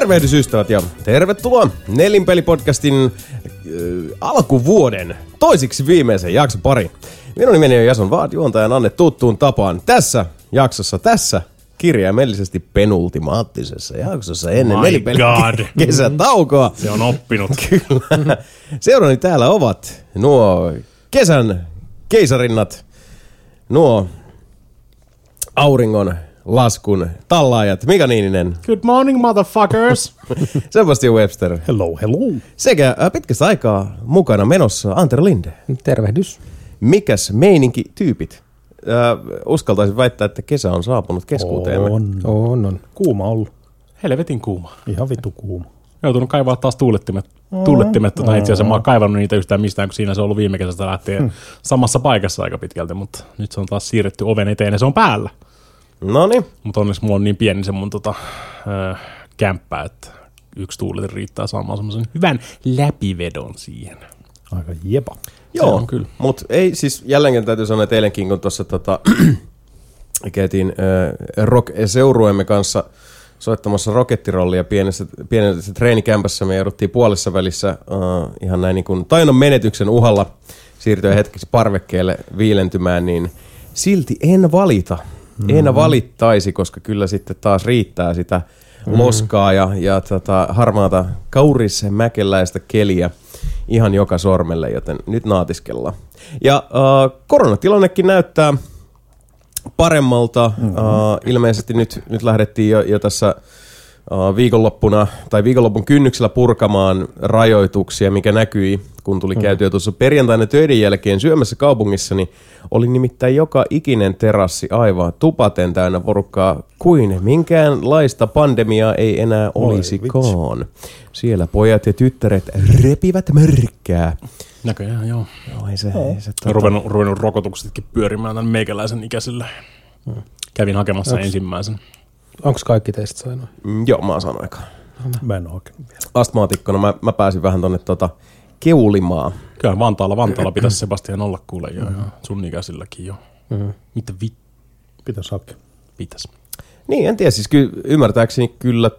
Tervehdys ystävät ja tervetuloa Nelinpeli-podcastin alkuvuoden toisiksi viimeisen jakson pariin. Minun nimeni on Jason Ward, juontajan Anne tuttuun tapaan tässä jaksossa, tässä kirjaimellisesti penultimaattisessa jaksossa ennen Nelinpelin kesätaukoa. Se on oppinut. Kyllä. Seurani täällä ovat nuo kesän keisarinnat, nuo auringon laskun tallaajat Mika Niininen. Good morning, motherfuckers. Sebastian Webster. Hello, hello. Sekä pitkästä aikaa mukana menossa Anter Linde. Tervehdys. Mikäs meininki tyypit? Uskaltaisin väittää, että kesä on saapunut keskuuteemme. On. Kuuma ollut. Helvetin kuuma. Ihan vittu kuuma. Joutunut kaivaa taas tuulettimet. Itse asiassa mä oon kaivannut niitä yhtään mistään, kun siinä se on ollut viime kesästä lähtien samassa paikassa aika pitkälti, mutta nyt se on taas siirretty oven eteen ja se on päällä. Noniin. Mutta onneksi mulla on niin pieni se mun kämppä, että yksi tuuletin riittää saamaan semmoisen hyvän läpivedon siihen. Aika jepa. Joo, mutta ei siis jälleenkin täytyy sanoa, että eilenkin kun tuossa käytiin rock-seurueemme kanssa soittamassa rokettirollia pienessä treenikämpässä, me jouduttiin puolessa välissä ihan näin niin kuin tainon menetyksen uhalla siirtyä hetkeksi parvekkeelle viilentymään, niin silti en valita. En valittaisi, koska kyllä sitten taas riittää sitä loskaa ja harmaata kaurismäkeläistä keliä ihan joka sormelle, joten nyt naatiskellaan. Ja koronatilannekin näyttää paremmalta. Ilmeisesti nyt lähdettiin jo tässä viikonloppuna tai viikonlopun kynnyksellä purkamaan rajoituksia, mikä näkyi, kun tuli käytyä tuossa perjantaina töiden jälkeen syömässä kaupungissa, niin oli nimittäin joka ikinen terassi aivan tupaten täynnä porukkaa, kuin minkäänlaista pandemiaa ei enää olisikaan. Siellä pojat ja tyttäret repivät mörkkää. Näköjään, joo. Ruvennut rokotuksetkin pyörimään tämän meikäläisen ikäisillä. Kävin hakemassa ensimmäisen. Onko kaikki teistä saanut? Joo, mä oon saanut aikaan. Mä en oo hakenut vielä. Astmaatikkona mä pääsin vähän tonne keulimaa. Kyllä Vantaalla pitäisi Sebastian olla kuule jo. Sun ikäisilläkin jo. Mitä pitäis hakea? Pitäis. Niin, en tiedä. Siis ymmärtääkseni kyllä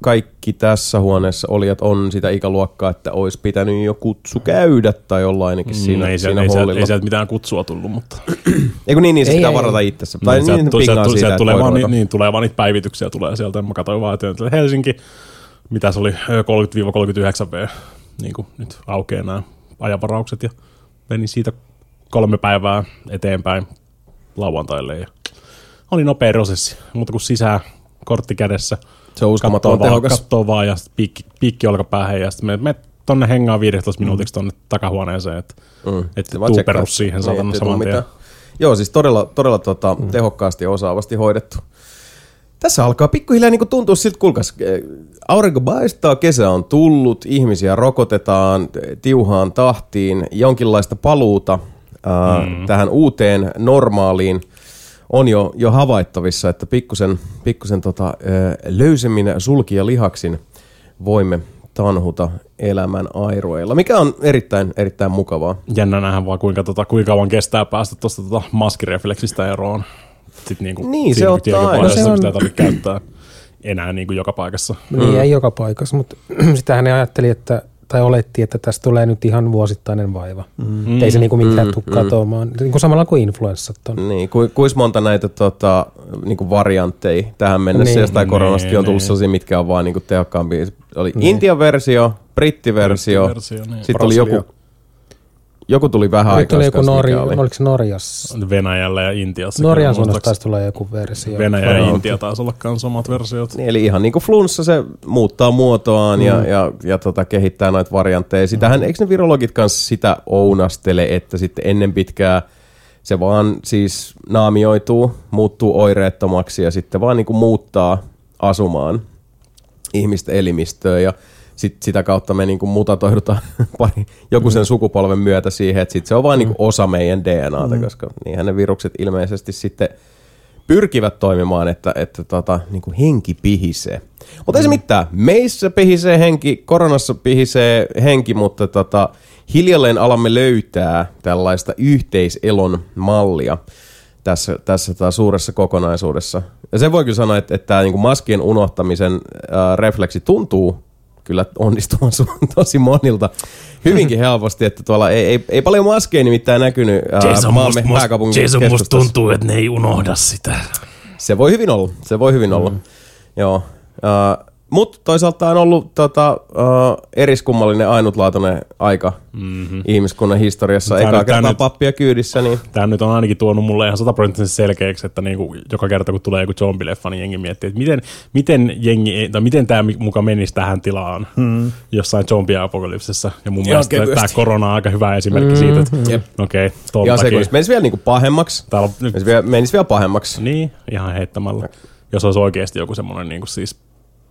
kaikki tässä huoneessa olijat on sitä ikäluokkaa, että olisi pitänyt jo kutsu käydä tai jollain ainakin siinä hollilla. Ei sieltä mitään kutsua tullut, mutta... Eiku niin, se ei, pitää ei, varata itsessä. Tai niin, pingaa siitä, että voi varata. Niin, tulee vaan niitä päivityksiä tulee sieltä. Mä katsoin vaan, että Helsinki, mitä se oli, 30-39V, niin kuin nyt aukeaa nämä ajanvaraukset. Ja menin siitä 3 päivää eteenpäin lauantaille ja... Oli nopea prosessi, mutta kun sisään kortti kädessä, se on kattoo vaan ja piikki olkapäähän ja sitten me tonne hengaan 15 minuutiksi tonne takahuoneeseen, että et tuu perus siihen saatan saman tien. Joo, siis todella tehokkaasti ja osaavasti hoidettu. Tässä alkaa pikkuhiljaa niin kuin tuntua siltä, kuulkaas, aurinko paistaa, kesä on tullut, ihmisiä rokotetaan tiuhaan tahtiin, jonkinlaista paluuta tähän uuteen normaaliin. On jo havaittavissa, että pikkusen löysemmin sulkia lihaksin voimme tanhuta elämän airoilla, mikä on erittäin, erittäin mukavaa. Jännä nähdään vaan, kuinka kauan kestää päästä tuosta maskirefleksistä eroon. Sitten niin se ottaa aina. Se on... Sitä ei tarvitse käyttää enää niin kuin joka paikassa. Niin, ei joka paikassa, mutta sitähän ne ajatteli, että... Tai oletti, että tässä tulee nyt ihan vuosittainen vaiva. Ei se niinku mitään tule katoamaan. Niinku samalla kuin influenssat on. Niin, kuinka monta näitä niinku variantteja tähän mennessä. Niin. Ja koronastakin on tullut sellaisia, mitkä on vaan niinku tehokkaampia. Oli Intian versio, brittiversio. Niin. Sitten oli joku tuli vähän aikaa. Oli joku oliko se Norjassa? Venäjällä ja Intiassa. Norjan suunnassa taisi tulla joku versio. Venäjä ja Intia taisi olla myös samat versiot. Niin, eli ihan niin kuin flunssa se muuttaa muotoaan ja kehittää noita variantteja. Sitähän, eikö ne virologit kanssa sitä ounastele, että sitten ennen pitkää se vaan siis naamioituu, muuttuu oireettomaksi ja sitten vaan niin kuin muuttaa asumaan ihmisten elimistöön ja sitten sitä kautta me niinku mutatoidutaan joku sen sukupolven myötä siihen, että sit se on vain niinku osa meidän DNAta, koska niinhän ne virukset ilmeisesti sitten pyrkivät toimimaan, että niinku henki pihisee. Mutta ei se mitään. Meissä pihisee henki, koronassa pihisee henki, mutta hiljalleen alamme löytää tällaista yhteiselon mallia tässä suuressa kokonaisuudessa. Ja sen voi kyllä sanoa, että tämä niinku maskien unohtamisen refleksi tuntuu kyllä onnistuvan tosi monilta hyvinkin helposti, että tuolla ei paljon maskeja nimittäin näkynyt maamme pääkaupungin keskustassa. Musta tuntuu, että ne ei unohda sitä. Se voi hyvin olla, Joo. Mutta toisaalta on ollut eriskummallinen, ainutlaatuinen aika ihmiskunnan historiassa. Ekaa kertaa pappia kyydissä. Niin. Tämä nyt on ainakin tuonut mulle ihan 100% selkeäksi, että niinku, joka kerta kun tulee joku zombileffa, niin jengi miettii, että miten tämä muka menisi tähän tilaan jossain zombiapokalypsissa. Ja mun mielestä tämä korona on aika hyvä esimerkki siitä, että okei, tuon takia. Ja se menisi vielä niinku pahemmaksi. Menisi vielä pahemmaksi. Niin, ihan heittämällä. Jos olisi oikeasti joku semmoinen niinku siis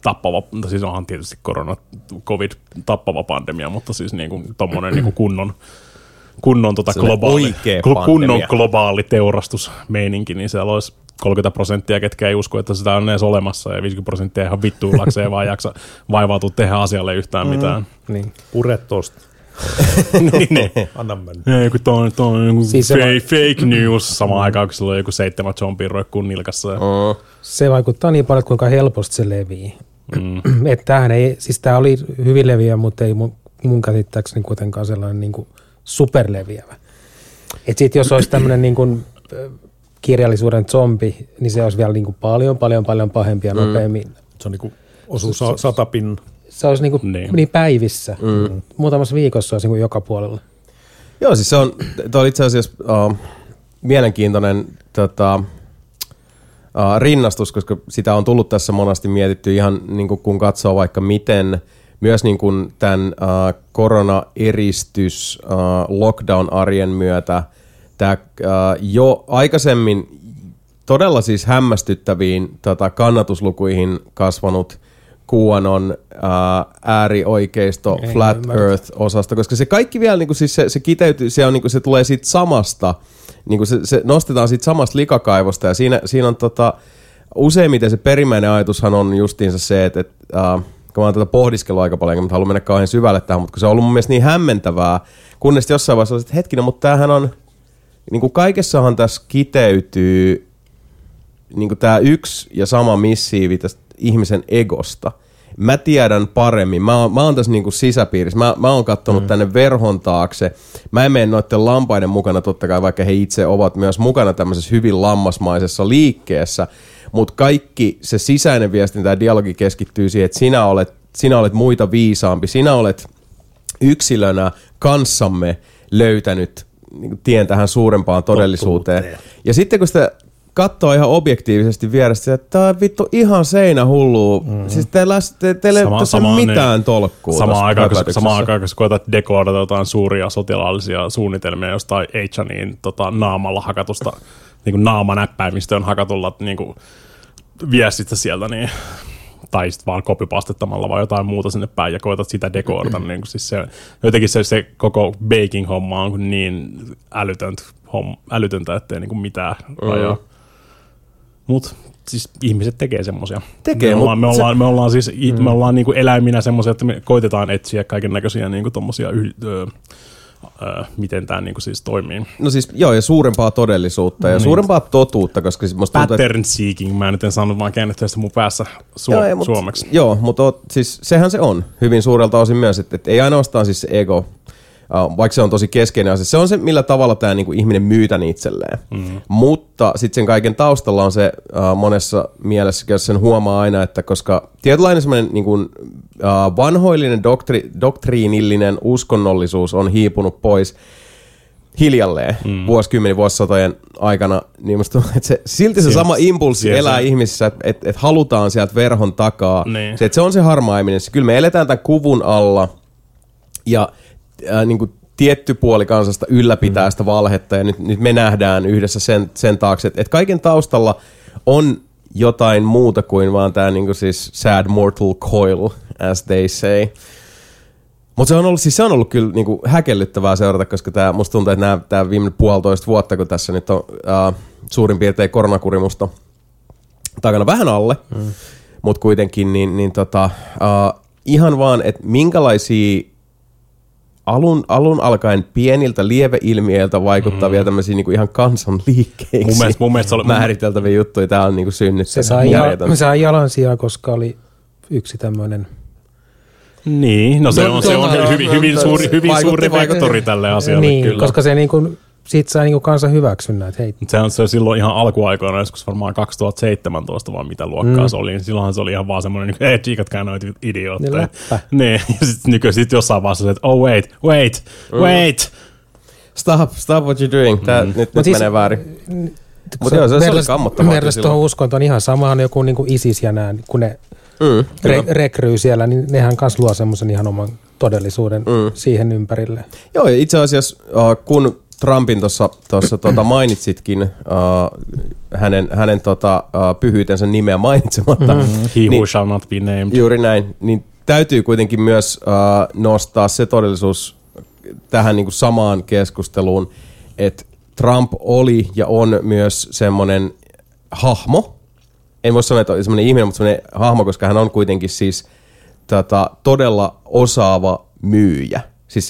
tappava, siis onhan tietysti korona, covid, tappava pandemia, mutta siis niinku tommonen niinku kunnon kunnon globaali teurastusmeininki, niin siellä olisi 30%, ketkä ei usko, että sitä on edes olemassa, ja 50% ihan vittuillakseen vaan jaksa vaivautua tehdä asialle yhtään mitään. Niin. Pure tosta. Niin. Anna mennä. Ei, kun tuo on joku siis fake news samaan aikaan, kun silloin joku 7 zombia roikkuu nilkassa. Se vaikuttaa niin paljon, kuinka helposti se levii. Tämä oli hyvin leviä, mutta ei mun käsittääkseni kuitenkaan sellainen niin superleviävä. Et sit jos olisi tämmöinen niin kirjallisuuden zombi, niin se olisi vielä niin paljon pahempi ja nopeammin. Se on niin kuin osuu satapinnan. Se olisi niin päivissä. Muutamassa viikossa olisi niin joka puolella. Joo, siis se on, tuo oli itse asiassa mielenkiintoinen rinnastus, koska sitä on tullut tässä monasti mietitty ihan niin kuin kun katsoo vaikka miten myös niin kuin tämän koronaeristys lockdown-arjen myötä tämä jo aikaisemmin todella siis hämmästyttäviin kannatuslukuihin kasvanut QAnon äärioikeisto Flat Earth-osasta, koska se kaikki vielä niinku siis se kiteytyy, se on niinku se tulee siitä samasta, niinku se nostetaan siitä samasta likakaivosta ja siinä on useimmiten se perimmäinen ajatushan on justiinsa se, että kun mä oon tätä pohdiskellut aika paljon, mutta haluan mennä kauhean syvälle tähän, mutta kun se on ollut mun mielestä niin hämmentävää, kunnes jossain vaiheessa olisit, että hetkinen, mutta tämähän on niinku kaikessahan tässä kiteytyy niinku tää yksi ja sama missiivi tästä ihmisen egosta. Mä tiedän paremmin. Mä oon tässä niinku sisäpiirissä. Mä oon kattonut tänne verhon taakse. Mä en mene noiden lampaiden mukana, totta kai vaikka he itse ovat myös mukana tämmöisessä hyvin lammasmaisessa liikkeessä. Mutta kaikki se sisäinen viestintä ja dialogi keskittyy siihen, että sinä olet muita viisaampi. Sinä olet yksilönä kanssamme löytänyt tien tähän suurempaan todellisuuteen. Ja sitten kun sitä katsoo ihan objektiivisesti vierestä, että tämä on vittu ihan seinähullua. Siis teillä ei ole tässä mitään tolkkua. Samaan aikaan, kun koetat dekoodata jotain suuria sotilaallisia suunnitelmia jostain H&N naamalla hakatusta, niin kuin naamanäppäimistöön hakatulla niin kuin viestistä sieltä, niin, tai sitten vaan copypastettamalla vai jotain muuta sinne päin ja koetat sitä dekoodata. Niin kuin siis se, jotenkin se koko baking-homma on niin älytöntä, ettei niin kuin mitään rajaa. Mut siis ihmiset tekee semmoisia. Me ollaan niinku eläiminä semmoisia, että me koitetaan etsiä kaiken näköisiä niinku tommosia miten tää niinku siis toimii. No siis joo, ja suurempaa todellisuutta ja suurempaa totuutta, koska siis musta tuntuu, pattern seeking, mä nyt en saanut vaan käännettyä sitä mun päässä suomeksi. Joo, mutta siis sehän se on hyvin suurelta osin myös, että ei ainoastaan siis se ego, vaikka se on tosi keskeinen asia. Se on se, millä tavalla tämä niinku ihminen myy tän itselleen. Mutta sitten sen kaiken taustalla on se monessa mielessä, jos sen huomaa aina, että koska tietynlainen semmoinen niinku, vanhoillinen, doktriinillinen uskonnollisuus on hiipunut pois hiljalleen vuosikymmenen, vuosisatojen aikana, niin musta tuntuu, että silti se sama impulssi elää ihmisissä, että et halutaan sieltä verhon takaa. Niin. Se on se harmaiminen. Kyllä me eletään tämän kuvun alla ja niin kuin tietty puoli kansasta ylläpitää sitä valhetta ja nyt me nähdään yhdessä sen taakse, että kaiken taustalla on jotain muuta kuin vaan tämä niin kuin siis sad mortal coil, as they say. Mutta se on ollut kyllä niin kuin häkellyttävää seurata, koska musta tuntuu, että tämä viimeinen 1,5 vuotta, kun tässä nyt on suurin piirtein koronakurimusta takana vähän alle, mutta kuitenkin niin ihan vaan, että minkälaisia alun alkaen pieniltä lieveilmiöiltä vaikuttavia tämmöisiä niinku ihan kansanliikkeiksi mun mielestä oli, määriteltäviä juttuja. Tämä on niinku synnyttänyt. Se sai jalansijaa, koska oli yksi tämmöinen... Niin, no se on hyvin suuri vektori tälle asialle niin, kyllä. Koska se niinku... Siitä saa niinku kansan hyväksynnä, että hei. Se on se silloin ihan alkuaikoina, joskus varmaan 2017 vaan mitä luokkaa se oli, niin silloinhan se oli ihan vaan semmoinen, että hei, tsiikatkaa noita idiootteja. Niin, ja sitten jossain vaiheessa se, että oh wait. Stop what you're doing. Tää nyt siis, menee väärin. Mutta joo, se on kammottavaa. Merrasta tuohon uskontoon ihan samaan joku niinku ISIS ja nää, kun ne rekryy siellä, niin nehän kanssa luo semmoisen ihan oman todellisuuden siihen ympärille. Joo, ja itse asiassa kun Trumpin tuossa mainitsitkin hänen pyhyytensä nimeä mainitsematta. He who shall not be named. Juuri näin. Niin täytyy kuitenkin myös nostaa se todellisuus tähän niin kuin samaan keskusteluun, että Trump oli ja on myös semmoinen hahmo. En voi sanoa, että on semmoinen ihminen, mutta semmoinen hahmo, koska hän on kuitenkin siis todella osaava myyjä. Siis,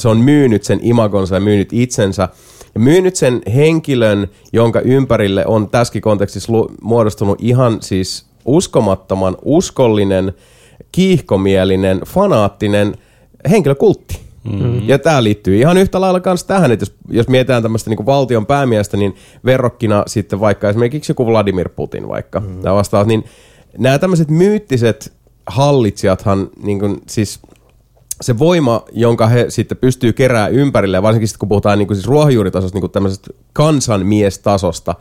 se on myynyt sen imagonsa ja myynyt itsensä ja myynyt sen henkilön, jonka ympärille on tässäkin kontekstissa muodostunut ihan siis uskomattoman uskollinen, kiihkomielinen, fanaattinen henkilökultti. Mm-hmm. Ja tämä liittyy ihan yhtä lailla myös tähän, että jos mietitään tämmöistä niin valtion päämiestä, niin verrokkina sitten vaikka esimerkiksi joku Vladimir Putin vaikka tai vastaavasti, niin nämä tämmöiset myyttiset hallitsijathan niin kuin, siis... Se voima, jonka he sitten pystyy keräämään ympärille, varsinkin sitten kun puhutaan niin kuin siis ruohonjuuritasosta, niin kuin tämmöisestä kansanmiestasosta,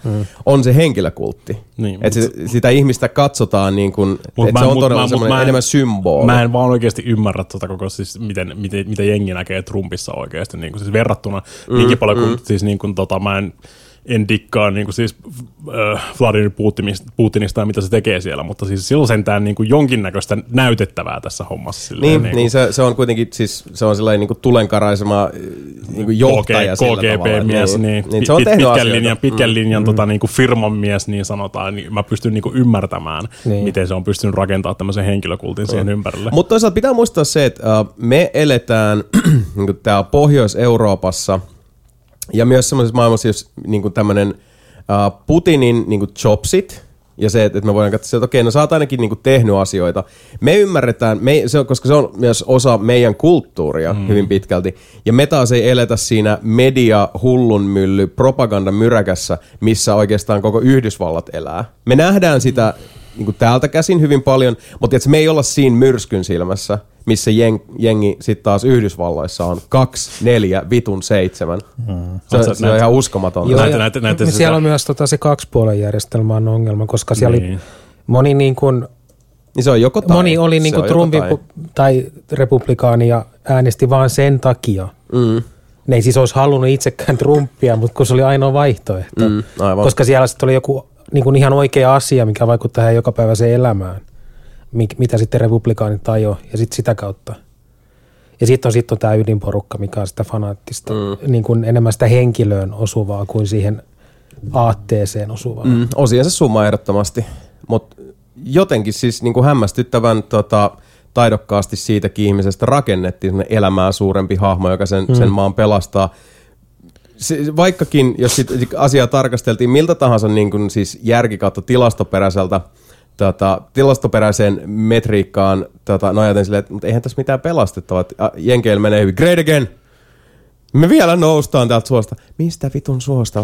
on se henkilökultti. Niin, että sitä ihmistä katsotaan, niin kuin, että se on todella enemmän symboli. Mä en vaan oikeasti ymmärrä koko, siis miten jengi näkee Trumpissa oikeasti, niin kuin siis verrattuna niinkin paljon kuin siis niin kuin mä en dikkaa niin kuin siis Vladimir Putinista ja mitä se tekee siellä, mutta siis silloin sentään niin kuin jonkinnäköistä näytettävää tässä hommassa. Silleen, niin se on kuitenkin, siis se on sellainen niin kuin tulenkaraisemaa niin kuin johtaja KGB-mies, niin se on tehnyt asioita. Pitkän linjan niin kuin firman mies, niin sanotaan, niin mä pystyn niin kuin ymmärtämään, miten se on pystynyt rakentamaan tämmöisen henkilökultin siihen ympärille. Mutta toisaalta pitää muistaa se, että me eletään niin kuin täällä Pohjois-Euroopassa, ja myös semmoisessa maailmassa, jos niin tämmöinen Putinin niin chopsit ja se, että me voidaan katsoa, että okei, no sä oot ainakin niin tehnyt asioita. Me ymmärretään, koska se on myös osa meidän kulttuuria hyvin pitkälti. Ja me taas ei eletä siinä media, hullunmylly, propagandamyräkässä, missä oikeastaan koko Yhdysvallat elää. Me nähdään sitä niin täältä käsin hyvin paljon, mutta me ei olla siinä myrskyn silmässä, missä jengi sitten taas Yhdysvalloissa on 2, 4, 7. Se on ihan uskomaton. Näitä siellä on myös se kaksipuolen järjestelmä on ongelma, koska siellä oli moni niin kuin... Niin se on joko tai. Moni oli niin kuin Trumpin tai republikaani ja äänesti vaan sen takia. Ne ei siis olisi halunnut itsekään Trumpia, mutta kun se oli ainoa vaihtoehto. Koska siellä sitten oli joku niin kuin ihan oikea asia, mikä vaikuttaa heidän jokapäiväiseen elämään. Mitä sitten republikaanit tajoo, ja sitten sitä kautta. Ja sitten on tämä ydinporukka, mikä on sitä fanaattista, niin kuin enemmän sitä henkilöön osuvaa kuin siihen aatteeseen osuvaa. Osiensa summa ehdottomasti, mutta jotenkin siis niin kuin hämmästyttävän taidokkaasti siitäkin ihmisestä rakennettiin sellainen elämää suurempi hahmo, joka sen maan pelastaa. Se, vaikkakin, jos sit asiaa tarkasteltiin miltä tahansa niin kuin siis järkikautta tilastoperäiseltä, tilastoperäiseen metriikkaan nojaten silleen, että eihän tässä mitään pelastettavaa. Jenkeillä menee hyvin. Great again! Me vielä noustaan täältä suosta. Mistä vitun suosta?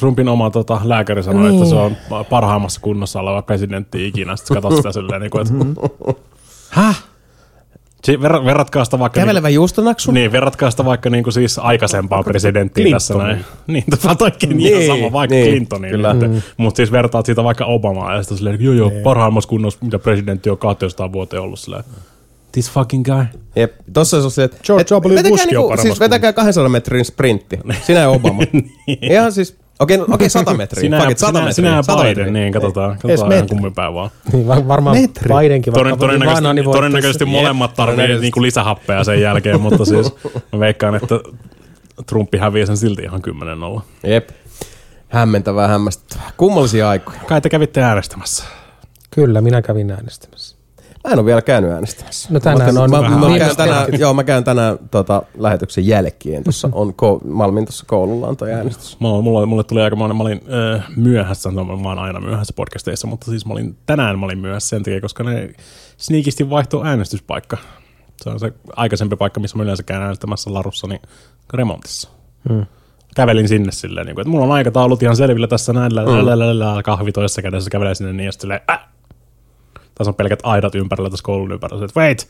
Trumpin oma lääkäri sanoi, että se on parhaimmassa kunnossa oleva presidentti ikinä. Sitten katsot sitä silleen, että häh? Verratkaa sitä vaikka... Kävelevä juustonaksu? Niin, verratkaa sitä vaikka niinku siis aikaisempaa presidenttiin tässä näin. Niin, toikin ihan sama, vaikka Clintoniin. Kyllä. Mutta siis vertaat siitä vaikka Obamaa ja sitä silleen, että joo, parhaimmassa kunnossa, mitä presidentti on 200 vuoteen ollut silleen. This fucking guy. Jep, tossa se on silleen, että vetäkää 200 metrin sprintti. Sinä ja Obama. Ihan siis... Okei, 100 metriä. Sinä Biden, niin katsotaan ihan kumminpäin vaan. Niin, varmaan metri. Bidenkin. Todennäköisesti molemmat tarvitsevat niinku lisähappea sen jälkeen, mutta siis mä veikkaan, että Trumpi häviää sen silti ihan 10-0. Jep, hämmentävää, hämmästyttävää. Kummallisia aikoja. Kai te kävitte äänestämässä. Kyllä, minä kävin äänestämässä. Mä en ole vielä käynyt äänestämässä. No tänään on mä käyn tänään lähetyksen jälkeen. Tuossa on Malmin tuossa koululla on toi äänestys. Mulle tuli aika, mä olin myöhässä, mä oon aina myöhässä podcasteissa, mutta siis tänään mä olin myöhässä sen takia, koska ne sniikisti vaihtoi äänestyspaikka. Se on se aikaisempi paikka, missä mä yleensä käyn äänestämässä larussa, niin remontissa. Hmm. Kävelin sinne silleen, että mulla on aikataulut ihan selvillä tässä näin, kahvi toisessa kädessä, kävelee sinne niin ja sitten tässä on pelkät aidat ympärillä tässä koulun ympärillä. Että wait,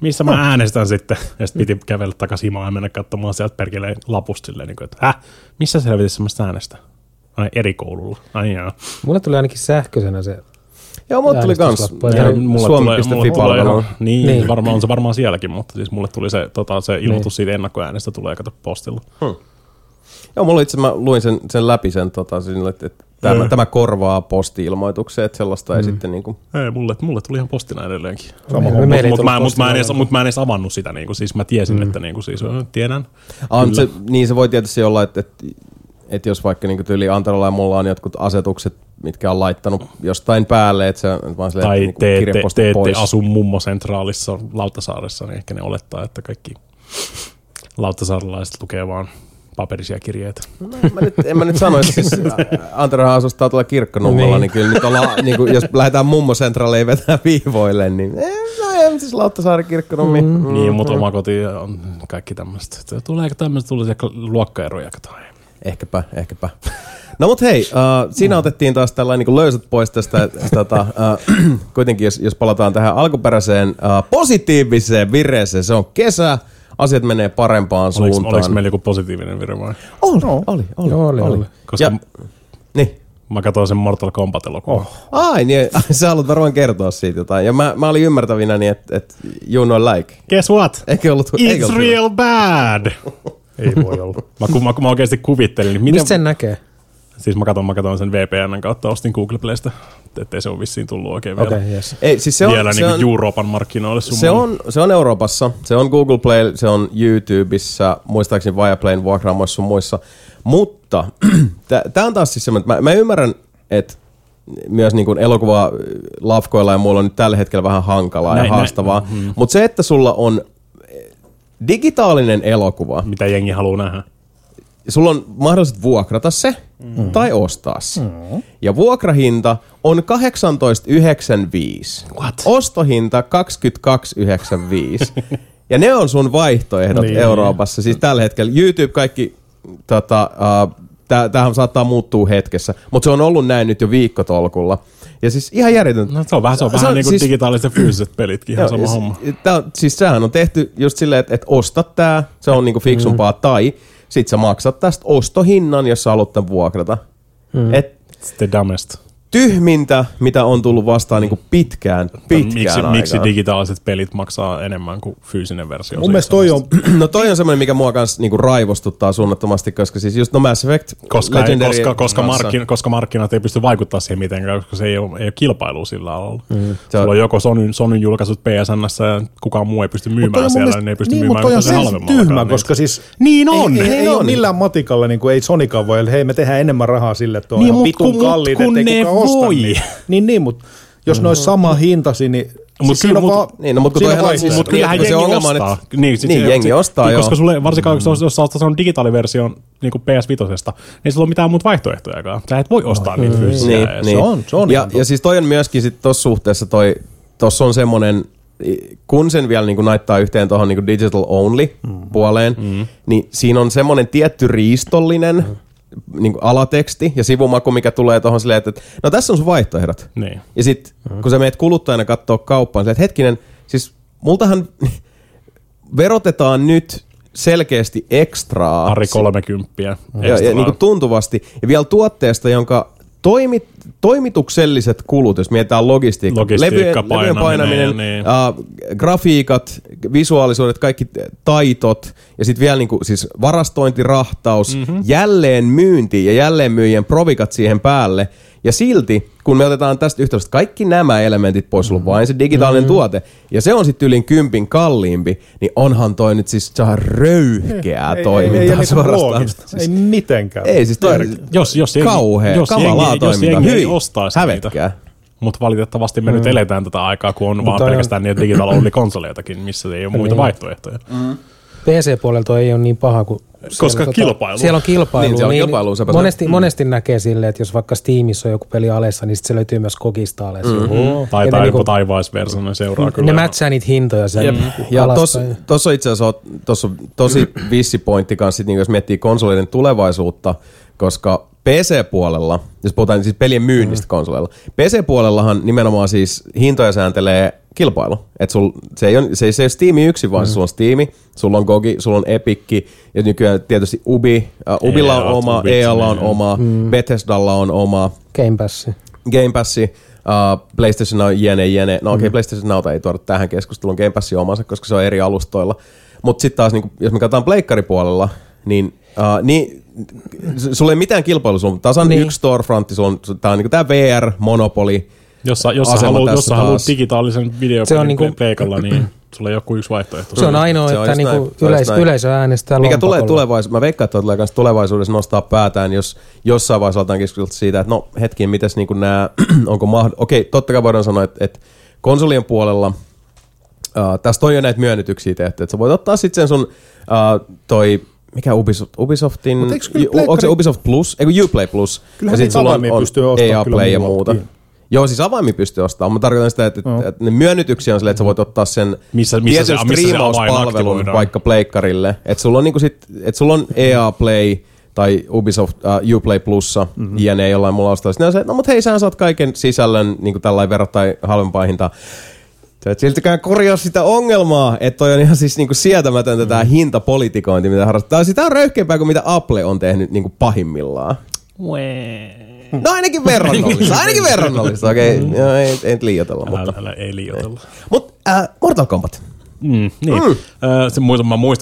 missä mä äänestän sitten? Ja sitten piti kävellä takaisin himaan ja mennä katsomaan sieltä perkeleen lapusta silleen, että missä selvitissä mä sitä äänestän? Ai eri koululla. Ai jaa. Mulle tuli ainakin sähköisenä se. Joo, mulle tuli kans. Suomi.fi-palvelu. Niin, varmaan on se varmaan sielläkin, mutta siis mulle tuli se, se ilmoitus siitä ennakkoäänestä tulee kato postilla. Joo, mulla itse mä luin sen läpi sen, että tämä korvaa posti-ilmoituksia, että sellaista ei sitten niinku. Ei, mulle tuli ihan postina edelleenkin. Mutta mä en edes avannut sitä, niinku, siis mä tiesin, että niinku, siis tiedän. Se voi tietysti olla, että jos vaikka niinku tyyli Antaralla ja mulla on jotkut asetukset, mitkä on laittanut jostain päälle, että se vaan silleen, tai niinku, kirjeposti pois. Tai te asu mummo sentraalissa Lauttasaaressa, niin ehkä ne olettaa, että kaikki lauttasaarelaiset lukee vaan paperisia kirjeitä. En mä nyt sano, että siis Anterahan asustaa tuolla kirkkonummalla, niin kyllä nyt ollaan, niin kuin, jos lähdetään mummosentraaleja vetää viivoille, niin siis Lauttasaari kirkkonummi. Niin, mutta oma koti on kaikki tämmöistä. Tuleeko tämmöistä luokkaeroja? Ehkäpä. No mut hei, siinä otettiin taas tällainen niin löysät pois tästä, kuitenkin jos palataan tähän alkuperäiseen positiiviseen vireeseen, se on kesä. Asiat menee parempaan suuntaan. Oliko meillä joku positiivinen vire vai? Oli. Koska niin. Mä katsoin sen Mortal Kombat-elokuvan. Ai niin, sä haluat varmaan kertoa siitä jotain. Ja mä olin ymmärtävinäni, että you know like. Guess what? It's real bad! Ei voi olla. Mä oikeasti kuvittelin. Niin mistä sen näkee? Siis mä katson sen VPN:n kautta, ostin Google Playsta, ettei se ole vissiin tullut oikein vielä. Okay, yes. Ei, siis se on Euroopan markkinoille. Se on Euroopassa, se on Google Play, se on YouTubessa, muistaakseni Viaplayn vuokraamoissa sun muissa. Mutta tää on taas siis semmoinen, että mä ymmärrän, että myös niin kuin elokuva lafkoilla ja muilla on nyt tällä hetkellä vähän hankalaa ja haastavaa. Mutta se, että sulla on digitaalinen elokuva. Mitä jengi haluaa nähdä. Sulla on mahdollisuus vuokrata se tai ostaa se. Ja vuokrahinta on 18,95. What? Ostohinta 22,95. Ja ne on sun vaihtoehdot Euroopassa. Siis tällä hetkellä YouTube kaikki, tämähän saattaa muuttua hetkessä. Mutta se on ollut näin nyt jo viikkotolkulla. Ja siis ihan järjetön. No, se on vähän niin kuin siis, digitaaliset fyysiset pelitkin, ihan sama homma. Siis sehän on tehty just silleen, että osta tää, se on niinku fiksumpaa, tai sitten sä maksat tästä ostohinnan, jos sä haluat tämän vuokrata. It's the dumbest. Tyhmintä, mitä on tullut vastaan niin kuin pitkään aikaan. Miksi digitaaliset pelit maksaa enemmän kuin fyysinen versio? Mun mielestä toi on semmoinen, mikä mua kanssa niin kuin raivostuttaa suunnattomasti, koska siis just Mass Effect Legendary. Koska markkinat ei pysty vaikuttamaan siihen mitenkään, koska se ei ole kilpailua sillä alalla. Sulla on joko Sonyn julkaisut PSN:ssä ja kukaan muu ei pysty myymään siellä, niin ei pysty myymään halvemmalla. Mutta on tyhmä, koska siis niin on. Ei ole millään matikalla, niin kuin ei Sonicaan voi, eli hei me tehdään enemmän rahaa sille, että on ihan vitun kalliin, ettei kukaan osta. Niin, mutta jos ne olisi sama hintasi, niin Mutta kyllähän jengi ostaa. Niin, jengi ostaa, joo. Koska sulle, varsinkaan jos sä ostaa sanon digitaaliversion niin kuin PS5, niin ei sulla ole mitään muuta vaihtoehtojakaan. Sä et voi ostaa niitä fyysisiä. Se on. Ja siis toi on myöskin sit tossa suhteessa tossa on semmonen, kun sen vielä niin naittaa yhteen tuohon niin digital only puoleen, niin siinä on semmonen tietty riistollinen niin kuin alateksti ja sivumaku, mikä tulee tuohon silleen, että no tässä on sun vaihtoehdot. Niin. Ja sit kun sä menet kuluttajana kattoo kauppaan, silleen, että hetkinen, siis multahan verotetaan nyt selkeästi ekstraa. Pari 30 ja niin kuin tuntuvasti. Ja vielä tuotteesta, jonka toimitukselliset kulut, jos mietitään logistiikka levyjen painaminen, grafiikat, visuaalisuudet, kaikki taitot ja sitten vielä niinku, siis varastointi, rahtaus, jälleen myynti ja jälleen myyjien provikat siihen päälle. Ja silti, kun me otetaan tästä yhteydessä kaikki nämä elementit pois, sulla vain se digitaalinen tuote, ja se on sitten yli 10 kalliimpi, niin onhan toi nyt siis röyhkeää toimintaa suorastaan. Ei mitenkään. Ei siis toi kauhea, kamalaa toimintaa. Jos jengi ostaisi niitä. Hävetkää. Mutta valitettavasti me nyt eletään tätä aikaa, kun on vaan pelkästään niitä digitaloudellisia konsoleitakin, missä ei ole muita vaihtoehtoja. PC-puolelta ei ole niin paha kuin... Koska kilpailu. Siellä on kilpailu. Monesti näkee silleen, että jos vaikka Steamissa on joku peli alessa, niin sitten se löytyy myös kokista alessa. Tai joku taivaisversio seuraa kyllä. Ne mätsää niitä hintoja sen alaspäin. Tuossa itse asiassa on tosi vissi pointti kanssa, niin jos miettii konsoleiden tulevaisuutta, koska PC-puolella, jos puhutaan siis pelien myynnistä konsoleilla, PC-puolellahan nimenomaan siis hintoja sääntelee kilpailu. Et se ei ole Steam yksin, vaan sulla on Steam, sulla on GOGI, sulla on Epicki, ja nykyään tietysti Ubilla on oma, EAlla on oma, Bethesdalla on oma. Game Passi. PlayStation Now, jne. No okei, PlayStation Now ei tuoda tähän keskusteluun, Game Passi omansa, koska se on eri alustoilla. Mutta sitten taas, niin jos me katsotaan pleikkaripuolella, niin sulla ei mitään kilpailu, sulla on tasan yksi storefrontti, tämä on niin tämä VR-monopoli. Jossa haluat digitaalisen videopelin niinku pleikalla, niin sulla ei ole kuin yksi vaihtoehto. Se on ainoa, että niinku yleisö äänestää lompakolla. Mikä tulee tulevaisuudessa, mä veikkaan, että tulee myös tulevaisuudessa nostaa päätään, jos jossain vaiheessa aletaan keskustella siitä, että no hetkiin, mites niinku nämä, onko mahdollista. Okei, totta kai voidaan sanoa, että konsolien puolella, tässä on jo näitä myönnytyksiä tehty, että sä voit ottaa sitten sen sun mikä Ubisoftin, onko se Ubisoft Plus, eikö Uplay Plus? Kyllähän niitä avaimia pystyy ostamaan. EA Play ja muuta. Joo, siis avaimia pystyy ostamaan. Mä tarkoitan sitä, että ne myönnytyksiä on silleen, että sä voit ottaa sen tietyn striimauspalvelun vaikka pleikkarille. Että sulla on niinku EA Play tai Ubisoft Uplay Plussa ja ne jollain mulla ostaisi. Ne on se, että no mut hei, sähän saat kaiken sisällön niinku tällainen verrattain halvempaa hintaa. Et siltikään korjaa sitä ongelmaa, että toi on ihan siis niinku sietämätöntä tämä hintapolitikointi, mitä harrastetaan. Sitä on röyhkeämpää kuin mitä Apple on tehnyt niinku pahimmillaan. No ainakin verrannollista. Okei, no, ei liioitella. Ei liioitella. Mutta Mortal Kombat.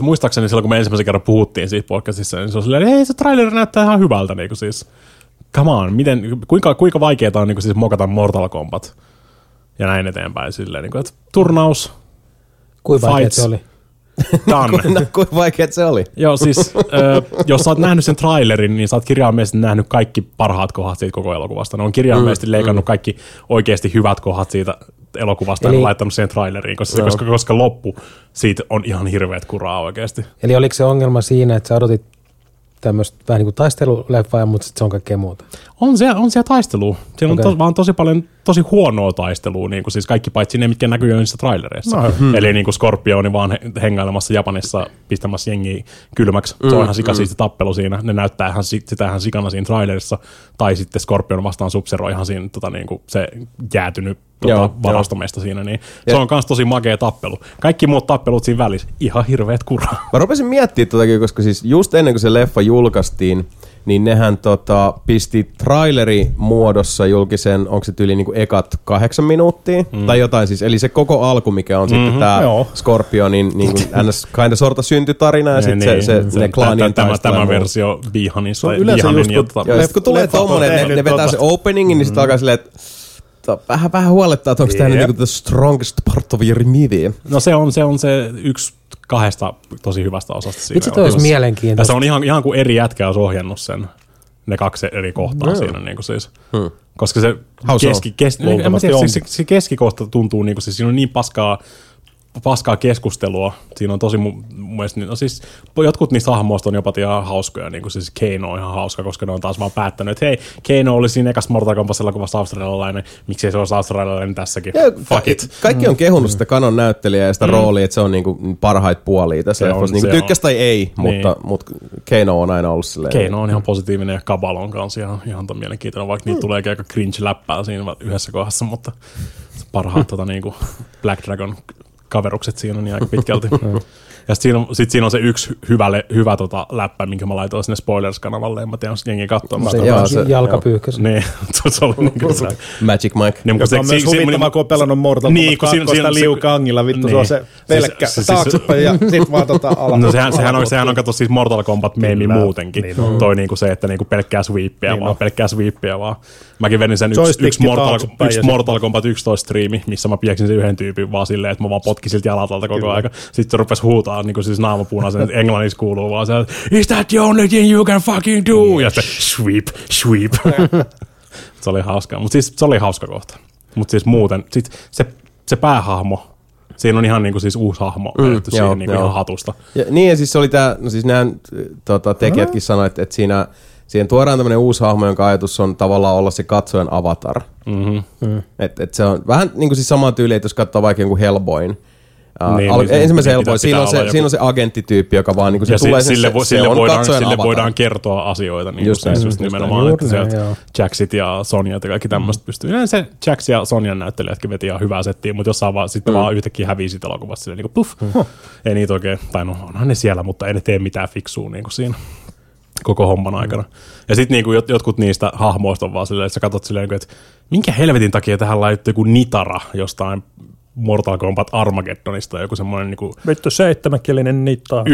Muistaakseni silloin, kun me ensimmäisen kerran puhuttiin siitä podcastissa, niin se on silleen, että se traileri näyttää ihan hyvältä. Niin kuin siis, come on, kuinka vaikeaa on niin kuin siis mokata Mortal Kombat? Ja näin eteenpäin silleen, niin kuin, että turnaus, kuinka fights, se oli? Kuinka vaikeet se oli? Joo, siis jos sä oot nähnyt sen trailerin, niin sä oot kirjaimellisesti nähnyt kaikki parhaat kohdat siitä koko elokuvasta. Ne on kirjaimellisesti leikannut kaikki oikeasti hyvät kohdat siitä elokuvasta ja laittanut siihen traileriin, koska loppu siitä on ihan hirveät kuraa oikeasti. Eli oliko se ongelma siinä, että sä odotit tämmöistä vähän niin kuin taisteluleffaa, mutta sitten se on kaikkea muuta? On siellä taistelua. Siellä on vaan tosi paljon tosi huonoa taistelua, niin kuin siis kaikki paitsi ne, mitkä näkyy jo niissä trailereissa. Eli niin kuin Scorpioni vaan hengailemassa Japanissa, pistämässä jengiä kylmäksi. Se on ihan sikasiista tappelu siinä. Ne näyttää sitä ihan sikana siinä trailerissa. Tai sitten Scorpion vastaan Sub-Zero ihan siinä niin kuin se jäätynyt varastomesta siinä. Niin. Se on myös tosi makea tappelu. Kaikki muut tappelut siinä välissä. Ihan hirveet kuraa. Mä rupesin miettimään tätäkin, koska siis just ennen kuin se leffa julkaistiin, niin nehän pisti traileri muodossa julkisen, onko se tyyli niinku ekat 8 minuuttia tai jotain siis, eli se koko alku, mikä on sitten tää Scorpionin niinku ns kinda sorta syntytarina ja sitten se klaanien tämä versio Bihanissa. Kun tulee tommonen, ne vetää se openingin, niin sit alkaa silleen, että vähän huolettaa, että onko tämä niinku the strongest part of your movie. No se on se yksi kahdesta tosi hyvästä osasta siinä. Itse olisi mielenkiintoista. Ja se on ihan kuin eri jätkä olisi ohjannut sen. Ne kaksi eri kohtaa siinä niinku siis. Koska se keskikohta tuntuu niinku siis siinä on niin paskaa keskustelua. Siinä on tosi mielestäni, no siis jotkut niistä hahmoista on jopa ihan hauskoja, niin kuin siis Kano on ihan hauska, koska ne on taas vaan päättänyt, että hei, Kano oli siinä ekassa Mortal Kombatissa elokuvassa australialainen, miksei se olisi australialainen tässäkin, ja fuck it. Kaikki on kehunut sitä Kanon näyttelijää ja sitä roolia, että se on niin kuin parhaita puolia tässä. Niin tykkäs tai ei, mutta Kano on aina ollut silleen. Kano on ihan positiivinen ja Kabal on kanssa ihan mielenkiintoinen, vaikka niitä tulee aika cringe-läppää siinä yhdessä kohdassa, mutta parhaat niin kuin Black Dragon kaverukset siinä on aika pitkälti. Ja sit siinä on se yksi hyvä läppä, minkä mä laitoin sinne spoilers-kanavalle, en mä tiedä, jos jengi katsoo. Se jalkapyyhkäs. Niin, se oli niin se. Magic Mike. Niin, joka on myös huvittavaa, kun on pelannut Mortal Kombat 2 liukangilla. Vittu, se on se pelkkä taaksepäin ja sit vaan ala. No sehän on katso siis Mortal Kombat-meemi muutenkin. Toi niinku se, että pelkkää sweepia vaan. Mäkin venin sen yksi Mortal Kombat 11 striimi, missä mä pieksin sen yhden tyypin vaan silleen, että mä vaan potkin silti alatalta koko ajan. Sitten se rupesi huutaa niinku siis naamapunaisen, että englanniksi kuuluu vaan se, is that the only thing you can fucking do? Ja sitten sweep. Se oli hauskaa, mutta siis se oli hauska kohta. Mutta siis muuten, sit se päähahmo, siinä on ihan niinku siis uusi hahmo vedetty siihen niinku ihan hatusta. Ja, niin ja siis se oli tää, no siis nää tekijätkin sanoivat, että siihen tuodaan tämmönen uusi hahmo, jonka ajatus on tavallaan olla se katsojan avatar. Mm-hmm. Mm. Et se on vähän niinku siis samaa tyyliä, että jos katsoo vaikka jonkun Hellboyn. Ensimmäisen Hellboyn, siinä on se agenttityyppi, joka vaan niinku se tulee sen sille voidaan kertoa asioita. Niinku just nimenomaan, että se Jacksit ja Sonya ja kaikki tämmöistä pystyy. Ja se Jacks ja Sonya näyttelijätkin veti ihan hyvää settiä, mutta jossain vaan sitten vaan yhtäkkiä hävii siitä elokuvasta silleen niinku puff. Ei niitä oikein, tai no onhan ne siellä, mutta ei ne tee mitään fiksua niinku siinä koko homman aikana. Ja sitten niinku jotkut niistä hahmoista on vaan silleen, että sä katsot silleen, että minkä helvetin takia tähän laittuu joku Nitara jostain Mortal Kombat Armageddonista, joku semmoinen niinku vittu 7-kielinen Nitara.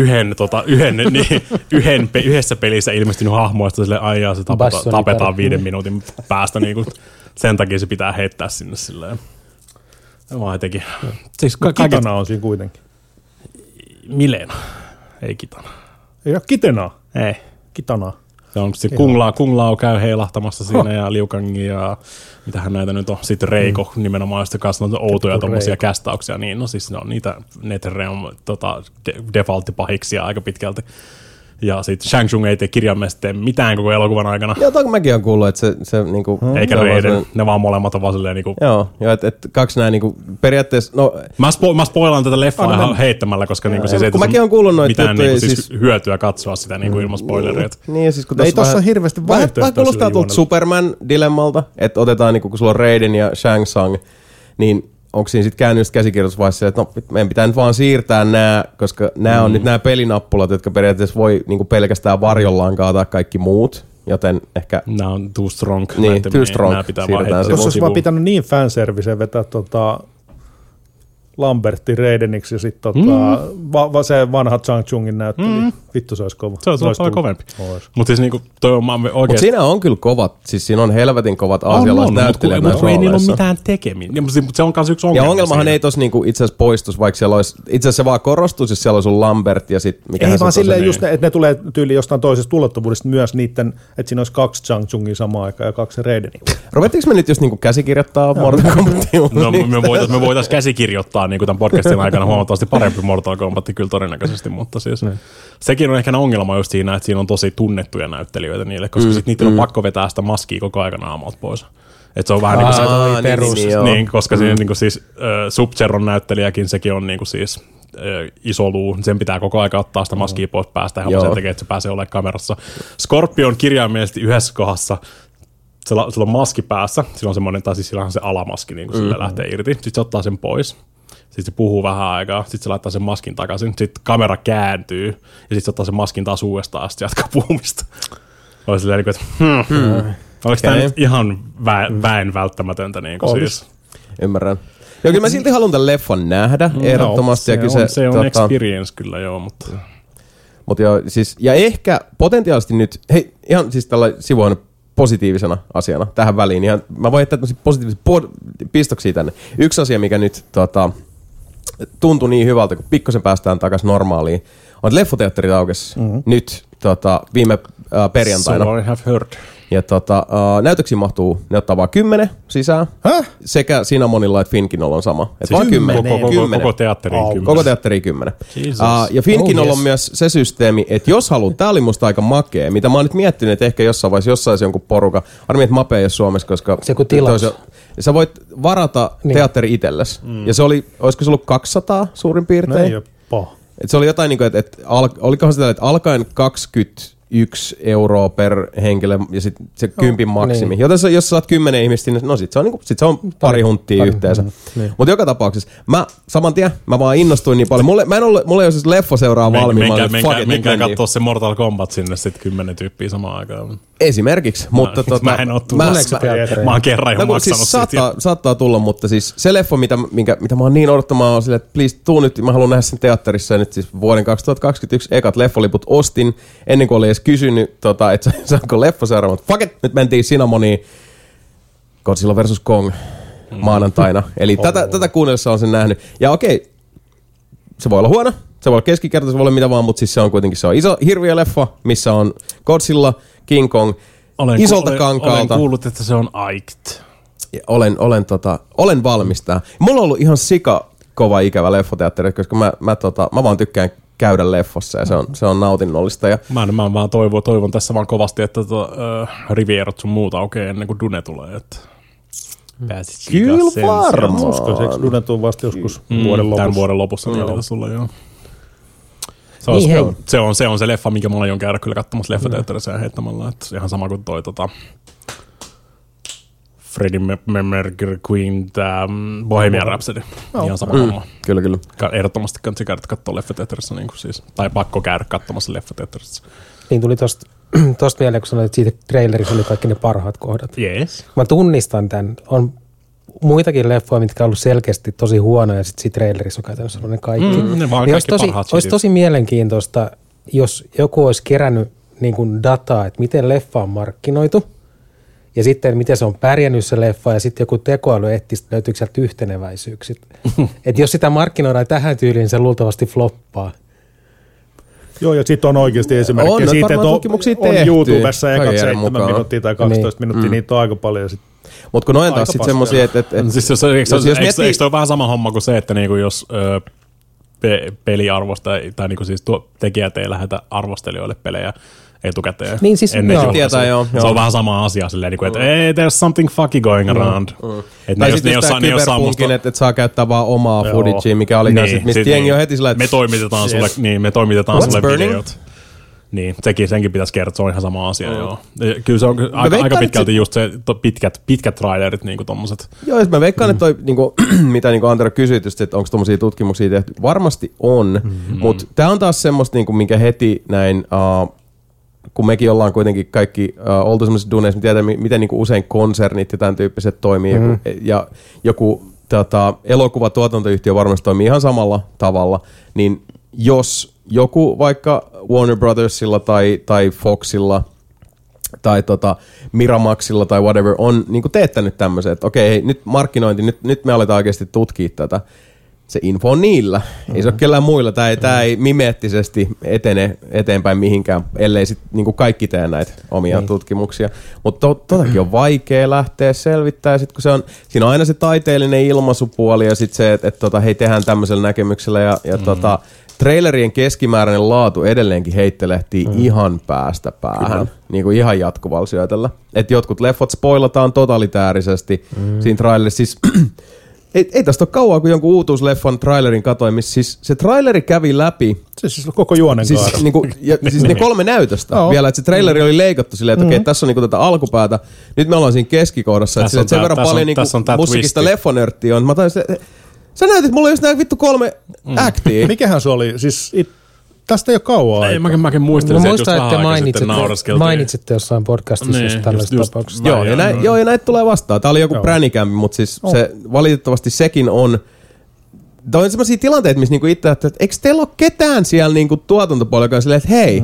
Yhdessä pelissä ilmestynyt hahmoista sille aijaa se tapetaan 5 minuutin päästä niinku sen takia se pitää heittää sinne silleen. Vaan jotenkin. Siis Kitana on siinä kuitenkin. Milena. Ei Kitana. Ei ole Kitanaa. Ei. Kitanaa. Se on se Kung Lao käy heilahtamassa siinä ja Liukangi ja mitähän näitä nyt on. Sitten Reiko nimenomaan, sitten kanssa on outoja tommosia kästauksia. Niin, no siis ne on niitä NetherRealm default-pahiksia aika pitkälti. Ja sitten Shang Tsung ei tee kirjaimellisesti mitään koko elokuvan aikana. Joo, toki mäkin on kuullut, että se niinku... Eikä Reiden, ne vaan molemmat on vaan silleen niinku... Joo, että kaksi nää niinku periaatteessa... No, mä spoilaan tätä leffaa ihan heittämällä, koska niinku siis ei mitään niinku siis hyötyä katsoa sitä niinku ilman spoilereita. Niin, siis kun ei tossa hirveästi vaihtoehtoa. Vähän kuulostaa tuolta Superman-dilemmalta, että otetaan niinku, kun sulla on Raiden ja Shang Tsung, niin... Onko siinä sitten käynyt käsikirjoitusvaiheessa, että no, meidän pitää nyt vaan siirtää nämä, koska nämä on nyt nämä pelinappulat, jotka periaatteessa voi niinku pelkästään varjollaan kaataa kaikki muut, joten ehkä... Nämä on too strong. Niin, too strong. Siirretään se. Olisi vaan pitänyt niin fanserviceen vetää Lambertin Raideniksi ja sitten se vanha Shang Tsungin näytteli. Vittu, se olisi kova. Se olisi paljon kovempi. Mutta siis niinku, toi on oikeasti... Mutta siinä on kyllä kovat, siis siinä on helvetin kovat aasialaiset näyttelijät näissä rooleissa. Ei niillä ole mitään tekemistä. Mutta se on myös yksi ongelma. Ja ongelmahan siinä ei tossa niinku itse asiassa poistuisi, vaikka siellä olisi... Itse asiassa se vaan korostuisi, jos siellä olisi Lambert ja sitten... Ei vaan silleen just, että ne tulee tyyli jostain toisesta ulottuvuudesta myös niitten, että siinä olisi 2 Shang Tsungia samaan aikaan ja 2 Raidenia. Ruvettiinko me nyt just niinku käsikirjoittaa Mortal Kombatia? No me voitaisiin käsikirjoittaa niinku tämän podcastin aikana huomattavasti parempi Mortal Kombat kyllä todennäköisesti, mutta siis sekin on ehkä ongelma just siinä, että siinä on tosi tunnettuja näyttelijöitä niille, koska sitten niitä on pakko vetää sitä maskia koko ajan naamalta pois. Että se on vähän niinku se perus. Niin, koska siinä niinku siis Sub-Zeron näyttelijäkin, sekin on niinku siis iso luu, sen pitää koko aika ottaa sitä maskia pois päästä ihan sen takia, että se pääsee olemaan kamerassa. Scorpion kirjaimellisesti yhdessä kohdassa, sillä on maski päässä, sillä on semmoinen, tai siis sillähän se alamaski niinku sillä lähtee irti, sitten se ottaa sen pois. Sitten se puhuu vähän aikaa, sitten se laittaa sen maskin takaisin, sitten kamera kääntyy ja sitten se ottaa sen maskin taas uudestaan ja sitten jatkaa puhumista. Oli silleen, että oliko tämä nyt ihan väen välttämätöntä? Niin kuin siis? Ymmärrän. Joo, kyllä mä silti haluan tämän leffan nähdä ehdottomasti. No, se on experience kyllä, joo, mutta... Mutta joo, siis, ja ehkä potentiaalisesti nyt, hei, ihan siis tällä sivuun positiivisena asiana tähän väliin. Ihan, mä voin jättää positiivisia pistoksia tänne. Yksi asia, mikä nyt... tuntui niin hyvältä, kun pikkusen päästään takaisin normaaliin. On leffoteatterit aukesi nyt viime perjantaina. So I have heard. Ja näytöksiin mahtuu, ne ottaa vaan 10 sisään. Häh? Sekä siinä monilla, että Finkinolla on sama. Et vaan 10. Koko teatteriin 10. Koko teatteriin 10. Ja Finkinolla on myös se systeemi, että jos haluat, tää oli musta aika makea, mitä mä oon nyt miettinyt, että ehkä jossain vaiheessa jossain se jonkun porukka. Armin, että Mape ei ole Suomessa, koska... Se kun tilaus. Sä voit varata teatteri itsellesi. Ja se oli, olisiko se ollut 200 suurin piirtein? No jopa. Et se oli jotain niin kuin, että olikohan se tällä, että alkaen 21 € per henkilö ja sitten se 10 maksimi. Niin. Joten jos sä saat 10 ihmistä, no sit se on, niin kuin, sit se on pari hunttia yhteensä. Niin. Mutta joka tapauksessa, mä vaan innostuin niin paljon. Mulla ei ole siis leffoseuraa valmiina. Menkää katsoa se Mortal Kombat sinne sit 10 tyyppiä samaan aikaan. Esimerkiksi, mutta... Mä en oo tullut. Mä oon kerran ihan maksanut siis siitä. Saattaa tulla, mutta siis se leffo, mitä mä oon niin odottamaan, on silleen, että please, tuu nyt, mä haluan nähdä sen teatterissa. Ja nyt siis vuoden 2021 ekat leffoliput ostin, ennen kuin oli edes kysynyt, että saanko leffoseura, mutta fuck it, nyt mentiin Cinnamoniin Godzilla vs. Kong maanantaina. Eli tätä kuunnellessa on sen nähnyt. Ja okei, se voi olla huono. Se voi olla keskikertaisesti, se voi olla mitä vaan, mutta siis se on kuitenkin se on iso hirviö leffa, missä on Godzilla, King Kong, isolta kankaalta. Olen kuullut, että se on aiked. Olen valmis tähän. Mulla on ollut ihan kova ikävä leffoteatteri, koska mä vaan tykkään käydä leffossa ja se on nautinnollista. Ja mä vaan toivon tässä vaan kovasti, että rivierot sun muuta aukeaa ennen kuin Dune tulee. Että pääsit kyllä varmaan. Uskoiseksi Dune tulee vasta joskus vuoden lopussa. Tämän vuoden lopussa niitä sulla, joo. Se on se leffa, minkä mä aion käydä kyllä katsomassa leffateatterissa ja heittämällä. Että ihan sama kuin toi Freddie Mercury Queen, tämä Bohemian Rhapsody. No. Ihan sama homma. Kyllä. Ehdottomasti kannattaa käydä katsoa leffateatterissa. Niin siis. Tai pakko käydä katsomassa leffateatterissa. Niin tuli tosta mieleen, kun sanoit, että siitä trailerissa oli kaikki ne parhaat kohdat. Yes. Mä tunnistan tämän. On muitakin leffoja, mitkä on ollut selkeästi tosi huonoja, ja sitten siinä trailerissa on käytännössä ne kaikki. Ne vaan niin kaikki parhaat. Olisi tosi mielenkiintoista, jos joku olisi kerännyt niin kuin dataa, että miten leffa on markkinoitu, ja sitten miten se on pärjännyt se leffa, ja sitten joku tekoäly etsisi, löytyykö sieltä yhteneväisyyksiä. Että jos sitä markkinoidaan tähän tyyliin, se luultavasti floppaa. Joo, ja sitten on oikeasti esimerkki siitä, että on YouTubessa ekat 7 minuuttia tai 12 minuuttia, niitä on aika paljon. Mutta kun noin taas sitten semmoisia, että... Siis jos miettii... Eikö ole vähän sama homma kuin se, että niinku jos peliarvosta, tai niinku siis tekijät ei lähetä arvostelijoille pelejä, etukäteen. Niin siis tietää joo. Se on vähän sama asia silleen, että there's something fucking going around. Tai sitten jos tämä kyberpunkin, että saa käyttää vaan omaa footage, mikä oli niin, sitten mistä jengi on heti sillä, että... Me toimitetaan sulle videot. Niin, senkin pitäisi kertoa, se on ihan sama asia, joo. Kyllä se on aika pitkälti just se pitkät trailerit, niinku tommoset. Joo, jos mä veikkaan, että toi, niinku, mitä niinku Antero kysyi, että onko tommosia tutkimuksia tehty, varmasti on, mutta tää on taas semmoista, minkä heti näin... kun mekin ollaan kuitenkin kaikki oltu semmoisessa duneissa, me tiedämme, miten niinku usein konsernit ja tämän tyyppiset toimii. Ja joku elokuvatuotantoyhtiö varmasti toimii ihan samalla tavalla. Niin jos joku vaikka Warner Brothersilla tai Foxilla tai Miramaxilla tai whatever on niinku teettänyt tämmöisen, että okei, hei, nyt markkinointi, nyt me aletaan oikeasti tutkia tätä. Se info on niillä. Ei se ole kellään muilla. Tämä ei mimeettisesti etene eteenpäin mihinkään, ellei sitten niinku kaikki tee näitä omia tutkimuksia. Mutta totakin on vaikea lähteä selvittämään. Sit, kun siinä on aina se taiteellinen ilmaisupuoli ja sitten se, että hei, tehdään tämmöisellä näkemyksellä. Ja trailerien keskimääräinen laatu edelleenkin heittelehtii ihan päästä päähän. Niin kuin ihan jatkuvalla syötellä. Et jotkut leffot spoilataan totalitaarisesti siinä trailerissa. Siis... Ei tästä ole kauaa, kun jonkun uutuusleffan trailerin katoin, missä siis se traileri kävi läpi. Siis koko juonen kaara. Niinku, siis ne 3 näytöstä vielä, että se traileri oli leikattu silleen, että okei, tässä on niinku tätä alkupäätä. Nyt me ollaan siinä keskikohdassa, että sen verran paljon niinku musiikista leffonörttiä on. Mä taisin, sä näytit mulle just nää vittu 3 actia. Mikähän se oli? Siis tästä ei ole kauaa. Ei, mäkin muistelin, että mainitsitte jossain podcastissa just tällaisesta tapauksesta. Joo, ja näitä tulee vastaan. Tää oli joku pränikämpi, mutta siis se, valitettavasti sekin on... Tämä on sellaisia tilanteita, missä niinku itse ajattelee, että eikö teillä ole ketään siellä niinku tuotantopuolella, joka on silleen, että hei,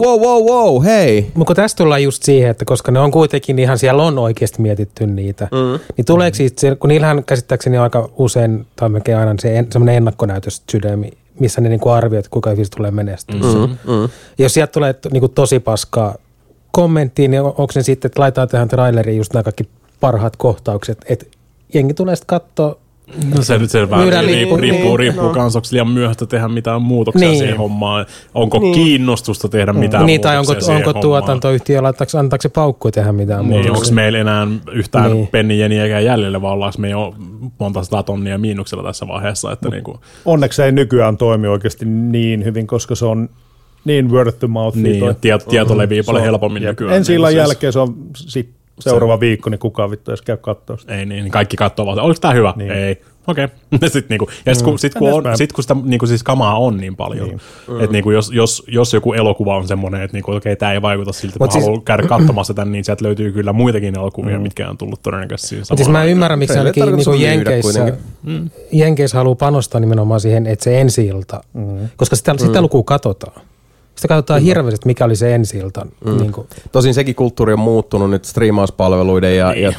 wow, hei. Mutta kun tässä tullaan just siihen, että koska ne on kuitenkin ihan, siellä on oikeasti mietitty niitä, niin tuleeko siitä, kun niillähän käsittääkseni aika usein, tai melkein aina semmoinen ennakkonäytös sydämi, missä ne niinku arvioivat, kuinka hyvin tulee menestyä. Jos sieltä tulee niinku tosi paskaa kommenttiin, niin onko ne sitten, että laitetaan tähän traileriin just nämä kaikki parhaat kohtaukset, että jengi tulee sitten katsoa. No se nyt vähän riippuu kansaksi liian myöhäistä tehdä mitään muutoksia siihen hommaan. Onko kiinnostusta tehdä mitään muutoksia siihen onko tuotantoyhtiö, antaako se paukkua tehdä mitään muutoksia? Onko meillä enää yhtään pennieniä jäljellä, vaan ollaanko me jo monta 100 tonnia miinuksella tässä vaiheessa? Että niin kuin... Onneksi ei nykyään toimi oikeasti niin hyvin, koska se on niin word to mouth. Niin, tieto levii paljon helpommin nykyään. Ensi illan jälkeen se on sitten. Seuraava viikko, niin kukaan vittu edes käy kattoo sitä. Ei niin, kaikki kattoo vaan, oliko tää hyvä? Niin. Ei. Okei. Okay. Sitten kun sitä niinku siis kamaa on niin paljon, että niinku jos joku elokuva on semmoinen, että niinku okei, tää ei vaikuta siltä, että mä haluan käydä katsomassa tän, niin sieltä löytyy kyllä muitakin elokuvia, mitkä on tullut todennäköisesti. Mutta siis mä ymmärrän, miksi ainakin niinku Jenkeissä haluaa panostaa nimenomaan siihen, että se ensi ilta, koska sitä lukua katsotaan. Sitä katsotaan hirveästi, mikä oli se ensi-ilta. Niin tosin sekin kulttuuri on muuttunut nyt striimauspalveluiden ja, niin.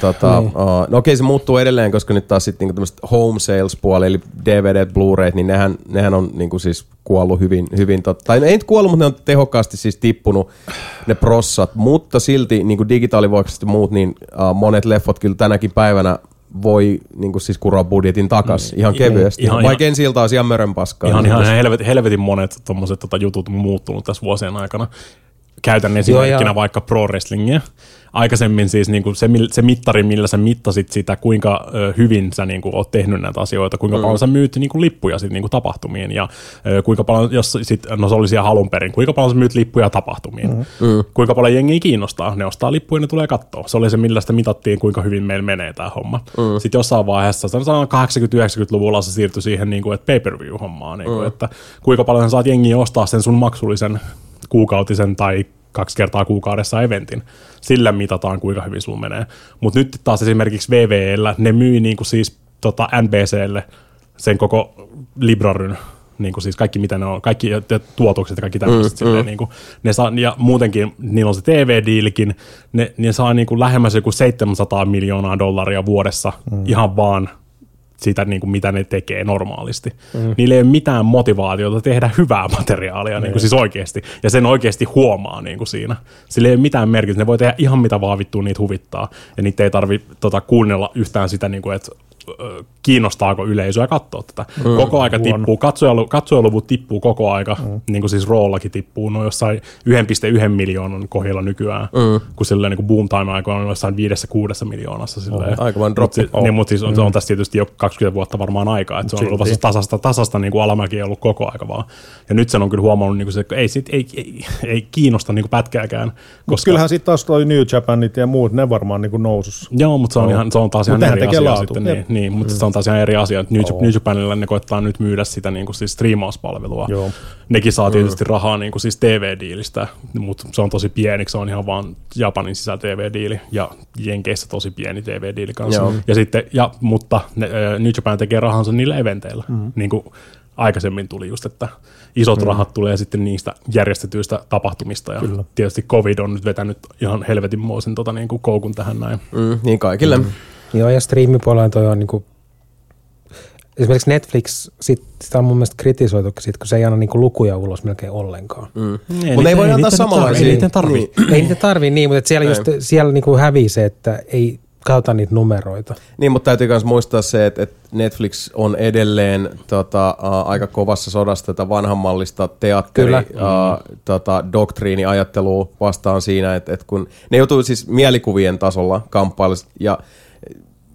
No okei, se muuttuu edelleen, koska nyt taas sitten niinku tämmöiset home sales -puoli, eli DVD, Blu-rayt, niin nehän on niinku siis kuollut hyvin tai ei nyt kuollut, mutta ne on tehokkaasti siis tippunut ne prossat, mutta silti niinku digitaalivoimaisesti muut, niin monet leffot kyllä tänäkin päivänä voi niinku siis kuraa budjetin takas ihan kevyesti. Vaikka ensi ilta on siellä mörönpaskaa. Ihan helvetin monet tommoset jutut on muuttunut tässä vuosien aikana. Käytän esimerkkinä vaikka pro wrestlingiä. Aikaisemmin siis niinku se mittari, millä sä mittasit sitä, kuinka hyvin sä niinku oot tehnyt näitä asioita, kuinka paljon sä myyt niinku lippuja sit niinku tapahtumiin ja kuinka paljon, jos sit, no se oli siellä alun perin, kuinka paljon sä myyt lippuja tapahtumiin. Kuinka paljon jengiä kiinnostaa, ne ostaa lippuja ja ne tulee kattoo. Se oli se, millä sitä mitattiin, kuinka hyvin meillä menee tää homma. Sitten jossain vaiheessa, sanotaan 80-90-luvulla se siirtyi siihen, niinku, että pay-per-view-hommaa, niinku, että kuinka paljon sä saat jengiä ostaa sen sun maksullisen kuukautisen tai 2 kertaa kuukaudessa eventin. Sillä mitataan, kuinka hyvin sulla menee. Mutta nyt taas esimerkiksi VVEllä, ne myi niinku siis NBClle sen koko Libraryn, niinku siis kaikki mitä ne on, kaikki tuotokset ja kaikki tämmöiset. Niinku, ne saa, ja muutenkin niillä on se TV-diilikin, ne saa niinku lähemmäs joku $700 miljoonaa vuodessa ihan vaan sitä, niin kuin mitä ne tekee normaalisti. Niillä ei ole mitään motivaatiota tehdä hyvää materiaalia, niin kuin siis oikeasti. Ja sen oikeasti huomaa niin kuin siinä. Sillä ei ole mitään merkitystä. Ne voi tehdä ihan mitä vaan vittua niitä huvittaa. Ja niitä ei tarvitse kuunnella yhtään sitä, niin kuin, että kiinnostaako yleisöä katsoa tätä. Koko aika tippuu, katsojaluvut tippuu koko aika, niin kuin siis roollakin tippuu, no jossain 1,1 miljoonan kohdilla nykyään, kun silleen niin kuin boom time aikoina on jossain 5–6 miljoonassa. Aika vaan drop. Mutta siis on tässä tietysti jo 20 vuotta varmaan aikaa, että se on ollut tasasta niin kuin alamäkiä ollut koko aika vaan. Ja nyt sen on kyllä huomannut, niin kuin se, että ei kiinnosta niin kuin pätkääkään. Koska... Kyllähän sitten taas toi New Japanit ja muut, ne varmaan niin kuin nousussa. Joo, mutta se on taas ihan eri asia sitten. Niin, mutta se on taas ihan eri asia. New Japanilla ne koettaa nyt myydä sitä niin kuin siis striimauspalvelua. Joo. Nekin saa tietysti rahaa niin kuin siis TV-diilistä, mutta se on tosi pieni. Se on ihan vaan Japanin sisä TV-diili ja Jenkeissä tosi pieni TV-diili kanssa. Joo. Ja sitten, mutta New Japan tekee rahansa niillä eventeillä. Niin kuin aikaisemmin tuli just, että isot rahat tulee sitten niistä järjestetyistä tapahtumista. Ja kyllä. Tietysti COVID on nyt vetänyt ihan helvetinmoisen niin kuin koukun tähän näin. Niin kaikille. Joo, ja striimipuolella toi on niinku, esimerkiksi Netflix, sitä on mun mielestä kritisoitu, kun se ei anna niinku lukuja ulos melkein ollenkaan. Mutta ei voi antaa samanlaisia. Ei niitä tarvii, mutta siellä niinku hävii se, että ei kautta niitä numeroita. Niin, mutta täytyy myös muistaa se, että Netflix on edelleen aika kovassa sodassa tätä vanhanmallista doktriiniajattelua vastaan siinä, että kun ne joutuu siis mielikuvien tasolla kamppailla ja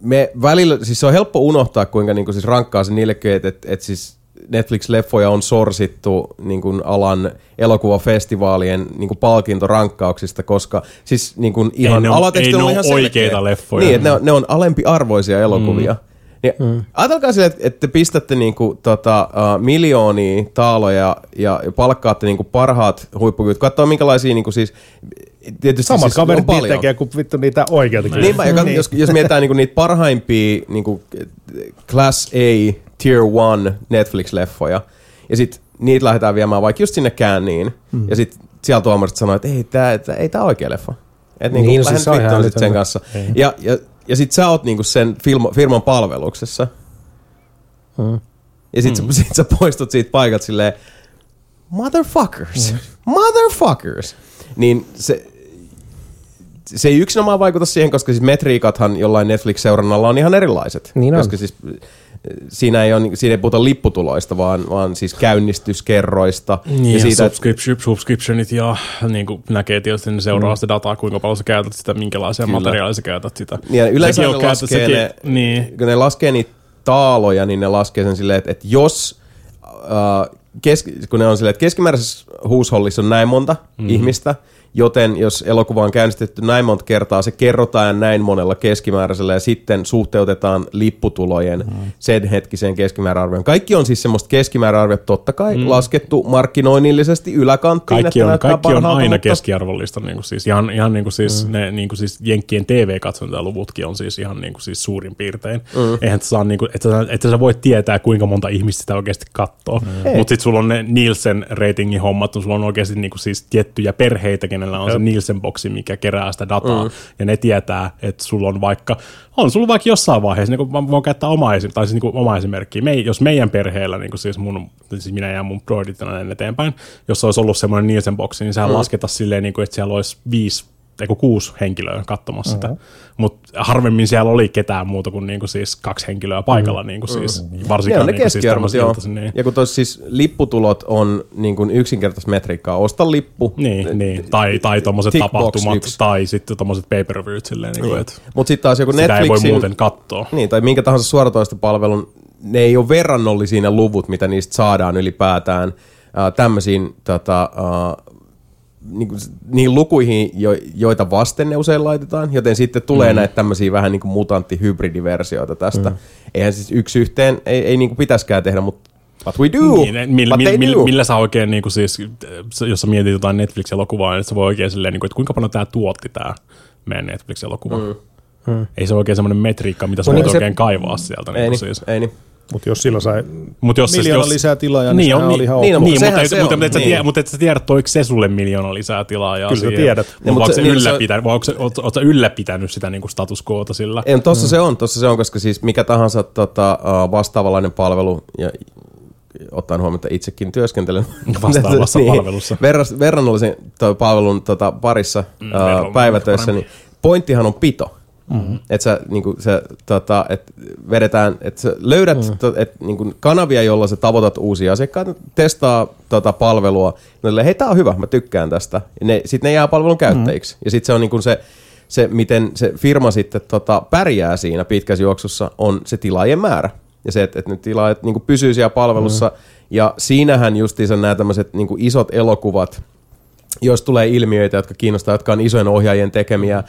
me välillä, siis se on helppo unohtaa, kuinka niin kuin siis rankkaa se niillekin, että siis Netflix-leffoja on sorsittu niin kuin alan elokuvafestivaalien niin kuin palkintorankkauksista, koska siis niin kuin ihan alatekstillä on ihan oikeita leffoja. Niin, että ne on alempiarvoisia elokuvia. Ajatelkaa sille, että te pistätte niinku miljoonia taaloja ja palkkaatte niinku parhaat huippukyyt. Katsoa minkälaisia niinku siis tietysti samat siis kaverit tekee kuin vittu niitä oikeitakin. Niin, jos mietitään niinku niitä parhaimpia niinku Class A Tier 1 Netflix-leffoja ja sit niitä lähdetään viemään vaikka just sinne Canniin ja sit sieltä tuomarit sanoo, että ei tää oikea leffa. Et niinku niin, lähden vittuun siis sen kanssa. Ja sit sä oot niinku sen firman palveluksessa. Ja sit sä poistut siitä paikalta silleen, motherfuckers. Niin se ei yksinomaan vaikuta siihen, koska siis metriikathan jollain Netflix-seurannalla on ihan erilaiset. Niin on. Koska siis siinä ei puhuta lipputuloista, vaan siis käynnistyskerroista. Niin, ja siitä, subscriptionit ja niin kuin näkee tietysti, ne seuraa sitä dataa, kuinka paljon sä käytät sitä, minkälaisia materiaaleja sä käytät sitä. Ja yleensä kun ne laskee niitä taaloja, niin ne laskee sen silleen, että jos... kun ne on silleen, että keskimääräisessä huushollissa on näin monta ihmistä, joten jos elokuva on käynnistetty näin monta kertaa, se kerrotaan näin monella keskimääräisellä ja sitten suhteutetaan lipputulojen sen hetkiseen keskimääräarvioon. Kaikki on siis semmoista keskimääräarviota totta kai laskettu markkinoinnillisesti yläkanttiin. Kaikki on aina keskiarvollista, niin kuin siis, ihan niin kuin siis, ne, niin kuin siis Jenkkien TV-katsontaluvutkin on siis ihan niin kuin siis suurin piirtein. Eihän saa, niin kuin, että sä voit tietää, kuinka monta ihmistä sitä oikeasti katsoo. Mutta sitten sulla on ne Nielsen-ratingin hommat, sulla on oikeasti niin kuin siis tiettyjä perheitä, kenellä on se Nielsen-boksi, mikä kerää sitä dataa, ja ne tietää, että sulla on vaikka, jossain vaiheessa, niin kun mä voin käyttää omaa esimerkkiä, jos meidän perheellä, niin kun siis, minä ja mun broidit näin eteenpäin, jos olisi ollut semmoinen Nielsen-boksi, niin sehän lasketa silleen, niin kun, että siellä olisi 6 henkilöä katsomassa sitä, mutta harvemmin siellä oli ketään muuta kuin niinku siis 2 henkilöä paikalla niinku siis varsinkin niinku siis tämmöistä niin. Ja kun tois siis lipputulot on niinkuin yksinkertaista metriikkaa, osta lippu niin. tai tommoset tapahtumat tai sitten tommoset pay-per-viewt silleen niinku et. Mut sitten taas joku Netflixin ei voi muuten katsoa. Niin tai minkä tahansa suoratoistopalvelun ne ei ole verrannollisia ne luvut mitä niistä saadaan ylipäätään tämmöisiin niin lukuihin, joita vasten ne usein laitetaan, joten sitten tulee näitä tämmöisiä vähän niin kuin mutantti-hybridiversioita tästä. Eihän siis yksi yhteen, ei niin kuin pitäisikään tehdä, mutta what we do, niin, millä sä oikein, niin kuin siis, jos sä mietit jotain Netflix-elokuvaa, niin sä voi oikein silleen, että kuinka paljon tää tuotti tää meidän Netflix-elokuva. Ei se oikein semmoinen metriikka, mitä sä voit oikein kaivaa sieltä. Ei niin, siis. Ei niin. Mutta jos sillä sai miljoona lisää tilaajaa, niin sehän oli ihan ok. Mutta et sä tiedä, toiko se sulle miljoona lisää tilaajaa. Kyllä sä tiedät. Oletko sä ylläpitänyt sitä status quota sillä? Tossa se on, koska siis mikä tahansa vastaavanlainen palvelu, ja ottaen huomioon, että itsekin työskentelen vastaavassa palvelussa. Verrannollisen palvelun parissa päivätöissä, niin pointtihan on pito. Että sä, niinku, sä et vedetään, että sä löydät niinku, kanavia, jolla sä tavoitat uusia asiakkaita, testaa palvelua. Ne tulee, hei tää on hyvä, mä tykkään tästä. Sitten ne jää palvelun käyttäjiksi. Ja sitten se on niinku, se, miten se firma sitten pärjää siinä pitkässä juoksussa, on se tilaajien määrä. Ja se, että ne tilaajat niinku, pysyy siellä palvelussa. Ja siinähän justiinsa nämä tämmöiset niinku, isot elokuvat, jos tulee ilmiöitä, jotka kiinnostaa, jotka on isojen ohjaajien tekemiä,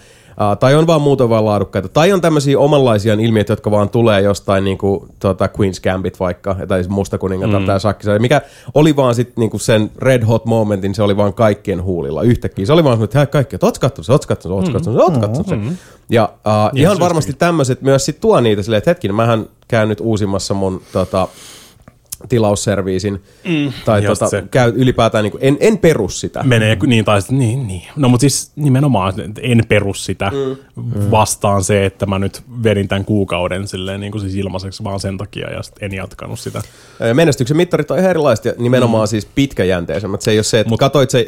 tai on vaan muuta vaan laadukkaita. Tai on tämmöisiä omanlaisia ilmiöitä, jotka vaan tulee jostain niinku, Queen's Gambit vaikka, tai Musta kuningatar tai Sakkisarja, mikä oli vaan sit niinku sen red hot momentin, se oli vaan kaikkien huulilla yhtäkkiä. Se oli vaan semmoinen, että kaikki, että ootko kattonut se. Ja ihan varmasti tämmöiset myös sit tuo niitä silleen, että hetki, mähän käyn nyt uusimmassa mun tilausserviisin, tai käy ylipäätään, niin kuin, en perus sitä. Menee, niin. No mutta siis nimenomaan, en perus sitä vastaan se, että mä nyt vedin tämän kuukauden silleen niin kuin siis ilmaiseksi vaan sen takia, ja en jatkanut sitä. Menestyksen mittarit on ihan erilaiset, ja nimenomaan siis pitkäjänteisemmät. Se ei ole se, että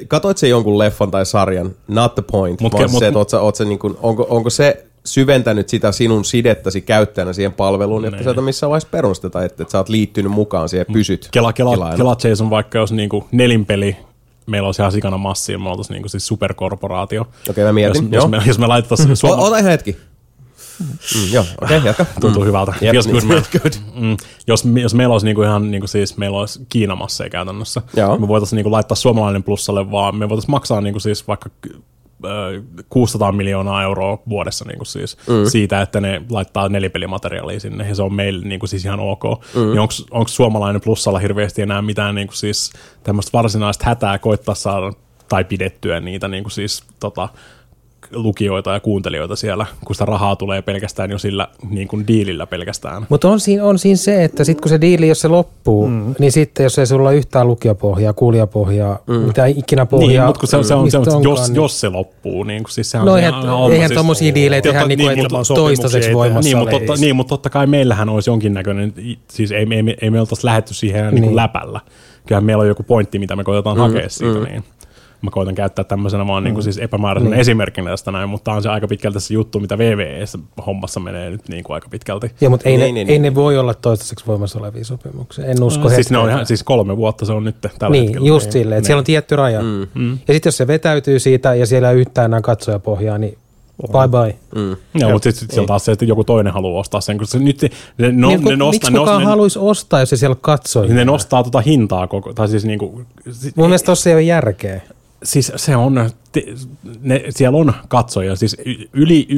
katoit se jonkun leffan tai sarjan, not the point, vaan se, että oot se niin kuin, onko se syventänyt sitä sinun sidettäsi käyttäjänä siihen palveluun, että sä et missään vaiheessa perunut tai että sä oot liittynyt mukaan siihen ja pysyt. Kela Jason, vaikka jos niinku Nelinpeli, meillä olisi ihan sikana massia, me oltaisiin niinku siis superkorporaatio. Okei, mä mietin. Jos me laitettaisiin ota ihan hetki. Joo, okei, jatka. Tuntuu hyvältä. Yep, jos meillä olisi niinku ihan niinku siis meillä olisi Kiinamasseja käytännössä, me voitaisiin niinku laittaa suomalainen plussalle, vaan me voitaisiin maksaa niinku siis vaikka 600 miljoonaa € vuodessa niin kuin siis, siitä, että ne laittaa nelipelimateriaalia sinne, ja se on meille niin kuin siis ihan ok. Niin onko suomalainen plussalla hirveästi enää mitään niin kuin siis tämmöistä varsinaista hätää koittaa saada tai pidettyä niitä niin kuin siis lukijoita ja kuuntelijoita siellä, kun sitä rahaa tulee pelkästään jo sillä niin kuin diilillä pelkästään. Mutta on siinä se, että sitten kun se diili, jos se loppuu, niin sitten jos ei sulla ole yhtään lukijapohjaa, kuulijapohjaa, mitä ikinä pohjaa. Niin, mutta se on jos se loppuu. Niin kuin siis no eihän tommosia diilejä tehdä toistaiseksi voimassa. Niin, mutta totta kai meillähän olisi jonkinnäköinen, siis ei me oltaisi lähdetty siihen läpällä. Kyllähän meillä on joku pointti, mitä me koitetaan hakea siitä niin. Mä koitan käyttää tämmöisenä vaan niin kuin siis epämääräisenä esimerkkinä tästä näin, mutta on se aika pitkälti se juttu, mitä VVE-hommassa menee nyt niin kuin aika pitkälti. Ja, mutta ei ne voi olla toistaiseksi voimassa olevia sopimuksia. En usko hetkeä. Siis ne on ihan, siis 3 vuotta se on nyt tällä hetkellä. Just niin, silleen, että siellä on tietty raja. Ja sitten jos se vetäytyy siitä ja siellä ei yhtään enää katsojapohjaa, niin bye bye. Joo, mutta sitten siellä taas se, että joku toinen haluaa ostaa sen. Koska nyt miksi kukaan haluaisi ostaa, jos se siellä katsoi? Ne nostaa hintaa koko, tai siis niinku. Mun mielestä tossa ei ole järkeä. Siis se on, siellä on katsoja, siis yli 1,1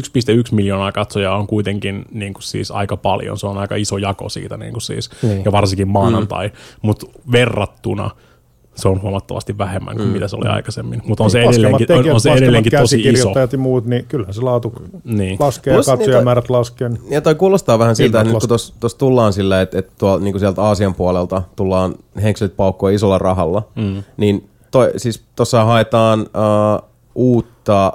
miljoonaa katsojaa on kuitenkin niin kuin siis aika paljon, se on aika iso jako siitä niin kuin siis, ja varsinkin maanantai, mutta verrattuna se on huomattavasti vähemmän kuin mitä se oli aikaisemmin, mutta on se edelleenkin, tekijät, on se edelleenkin tosi iso. Käsikirjoittajat ja muut, niin kyllähän se laatu laskee, katsojamäärät laskee. Ja toi kuulostaa vähän siltä, että nyt kun tuossa tullaan silleen, että niin sieltä Aasian puolelta tullaan henkselit paukkoa isolla rahalla, niin siis tuossa haetaan uutta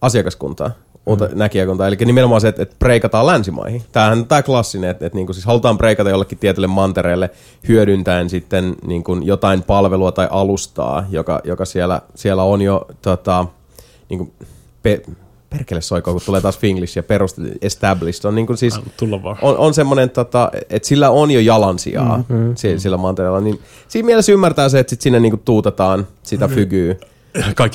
asiakaskuntaa, uutta näkijäkuntaa, eli nimenomaan se, että breikataan länsimaihin. Tämähän on tämä klassinen, että niinku siis halutaan breikata jollekin tietylle mantereelle hyödyntäen sitten niinku jotain palvelua tai alustaa, joka siellä on jo niinku perkele soikoo, kun tulee taas Finglish ja established. On, niin siis, on semmoinen, että sillä on jo jalansijaa sillä mantereella. Niin, siinä mielessä ymmärtää se, että sit siinä niin tuutetaan sitä fygyä.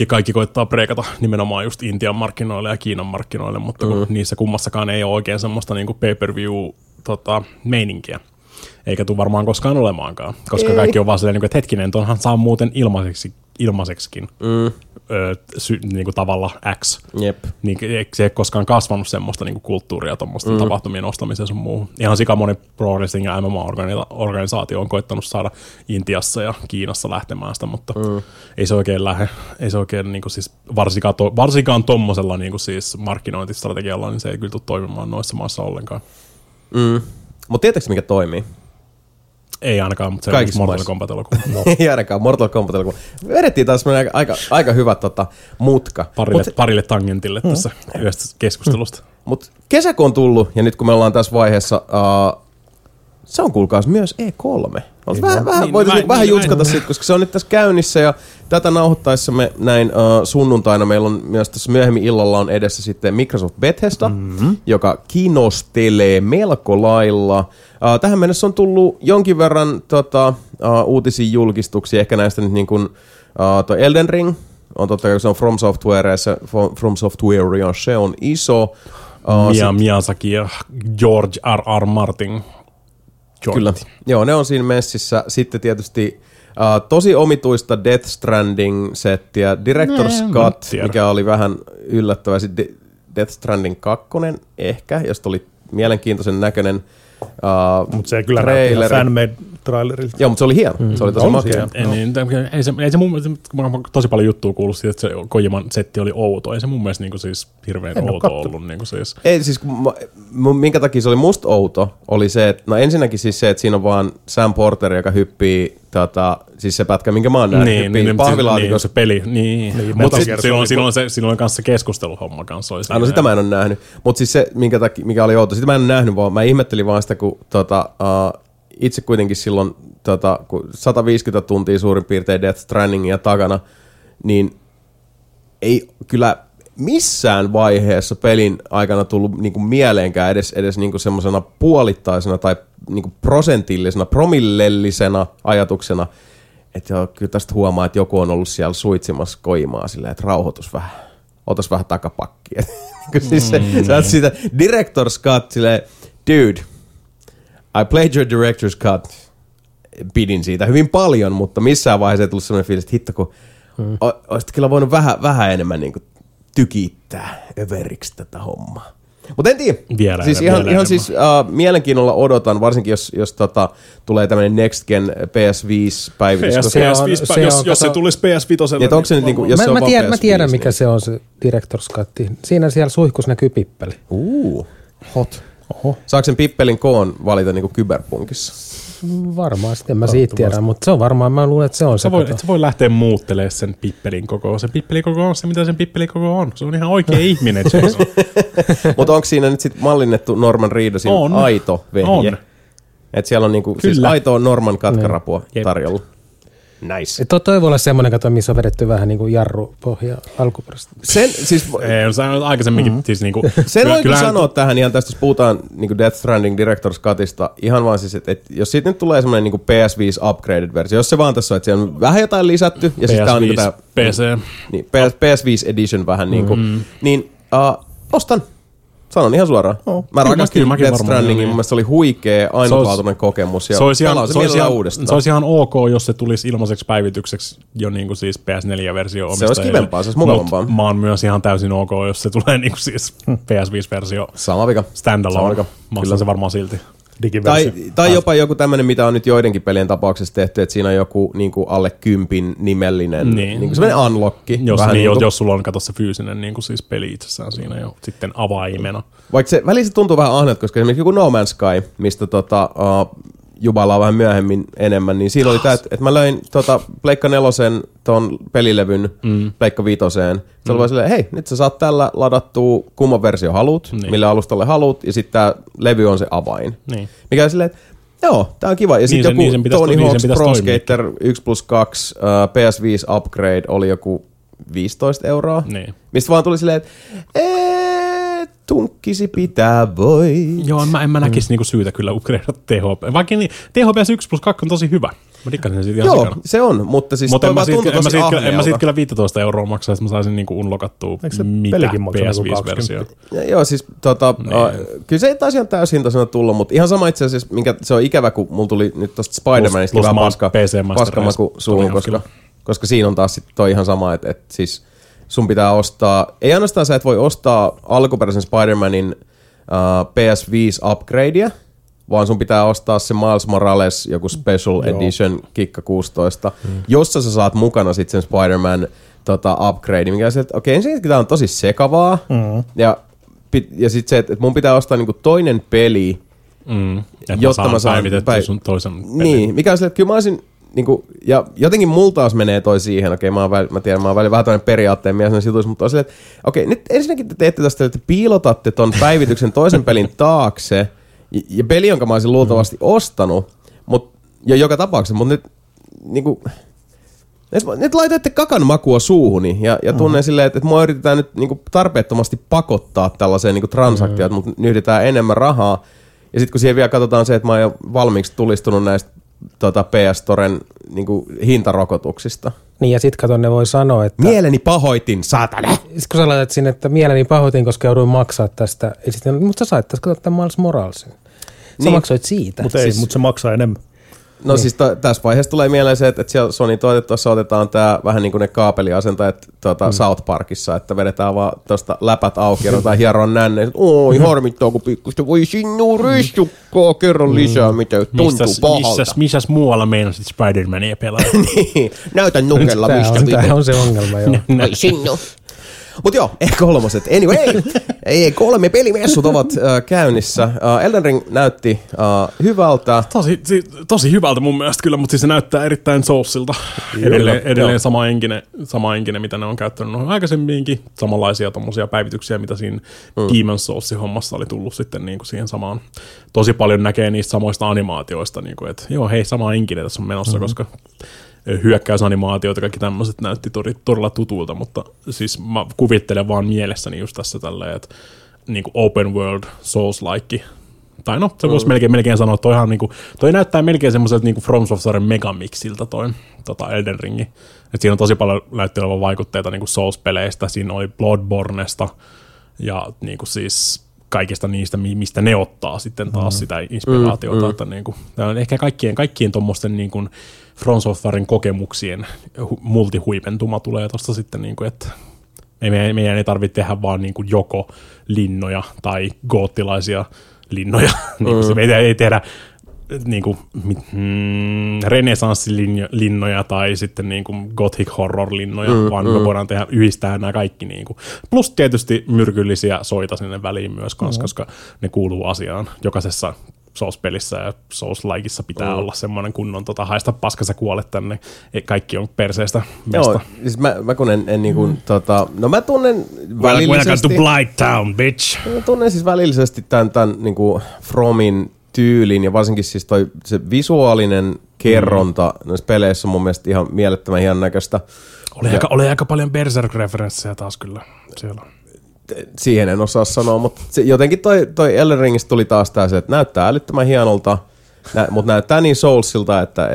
Kaikki koittaa breikata nimenomaan just Intian markkinoille ja Kiinan markkinoille, mutta kun niissä kummassakaan ei ole oikein semmoista niin pay-per-view-meininkiä. Eikä tule varmaan koskaan olemaankaan, koska kaikki on vaan silleen, että hetkinen, tuonhan saa muuten ilmaiseksikin niin kuin tavalla X. Jep. Niin, se ei koskaan kasvanut semmoista niin kuin kulttuuria tuommoista tapahtumien ostamiseen sun muuhun. Ihan sikamoinen pro wrestling ja MMA-organisaatio on koittanut saada Intiassa ja Kiinassa lähtemään sitä, mutta ei se oikein lähde. Ei se oikein, niin kuin siis varsinkaan tuommoisella niin kuin siis markkinointistrategialla, niin se ei kyllä tule toimimaan noissa maissa ollenkaan. Mutta tietääkö mikä toimii? Ei ainakaan, mutta se on Mortal Kombat-elokuva. No. Ei ainakaan, Mortal Kombat-elokuva. Vedettiin taas aika hyvä mutka. Parille tangentille tässä yhdestä keskustelusta. Mutta kesäkuun on tullut, ja nyt kun me ollaan tässä vaiheessa, se on kuulkaas myös E3. Vähän jutskata siitä, koska se on nyt tässä käynnissä, ja tätä nauhoittaessa me näin sunnuntaina. Meillä on myös tässä myöhemmin illalla on edessä sitten Microsoft Bethesda, joka kinostelee melko lailla. Tähän mennessä on tullut jonkin verran uutisia julkistuksia, ehkä näistä nyt niin kuin Elden Ring, on totta kai, se on From Software, ja se on iso. Miyazaki ja George R.R. Martin. Kyllä. Joo, ne on siinä messissä. Sitten tietysti tosi omituista Death Stranding-settiä. Director's Cut, mikä oli vähän yllättävää. Sitten Death Stranding 2 ehkä, josta oli mielenkiintoisen näköinen traileri. Mutta se kyllä näytti fan-made trailerilta. Joo, mutta se oli hieno. Se oli tosi makea. Ei se mun mielestä, tosi paljon juttua kuullut siitä, että se Kojiman setti oli outo. Ei se mun mielestä niin kuin siis hirveän outo ollut. Niin kuin siis. Ei siis, minkä takia se oli musta outo, oli se, että no ensinnäkin siis se, että siinä on vaan Sam Porter, joka hyppii, siis se pätkä, minkä mä oon nähnyt, hyppii pahvilaatikossa. Niin, se peli. Niin. Mutta silloin kanssa keskusteluhomma kanssa oli. No sitä mä en ole nähnyt. Mutta siis se, mikä oli outo, sitä mä en ole nähnyt, vaan mä ihmettelin vaan sitä, kun itse kuitenkin silloin, kun 150 tuntia suurin piirtein Death Strandingia takana, niin ei kyllä missään vaiheessa pelin aikana tullut niinku mieleenkään edes niinku semmoisena puolittaisena tai niinku prosentillisena, promillellisena ajatuksena, että kyllä tästä huomaa, että joku on ollut siellä suitsimassa Kojimaa silleen, että rauhoitus vähän, otas vähän takapakkia. Siis sä oot siitä Director's Cut silleen, dude, I played your Director's Cut. Pidin siitä hyvin paljon, mutta missään vaiheessa ei tullut sellainen fiilis, että hitto, kun olisit kyllä voinut vähän enemmän niin kuin tykittää överiksi tätä hommaa. Mutta en tiedä. Siis ihan siis mielenkiinnolla odotan, varsinkin jos tulee tämmöinen Next Gen PS5-päivitys. Jos se tulisi PS5. Mä tiedän, mikä se on se Director's Cut. Siellä suihkus näkyy pippeli. Hot. Oho. Saako sen pippelin koon valita niinku Cyberpunkissa? Varmaan, sitten mä siitä tiedän, mutta se on varmaan, mä luulen, että se on se. Se voi lähteä muuttelemaan sen pippelin kokoon. Se pippelin koko on se, mitä sen pippelin koko on. Se on ihan oikea ihminen. Mutta onko siinä nyt sitten mallinnettu Norman Reedusin aito vehje? Että siellä on niinku, siis aitoa Norman katkarapua tarjolla. Nice. Toi voi olla semmoinen, kato, missä on vedetty vähän niin kuin jarrupohja alkuperäisesti. Sen voi kyllä sanoa tähän ihan tästä, jos puhutaan niin kuin Death Stranding Director's Cutista, ihan vaan siis, että jos siitä nyt tulee semmoinen niin PS5 upgraded versio, jos se vaan tässä on, että siellä on vähän jotain lisätty, ja siis tää on niin kuin PC. Niin, PS5 edition vähän niin kuin, niin ostan. Sanon ihan suoraan. No, mä rakastin Death Strandingin, mun mielestä se oli huikea, ainutlaatuinen kokemus ja pelasin mielellään uudestaan. Se olisi ihan ok, jos se tulisi ilmaiseksi päivitykseksi jo niin kuin siis PS4-versio omistajille. Se olisi kivempaa, se olisi mukavampaa. Mut mä oon myös ihan täysin ok, jos se tulee niin kuin siis PS5-versio. Sama vika. Standalone. Mä ostan se varmaan silti. Tai jopa joku tämmöinen, mitä on nyt joidenkin pelien tapauksessa tehty, että siinä on joku niin kuin alle 10 nimellinen, niin semmoinen unlockki. Jos sulla on, kato se fyysinen niin kuin siis peli itsessään siinä jo sitten avaimena. Vaikka se välissä tuntuu vähän ahneelta, koska esimerkiksi joku No Man's Sky, mistä jubaillaan vähän myöhemmin enemmän, niin siinä oli tämä, että mä löin Pleikka 4 ton pelilevyn Pleikka 5. Se oli vaan silleen, hei, nyt sä saat tällä ladattua, kumman versio haluut, millä alustalle haluut, ja sitten tää levy on se avain. Niin. Mikä on silleen, että joo, tää on kiva. Ja sitten joku Tony Hawk's Pro Skater 1+2 PS5 Upgrade oli joku 15 euroa, niin. Mistä vaan tuli silleen, että tunkkisi pitää voi. Joo, en mä näkisi niinku syytä kyllä upgradeata THP. Vaikka niin, THPS 1+2 on tosi hyvä. Mä dikkasin sen siitä ihan sikana. Joo, se on, mutta siis toi vaan tuntuu tosi ahneelta. En mä siitä kyllä 15 euroa maksaa, että mä saisin niinku unlockattua mitä PS5-versio. Joo, siis niin. Kyllä se ei taisi ihan täyshintaisena tullut, mutta ihan sama itse asiassa, minkä se on ikävä, kun mulla tuli nyt tosta Spider-Manista vähän paskamaku suuhun, koska siinä on taas sit toi ihan sama, että siis sun pitää ostaa, ei ainoastaan sä et voi ostaa alkuperäisen Spider-Manin PS5-upgradeja, vaan sun pitää ostaa se Miles Morales joku Special Edition kikka 16, jossa sä saat mukana sitten sen Spider-Man upgrade, mikä on se, että okei, ensinnäkin tää on tosi sekavaa, ja sitten se, että mun pitää ostaa niinku toinen peli, jotta mä saan päivitettyä sun toisen pelin. Niin, mikä on se, että kyllä mä olisin niinku, ja jotenkin multa taas menee toi siihen, okei, mä tiedän, mä oon välillä vähän tämmöinen periaatteen mies näissä jutuissa, mutta on silleen, että okei, nyt ensinnäkin te teette tästä, että piilotatte ton päivityksen toisen pelin taakse, ja peli, jonka mä olisin luultavasti ostanut, ja joka tapauksessa, mutta nyt, niinku, nyt laitatte kakan makua suuhuni, ja tunnen silleen, että mua yritetään nyt niinku tarpeettomasti pakottaa tällaiseen niinku transaktioon, että mut nyhdetään enemmän rahaa, ja sit kun siihen vielä katsotaan se, että mä oon jo valmiiksi tulistunut näistä PS Storen niinku hintarokotuksista. Niin ja sit kato, ne voi sanoa, että mieleni pahoitin, saatana! Sit kun sä laitat sinne, että mieleni pahoitin, koska jouduin maksaa tästä, mutta sä sait tässä tämän Miles Moralesin. Sä maksoit siitä. Mutta siis, se maksaa enemmän. No niin. Siis tässä vaiheessa tulee mieleen se, että siellä Sony toivottavasti otetaan tää vähän niin kuin ne kaapeliasentajat South Parkissa, että vedetään vaan tuosta läpät auki ja ruvetaan hieroon nänneen. Oi, harmittaa kun pikkuista voi sinua rystukkaa, kerran lisää, mitä tuntuu pahalta. Missäs muualla meinasit Spider-Mania pelaa? Niin, näytä nukella mistä. Tämä on se ongelma, joo. Oi sinua. Mut joo, E3. Anyway, E3 pelimessut ovat käynnissä. Elden Ring näytti hyvältä. Tosi hyvältä mun mielestä kyllä, mutta siis se näyttää erittäin soulsilta. Edelleen sama enkinen, mitä ne on käyttänyt aikaisemminkin. Samanlaisia tommosia päivityksiä, mitä siinä Demon's Souls-hommassa oli tullut sitten niin kuin siihen samaan. Tosi paljon näkee niistä samoista animaatioista, niin kuin, että joo hei, sama enkinen tässä on menossa, koska hyökkäysanimaatioita, kaikki tämmöiset näytti todella tutulta, mutta siis mä kuvittelen vaan mielessäni just tässä tälleen, että niin kuin open world, souls-like, tai no, se voisi melkein sanoa, että toihan niinku, toi näyttää melkein semmoiselta niinku From Softwaren megamixiltä toi Elden Ringin. Et siinä on tosi paljon näytti olevan vaikutteita niinku souls-peleistä, siinä oli Bloodbornesta ja niinku siis kaikista niistä, mistä ne ottaa sitten taas sitä inspiraatiota. Että niinku, tää on ehkä kaikkien tommosten niinku From Softwaren kokemuksien multihuipentuma tulee tuosta sitten, niinku, että meidän ei tarvitse tehdä vaan niinku joko linnoja tai goottilaisia linnoja. Me ei tehdä niinku, renesanssilinnoja tai sitten niinku gothic horror-linnoja, vaan me voidaan tehdä, yhdistää nämä kaikki. Niinku. Plus tietysti myrkyllisiä soita sinne väliin myös, koska ne kuuluu asiaan jokaisessa Souls-pelissä ja Souls-likeissa pitää olla semmoinen kunnon haista paskassa kuolet tänne. Kaikki on perseestä mesta. Joo, siis mä kun en niin kuin no mä tunnen välillisesti to Blight Town, bitch. Mä tunnen siis välillisesti tämän niin kuin Fromin tyylin ja varsinkin siis toi se visuaalinen kerronta noissa peleissä on mun mielestä ihan mielettömän hienon näköistä. Oli aika paljon Berserk-referenssejä taas kyllä siellä. Siihen en osaa sanoa, mutta jotenkin toi Elden Ringistä tuli taas tää se, että näyttää älyttömän hienolta, mutta näyttää niin soulsilta, että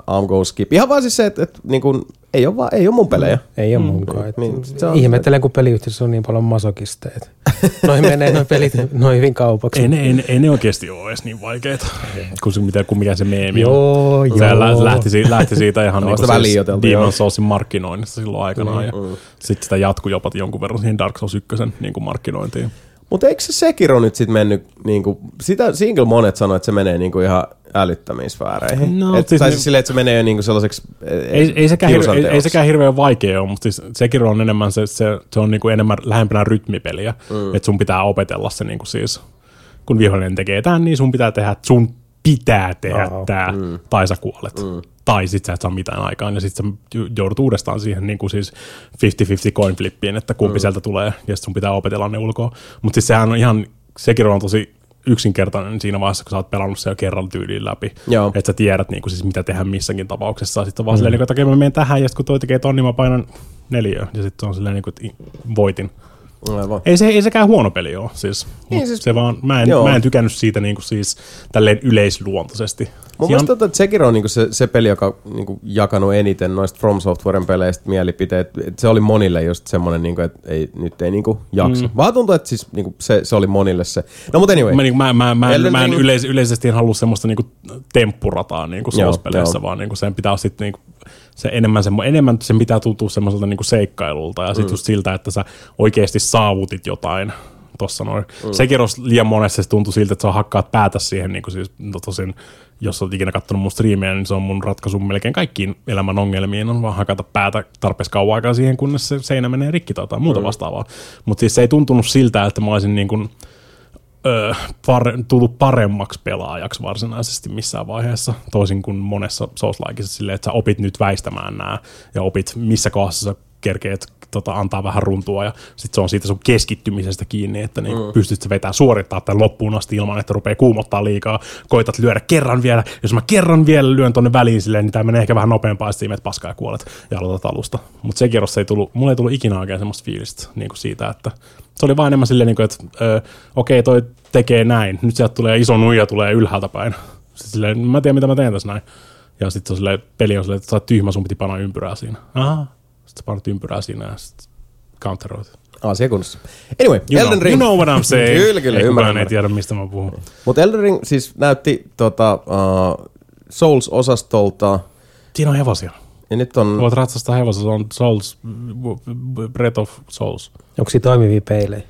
I'm go skip. Ihan vaan siis se, että niin kun, ei ole mun pelejä. Ei ole munkaan. Ihmettelen, kun peliyhteisössä on niin paljon masokisteet. Noi menee noi pelit noi hyvin kaupaksi. Ei ne oikeasti ole edes niin vaikeita. Kuin mitä kummikaan se meemi. Joo. Lähti siitä ihan niinku siis Demon Soulsin markkinoinnista silloin aikanaan. Ja sitten sitä jatkuu jopa jonkun verran siihen Dark Souls 1 niinku markkinointiin. Mutta eikö se Sekiro nyt sitten mennyt, niinku, sitä single monet sanoo, että se menee niinku ihan älyttömiin sfääreihin. No, et, siis tai siis silleen, että se menee niinku sellaiseksi ei sekään hirveän vaikea ole, mutta siis Sekiro on enemmän, se on niinku enemmän lähempänä rytmipeliä, että sun pitää opetella se niinku siis, kun vihollinen tekee tämän, niin sun pitää tehdä tämä, tai sä kuolet. Tai sit sä et saa mitään aikaan, ja sit sä joudut uudestaan siihen niin kuin siis 50-50 coin flippiin, että kumpi sieltä tulee, ja sit sun pitää opetella ne ulkoa. Mutta siis sehän on ihan, Sekiro on tosi yksinkertainen siinä vaiheessa, kun sä oot pelannut se jo kerran tyyliin läpi. Että sä tiedät niin kuin siis mitä tehdään missäkin tapauksessa. Sitten on vaan silleen, niin kuin, että okei mä menen tähän, ja sit kun toi tekee ton, niin mä painan 4, ja sit on silleen, niin kuin, että voitin. Ei sekään huono peli ole, siis. Se vaan, mä en tykännyt siitä niinku siis tälleen yleisluontoisesti. Mun mielestä että Sekiro on niinku se peli, joka niinku jakanut eniten noista From Softwaren peleistä mielipiteet. Se oli monille just semmoinen, niinku, että nyt ei niinku jaksa. Vaan tuntuu, että siis, niinku, se oli monille se. No mut anyway. Mä en yleisesti halua semmoista niinku temppurataa niinku soulspeleissä, vaan niinku sen pitää sitten niinku se enemmän sen pitää tuntua semmoiselta niinku seikkailulta ja sit just siltä, että sä oikeesti saavutit jotain tossa noin. Sekiros liian monessa se tuntui siltä, että sä hakkaat päätä siihen niinku siis tosin, jos olet ikinä katsonut mun striimejä, niin se on mun ratkaisu melkein kaikkiin elämän ongelmiin, on vaan hakata päätä tarpeeksi kauan aikaa siihen, kunnes se seinä menee rikki tai muuta vastaavaa. Mutta siis se ei tuntunut siltä, että mä olisin niinkun tullut paremmaksi pelaajaksi varsinaisesti missään vaiheessa, toisin kuin monessa Souls-likeissa silleen, että sä opit nyt väistämään nää ja opit missä kohdassa sä kerkeet antaa vähän runtua ja sit se on siitä sun keskittymisestä kiinni, että niin pystyt sä vetämään suorittaa tämän loppuun asti ilman, että rupeaa kuumottaa liikaa, koitat lyödä kerran vielä, jos mä kerran vielä lyön tonne väliin silleen, niin tää menee ehkä vähän nopeampaa, sit menet paskaa ja kuolet ja aloitat alusta. Mut se kerros mulla ei tullut ikinä oikein semmoista fiilistä niin kuin siitä, että se oli vaan enemmän silleen, että okei, toi tekee näin, nyt sieltä tulee iso nuija tulee ylhäältä päin. Silleen, mä tiedän mitä mä teen tässä näin. Ja sit on silleen, peli on silleen, että sä oot tyhmä, sun piti panna ympyrää siinä. Aha. Sitten sä panot ympyrää siinä ja sitten counteroit. Asiakunnassa. Anyway, Elden Ring. You know what I'm saying. Kyllä, ymmärrän. Ei tiedä, mistä mä puhun. Mutta Elden Ring siis näytti Souls-osastolta. Siinä on hevosia. Ja nyt on... Voit ratsastaa hevosia, se on Souls, Breath of Souls. Onko siinä toimivia peilejä?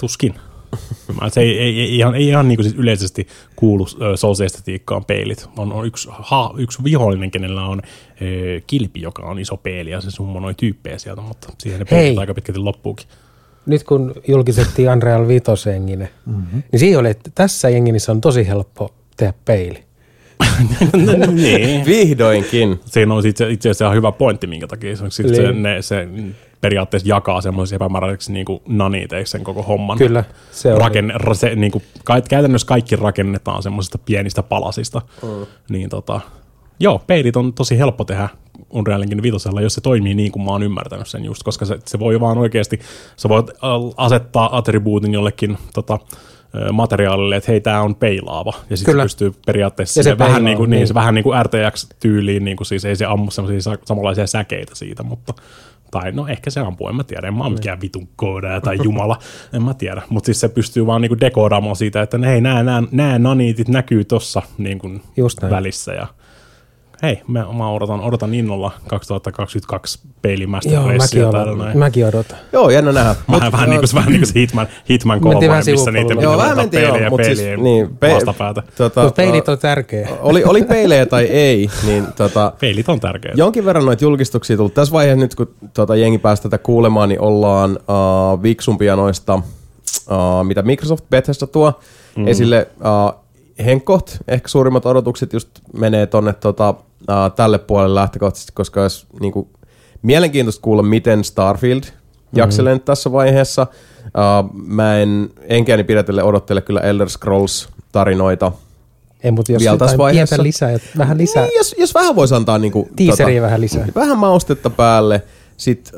Tuskin. Se ei ihan niin kuin siis yleisesti kuulu Souls-estetiikkaan peilit. On yksi vihollinen, kenellä on kilpi, joka on iso peili ja se summonoi tyyppejä sieltä, mutta siihen ne peilit aika pitkälti loppuukin. Nyt kun julkisettiin Unreal 5 jenginen, niin siinä oli, että tässä jenginissä on tosi helppo tehdä peili. Niin. Vihdoinkin. Siinä on itse asiassa hyvä pointti, minkä takia se periaatteessa jakaa semmoisiksi epämääräiseksi niinku naniteiksi sen koko homman. Kyllä, se on. Niinku, käytännössä kaikki rakennetaan semmoisista pienistä palasista. Niin joo, peilit on tosi helppo tehdä Unrealinkin vitosella, jos se toimii niin kuin mä oon ymmärtänyt sen just, koska se voi vaan oikeasti, sä voit asettaa attribuutin jollekin materiaalille, että hei, tää on peilaava. Ja sitten pystyy periaatteessa se vähän niin kuin RTX-tyyliin, niin kuin siis ei se ammu semmoisia samanlaisia säkeitä siitä, mutta... Tai no ehkä se ampuu, en mä tiedä, en mä ole mikään vitun koodaa tai jumala, en mä tiedä. Mutta siis se pystyy vaan niinku dekoodaamaan siitä, että hei, nää naniitit näkyy tossa niinku välissä. Ja hei, mä odotan innolla 2022 peilin masterpressia täällä näin. Mäkin odotan. Joo, jännä nähdä. Vähän niinku se Hitman kolmonen, missä niitä pitää ottaa peilien vastapäätä. Peilit on tärkeä. Oli peilejä tai ei, niin peilit on tärkeä. Jonkin verran noita julkistuksia tullut. Tässä vaiheessa nyt, kun jengi päästään tätä kuulemaan, niin ollaan viksumpia noista, mitä Microsoft Bethesda tuo esille. Henkkoht, ehkä suurimmat odotukset just menee tonne tälle puolelle lähtökohtaisesti, koska olisi niinku mielenkiintoista kuulla, miten Starfield jakselee nyt tässä vaiheessa. Mä enkä pidätelle odottele kyllä Elder Scrolls-tarinoita. Ei, mutta jos jotain lisää, vähän lisää. Niin, jos vähän voisi antaa niinku... Teaseria vähän lisää. Vähän maustetta päälle. Sitten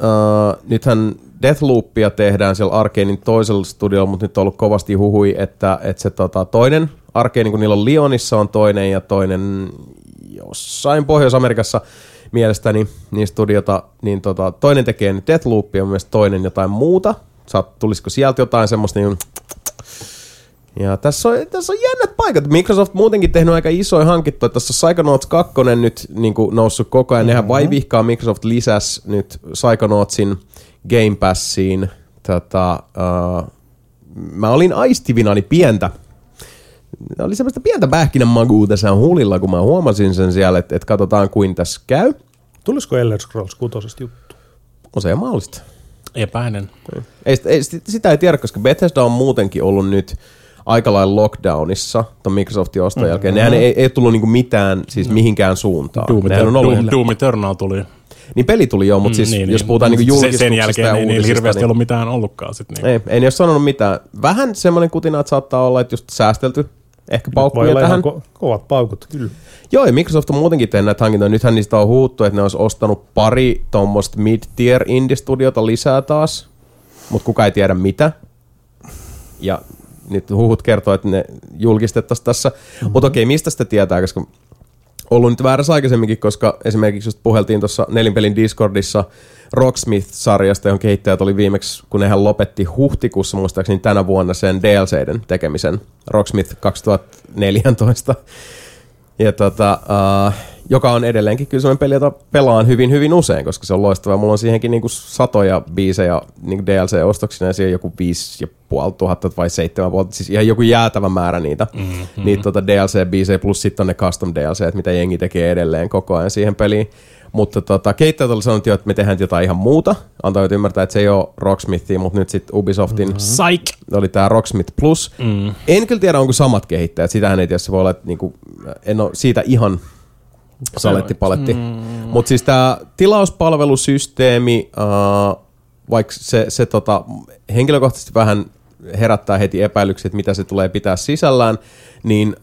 nythän Deathloopia tehdään siellä Arkanein toisella studiolla, mutta nyt on ollut kovasti huhui, että se toinen Arkane, kun niillä on Lyonissa on toinen ja toinen jossain Pohjois-Amerikassa mielestäni, niin studiota, niin toinen tekee Deathloopia, mun mielestä toinen jotain muuta tulisiko sieltä jotain semmoista niin. Ja tässä on jännät paikat. Microsoft muutenkin tehnyt aika isoja hankittoja. Tässä on Psychonauts 2 nyt niin kuin noussut koko ajan. Mm-hmm. Nehän vaivihkaa Microsoft lisäs nyt Psychonautsin Game Passiin. Mä olin aistivinaani pientä. Oli semmoista pientä pähkinänmagua tässä huulilla, kun mä huomasin sen siellä, että katsotaan kuin tässä käy. Tulisiko Elder Scrolls 6 juttu? On se mahdollista. Epäinen. Sitä ei tiedä, koska Bethesda on muutenkin ollut nyt aika lailla lockdownissa ton Microsoftin oston jälkeen. Nehän ei tullut niinku mitään, siis mihinkään suuntaan. Doom Eternal tuli. Niin peli tuli joo, mutta siis jos puhutaan niinku julkistuksesta ja uutisista. Sen jälkeen ei hirveästi ollut mitään ollutkaan. Ei ne ole sanonut mitään. Vähän semmoinen kutina, että saattaa olla, että just säästelty ehkä paukkuja tähän. Kovat paukut, kyllä. Joo, ja Microsoft on muutenkin tehnyt näitä hankintoja. Nythän niistä on huuttu, että ne olisi ostanut pari tuommoista mid-tier indie-studiota lisää taas, mutta kuka ei tiedä mitä. Ja nyt huhut kertoo, että ne julkistettaisiin tässä. Mutta okei, mistä sitä tietää, koska ollut nyt väärässä aikaisemminkin, koska esimerkiksi just puheltiin tuossa Nelinpelin Discordissa Rocksmith-sarjasta, johon kehittäjät oli viimeksi, kun nehän lopetti huhtikuussa, muistaakseni tänä vuonna sen DLC:den tekemisen, Rocksmith 2014, ja joka on edelleenkin kyllä sellainen peli, jota pelaan hyvin, hyvin usein, koska se on loistava. Mulla on siihenkin niinku satoja biisejä niinku DLC-ostoksina, ja siihen joku 5,500 vai 7,500, siis ihan joku jäätävä määrä niitä DLC-biisejä, plus sitten on ne custom DLC, että mitä jengi tekee edelleen koko ajan siihen peliin. Mutta kehittäjät oli sanonut jo, että me tehdään jotain ihan muuta. Antoivat ymmärtää, että se ei ole Rocksmithia, mutta nyt sitten Ubisoftin oli tämä Rocksmith Plus. Mm. En kyllä tiedä, onko samat kehittäjät. Sitähän ei tiedä, se voi olla, että niinku, en ole siitä ihan salettipaletti. Mutta siis tämä tilauspalvelusysteemi, vaikka se henkilökohtaisesti vähän herättää heti epäilyksiä, että mitä se tulee pitää sisällään, niin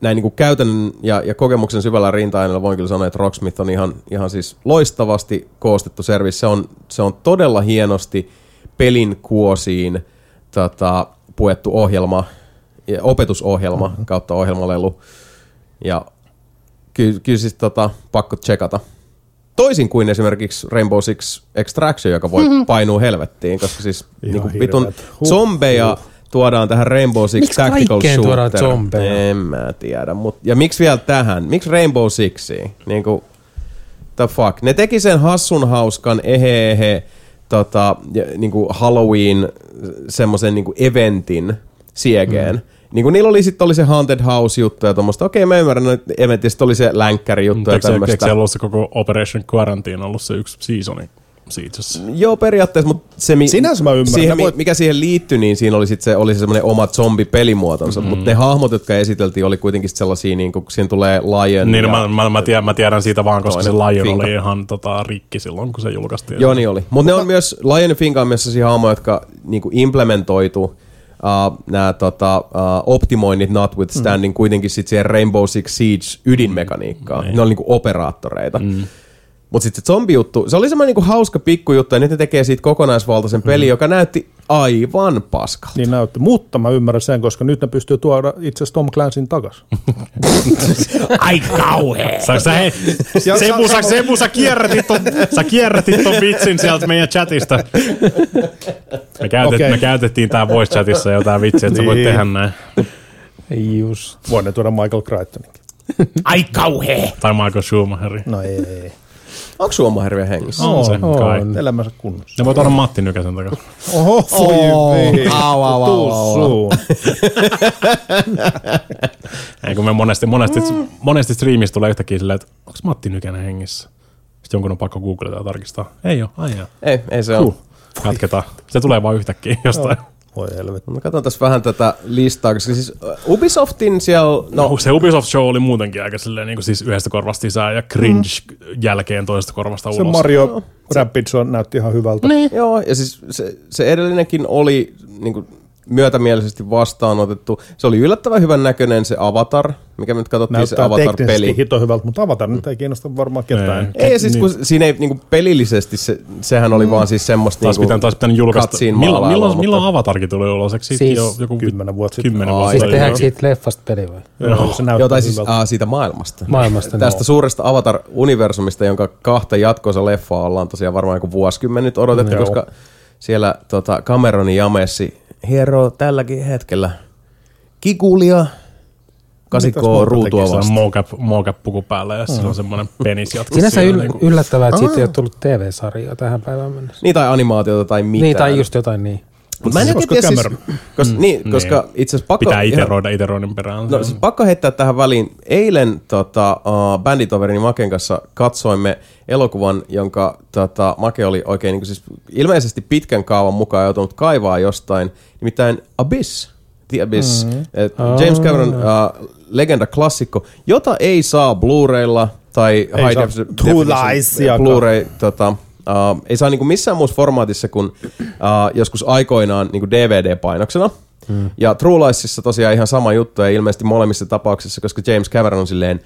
näin niin kuin käytännön ja kokemuksen syvällä rinta-aineella voin kyllä sanoa, että Rocksmith on ihan siis loistavasti koostettu service. Se on todella hienosti pelin kuosiin puettu ohjelma, opetusohjelma kautta ohjelmalelu. Ja kyllä siis pakko tsekata. Toisin kuin esimerkiksi Rainbow Six Extraction, joka voi painua helvettiin, koska siis niinku vitun zombeja tuodaan tähän Rainbow Six Tactical Shooter. En mä tiedä. Ja miksi vielä tähän? Miksi Rainbow Sixiin? Niinku, the fuck. Ne teki sen hassun hauskan niinku Halloween semmoisen niinku eventin siegeen. Niinku niillä oli sitten se Haunted House-juttu ja tommoista. Okei, mä ymmärrän, että eventistä oli se länkkäri-juttu ja tämmöistä. Eikö se ollut se koko Operation Quarantine ollut se yksi seasoni? Joo, periaatteessa, mutta se, mikä siihen liittyi, niin siinä oli se semmoinen oma zombipelimuotonsa, mutta ne hahmot, jotka esiteltiin, oli kuitenkin sellaisia, niin kuin siinä tulee Lion. Niin, mä tiedän siitä vaan, koska se Lion Finka oli ihan rikki silloin, kun se julkaistiin. Joo, niin oli. Mutta ne on myös, Lion ja Finka on myös sellaisia hahmoja, jotka niin kuin implementoitu nämä optimoinnit notwithstanding kuitenkin sitten siihen Rainbow Six Siege ydinmekaniikkaan. Ne oli niin kuin operaattoreita. Mutta sitten se zombi-juttu, se oli semmoinen niinku hauska pikkujuttu, ja nyt ne tekee siitä kokonaisvaltaisen pelin, joka näytti aivan paskalta. Niin näytti, mutta mä ymmärrän sen, koska nyt ne pystyy tuoda itse asiassa Tom Clansin takas. Ai kauhea! Sebu, sä kierrätit ton vitsin sieltä meidän chatista. Me käytettiin tää voice chatissa jotain vitsiä, että sä voit tehdä näin. Just. Voin ne tuoda Michael Crichtoninkin. Ai kauhea! Tai Michael Schumacheri. No ei. Onko Suomaheri vielä hengissä? On sen kai. Elämänsä kunnossa. Ne voi tuoda Matti Nykäsen takaisin. Oho, voi tuu suun. Me monesti striimissä tulee yhtäkkiä silleen, että onko Matti Nykänen hengissä? Sitten jonkun on pakko googlata ja tarkistaa. Ei ole, aijaa. Ei se ole. Jatketaan. Se tulee vaan yhtäkkiä jostain. Voi helvetti. Mä katson tässä vähän tätä listaa, koska siis Ubisoftin siellä... No se Ubisoft-show oli muutenkin aika silleen, niin kuin siis yhdestä korvasta sisään ja cringe jälkeen toisesta korvasta ulos. Se Mario Rapids näytti ihan hyvältä. Niin. Joo, ja siis se edellinenkin oli niin kuin myötämielisesti vastaanotettu. Se oli yllättävän hyvän näköinen se Avatar, mikä me nyt katsottiin se Avatar-peli. Näyttää teknisesti hito hyvältä, mutta Avatar nyt ei kiinnosta varmaan ketään. Ei siis, kun siinä ei niinku pelillisesti, sehän oli vaan siis semmoista niinku katsiin maalailua. Milloin Avatarkin tuli ulos? Eikö siitä siis joku 10 vuotta? Siis tehdäänkö siitä leffasta peli vai? Jotain siis siitä maailmasta. Tästä suuresta Avatar-universumista, jonka kahta jatkoisa leffaa ollaan tosiaan varmaan joku vuosikymmen nyt odotettu, koska... Siellä Cameronin jamessi hieroo tälläkin hetkellä kikulia, 8K ruutua vastaan. Mocap-puku päällä ja sillä on semmoinen penis jatku. Sinänsä yllättävää, että siitä ei ole tullut TV-sarjaa tähän päivään mennessä. Niin, tai animaatiota tai mitään. Niin, tai just jotain niin. Mutta mä en koska tiedä siis, koska itse asiassa pakko... Pitää iteroida iteroinnin perään. No siis pakko heittää tähän väliin. Eilen bänditoverini Maken kanssa katsoimme elokuvan, jonka Make oli oikein niin siis ilmeisesti pitkän kaavan mukaan joutunut kaivaa jostain, nimittäin Abyss. The Abyss. James Cameron legenda-klassikko, jota ei saa Blu-raylla tai High Definition Blu-ray... ei saa niinku missään muussa formaatissa kuin joskus aikoinaan niinku DVD-painoksena. Ja True Liesissa tosiaan ihan sama juttu, ja ilmeisesti molemmissa tapauksissa, koska James Cameron on silleen,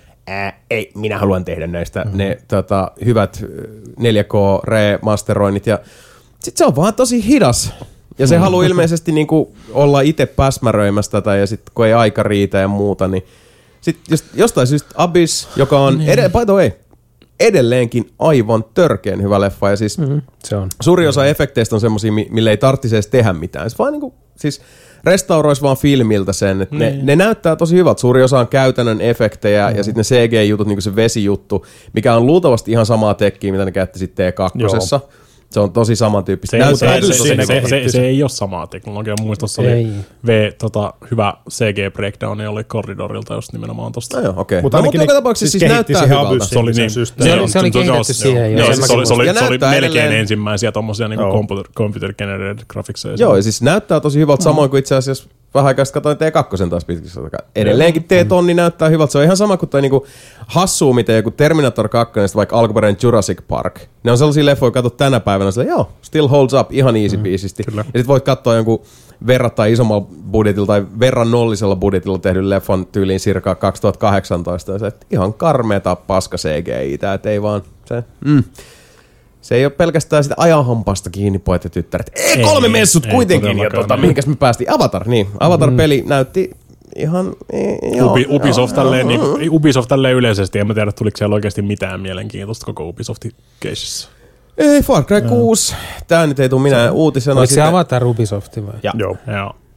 ei, minä haluan tehdä näistä ne hyvät 4K-remasteroinnit, ja sit se on vaan tosi hidas. Ja se haluaa ilmeisesti niinku olla itse päsmäröimästä tätä, ja sit kun ei aika riitä ja muuta, niin sit jostain syystä Abyss, joka on, by the way, edelleenkin aivan törkeen hyvä leffa, ja siis suuri osa efekteistä on semmosia, mille ei tarvitsisi edes tehdä mitään. Se vaan niinku, siis restauroisi vaan filmiltä sen, että ne näyttää tosi hyvät. Suuri osa on käytännön efektejä, ja sitten ne CG-jutut, niinku se vesijuttu, mikä on luultavasti ihan samaa tekkiä, mitä ne käytti sitten T2. Se on tosi samantyyppistä. Se ei ole samaa teknologiaa. Muistossa oli hyvä CG-breakdown oli Corridorilta just nimenomaan tosta. No joo, okei. Mutta joka tapauksessa siis näyttää hyvältä. Se oli kehitetty siihen. Se oli melkein ensimmäisiä tommosia computer generated graphicseja. Joo, ja siis näyttää tosi hyvältä samoin kuin itse asiassa vähän aikaa sitten katsoin T2 taas pitkäksi. Edelleenkin T-tonni näyttää hyvältä. Se on ihan sama kuin toi hassuu, miten joku Terminator 2, vaikka alkuperäinen Jurassic Park. Ne on sellaisia leffoja, katso tänä päivänä, sillä joo, still holds up ihan easy biisisti. Ja sit voit katsoa jonkun verrattain isommalla budjetilla tai verrannollisella budjetilla tehdyn leffon tyyliin circa 2018. Ja se, että ihan karmeeta paska CGI-tä, et ei vaan se... Se ei ole pelkästään sitä ajanhampaasta kiinni pojat ja tyttäret. E3-messut kuitenkin, ja mihinkäs me päästiin. Avatar, niin. Avatar-peli näytti ihan... Ubisoft tälleen yleisesti. En mä tiedä, tuliko siellä oikeasti mitään mielenkiintoista koko Ubisoftin keisissä. Ei, Far Cry 6. Tää nyt ei tule minä uutisena. Oliko se Avatar Ubisofti vai? Joo.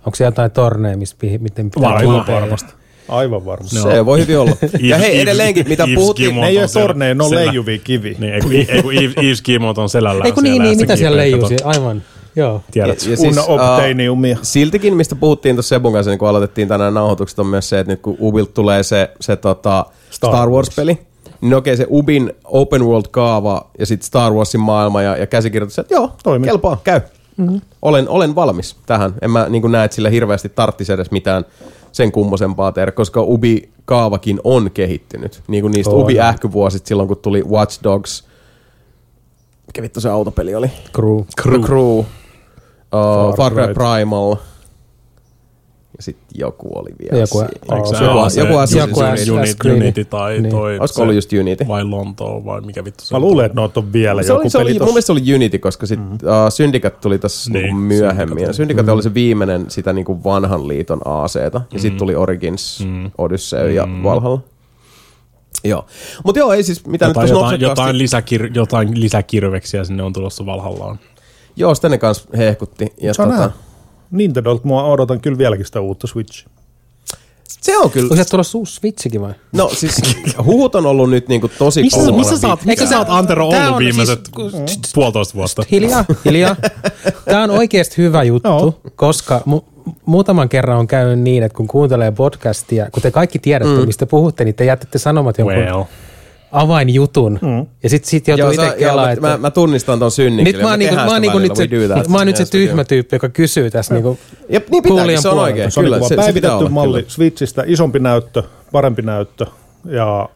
Onko siellä jotain torneja, miten pitää varmasti. Aivan varmasti. No. Se voi hyvin olla. Ja hei, edelleenkin, mitä puhuttiin, ne ei ole torneja, ne on leijuvia kivi. Niin, eiku Yves Guillemot on selällään. Eiku niin, mitä siellä leijusi, aivan. Joo. Tiedät. Ja siis, siltikin, mistä puhuttiin tuossa Sebun kanssa, niin kun aloitettiin tänään nauhoitukset, on myös se, että nyt kun Ubilt tulee se Star Wars-peli, niin okei, se Ubin Open World-kaava ja sitten Star Warsin maailma ja käsikirjoitus, että joo, toimii. Kelpaa, käy. Olen valmis tähän. En mä niin näe, että sillä hirveästi tarttisi edes mitään sen kummosempaa tehdä, koska Ubi-kaavakin on kehittynyt. Niin kuin niistä Ubi-ähkyvuosit silloin, kun tuli Watch Dogs. Mikä vittu se autopeli oli? Crew. Far Cry Primal. Ja sitten joku oli vielä joku Unity tai niin. Toi. Olisiko ollut just Unity? Vai Lontoa vai mikä vittu se on? Mä luulen, että noita on vielä joku peli tossa. Mun mielestä oli Unity, koska sit Syndicate tuli tässä niin, myöhemmin. Syndicate oli se viimeinen sitä niinku vanhan liiton AC:ta. Ja sitten tuli Origins, Odyssey ja Valhalla. Joo. Mut joo, ei siis mitään nyt tuossa nopsakkaasti. Jotain lisäkirveksiä sinne on tulossa Valhallaan. Joo, sitä ne kanssa hehkutti. Sä Nintendolta mua odotan kyllä vieläkin sitä uutta Switchia. Se on kyllä. Olet tulossa uusi Switchikin vai? No siis huhut on ollut nyt niinku tosi kovaa. Eikö sä oot Antero ollut viimeiset siis, 1,5 vuotta? Hiljaa. Tää on oikeasti hyvä juttu, koska muutaman kerran on käynyt niin, että kun kuuntelee podcastia, kun te kaikki tiedätte, mistä puhutte, niin te jätätte sanomat jonkun avainjutun. Ja sit joutuu itse kelaa, että... Mä tunnistan ton synninkin. Nyt mä oon nyt se tyhmä tyyppi, joka kysyy tässä niinku... Jep, niin pitääkin, se on oikein. Se oli kuva päivitetty malli Switchistä, isompi näyttö, parempi näyttö ja...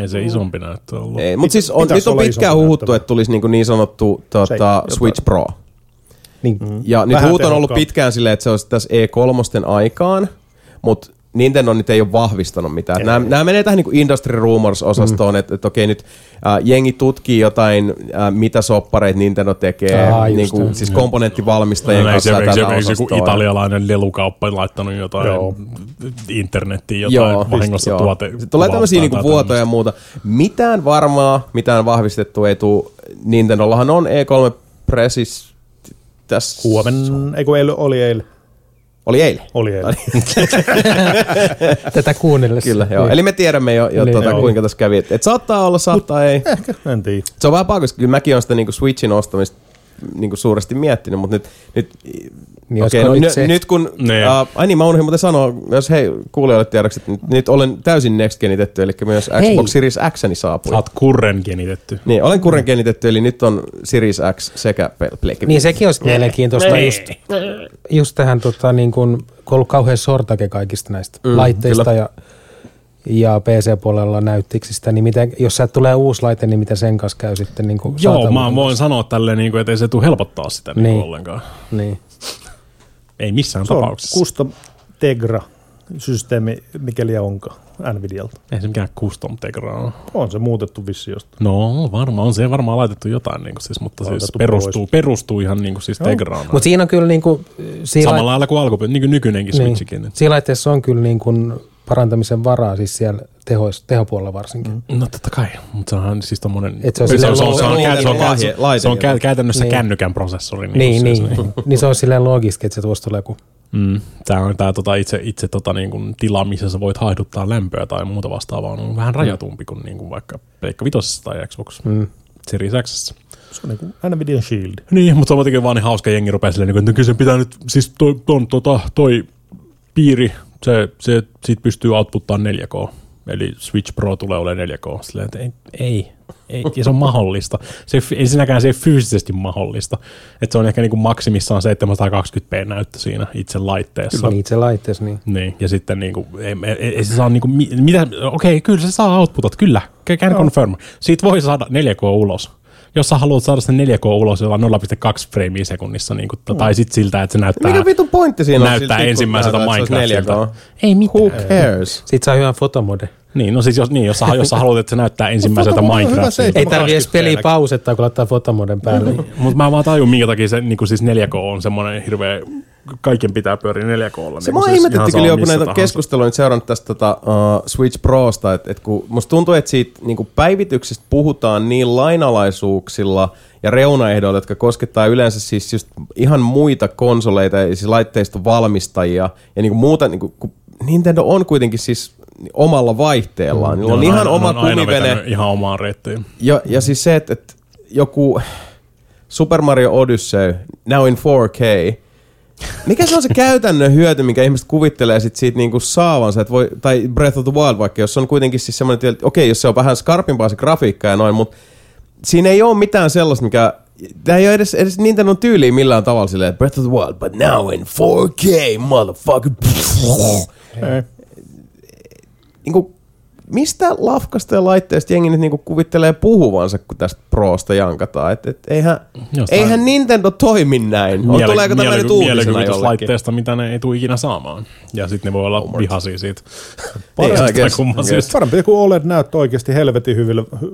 Ei se isompi näyttö ollut. Mutta siis nyt on pitkään huhuttu, että tulisi niin sanottu Switch Pro. Ja nyt huut on ollut pitkään silleen, että se olisi tässä E3 aikaan, mutta... Nintendo nyt ei ole vahvistanut mitään. Nämä menee tähän niin Industry Rumors-osastoon, että okei nyt jengi tutkii jotain, mitä soppareita Nintendo tekee, niin kuin, siis komponenttivalmistajien kanssa tätä osastoa. Esimerkiksi joku italialainen lelukauppa on laittanut jotain internettiin, jotain vahingossa tuotekuvausta. Tulee tämmöisiä niin vuotoja ja muuta. Mitään varmaa, mitään vahvistettua ei tule. Nintendollahan on E3 Pressis Tässä huomenna, eiku oli eilen. Oli eilen. Oli eilen. Tätä kuunnellessa. Kyllä, joo. Eli me tiedämme jo niin, kuinka tässä kävi. Et saattaa olla, saattaa ei. Ehkä, en tiedä. Se on vähän paha, koska kyllä mäkin olen sitä niinku Switchin ostamista niinku suuresti miettinyt, mutta nyt niin okei, no, nyt kun... ai niin, mä unohdin muuten sanoa, jos hei kuulijoille tiedoksi, että nyt olen täysin next-genitetty, eli myös Xbox Series X:ni saapui. Sä oot kurren genitetty. Niin, olen kurren genitetty, eli nyt on Series X sekä Pleikki. Niin, sekin olisi mielenkiintoista just tähän, niin kun on ollut kauhean sortake kaikista näistä laitteista kyllä. Ja PC-puolella näyttiksistä, niin miten, jos sä tulee uusi laite, niin miten sen kanssa käy sitten? Niin joo, mä voin sanoa tälleen, niin että ei se tule helpottaa sitä niin ollenkaan. Niin. Ei missään tapauksessa. Custom Tegra-systeemi, mikäli onkaan, Nvidialta. Ei se mikään Custom Tegra ole. On se muutettu vissi jostain. No varmaan, on se varmaan laitettu jotain, niin siis, mutta laitettu siis perustuu ihan niin siis Tegraan. Mutta siinä on kyllä... Niin kuin, samalla lailla kuin niin nykyinenkin Switchikin. Niin. Siinä laitteessa on kyllä... Niin kuin, parantamisen varaa siis siellä tehopuolella varsinkin. No totta kai, mutta se on siis tommonen... Se on käytännössä niin. Kännykän prosessori. Niin se on silleen loogisesti, että se tuossa tulee kun... Tämä on tämä itse niin kuin tila, missä sä voit haihduttaa lämpöä tai muuta vastaavaa, on vähän rajatumpi kuin, niin kuin vaikka Pleikka Vitosessa tai Xbox Series X:ssä. Se on niinku Nvidia Shield. Niin, mutta se on tietenkin vaan niin hauska jengi rupeaa silleen, että kyllä se pitää nyt, siis toi piiri... Se sit pystyy outputtaan 4K. Eli Switch Pro tulee olemaan 4K. Silleen, että ei. Ja se on mahdollista. Ensinnäkään se ei fyysisesti mahdollista. Että se on ehkä niinku maksimissaan 720p näyttö siinä itse laitteessa. Kyllä itse laitteessa, niin. Ja sitten niinku, ei se saa niinku, mitä, okei, kyllä se saa outputat, kyllä. Can confirm. Siitä voi saada 4K ulos. Jos sä haluat saada sen 4K ulos, jolla 0,2 framea sekunnissa, niin kuin, tai sit siltä, että se näyttää... Mikä vitun pointti siinä on? Näyttää ensimmäiseltä Minecraftilta. Ei mitään. Who cares? Sit saa hyvän fotomode. Niin, no siis jos sä haluat, että se näyttää ensimmäiseltä Minecraftilta. Ei tarvii edes peliä pausettaa, kun laittaa fotomoden päälle. Mutta mä vaan tajun, minkä takia se niin siis 4K on semmoinen hirveä... Kaiken pitää pyöriä 4K:lla. Se mua ihmetettiin kyllä jo, kun näitä keskusteluja nyt seurannut tästä Switch Prosta. Et kun musta tuntuu, että siitä niinku päivityksestä puhutaan niin lainalaisuuksilla ja reunaehdoilla, jotka koskettaa yleensä siis just ihan muita konsoleita ja siis laitteistovalmistajia ja niinku muuta. Niinku, kun Nintendo on kuitenkin siis omalla vaihteellaan. Niillä on ihan oma kumivene. Ihan omaan reittiin. Ja siis se, että joku Super Mario Odyssey, now in 4K... Mikä se on se käytännön hyöty, minkä ihmiset kuvittelee sit siitä niinku saavansa, että voi, tai Breath of the Wild vaikka, jos on kuitenkin siis semmoinen, että okei, jos se on vähän skarpimpaa se grafiikka ja noin, mutta siinä ei ole mitään sellaista, mikä, tämä ei ole edes Nintendo tyyliä millään tavalla silleen, että Breath of the Wild, but now in 4K, motherfucker. Niinku, mistä lafkasta ja laitteesta jengi nyt niinku kuvittelee puhuvansa, kun tästä Prosta jankataan? Et eihän Nintendo toimi näin. Tuleeko tämä nyt uutisena jollekin? Laitteesta, mitä ne ei tule ikinä saamaan. Ja sitten ne voi olla vihaisia siitä. Parempi kuin OLED näyttää oikeasti helvetin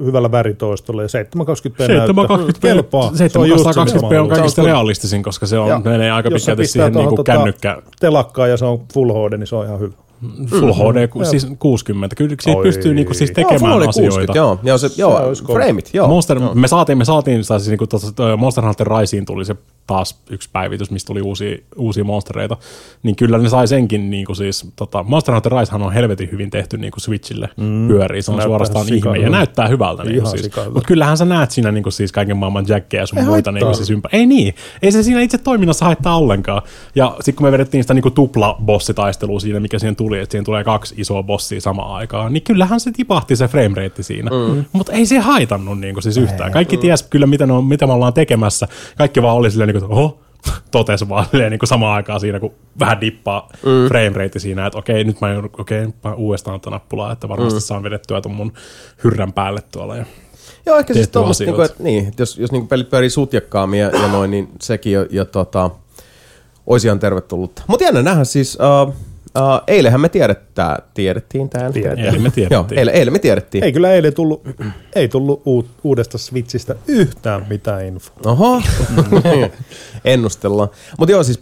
hyvällä väritoistolla. Ja 720p näyttää. Kelpaa. 720p on kaikista realistisin, koska se on menee aika pitkälti siihen kännykkään. Telakkaa ja se on Full HD, niin se on ihan hyvä. Full HD, siis 60. Kyllä siitä pystyy niinku siis tekemään asioita. 60, joo, frameit, joo. Me saatiin niinku Monster Hunter Riseen tuli se taas yksi päivitys, mistä tuli uusia monstereita. Niin kyllä ne sai senkin niinku siis Monster Hunter Risehan on helvetin hyvin tehty niinku Switchille pyörii. Se on suorastaan ihme ja näyttää hyvältä niinku siis. Mut kyllähän sä näet siinä niinku siis kaiken maailman jackeja sun muita niinku siis ympä. Ei niin. Ei se siinä itse toiminnassa haittaa ollenkaan. Ja sit kun me vedettiin sitä niinku tupla bossitaistelua siinä, mikä siihen tuli, että siihen tulee 2 isoa bossia samaan aikaan, niin kyllähän se tipahti se framerate siinä. Mutta ei se haitannut niinku siis yhtään. Kaikki ties kyllä mitä me ollaan tekemässä. Kaikki vaan oli silleen niinku, oho, totesi vaan niinku samaan aikaan siinä, kun vähän dippaa framerate siinä, että okei, nyt mä uudestaan ottaa nappulaa, että varmasti saan vedettyä ton mun hyrrän päälle tuolla. Ja joo, ehkä siis tommoista, niinku, että niin, jos niinku pelit pyörii sutjakkaammin ja noin, niin sekin olisi ihan tervetullut. Mutta jännä nähdään siis... eilehän me tiedettiin täällä. Eilen me tiedettiin. Eilen me tiedettiin. Ei kyllä eilen tullut, ei tullut uudesta Switchistä yhtään mitään infoa. Oho, ennustellaan. Mutta joo, siis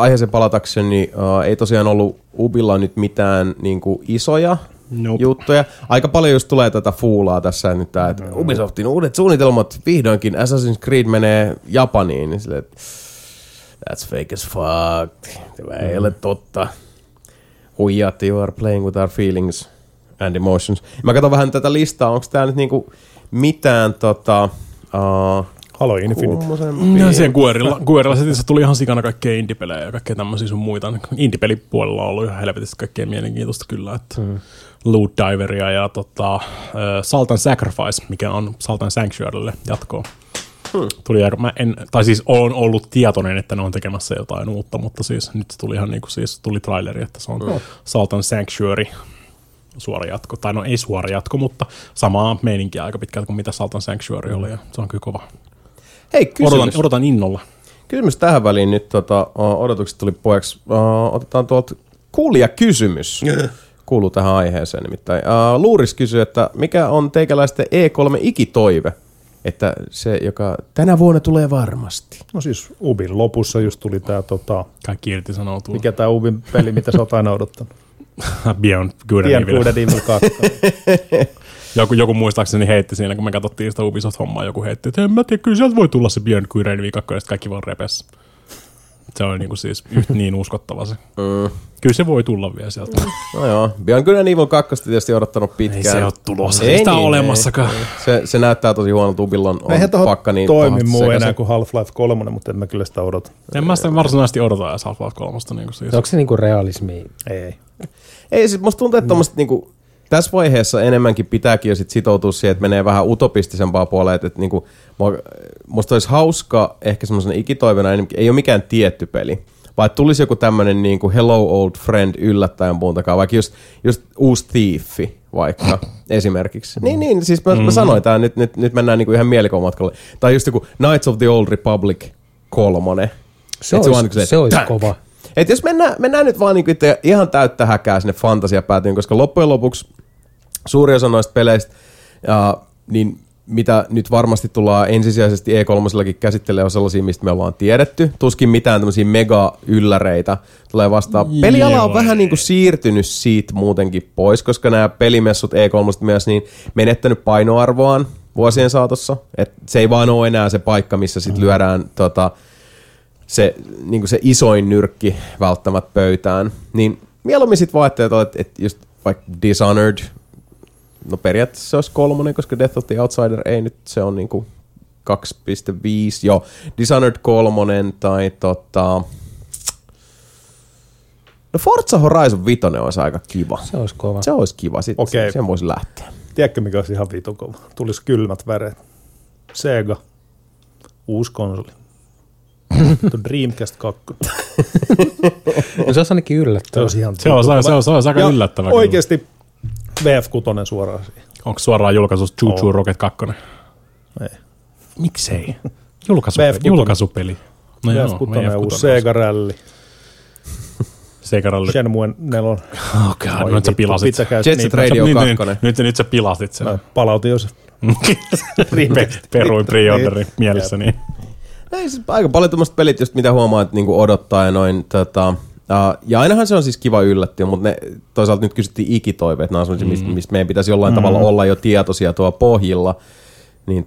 aiheeseen palatakseni, niin ei tosiaan ollut Ubilla nyt mitään niinku isoja juttuja. Aika paljon just tulee tätä fuulaa tässä nyt, että Ubisoftin uudet suunnitelmat vihdoinkin Assassin's Creed menee Japaniin. Niin silleen, That's fake as fuck. Tämä ei ole totta. Huijat, you are playing with our feelings and emotions. Mä katson vähän tätä listaa. Onko tää nyt niinku mitään Halo Infinite. No sen QRilla se tuli ihan sikana kaikkea indie-pelejä ja kaikkea tämmöisiä sun muita. Indie-pelipuolella on ollut ihan helvetistä kaikkea mielenkiintoista kyllä. Loot Diveria ja Saltan Sacrifice, mikä on Saltan Sanctuarylle jatkoa. Tuli, olen ollut tietoinen, että ne on tekemässä jotain uutta, mutta siis nyt tuli ihan niinku tuli traileri, että se on Saltan Sanctuary suora jatko. Tai no ei suora jatko, mutta samaa meininkiä aika pitkältä kuin mitä Saltan Sanctuary oli ja se on kyllä kova. Hei, kysymys. Odotan innolla. Kysymys tähän väliin nyt, odotukset tuli pojaksi. Otetaan tuolta kuulijakysymys. Kuuluu tähän aiheeseen nimittäin. Luuris kysyy, että mikä on teikäläisten E3-ikitoive? Että se, joka tänä vuonna tulee varmasti. No siis Ubin lopussa just tuli tää kaikki irtisanoutuu. Mikä tää Ubin peli, mitä sä oot aina odottanut? Beyond Good and Evil 2. Joku muistaakseni heitti siinä, kun me katsottiin sitä Ubisoft-hommaa, joku heitti, että en mä tiedä, kyllä sieltä voi tulla se Beyond Good and Evil 2, ja kaikki vaan repes. Se on niinku siis niin uskottava se. Kyllä se voi tulla vielä sieltä. No joo, Beyond Good and Evil 2 tietysti odottanut pitkään. Ei se ole tulossa, ei sitä olemassakaan. Se näyttää tosi huonolta, Ubilla on pakka niin pahasti. Eihän toimi muu enää kuin Half-Life 3, mutta en mä kyllä sitä odota. En mä sitä varsinaisesti odota edes Half-Life 3. Niinku siis. Onko se niinku realismi? Ei siis musta tuntuu, että tommoset niinku tässä vaiheessa enemmänkin pitääkin jo sit sitoutua siihen, että menee vähän utopistisempaa puoleen. Että niinku, musta olisi hauska ehkä semmoisena ikitoivena, ei ole mikään tietty peli, vaan tulisi joku tämmöinen niinku Hello Old Friend yllättäen muun takaa, vaikka just uusi Thiefi vaikka esimerkiksi. Niin, siis mä sanoin tää, nyt mennään niinku ihan mielikuvamatkalle. Tai just joku Knights of the Old Republic 3. Se olisi kova. Et jos mennään nyt vaan niinku ihan täyttä häkää sinne fantasiapäätyyn, koska loppujen lopuksi suuri osa noista peleistä, niin mitä nyt varmasti tullaan ensisijaisesti E3-sellakin käsittelemään, on sellaisia, mistä me ollaan tiedetty. Tuskin mitään tämmöisiä mega-ylläreitä tulee vastaan. Peliala on vähän niinku siirtynyt siitä muutenkin pois, koska nämä pelimessut E3-sta myös niin menettänyt painoarvoaan vuosien saatossa. Et se ei vaan ole enää se paikka, missä sit lyödään se, niinku se isoin nyrkki välttämättä pöytään. Niin mieluummin sit vaatteet on, että just vaikka Dishonored, no periaatteessa se olisi 3, koska Death of the Outsider ei nyt, se on niinku 2.5, joo. Dishonored 3 tai no Forza Horizon 5 olisi aika kiva. Se olisi kova. Se olisi kiva, sitten sen voisi lähteä. Tiedätkö mikä olisi ihan vitun kova? Tulisi kylmät väreet. Sega. Uusi konsoli. Dreamcast 2. No se olisi ainakin yllättävä. Se olisi aika yllättävä. Oikeasti VF6 suoraan siihen. Onko suoraan julkaisuus Choo Rocket 2? Ei. Miksei? Julkaisupeli. No VF6 uusi Sega Rally. Shenmue 4. Oh god, nyt sä pilasit. Jet Set Radio 2. Nyt sä pilasit sen. Palautin jo se. Peruin pre-orderin mielessäni. Aika paljon tämmöiset pelit, just mitä huomaa, että niinku odottaa ja noin. Ja ainahan se on siis kiva yllättyä, mutta toisaalta nyt kysyttiin ikitoiveet. Nämä on sellaisia, mistä meidän pitäisi jollain tavalla olla jo tietoisia tuolla pohjilla. Niin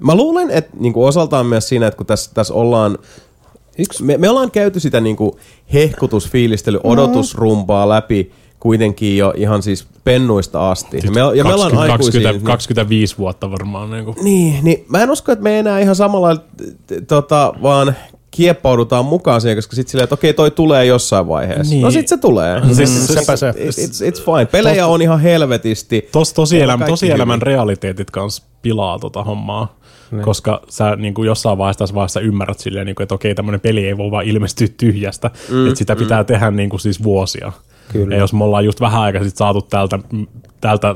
mä luulen, että niinku osaltaan myös siinä, että kun tässä ollaan... Me ollaan käyty sitä niinku hehkutusfiilistely, odotusrumpaa läpi kuitenkin jo ihan siis pennuista asti. Ja me ollaan aikuisia. 25 vuotta varmaan. Niin, mä en usko, että me enää ihan samalla vaan... kieppaudutaan mukaan siihen, koska sitten silleen, että okei, toi tulee jossain vaiheessa. Niin. No sit se tulee. Sepä se. It's fine. Pelejä on ihan helvetisti. Tosielämän realiteetit kanssa pilaa hommaa, koska sä niinku jossain vaiheessa ymmärrät silleen, niinku, että okei, tämmönen peli ei voi vaan ilmestyä tyhjästä. Että sitä pitää tehdä niinku siis vuosia. Kyllä. Ja jos me ollaan just vähän aikaa sitten saatu tältä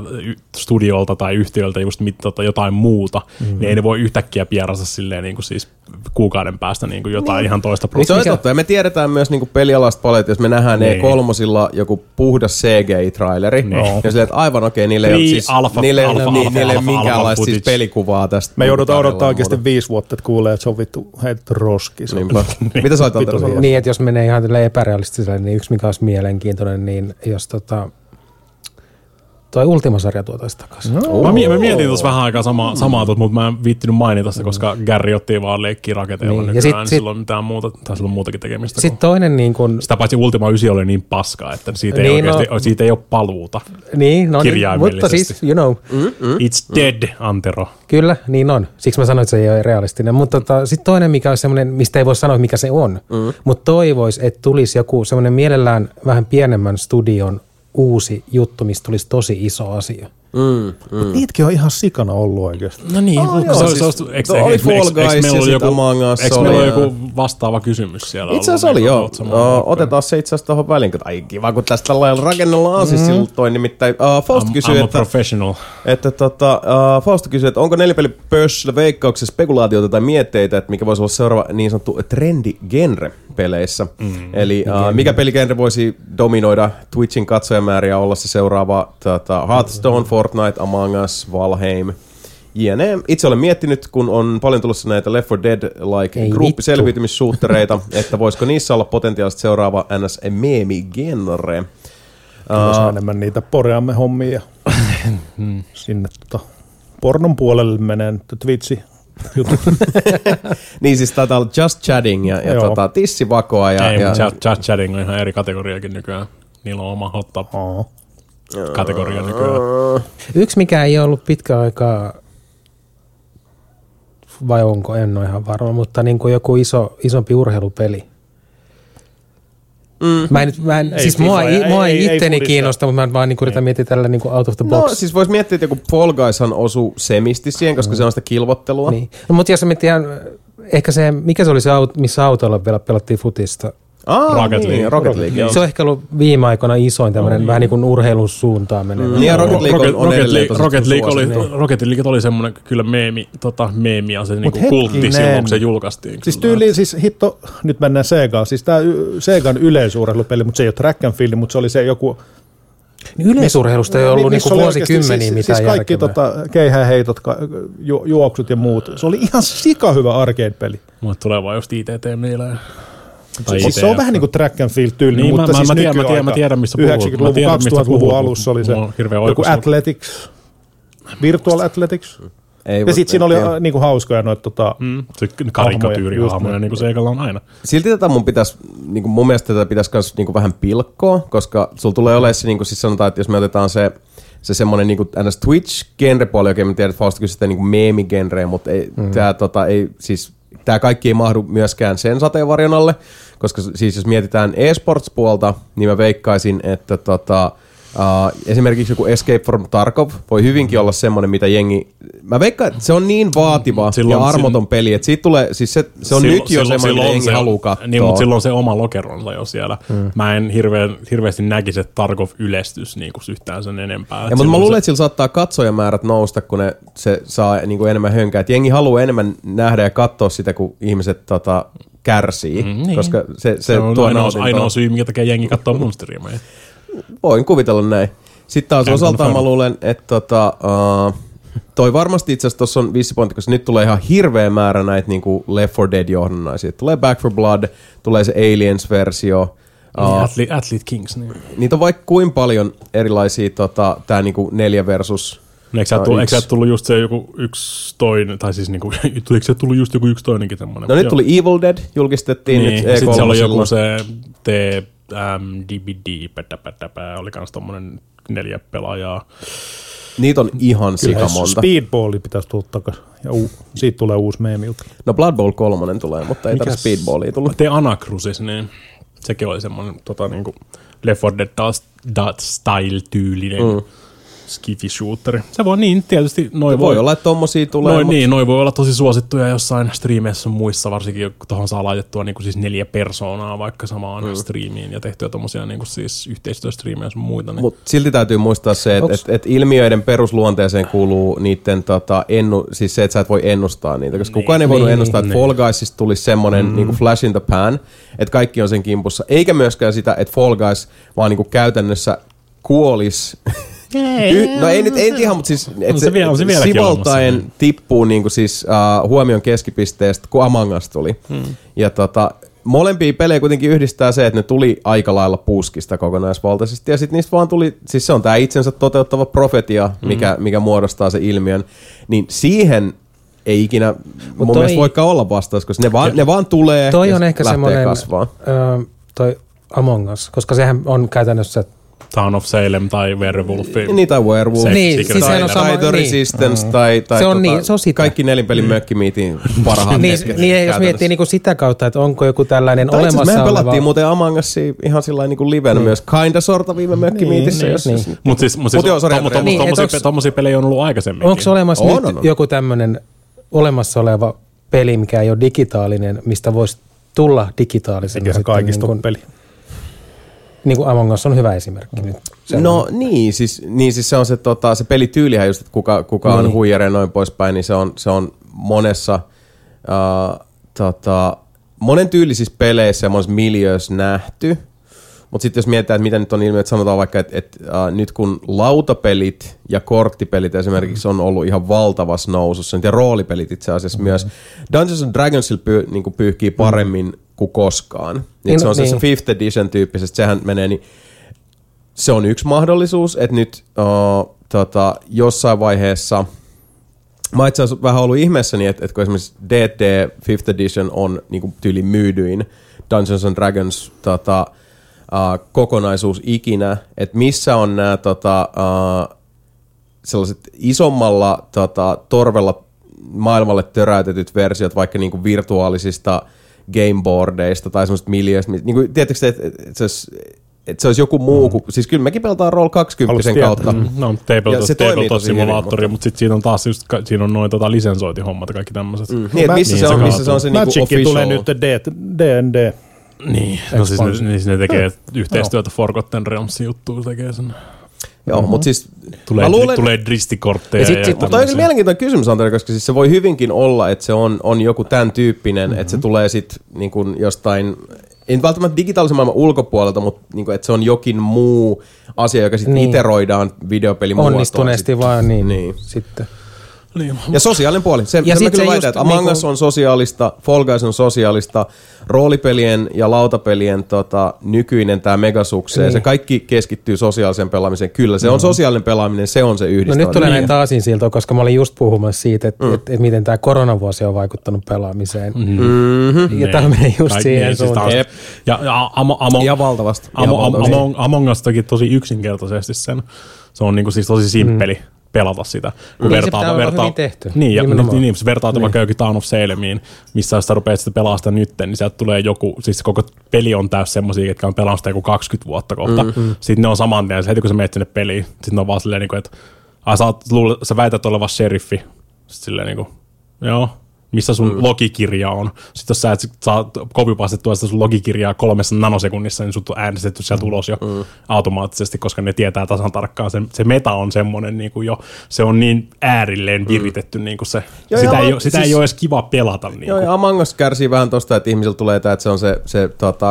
studiolta tai yhtiöltä just jotain muuta, niin ei ne voi yhtäkkiä pierasta silleen niin kuin siis kuukauden päästä niin kuin jotain ihan toista prosessia. Se on totta, ja me tiedetään myös niin kuin pelialasta paljon, että jos me nähdään E3:lla joku puhdas CGI-traileri, ja silleen, että aivan okei, niille ei ole siis minkäänlaista siis pelikuvaa tästä. Me joudutaan odottaa oikeasti 5 vuotta, että kuulee, että se on vittu heittu roski. Mitä sä olet antanut? Niin, että jos menee ihan epärealistiselle, niin yksi mikä olisi mielenkiintoinen, niin jos toi Ultima-sarja tuotaisi takaisin. No. Mä mietin tuossa vähän aikaa samaa tuossa, mutta mä en viittinyt mainita sitä, koska Gary otti vaan leikkiä rakenteilla niin. Nykyään, niin silloin mitään muuta, tai silloin muutakin tekemistä. Sitten toinen niin kun... Sitä paitsi Ultima 9 oli niin paskaa, että siitä ei niin, oikeasti, siitä ei ole paluuta niin, no, kirjaimellisesti. Mutta siis, you know. It's dead, Antero. Kyllä, niin on. Siksi mä sanoin, että se ei ole realistinen. Mutta sitten toinen, mikä on semmoinen, mistä ei voi sanoa, mikä se on, mutta toivois, että tulisi joku semmoinen mielellään vähän pienemmän studion uusi juttu, mistä tulisi tosi iso asia. Mutta niitäkin on ihan sikana ollut oikeasti. No niin, eikö meillä ole joku vastaava kysymys siellä? Itse asiassa oli joo. Otetaan se itse asiassa tuohon väliin. Ai kiva, kun tästä tällainen rakennellaan siltoin. Nimittäin Faust kysyy, että onko nelipelipörsillä veikkauksessa spekulaatioita tai mietteitä, että mikä voisi olla seuraava niin sanottu trendigenre peleissä. Eli mikä peligenre voisi dominoida Twitchin katsojamääriä, olla se seuraava Hearthstone, Fortnite, Among Us, Valheim, jne. Itse olen miettinyt, kun on paljon tulossa näitä Left 4 Dead-like gruppiselviytymissuuttereita, että voisiko niissä olla potentiaalisesti seuraava NS-meemi-genre. Voisi enemmän niitä poreamme hommia sinne pornon puolelle menee nyt Twitchi. Niin siis taitaa olla Just Chatting ja tissivakoa. Just Chatting on ihan eri kategoriakin nykyään. Niillä on oma hot tub. Kategoria nykyään. Yksi, mikä ei ollut pitkä aikaa, vai onko, en ole ihan varma, mutta niin kuin joku isompi urheilupeli. Siis mua ei itteni kiinnosta, mutta mä vaan niin yritän miettiä tällä niin out of the box. No siis vois miettiä, että joku Fall Guyshan osuu semisti siihen, koska se on sitä kilvottelua. Niin. No, mutta jos miettii ihan, ehkä se, mikä se oli se, missä autoilla vielä pelattiin futista. Rocket League. Se on ehkä ollut viime aikoina isoin tämmöinen vähän niin kuin urheilun suuntaan menevä. Ja Rocket League oli semmoinen kyllä meemi, meemiä se niinku kultti silloin, kun se julkaistiin. Siis tyyliin, siis hitto, nyt mennään Segaan. Siis tää Sega on yleisurheilupeli, mutta se ei ole track and field, mutta se oli se joku... Yleisurheilusta ei ollut niinku vuosikymmeniä mitään järkevää. Siis kaikki keihäheitot, juoksut ja muut. Se oli ihan sika hyvä arcade-peli. Mulle tulee vaan just ITT mieleen. Siis se on vähän niin kuin track and field -tyyli, niin, mutta siis nykyaika. Mä tiedän, mistä puhut. 90-luvun, 2000-luvun alussa oli se joku athletics, virtual athletics. Ja sitten siinä oli niinku hauskoja noita karikatyyri-hahmoja, niin kuin Seikalla on aina. Silti tätä mun mielestä tätä pitäisi myös niinku vähän pilkkoa, koska sulla tulee olemaan se, niin kuin siis sanotaan, että jos me otetaan se semmoinen niin kuin ns. Twitch-genre-puoli, okei mä tiedän, että Fausto kysytään niin kuin meemi-genreä, mutta ei, tämä ei siis... Tämä kaikki ei mahdu myöskään sen sateenvarjon alle, koska siis jos mietitään e-sports-puolta, niin mä veikkaisin, että esimerkiksi joku Escape from Tarkov voi hyvinkin olla semmoinen, mitä jengi... Mä veikkaan, että se on niin vaativa silloin, ja armoton peli, että siitä tulee... Siis se on silloin, nyt jo semmoinen, mitä jengi haluaa katsoa. Niin, mutta silloin se oma lokeronsa jo siellä. Mä en hirveästi näkisi, että Tarkov yleistyisi niin yhtään sen enempää. Ja, mutta mä luulen, että sillä saattaa katsojamäärät nousta, kun se saa niin kuin enemmän hönkää. Et jengi haluaa enemmän nähdä ja katsoa sitä, kun ihmiset... kärsii, koska se on tuo ainoa syy, minkä takia jengi katsoo monsteriemeja. Voin kuvitella näin. Sitten taas osaltaan mä luulen, että toi varmasti itse asiassa tuossa on vissi pointti, koska nyt tulee ihan hirveä määrä näitä niin kuin Left 4 Dead-johdonnaisia. Tulee Back 4 Blood, tulee se Aliens-versio. Athlete Kings. Niin. Niitä on vaikka kuin paljon erilaisia, tää niin kuin 4 versus... Eikö sä tullut just se joku yksi toinen, tai siis niinku, eikö sä tullut just joku yksi toinenkin tämmönen? No nyt tuli Evil Dead, julkistettiin niin, nyt E3. Sitten siellä oli joku se DBD, oli kans tommonen 4 pelaajaa. Niitä on ihan sikamonta. Speedballi pitäisi tulla takas. Ja siitä tulee uusi meemi. No Blood Bowl 3 tulee, mutta ei tarvitse Speedballia tullut. The Anacrusis, niin sekin oli semmonen niinku Left 4 Dead style-tyylinen. Skifi-shooteri. Se voi niin, tietysti noin voi olla, että tommosia tulee. Noin voi olla tosi suosittuja jossain striimeissä muissa, varsinkin tuohon saa laitettua niin kuin siis 4 persoonaa vaikka samaan striimiin ja tehtyä tommosia niin kuin siis yhteistyöstriimejä ja muita. Niin. Mut silti täytyy muistaa se, että et ilmiöiden perusluonteeseen kuuluu niiden, siis se, että sä et voi ennustaa niitä, koska kukaan ei voinut ennustaa, että Fall Guysista tulisi semmoinen niin kuin flash in the pan, että kaikki on sen kimpussa. Eikä myöskään sitä, että Fall Guys vaan niin kuin käytännössä kuolisi. No ei nyt ihan, mutta siis et se sivaltaen tippuu niinku siis huomion keskipisteestä, kun Among Us tuli. Ja molempia pelejä kuitenkin yhdistää se, että ne tuli aika lailla puskista kokonaisvaltaisesti, ja sitten niistä vaan tuli, siis se on tämä itsensä toteuttava profetia, mikä muodostaa se ilmiön, niin siihen ei ikinä mun mielestä voikaan olla vastaus, koska ne vaan tulee toi ja on ehkä lähtee kasvaa. Toi Among Us, koska sehän on käytännössä Town of Salem tai Werewolf. Niin, tai Werewolf. Niin, siis se on sama, tai Resistance, tai se on niin, se on sitä. Kaikki nelinpelin mökkimiitin parhaat kesken. Niin, jos miettii niinku sitä kautta, että onko joku tällainen tai olemassa oleva. Me pelattiin muuten Among Us ihan sillain niinku livenä myös. Kinda sorta viime mökkimiitissä. Mutta tommosia pelejä on ollut aikaisemminkin. Onko olemassa nyt joku tämmöinen olemassa oleva peli, mikä ei ole digitaalinen, mistä voisi tulla digitaalisena? Eikä kaikista on peli. Niin kuin Among Us on hyvä esimerkki nyt. No niin, siis se on se, se pelityylihän just, että kuka on huijari ja noin poispäin, niin se on monessa, monen tyylisissä peleissä ja monessa miljöössä nähty. Mutta sitten jos mietitään, että mitä nyt on ilmiö, että sanotaan vaikka, että nyt kun lautapelit ja korttipelit esimerkiksi on ollut ihan valtavassa nousussa, ja roolipelit itse asiassa myös. Dungeons and Dragons niin pyyhkii paremmin kuin koskaan. Niin se on se fifth edition tyyppisesti, sehän menee, niin se on yksi mahdollisuus, että nyt jossain vaiheessa, mä itse asiassa vähän ollut ihmeessäni, että kun esimerkiksi D&D fifth edition on niin tyyli myydyin Dungeons and Dragons kokonaisuus ikinä, että missä on nämä sellaiset isommalla torvella maailmalle töräytetyt versiot, vaikka niinku virtuaalisista gameboardeista tai semmoisista miljöistä. Niinku, tiedättekö te, että se olisi joku muu kuin, siis kyllä mekin pelataan Roll 20 kautta. No, tabletop simulaattori, mutta sitten siinä on taas just, siinä on noin lisensointihommat ja kaikki tämmöiset. Niin, missä se on se niinku official. Magickin tulee nyt D&D. Niin, no siis ne tekee yhteistyötä Forgotten Realmsin juttuun, tekee sen. Joo, mutta siis tulee dristikortteja. Mutta on mielenkiintoinen kysymys, Anteri, koska siis se voi hyvinkin olla, että se on joku tämän tyyppinen, että se tulee sitten niin kuin jostain, ei välttämättä digitaalisen maailman ulkopuolelta, mutta niin kuin, että se on jokin muu asia, joka sitten iteroidaan videopelimuotoon. Onnistuneesti vaan niin sitten. Niin. Ja sosiaalinen puoli. Sen mä kyllä väitän, että Among Us on sosiaalista, Fall Guys on sosiaalista, roolipelien ja lautapelien nykyinen tämä megasukseen. Niin. Se kaikki keskittyy sosiaaliseen pelaamiseen. Kyllä, se on sosiaalinen pelaaminen, se on se yhdistelmä. No nyt tulee näitä aasinsiltoja, koska mä olin just puhumassa siitä, että et miten tämä koronavuosi on vaikuttanut pelaamiseen. Ja tämä menee just siihen suuntaan. Ja valtavasti. Among Us teki tosi yksinkertaisesti sen. Se on niinku siis tosi simppeli. Pelata sitä. Kun niin vertaa hyvin tehty. Niin, ja niin, jos vertaa vaikka jokin Town of Salemiin, missä jos sä rupeat sitä pelaamaan sitä nytten, niin sieltä tulee joku, siis koko peli on täys semmosia, jotka on pelannut sitä joku 20 vuotta kohta. Sitten ne on saman tien, heti kun sä menet sinne peliin, sitten ne on vaan silleen, että sä väität oleva sheriffi. Sitten silleen niin kuin, joo, missä sun logikirja on. Sitten jos sä et saa copypastettua sitä sun logikirjaa 3 nanosekunnissa, niin sut on äänestetty sieltä ulos jo automaattisesti, koska ne tietää tasan tarkkaan. Se meta on semmoinen niin kuin jo, se on niin äärilleen viritetty. Niin kuin se. Joo, sitä ei ole edes kiva pelata. Niin joo, ja Among Us kärsii vähän tosta, että ihmisillä tulee tämä, että se on se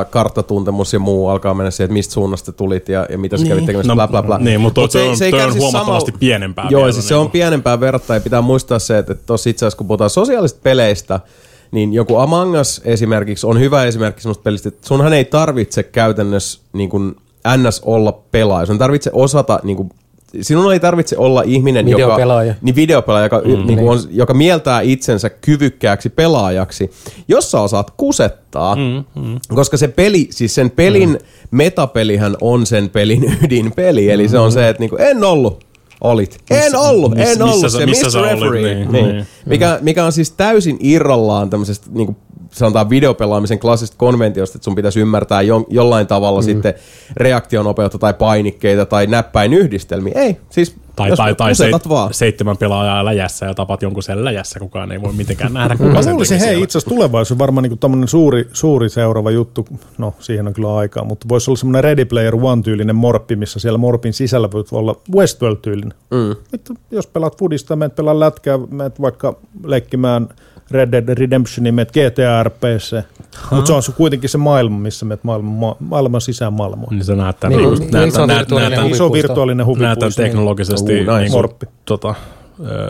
karttatuntemus ja muu alkaa mennä siihen, että mistä suunnasta tulit ja mitä sä kävit tekemässä, bla bla bla. Niin, mutta se on huomattavasti pienempää. Joo, siis se on pienempää verrattuna, ja pitää muistaa se, että tossa itse asiassa kun puhutaan sosiaalista peleistä, niin joku Among Us esimerkiksi on hyvä esimerkki semmoista pelistä, että sunhan ei tarvitse käytännössä niin kuin NS olla pelaaja. Sun tarvitse osata, niin kuin, sinun ei tarvitse olla ihminen, joka mieltää itsensä kyvykkääksi pelaajaksi, jos sä osaat kusettaa, koska se peli, siis sen pelin metapelihän on sen pelin ydinpeli, eli se on se, että niin kuin, en ollut. Olit. En ollut. Se missä referee. Niin. Mikä on siis täysin irrallaan tämmöisestä, niin kuin sanotaan videopelaamisen klassisesta konventiosta, että sun pitäisi ymmärtää jollain tavalla sitten reaktionopeutta tai painikkeita tai näppäinyhdistelmiä. Ei, siis tai 7 pelaajaa läjässä ja tapat jonkun siellä läjässä, kukaan ei voi mitenkään nähdä. Mä luulisin, hei, itse asiassa tulevaisuus varmaan niin tämmöinen suuri seuraava juttu, no siihen on kyllä aikaa, mutta voisi olla semmoinen Ready Player One-tyylinen morppi, missä siellä morpin sisällä voi olla Westworld-tyylinen. Jos pelaat foodista, menet pelaa lätkää, menet vaikka leikkimään Red Dead Redemptionin, menet GTA RPC, mutta se on kuitenkin se maailma, missä menet maailman sisään maailmaan. Niin se näyttää iso virtuaalinen huvipuisto. Näytään teknologisesti morppi.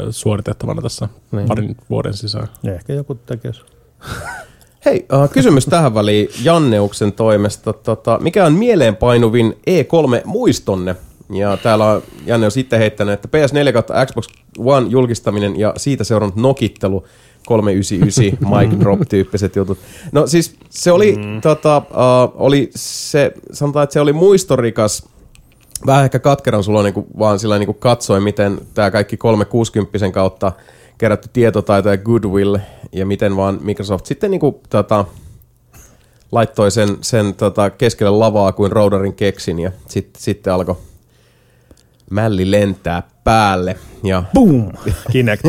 Suoritettavana tässä parin vuoden sisään. Ja ehkä joku tekee se. Hei, kysymys tähän väliin Janneuksen toimesta. Mikä on mieleenpainuvin E3-muistonne? Ja täällä on Janne on sitten heittänyt, että PS4 kautta Xbox One julkistaminen ja siitä seurannut nokittelu. 399, mic drop-tyyppiset jutut. No siis se oli, oli se, sanotaan, että se oli muistorikas, vähän ehkä katkeran sulla niin kuin, vaan sillä niin kuin katsoi, miten tämä kaikki 360 kautta kerätty tietotaito ja goodwill, ja miten vaan Microsoft sitten niin kuin, laittoi sen keskelle lavaa kuin roudarin keksin, ja sitten alkoi mälli lentää päälle. Ja boom! Kinect.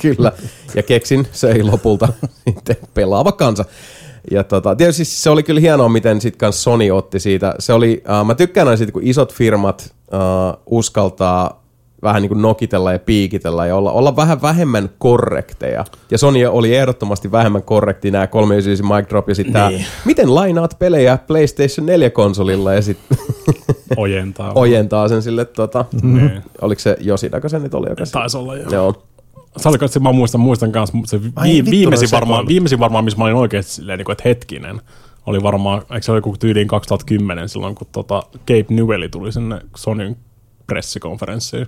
Kyllä. Ja keksin söi lopulta sitten pelaava kansa. Ja tietysti se oli kyllä hienoa, miten sitten kanssa Sony otti siitä. Se oli, mä tykkään aina siitä, kun isot firmat uskaltaa vähän niin kuin nokitella ja piikitellä ja olla vähän vähemmän korrekteja. Ja Sony oli ehdottomasti vähemmän korrekti, nämä 399 mic drop ja sitten niin. Miten lainaat pelejä PlayStation 4-konsolilla ja sitten ojentaa sen sille, niin. Oliko se Josidako se nyt oli? Taisi olla, joo. Sallikasti mä muistan kanssa, mutta se viimeisin varmaan, missä mä olin oikeasti silleen, että hetkinen. Oli varmaan, eikö se ole joku tyyliin 2010 silloin, kun Gabe Newell tuli sinne Sonyn pressikonferenssiin.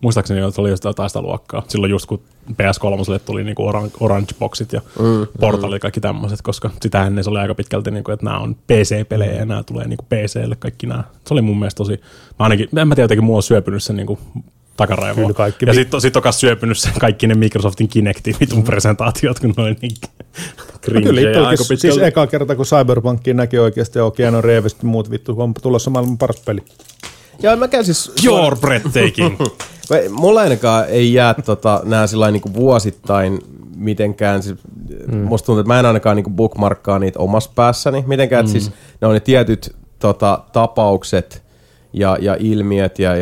Muistaakseni että oli jostain tästä luokkaa. Silloin just kun PS3 tuli niinku orange boxit ja portalit kaikki tämmöiset, koska sitähän ne oli aika pitkälti, niinku, että nämä on PC-pelejä ja nämä tulee niinku PC:lle kaikki nämä. Se oli mun mielestä tosi, en mä tiedä jotenkin mulla on syöpynyt sen niinku takaraivoon. Ja sit on kanssa syöpynyt sen kaikki ne Microsoftin Kinectin vitun presentaatiot, kun ne oli niin cringeja aika pitkälti. Siis eka kerta kun Cyberpunkkiin näki oikeasti, Keanu Reeves muut vittu, on tulossa maailman paras peli. Ja mä käyn siis... You're breathtaking! Mulla ainakaan ei jää nää sillain niinku vuosittain mitenkään, siis, musta tuntuu, että mä en ainakaan niinku bookmarkkaa niitä omassa päässäni, mitenkään, että siis ne on ne tietyt tapaukset ja ilmiöt ja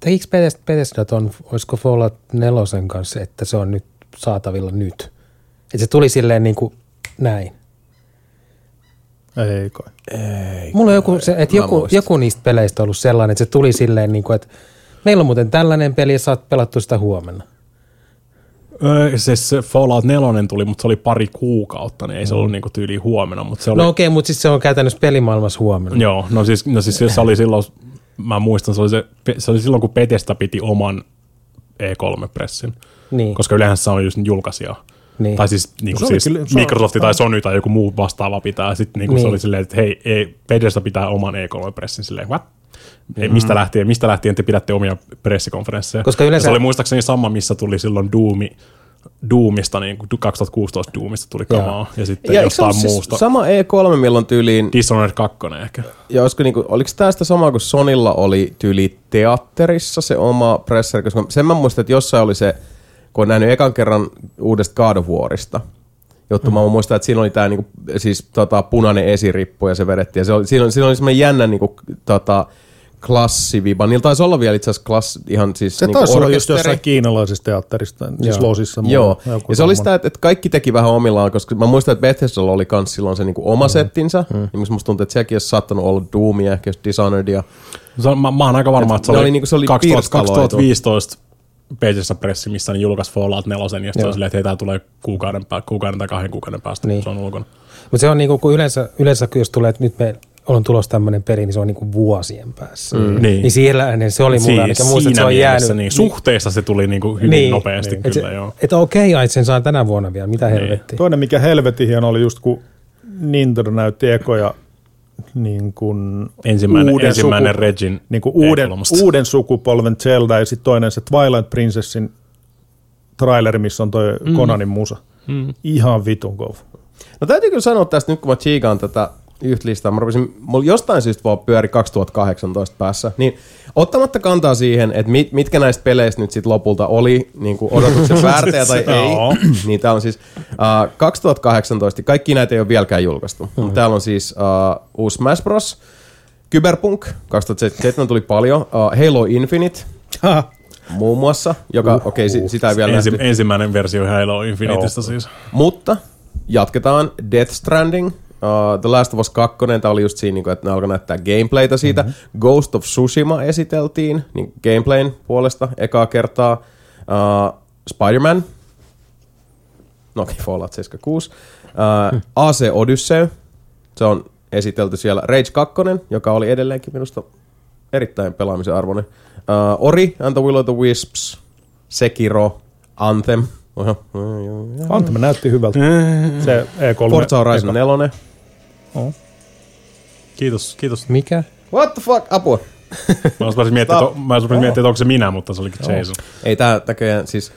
Tekiks Bethesda ton, olisiko Fallout 4 kanssa, että se on nyt saatavilla nyt? Että se tuli silleen niinku näin. Ei kai. Mulla on joku niistä peleistä on ollut sellainen, että se tuli silleen, niin kuin, että meillä on muuten tällainen peli ja sä oot pelattu sitä huomenna. Se Fallout 4 tuli, mutta se oli pari kuukautta, niin ei se ollut niin kuin tyyliin huomenna. Mutta se oli... No okei, mutta siis se on käytännössä pelimaailmassa huomenna. Joo, no siis se oli silloin, mä muistan, se oli silloin kun Bethesda piti oman E3-pressin, niin. Koska yleensä se on just julkaisija. Niin. Tai siis, Microsoft tai Sony tai joku muu vastaava pitää. Sitten niin. Se oli silleen, että hei, Bethesda pitää oman E3-pressin. Silleen, what? Ei, mistä lähtien te pidätte omia pressikonferensseja? Koska yleensä... Se oli muistaakseni sama, missä tuli silloin Doomista, niin 2016 Doomista tuli kamaa. Ja sitten ja jostain siis muusta. Sama E3, milloin tyyliin... Dishonored 2 ehkä. Ja oliko tämä sitä samaa, kun Sonylla oli tyyli teatterissa se oma presseri? Koska sen mä muistan, että jossain oli se... kun olen nähnyt ekan kerran uudesta God of Warista. Jotta mä muistan, että siinä oli tämä niinku, siis, punainen esirippu ja se vedettiin. Ja siinä oli semmoinen jännä niinku, klassiviba. Niillä taisi olla vielä itse asiassa ihan siis se niinku orkesteri. Se taisi olla just jossain kiinalaisessa teatterista, siis Loosissa. Joo, ja se oli sitä, että kaikki teki vähän omillaan, koska mä muistan, että Bethesdalla oli kans silloin se niinku oma settinsä. Ja musta tuntuu, että sekin olisi saattanut olla Doomia, ehkä Dishonoredia. Mä oon aika varma, että se oli 2015. Bethesda pressi, missä ne julkaisi Fallout 4, ja sitten on silleen, että tämä tulee kuukauden tai 2 kuukauden päästä, niin. Se on ulkona. Mutta se on niinku, kun yleensä jos tulee, että nyt me on tulossa tämmöinen peli, niin se on niinku vuosien päässä. Niin siellä ennen se oli mulla, eli muista, että se on jäänyt. Niin. Suhteessa se tuli niinku hyvin nopeasti, kyllä et joo. Että okei, ai sen saan tänä vuonna vielä, mitä helvettiä. Toinen, mikä helvetin hieno oli just, kun Nintendo näytti ekoja, niin kuin ensimmäinen Regin niin kuin uuden sukupolven Zelda ja sitten toinen se Twilight Princessin traileri, missä on toi Konanin musa. Ihan vitun kova. No täytyy kyllä sanoa tästä nyt, kun mä tsiikaan tätä yhtä listaa. Mä rupesin, mulla jostain syystä vaan pyöri 2018 päässä. Niin ottamatta kantaa siihen, että mitkä näistä peleistä nyt sitten lopulta oli niin kuin odotukset väärtejä tai ei. Niin täällä on siis 2018, kaikki näitä ei ole vieläkään julkaistu. Täällä on siis uusi Smash Bros. Cyberpunk, 2077 tuli paljon. Halo Infinite. Muun muassa, joka sitä ei vielä nähty. Ensimmäinen versio Halo Infiniteista siis. Mutta jatketaan Death Stranding. The Last of Us 2, tämä oli just siinä, että ne alkoi näyttää gameplaytä siitä. Ghost of Tsushima esiteltiin, niin gameplayn puolesta ekaa kertaa. Spider-Man. Fallout 76. AC Odyssey, se on esitelty siellä. Rage 2, joka oli edelleenkin minusta erittäin pelaamisen arvoinen. Ori and the Will of the Wisps, Sekiro, Anthem. Anthem näytti hyvältä. Se E3. Forza Horizon 4. Oh. Kiitos. Mikä? What the fuck? Apua. Mä olisin miettinyt, että onko se minä, mutta se olikin Jason. Ei tää näköjään siis...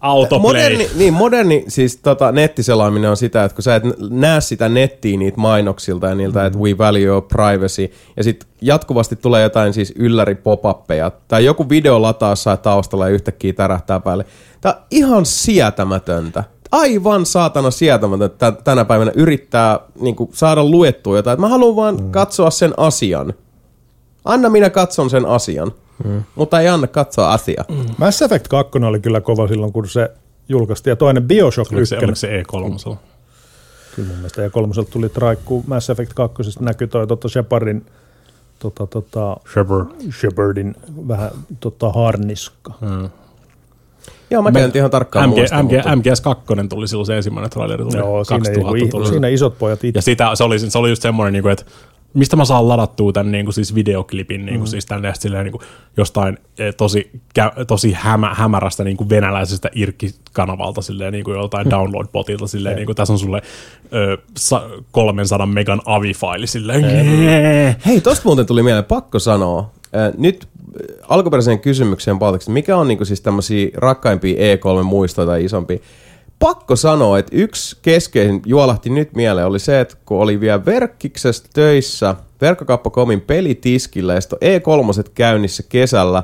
Autoplay. Moderni siis nettiselaaminen on sitä, että kun sä et näe sitä nettiä niitä mainoksilta ja niiltä, että we value your privacy. Ja sit jatkuvasti tulee jotain siis ylläri pop-appeja. Tai joku video lataa saa taustalla ja yhtäkkiä tärähtää päälle. Tää on ihan sietämätöntä. Aivan saatana sietämätöntä tänä päivänä yrittää niinku saada luettua jotain. Mä haluan vaan katsoa sen asian. Anna minä katson sen asian. Mutta ei anna katsoa asiaa. Mass Effect 2 oli kyllä kova silloin, kun se julkaistiin. Ja toinen Bioshock 1. Oliko se E3? Kyllä mun mielestä E3 tuli traikkuu. Mass Effect 2 näkyi toi Shepardin Shepardin vähän harniska. Joo, mä käyn ihan tarkkaan muista. MGS 2 tuli silloin se ensimmäinen traileri. Joo, siinä isot pojat itse. Ja sitä, se oli just semmoinen, että mistä mä saan ladattua tämän niin kuin siis videoklipin niin kuin siis tänne silleen, niin kuin jostain tosi hämärästä niin kuin venäläisestä irkkikanavalta silleen niin kuin joltain download-botilta silleen niin kuin tässä on sulle 300 megan avi-faili silleen. Hei, tosta muuten tuli mieleen pakko sanoa. Nyt alkuperäiseen kysymykseen palataksesi, mikä on niin kuin siis tämmöisiä rakkaimpia E3-muistoja tai isompia? Pakko sanoa, että yksi keskeisin juolahti nyt mieleen oli se, että kun oli vielä Verkkiksessä töissä, verkkokauppa.comin pelitiskillä ja sitten E3 käynnissä kesällä,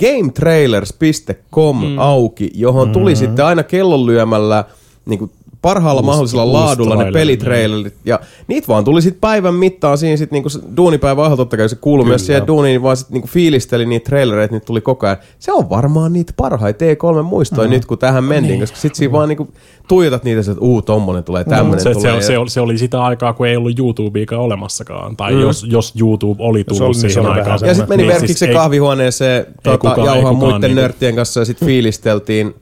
gametrailers.com auki, johon tuli sitten aina kellonlyömällä niin parhaalla mahdollisella laadulla ne pelitrailerit. Ja niitä vaan tuli sitten päivän mittaan siinä sitten niinku duunipäivän aihe, totta kai se kuului myös siihen duuniin, niin vaan sitten niinku fiilisteli niitä trailereita, niitä tuli koko ajan. Se on varmaan niitä parhaita E3-muistoja nyt, kun tähän mentiin, koska sitten siinä vaan niinku tuijotat niitä, että tommonen tulee, tämmönen tulee. Se oli sitä aikaa, kun ei ollut YouTubeikaan olemassakaan. Tai jos YouTube oli tullut siihen aikaan. Ja sitten meni niin, verkiksi siis kahvihuoneeseen jauhaan muiden nörttien kanssa ja sitten fiilisteltiin,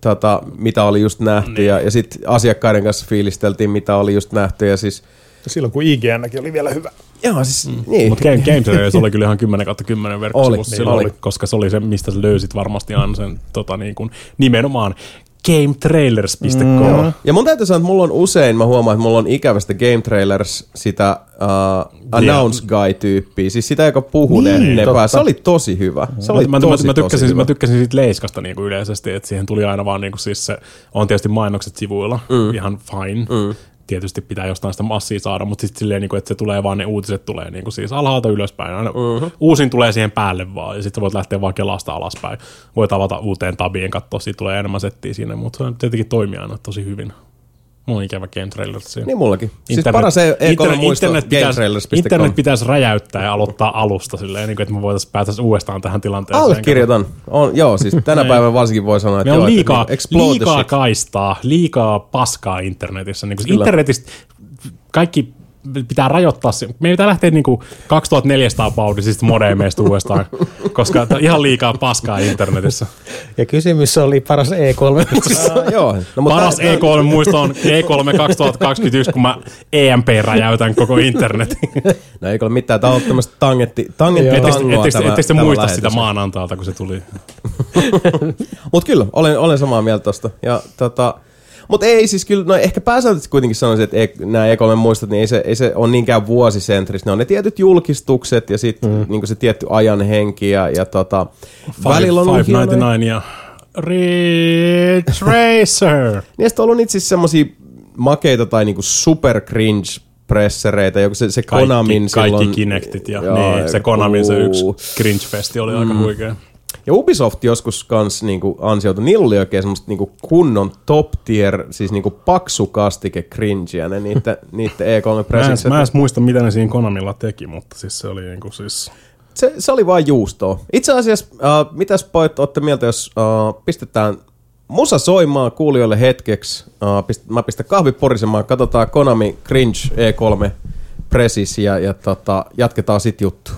mitä oli just nähty ja sitten asiakkaiden kanssa fiilisteltiin, mitä oli just nähty ja siis... Silloin kun IGN:kin oli vielä hyvä. Joo, siis niin. Mutta Game oli kyllä ihan 10/10 verkkosivussa silloin, koska se oli se, mistä sä löysit varmasti aina sen nimenomaan GameTrailers.com. Ja mun täytyy sanoa, että mulla on usein, mä huomaan, että mulla on ikävästä GameTrailers sitä announce guy-tyyppiä, siis sitä, joka puhuu nepää. Se oli tosi hyvä. Se oli mä tykkäsin siitä leiskasta niinku yleisesti, että siihen tuli aina vaan niinku siis se, on tietysti mainokset sivuilla, ihan fine. Tietysti pitää jostain sitä massia saada, mutta sitten silleen, että se tulee vaan, ne uutiset tulee niin kuin siis alhaalta ylöspäin. Aina uusin tulee siihen päälle vaan, ja sitten voit lähteä vaan kelasta alaspäin. Voit avata uuteen tabien, katsoa, siitä tulee enemmän settiä sinne, mutta se on tietenkin toimii aina tosi hyvin. Mulla on ikävä Game Trailers siinä. Niin mullakin. Paras E3-muisto GameTrailers.com. Internet pitäisi räjäyttää ja aloittaa alusta silleen, niin kuin, että me voitaisiin päästä uudestaan tähän tilanteeseen. Allekirjoitan. Joo, siis tänä päivänä varsinkin voi sanoa, että on liikaa kaistaa, liikaa paskaa internetissä. Niin kuin internetistä kaikki pitää rajoittaa. Meidän pitää lähteä niin kuin 2400 paudisista modemeista uudestaan, koska ihan liikaa paskaa internetissä. Ja kysymys oli paras E3-muisto. Paras E3-muisto on E3 2021, kun mä EMP-räjäytän koko internetin. No ei ole mitään, tämä on tämmöistä tangoa. Etteikö te muista sitä maanantaalta, kun se tuli? Mutta kyllä, olen samaa mieltä tosta. Ja mutta ei siis kyllä, no ehkä pääsääntöisesti kuitenkin sanoisin, että nämä E3-muistot, niin ei se ole niinkään vuosisentristä. Ne on ne tietyt julkistukset ja sitten niinku se tietty ajan henki ja välillä on ollut hienoja. 599 ja Ridge Racer. Niistä on ollut niitä siis semmosia makeita tai niinku super cringe pressereitä, joku se Konamin silloin. Kaikki Kinectit se Konamin se yksi cringe-festi oli aika huikea. Ja Ubisoft joskus kans niinku ansioitui. Niillä oli oikein semmoista niinku kunnon top tier, siis niinku paksu kastike cringeä ne niitten E3-presenssit. Mä en muista, mitä ne siinä Konamilla teki, mutta siis se oli niinku siis... Se oli vaan juustoa. Itse asiassa, mitäs pojat ootte mieltä, jos pistetään musa soimaan kuulijoille hetkeksi. Mä pistän kahvi porisemaan, katsotaan Konami cringe E3-presis ja jatketaan sit juttua.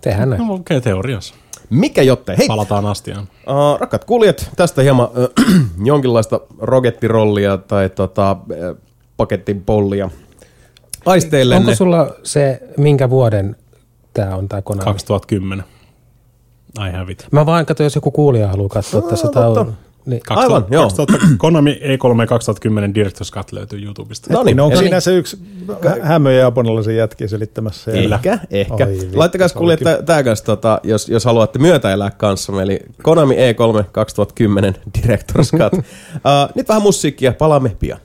Tehdään näin. No, okei, teoriassa. Mikä jotte? Hei! Palataan astiaan. Rakkaat kuulijat, tästä hieman jonkinlaista rogettirollia tai paketin pollia aisteillenne. Onko sulla se, minkä vuoden tämä on tämä Konami? 2010. Ai hävit. Mä vaan katsoin, jos joku kuulija haluaa katsoa tässä taulun. Niin. Aivan, joo. Konami E3 2010 Directors Cut löytyy YouTubesta. No niin, onko siinä se yksi hämöjä japanilaisen jätkiä selittämässä? Ehkä. Oi, laittakaa kuulijat tää kanssa, jos haluatte myötäelää kanssamme, eli Konami E3 2010 Directors Cut. Nyt vähän musiikkia, palaamme pian.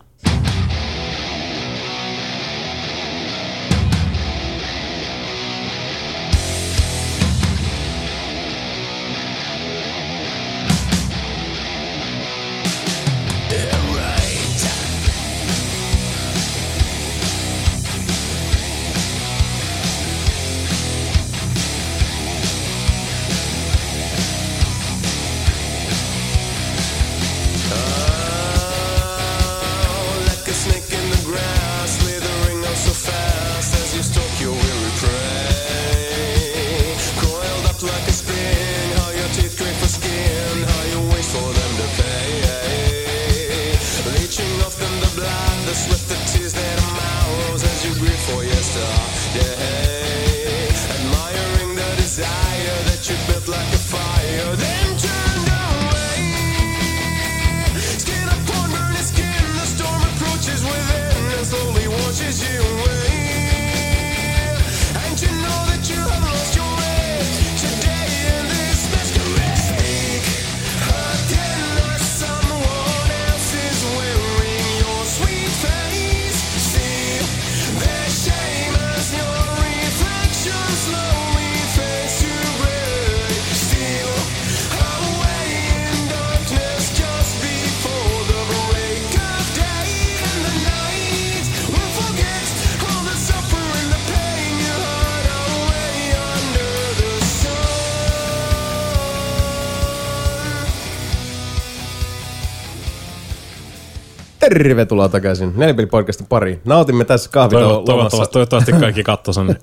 Tervetuloa takaisin Nelinpeli-podcastin pariin. Nautimme tässä kahvitalo lomassa. Toivottavasti kaikki katsoi sen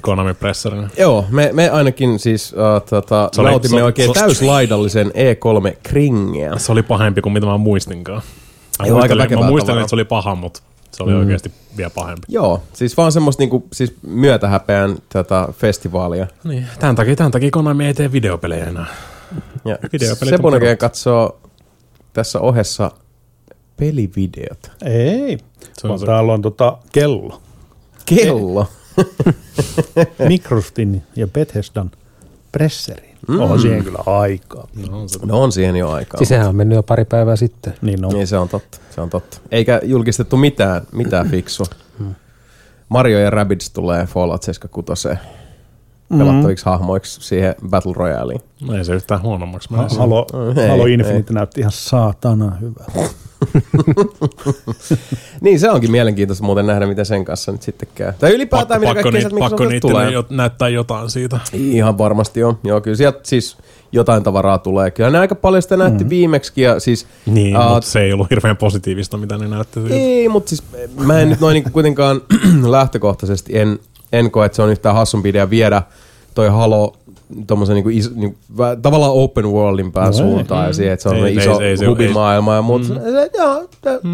Konami-presserina. Joo, me ainakin siis nautimme oikein täyslaidallisen E3-kringeä. Se oli pahempi kuin mitä mä muistinkaan. Mä muistan, että se oli paha, mutta se oli oikeasti vielä pahempi. Joo, siis vaan semmoista niinku, siis myötähäpeän tätä festivaalia. Niin, tämän takia Konami ei tee videopelejä enää. Ja Sepunakeen katsoo tässä ohessa pelivideot. Ei. Täällä on kello. Kello? Microsoftin ja Bethesdan presseriin. On siihen kyllä aikaa. No on siihen jo aikaa. Siis sehän on mennyt jo pari päivää sitten. Niin on. Niin se on totta. Eikä julkistettu mitään fiksua. Mario ja Rabbids tulee Fallout 76. Pelattaviksi hahmoiksi siihen Battle Royaliin. No ei se yhtään huonommaksi. Halo Infinite näytti ihan saatana hyvältä. Niin, se onkin mielenkiintoista muuten nähdä, mitä sen kanssa nyt sitten käy. Tai ylipäätään, mitä kaikkea sieltä Microsoftilta tulee. Pakko niitä näyttää jotain siitä. Ihan varmasti on. Joo, kyllä sieltä siis jotain tavaraa tulee. Kyllä ne aika paljon sitä näytti viimeksikin. Ja siis, niin, mutta se ei ollut hirveän positiivista, mitä ne näytti. Ei, mutta siis mä en nyt noin niin kuitenkaan lähtökohtaisesti en koe, että se on yhtään hassun idea viedä toi Halo tommosen niinku tavallaan open worldin pääsuuntaan ja siihen, että se on iso hubimaailma ja muuta.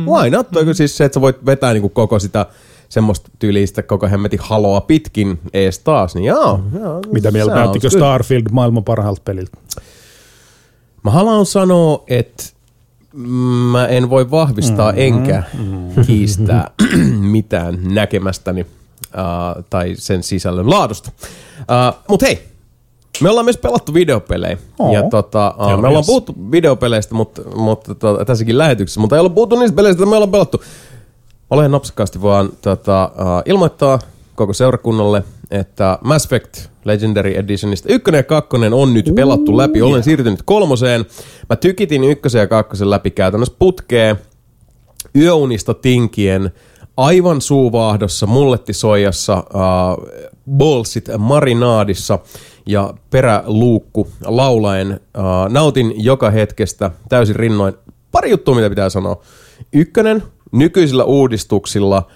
Why not? Siis se, että sä voit vetää niinku koko sitä semmoista tyylistä koko hemmetin Haloa pitkin ees taas, niin jaa. Mitä mieltä näyttikö Starfield maailman parhaalta peliltä? Mä haluan sanoa, että mä en voi vahvistaa enkä kiistää mitään näkemästäni tai sen sisällön laadusta. Mut hei! Me ollaan myös pelattu videopelejä. Ja me ollaan puhuttu videopeleistä, mutta tässäkin lähetyksessä, mutta ei olla puhuttu niistä peleistä, että me ollaan pelattu. Olen nopsakkaasti vaan ilmoittaa koko seurakunnalle, että Mass Effect Legendary Editionista 1 ja 2 on nyt pelattu läpi. Olen siirtynyt 3. Mä tykitin 1 ja 2 läpi käytännössä putkeen yöunista tinkien. Aivan suuvaahdossa, mullettisoijassa, bolsit marinaadissa ja peräluukku laulaen. Nautin joka hetkestä täysin rinnoin. Pari juttua, mitä pitää sanoa. 1, nykyisillä uudistuksilla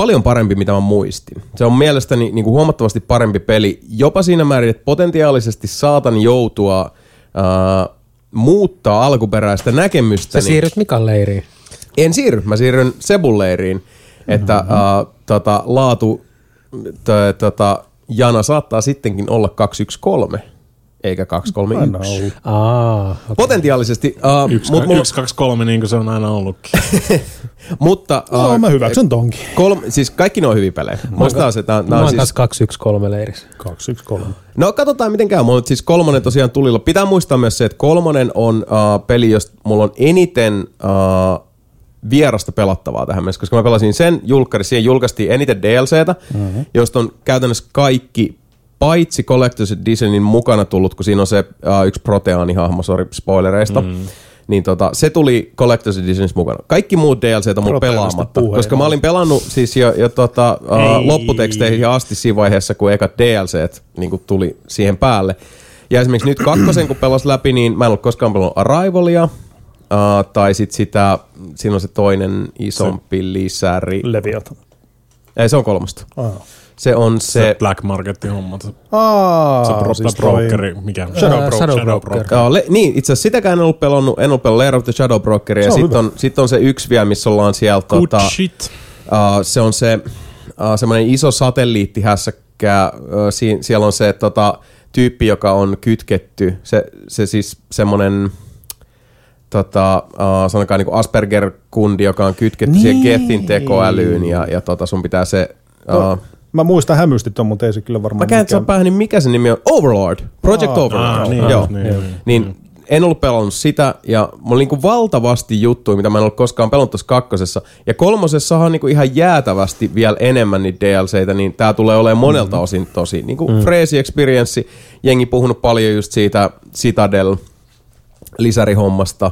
paljon parempi, mitä mä muistin. Se on mielestäni niin kuin huomattavasti parempi peli, jopa siinä määrin, että potentiaalisesti saatan joutua muuttaa alkuperäistä näkemystäni. Sä siirryt Mikan leiriin? En siirry, mä siirryn Sebun leiriin, että laatu jana saattaa sittenkin olla 213. Eikä 231. Okay. Potentiaalisesti. 123, niin kuin se on aina ollutkin. Mutta... mä hyväksyn tonkin. Siis kaikki ne on hyviä pelejä. Mä oon taas 213 leirissä. 213. No katsotaan miten käy. Mä oon siis kolmonen tosiaan tulilla. Pitää muistaa myös se, että kolmonen on peli, josta mulla on eniten... vierasta pelattavaa tähän mennessä, koska mä pelasin sen julkkari, siihen julkaistiin eniten DLCtä, josta on käytännössä kaikki, paitsi Collector's Editionin mukana tullut, kun siinä on se yksi proteaanihahmo, sori spoilereista, niin se tuli Collector's Editionissa mukana. Kaikki muut DLCt on mun pelaamatta, koska mä olin pelannut siis lopputeksteihin asti siinä vaiheessa, kun eka DLCt niin tuli siihen päälle. Ja esimerkiksi nyt kakkosen, kun pelas läpi, niin mä en ollut koskaan pelannut Arrivalia, tai sitten sitä, siinä on se toinen isompi se lisäri. Leviathan. Ei, se on kolmosta. Oh. Se on se... Black Marketin hommat. Se brokeri, mikä on? Shadow Broker. Niin, itse asiassa sitäkään en ollut pelannut. En ollut pelannut Lair of the Shadow Brokeria. Ja sitten on se yksi vielä, missä ollaan sieltä... Good shit. Se on se semmoinen iso satelliittihässäkkä. Siellä on se tyyppi, joka on kytketty. Se siis semmoinen... sanokaa niinku Asperger-kundi, joka on kytketty siihen Gethin tekoälyyn ja sun pitää se... Mä muistan hämysti ton, mutta ei se kyllä varmaan... Mä käyn saa päähän, niin mikä se nimi on? Overlord. Project Overlord. Niin, en ollut pelannut sitä ja mulla oli niinku valtavasti juttuja, mitä mä en ollut koskaan pelannut tuossa kakkosessa. Ja kolmosessahan niinku ihan jäätävästi vielä enemmän niitä DLCitä, niin tää tulee olemaan monelta osin tosi niinku freesi experience. Jengi puhunut paljon just siitä Citadel lisärihommasta.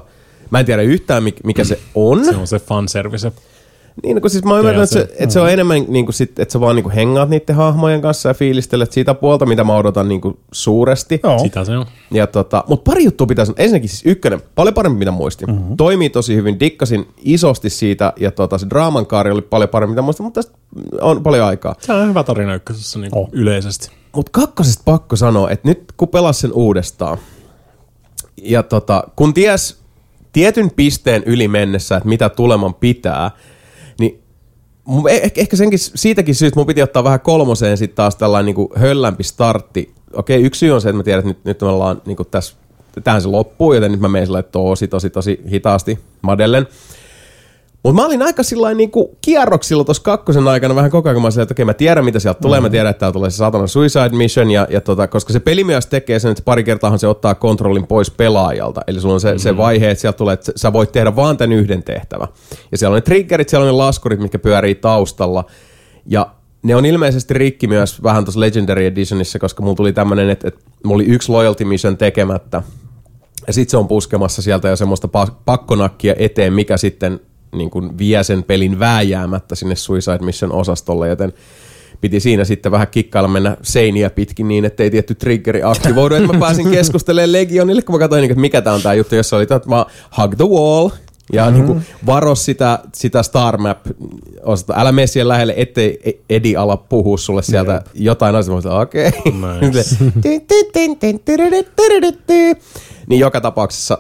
Mä en tiedä yhtään, mikä se on. Se on se fanservice. Niin, kun siis mä ymmärrän, että se on enemmän, niin kuin sit, että sä vaan niin kuin hengaat niiden hahmojen kanssa ja fiilistelet siitä puolta, mitä mä odotan niin kuin suuresti. Joo. Sitä se on. Ja mut pari juttua pitää sanoa. Ensinnäkin siis ykkönen, paljon parempi mitä muistin. Toimii tosi hyvin, dikkasin isosti siitä ja se draaman kaari oli paljon parempi mitä muistin, mutta tästä on paljon aikaa. Se on hyvä tarina ykkösessä niin yleisesti. Mut kakkosesta pakko sanoa, että nyt kun pelas sen uudestaan, ja kun ties tietyn pisteen yli mennessä, että mitä tuleman pitää, niin ehkä siitäkin syystä mun piti ottaa vähän kolmoseen sitten taas tällainen niinku höllämpi startti. Okei, yksi syy on se, että mä tiedän, että nyt me ollaan niinku tässä, tähän se loppuu, joten nyt mä menen sillä tosi hitaasti madellen. Mutta mä olin aika sillain niinku kierroksilla tuossa kakkosen aikana vähän koko ajan, että okei, mä tiedän mitä sieltä tulee, mä tiedän, että täällä tulee se satanan suicide mission, koska se peli myös tekee sen, että pari kertaahan se ottaa kontrollin pois pelaajalta, eli sulla on se vaihe, että sieltä tulee, että sä voit tehdä vaan tämän yhden tehtävän. Ja siellä on ne triggerit, siellä on ne laskurit, mitkä pyörii taustalla, ja ne on ilmeisesti rikki myös vähän tuossa Legendary Editionissa, koska mulla tuli tämmönen, että mulla oli yksi loyalty mission tekemättä, ja sit se on puskemassa sieltä jo semmoista pakkonakkia eteen, mikä sitten niin kuin vie sen pelin vääjäämättä sinne Suicide Mission-osastolle, joten piti siinä sitten vähän kikkailla mennä seiniä pitkin niin, ettei tietty triggeri aktivoidu, että mä pääsin keskustelemaan Legionille, kun mä katsoin, että mikä tää on tää juttu, jossa oli, että mä hug the wall ja niin kuin varo sitä star map-osasta. Älä mene siihen lähelle, ettei Edi ala puhua sulle sieltä jotain asioita. Okei. Niin joka tapauksessa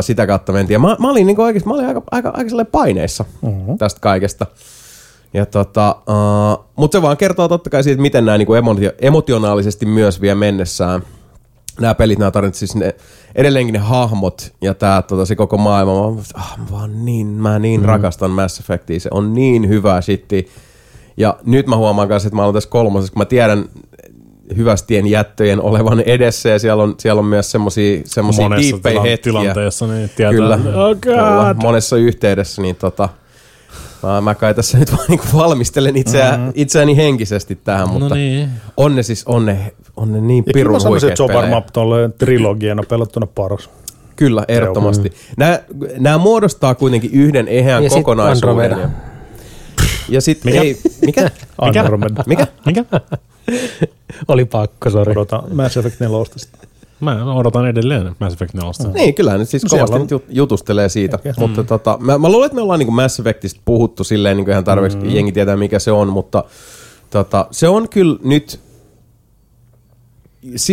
sitä kautta mentiin. Mä olin niinku oikeesti, mä olin aika paineissa tästä kaikesta. Ja mut se vaan kertoo totta kai siitä, miten nämä niinku emotionaalisesti myös vie mennessään. Nämä pelit, nämä tarinat, siis ne, edelleenkin ne hahmot ja tää se koko maailma. Mä niin rakastan Mass Effectia. Se on niin hyvä shitti. Ja nyt mä huomaan kanssa, että mä olen tässä kolmosessa, kun mä tiedän hyvästien jättöjen olevan edessä ja siellä on myös semmoisia tiippejä hetkiä. Tilanteessa niin tietää. Kyllä, monessa yhteydessä. Niin mä kai tässä nyt vaan niinku valmistelen itseäni henkisesti tähän, mutta on ne niin pirun huikeat pelejä. Se on varmaan tuolle trilogiana pelattuna paras. Kyllä, ehdottomasti. Nämä muodostaa kuitenkin yhden eheän ja kokonaisuuden. Ja sitten Andromeda. Mikä? Oli pakko, sori. Odotan Mass Effect 4 sitten. Mä odotan edelleen Mass Effect 4. Niin, kyllähän nyt siis kovasti nyt jutustelee siitä. Mutta mä luulen, että me ollaan niin kuin Mass Effectistä puhuttu silleen, niin kuin ihan tarpeeksi jengi tietää, mikä se on, mutta se on kyllä nyt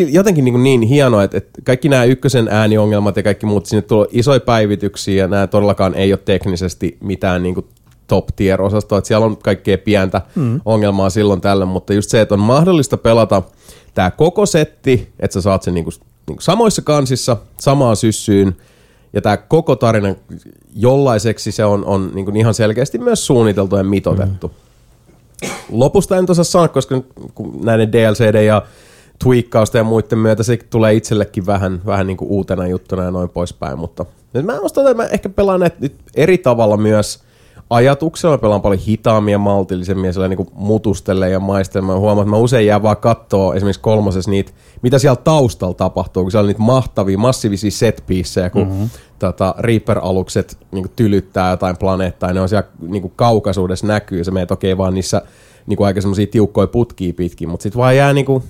jotenkin niin hienoa, että kaikki nämä ykkösen ääniongelmat ja kaikki muut, sinne tulee isoja päivityksiä ja nämä todellakaan ei ole teknisesti mitään niin kuin top tier -osastoa. Siellä on kaikkea pientä ongelmaa silloin tällöin, mutta just se, että on mahdollista pelata tämä koko setti, että sä saat sen niinku samoissa kansissa, samaan syssyyn, ja tämä koko tarina jollaiseksi se on niinku ihan selkeästi myös suunniteltu ja mitoitettu. Lopusta en osaa sanoa, koska näiden DLC:den ja tweakkausten ja muiden myötä se tulee itsellekin vähän niinku uutena juttuna ja noin poispäin, mutta nyt mä ostan, että mä ehkä pelaan näitä nyt eri tavalla myös ajatuksella. Mä pelaan paljon hitaammin ja maltillisemmin ja niin kuin mutustelle ja maistelemaan. Mä huomaan, että mä usein jää vaan kattoo esimerkiksi kolmosessa niitä, mitä siellä taustalla tapahtuu, kun siellä on niitä mahtavia, massiivisia setpiissejä, kun Reaper-alukset niin kuin tylyttää jotain planeettaa ja ne on siellä niin kuin kaukaisuudessa näkyy ja sä meet okei vaan niissä niin kuin aika semmosia tiukkoja putkia pitkin, mutta sit vaan jää, niin kuin,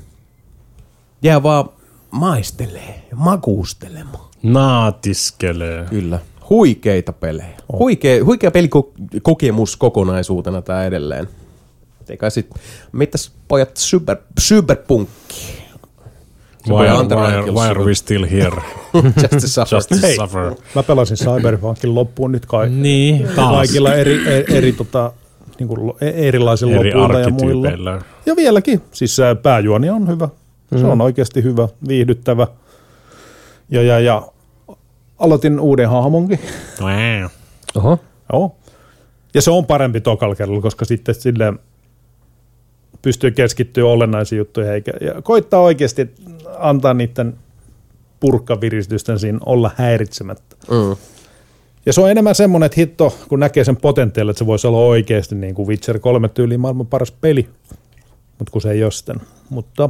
jää vaan maistelee ja makuustelemaan. Naatiskelee. Kyllä. Huikeita pelejä. Huikea pelikokemus kokonaisuutena tää edelleen. Eikä sit, mitäs pojat Cyberpunkki? Why are we still here? Just to suffer. Hei, mä pelasin Cyberpunkin loppuun nyt kai. Niin, kaikilla erilaisilla lopuilla ja muilla. Ja vieläkin. Siis pääjuoni on hyvä. Se on oikeasti hyvä, viihdyttävä. Ja aloitin uuden hahmonkin. Oho. Joo. Ja se on parempi tokalla kerralla, koska sitten sille pystyy keskittyä olennaisiin juttuihin. Ja koittaa oikeasti antaa niiden purkkaviristysten siinä olla häiritsemättä. Ja se on enemmän semmoinen, että hitto, kun näkee sen potentiaalin, että se voisi olla oikeasti niin kuin Witcher 3 tyyliin maailman paras peli. Mutta kun se ei ole sitten. Mutta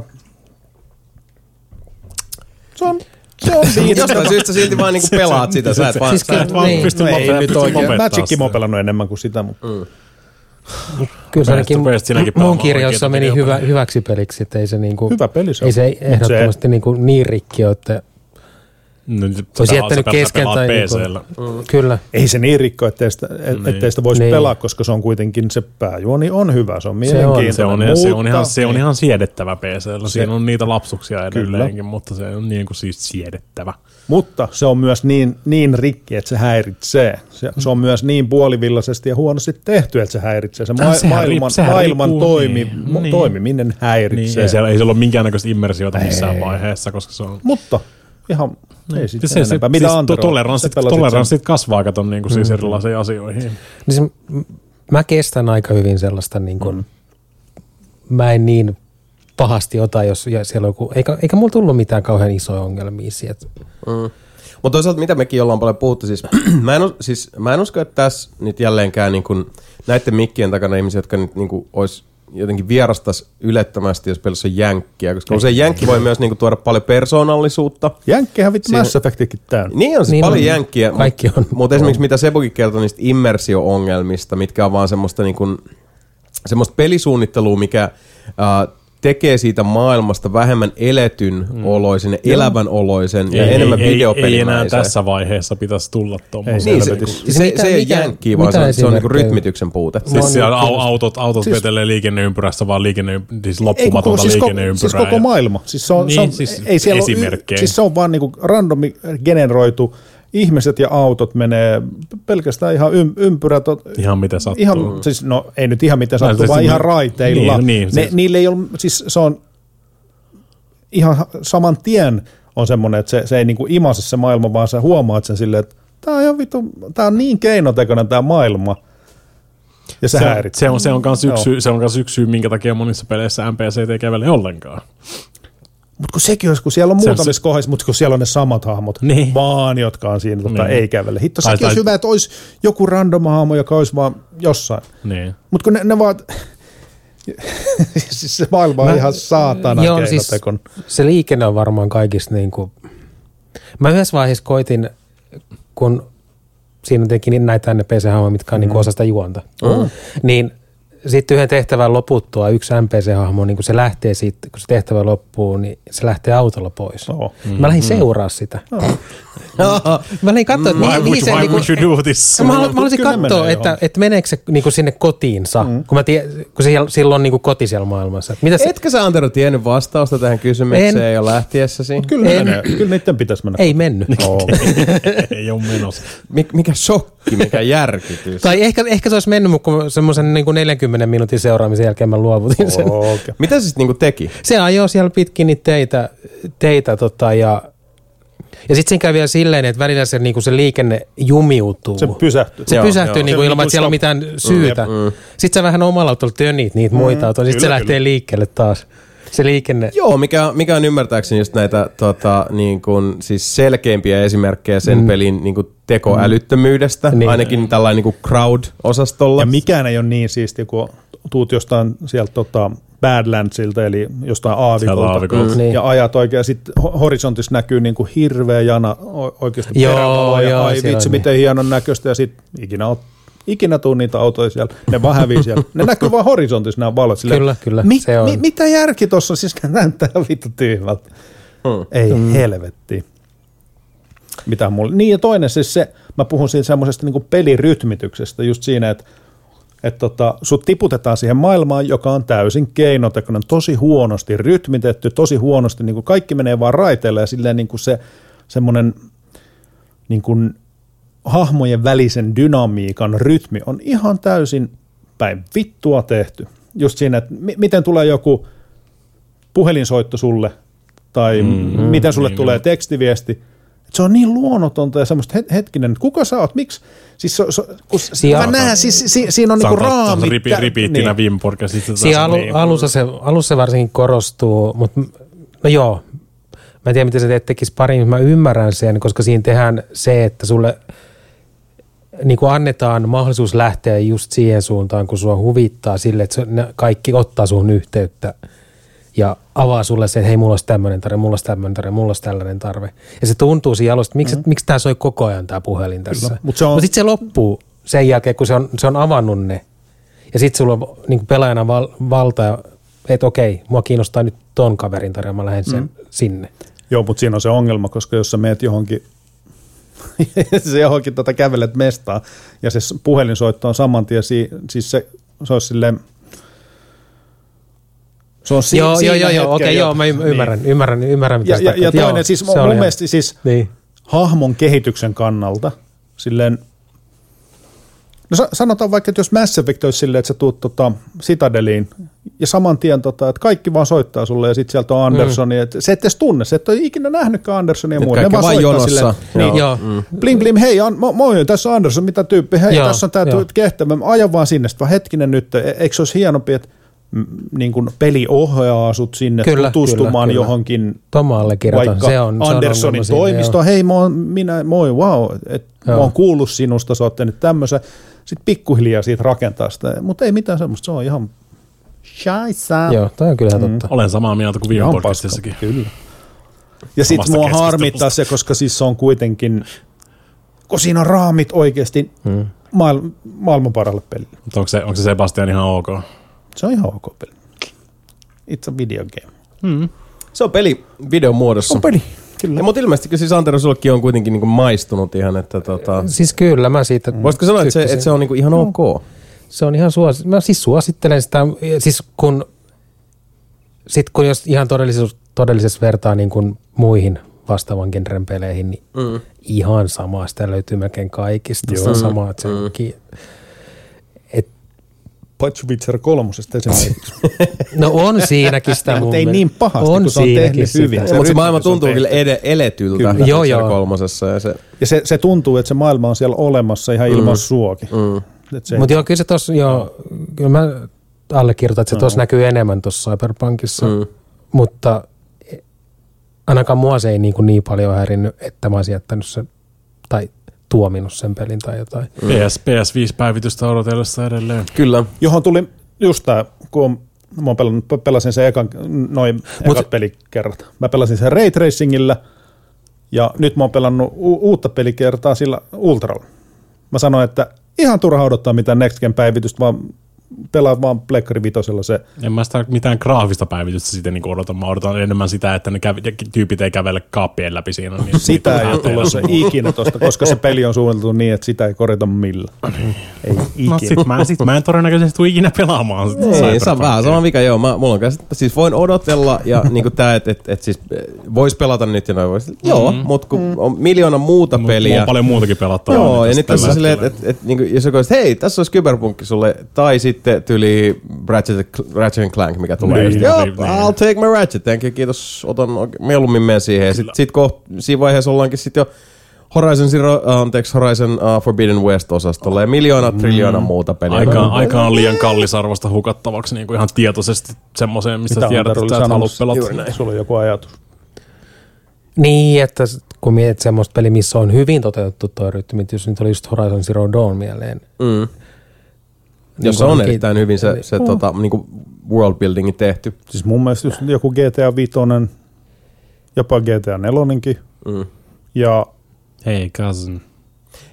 se on... Jostain syystä silti vaan niinku pelaat sitä, sä et vaan pysty lopettaa. Magickin mä oon pelannut enemmän kuin sitä, mutta... Kyllä se ainakin mun kirjoissa meni hyväksi peliksi, että ei se niinku... Hyvä peli se on. Ei se ehdottomasti niin rikki ole, että... Olisi jättänyt kesken tai... Kyllä. Ei se niin rikko, ettei sitä voisi pelaa, koska se on kuitenkin se pääjuoni on hyvä, se on mielenkiintoinen. Se on ihan siedettävä PC:llä. Siinä on niitä lapsuksia edelleenkin, mutta se on niin kuin siis siedettävä. Mutta se on myös niin rikki, että se häiritsee. Se on myös niin puolivillaisesti ja huonosti tehty, että se häiritsee. Se maailman toimiminen häiritsee. Ei se ole minkäännäköistä immersiota missään vaiheessa, koska se on... Mutta... Ihan, ei sitten se, enempää. Mitä siis Antero? Toleranssit kasvaa, katon niin kuin siis erilaisiin asioihin. Niin se, mä kestän aika hyvin sellaista, niin kuin, mä en niin pahasti ota, jos siellä on joku, eikä mulla tullut mitään kauhean isoja ongelmia sieltä. Mutta toisaalta, mitä mekin ollaan paljon puhuttu, mä en usko, että tässä nyt jälleenkään niin kuin, näiden mikkien takana ihmisiä, jotka nyt niin kuin, olisi jotenkin vierastas ylettömästi, jos pelissä on jänkkiä, koska usein jänkki voi myös niinku tuoda paljon persoonallisuutta. Jänkkiähän vittu Mass Effectikin täynnä. Niin on, siis niin paljon on jänkkiä. Kaikki on. Mutta esimerkiksi mitä Sebukin kertoi niistä immersio-ongelmista, mitkä on vaan semmoista, niinku, semmoista pelisuunnittelua, mikä tekee siitä maailmasta vähemmän eletyn oloisen ja elävän oloisen ja enemmän videopelimäisen. Ei enää tässä vaiheessa pitäisi tulla tuommoisen. Se ei ole jänkkiä, vaan se on niinku rytmityksen puute. Siis siellä autot vetelee liikenneympyrässä, vaan loppumatonta liikenneympyrää. Siis koko maailma. Siis se on vaan niinku randomi generoitu. Ihmiset ja autot menee pelkästään ihan ympyrät. Ihan miten sattuu. Siis, no ei nyt ihan miten sattuu, vaan ihan raiteilla. Niille ei ole, siis se on ihan saman tien on semmoinen, että se ei niinku imase se maailma, vaan sä huomaat sen silleen, että tää on niin keinotekoinen tää maailma. Ja se häiritsee. Se on myös yksi syy, minkä takia monissa peleissä NPC:t ei kävele ollenkaan. Mutta kun sekin olisi, kun siellä on muutamissa kohdissa, mutta kun siellä on ne samat hahmot, niin vaan jotka on siinä, ei kävele. Hitto, sekin olisi hyvä, että olisi joku random hahmo, joka olisi vaan jossain. Niin. Mutta kun ne vaan... siis se maailma on ihan saatana keinotekon. Siis, se liikenne on varmaan kaikista niin kuin... Mä yhdessä vaiheessa koitin, kun siinä on tietenkin näitä NPC-hahmoja, mitkä on niin kuin osa sitä juonta. Niin sitten yhden tehtävän loputtua yksi NPC-hahmo, niin kun se lähtee siitä, kun se tehtävä loppuu, niin se lähtee autolla pois. Oh. Mä lähdin seuraa sitä. Oh. Mä lähdin katsoa, että mä halusin katsoa, että meneekö se niin sinne kotiinsa, kun sillä on niin koti siellä maailmassa. Etkö sä, Antero, tiennyt vastausta tähän kysymykseen jo lähtiessäsi? Kyllä niiden pitäisi mennä. Ei mennyt. Ei ole menossa. Mikä shokki, mikä järkytys. Tai ehkä se olisi mennyt, kun semmoisen 40 minuutin seuraamisen jälkeen mä luovutin sen. Okay. Mitä se sitten niinku teki? Se ajoi siellä pitkin niitä teitä ja sitten sen käy vielä silleen, että välillä se, niinku, se liikenne jumiutuu. Se pysähtyy. Se pysähtyy niinku, ilman, että siellä on mitään syytä. Sitten sä vähän omalla autolla tönit niitä muita autoja, sitten se lähtee liikkeelle taas. Se liikenne. Joo, mikä on ymmärtääkseni just näitä niin kuin, siis selkeimpiä esimerkkejä sen pelin niin kuin tekoälyttömyydestä, ainakin tällainen niin kuin crowd-osastolla. Ja mikään ei ole niin siistiä, kun tuut jostain sieltä Badlandsilta, eli jostain aavikolta. Ja ajat oikein, ja sitten horisontissa näkyy niin kuin hirveä jana oikeasti perävaloa, ja ai vitsi, miten hienon näköistä, ja sitten ikinä tuu niitä autoja siellä, ne vaan hävii siellä. Ne näkyy vaan horisontissa nämä valot. Silleen, kyllä, se on. Mitä järki tuossa? Siis näyttää vittu tyhmältä. Ei helvetti. Mitä mulla? Niin ja toinen siis se, mä puhun siitä semmoisesta niinku pelirytmityksestä just siinä, että sut tiputetaan siihen maailmaan, joka on täysin keinotekoinen, tosi huonosti rytmitetty, tosi huonosti, niinku kaikki menee vaan raiteille ja silleen niinku se semmoinen niinku hahmojen välisen dynamiikan rytmi on ihan täysin päin vittua tehty. Just siinä, että miten tulee joku puhelinsoitto sulle, tai miten sulle tulee tekstiviesti. Se on niin luonnotonta ja semmoista hetkinen, että kuka sä oot, miksi? Siis siinä on niinku raamit. Ripiittinä vimpurka. Siinä alussa varsinkin korostuu, mutta no joo. Mä en tiedä, miten sä teet tekisi pari, mutta mä ymmärrän sen, koska siinä tehdään se, että sulle niin kuin annetaan mahdollisuus lähteä just siihen suuntaan, kun sua huvittaa sille, että kaikki ottaa sun yhteyttä ja avaa sulle se, että hei, mulla olisi tämmöinen tarve, mulla olisi tämmöinen tarve, mulla olisi tällainen tarve. Ja se tuntuu siinä alusta, että miksi tää soi koko ajan tää puhelin tässä. Kyllä, mutta sitten se loppuu sen jälkeen, kun se on avannut ne. Ja sitten sulla on niin kuin pelaajana valta, että okei, mua kiinnostaa nyt ton kaverin tarve, mä lähden sen sinne. Joo, mutta siinä on se ongelma, koska jos sä meet johonkin kävelet mestaan ja se puhelinsoitto on saman tien, siis se olisi silleen... Se on mä ymmärrän mitä sitä. Ja toinen, siis mun mielestä siis hahmon kehityksen kannalta silleen... No sanotaan vaikka, että jos Mass Effect olisi silleen, että sä tuut Citadeliin ja saman tien, että kaikki vaan soittaa sulle ja sitten sieltä on Andersonia. Että se et edes tunne, se et ole ikinä nähnytkään Andersonia ja muuta. Ne vaan soittaa silleen. Niin, bling bling, hei, moi, tässä on Anderson, mitä tyyppi, hei, tässä on tää kehtävä, mä ajan vaan sinne. Sitten vaan hetkinen nyt, eikö se olisi hienompi, että niin kuin peli ohjaa sut sinne tutustumaan johonkin vaikka Andersonin toimistoon. Hei, moi, wow, mä oon kuullut sinusta, sä oot tehnyt tämmöisen. Sitten pikkuhiljaa siitä rakentaa sitä, mutta ei mitään semmoista, se on ihan shaisa. Joo, toi on kyllä totta. Olen samaa mieltä kuin viime podcastissakin. Kyllä. Ja sitten mua harmittaa se, koska siis se on kuitenkin, kun siinä on raamit oikeasti maailman paralle pelille. Onko se Sebastian ihan ok? Se on ihan ok peli. It's a video game. Se on peli videon muodossa. Se on peli. Kyllä. Mutta ilmeisesti siis Antero sullekin on kuitenkin niinku maistunut ihan, että Siis kyllä, mä siitä... Voisitko sanoa, että se on niinku ihan ok? Se on ihan mä siis suosittelen sitä, siis kun jos ihan todellisessa vertaa niin kuin muihin vastaavan genren peleihin, niin ihan samaa. Sitä löytyy melkein kaikista. Joo. Sitä samaa, että se onkin... Paitsi Witcher 3:sta esimerkiksi. No on siinäkin sitä mun mielestä. Ei niin pahasti, kun se on tehnyt hyvin. Mutta se maailma tuntuu kyllä eletyltä Witcher 3:ssa. Ja se tuntuu, että se maailma on siellä olemassa ihan ilman suokin. Mutta joo, kyllä se tuossa, kyllä mä allekirjoitan, että se tuossa näkyy enemmän tuossa Cyberpunkissa. Mutta ainakaan mua se ei niin paljon häirinnyt, että mä olisin jättänyt sen, tai tuominut sen pelin tai jotain. PS5-päivitystä odotellessa edelleen. Kyllä. Johon tuli just tää, kun mä pelasin sen ekat pelikerrat. Mä pelasin sen Ray Tracingillä ja nyt mä oon pelannut uutta pelikertaa sillä Ultralla. Mä sanoin, että ihan turha odottaa mitään Next Gen-päivitystä, vaan pelaan vaan Pleikkari Vitosella se. En mä sitä mitään graafista päivitystä sitten niin odotan. Mä odotan enemmän sitä, että ne tyypit ei kävele kaappien läpi siinä. Niin sitä ei tule se ikinä tosta, koska se peli on suunniteltu niin, että sitä ei korjata millään. Ei ikinä. No sit mä en todennäköisesti tule ikinä pelaamaan. Ei, se on vähän sama vika, joo. Mulla on siis voin odotella ja niinku tää, että siis vois pelata nyt ja noin vois. Joo, mut kun on miljoona muuta peliä. On paljon muutakin pelattavaa. Joo, ja nyt tässä on silleen, että jos joku olisi, hei, tässä olisi Cyberpunkki sulle, tai sitten tyli Ratchet & Clank, mikä tulee. Joo, I'll take my Ratchet, thank you, kiitos, otan mieluummin menen siihen. Sitten siinä vaiheessa ollaankin sitten jo Horizon Forbidden West-osastolla ja miljoona, triljoona muuta peliä. Aika on liian kallis arvosta hukattavaksi, niin kuin ihan tietoisesti semmoiseen, mistä tiedät, että et haluat pelata. Sulla on joku ajatus. Niin, että kun mietit semmoista peliä, missä on hyvin toteutettu tuo rytmi, jos nyt oli just Horizon Zero Dawn mieleen. Mm. Niin jos on erittäin hyvin se niinku worldbuildingi tehty. Siis mun mielestä just joku GTA 5, jopa GTA 4kin. Mm. Ja hei, cousin.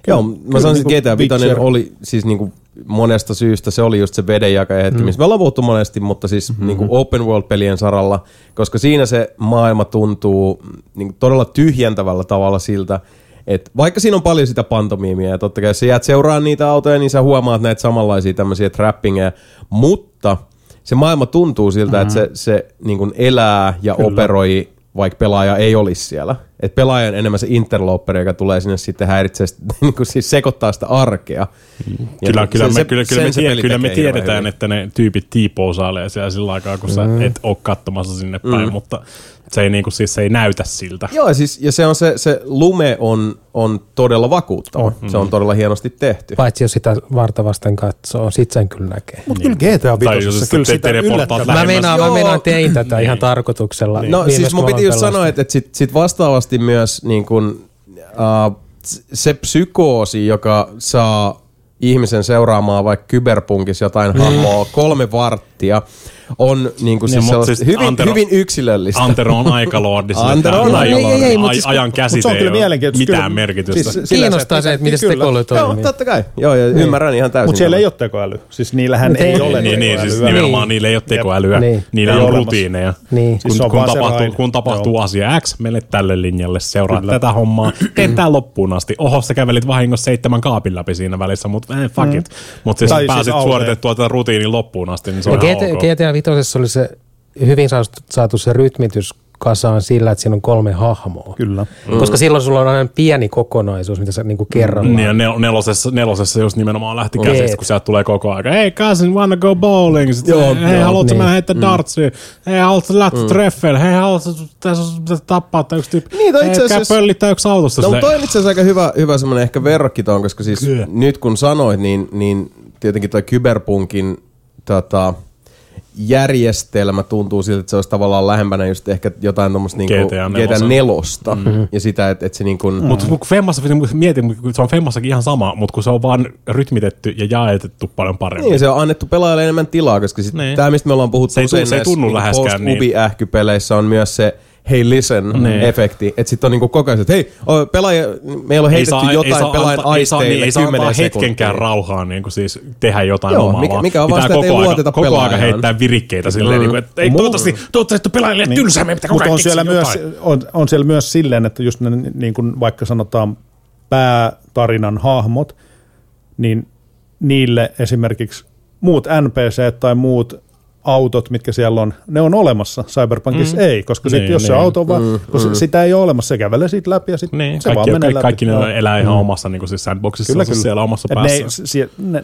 Joo, mä sanoin, että GTA 5 oli siis niinku monesta syystä, se oli just se vedenjakaja hetki, missä me ollaan puhuttu monesti, mutta siis niinku open world -pelien saralla, koska siinä se maailma tuntuu niinku todella tyhjentävällä tavalla siltä, että vaikka siinä on paljon sitä pantomiimiä ja totta kai jos sä jäät seuraamaan niitä autoja, niin sä huomaat näitä samanlaisia tämmöisiä trappingeja, mutta se maailma tuntuu siltä, että se niinku elää ja kyllä operoi, vaikka pelaaja ei olisi siellä. Et pelaaja on enemmän se interloperi, joka tulee sinne sitten häiritsee, niin kuin siis sekoittaa sitä arkea. Kyllä me tiedetään, että ne tyypit tiipousailee siellä sillä aikaa, kun sä et ole katsomassa sinne päin, mutta se ei, niin kuin, siis se ei näytä siltä. Joo, siis, ja se on se lume on todella vakuuttava. Se on todella hienosti tehty. Paitsi jos sitä vartavasten katsoo, sit sen kyllä näkee. Mutta kyllä GTA Vitosessa kyllä sitä yllättävää. Mä meinaan tein tätä ihan tarkoituksella. Niin. No siis mun piti just sanoa, että sit vastaavasti myös niin kun, se psykoosi, joka saa ihmisen seuraamaan vaikka Cyberpunkissa jotain hahmoa 3 varttia, on niinku siis sellaista hyvin yksilöllistä. Antero on aikaloodissa. Ajan käsite ei ole mitään merkitystä. Siis kiinnostaa se, että miten se tekoäly toimii. Joo, totta kai. Joo, ja ymmärrän ihan täysin. Mutta siellä ei ole tekoäly. Siis niillähän ei ole tekoälyä. Niin, siis nimenomaan niillä ei ole tekoälyä. Niillä on rutiineja. Kun tapahtuu asia X, mene tälle linjalle, seuraa tätä hommaa. Teet tää loppuun asti. Oho, sä kävelit vahingossa 7 kaapin läpi siinä välissä, mutta fuck it. Mutta siis pääsit suoritettua tätä rutiinin loppuun asti, niin se on ihan Vitosessa oli se hyvin saatu se rytmitys kasaan sillä, että siinä on 3 hahmoa. Kyllä. Koska silloin sulla on aina pieni kokonaisuus, mitä sä niinku kerrallaan. Niin ja nelosessa just nimenomaan lähti käsistä, kun sieltä tulee koko aika. Hei, cousin, wanna go bowling? Sitten, hei, haluatko sä mennä heittää dartsiin? Hei, haluatko lähteä treffeille? Hei, haluatko sä tappaa yksi tyyppi? Niin, toi itse asiassa pöllittää yksi autosta. No, mutta toi on itse asiassa aika hyvä semmoinen ehkä verrokki tuon, koska siis nyt kun sanoit, niin tietenkin toi Cyberpunkin järjestelmä tuntuu siltä, että se olisi tavallaan lähempänä just ehkä jotain tuommoista niinku GTA 4:sta ja sitä, että se niin kuin... Mutta kun Femmassa, mietin, se on Femmassakin ihan sama, mutta kun se on vaan rytmitetty ja jaetettu paljon paremmin. Niin, se on annettu pelaajalle enemmän tilaa, koska tämä, mistä me ollaan puhuttu usein näissä post-ubi-ähkypeleissä on myös se hey listen-efekti. Että sitten on niinku koko ajan, että hei, pelaaja, meillä on heitetty jotain pelaajan aisteille 10 sekuntia. Ei saa antaa hetkenkään rauhaa niinku siis tehdä jotain omaa, vaan pitää koko ajan heittää virikkeitä silleen, niinku, että ei toivottavasti pelaajalle tylsää, meidän pitää koko ajan keksiä jotain. Mutta on siellä myös silleen, että just ne niin kuin vaikka sanotaan päätarinan hahmot, niin niille esimerkiksi muut NPC tai muut autot, mitkä siellä on, ne on olemassa. Cyberpunkissa ei, koska jos se auto vaan, kun sitä ei ole olemassa, se kävelee siitä läpi ja sitten se vaan menee läpi. Kaikki ne elää ihan omassa niin kuin siis sandboxissa, kyllä, siis siellä omassa päässä.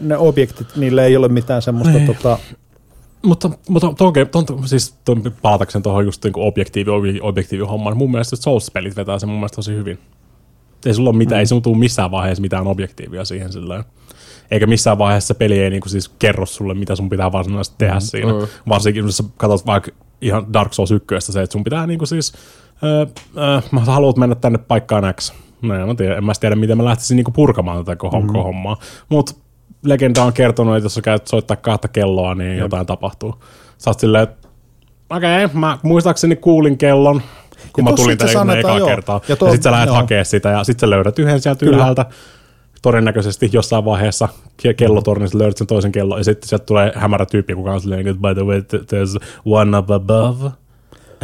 Ne objektit, niillä ei ole mitään semmoista... Mutta palatakseni tuohon just niin kuin objektiivihommaan, mun mielestä Souls-pelit vetää sen mun mielestä tosi hyvin. Ei sulla ole mitään, ei sun tule missään vaiheessa mitään objektiivia siihen silleen. Eikä missään vaiheessa peli ei niinku siis kerro sulle, mitä sun pitää varsinaisesti tehdä siinä. Varsinkin, jos sä katsot vaikka ihan Dark Souls 1, se, että sun pitää niinku siis, mä haluat mennä tänne paikkaan X. En mä tiedä, miten mä lähtisin niinku purkamaan tätä hommaa. Mutta legenda on kertonut, että jos sä käyt soittaa 2 kelloa, niin jotain tapahtuu. Sä oot silleen, että okei, mä muistaakseni kuulin kellon, kun mä tulin tänne ekaa kertaa. Ja sit sä lähdet hakemaan sitä ja sit sä löydät yhden sieltä ylhäältä. todennäköisesti jossain vaiheessa kellotornissa löydät sen toisen kellon, ja sitten sieltä tulee hämärä tyyppi, kuka on silleen, by the way, there's one up above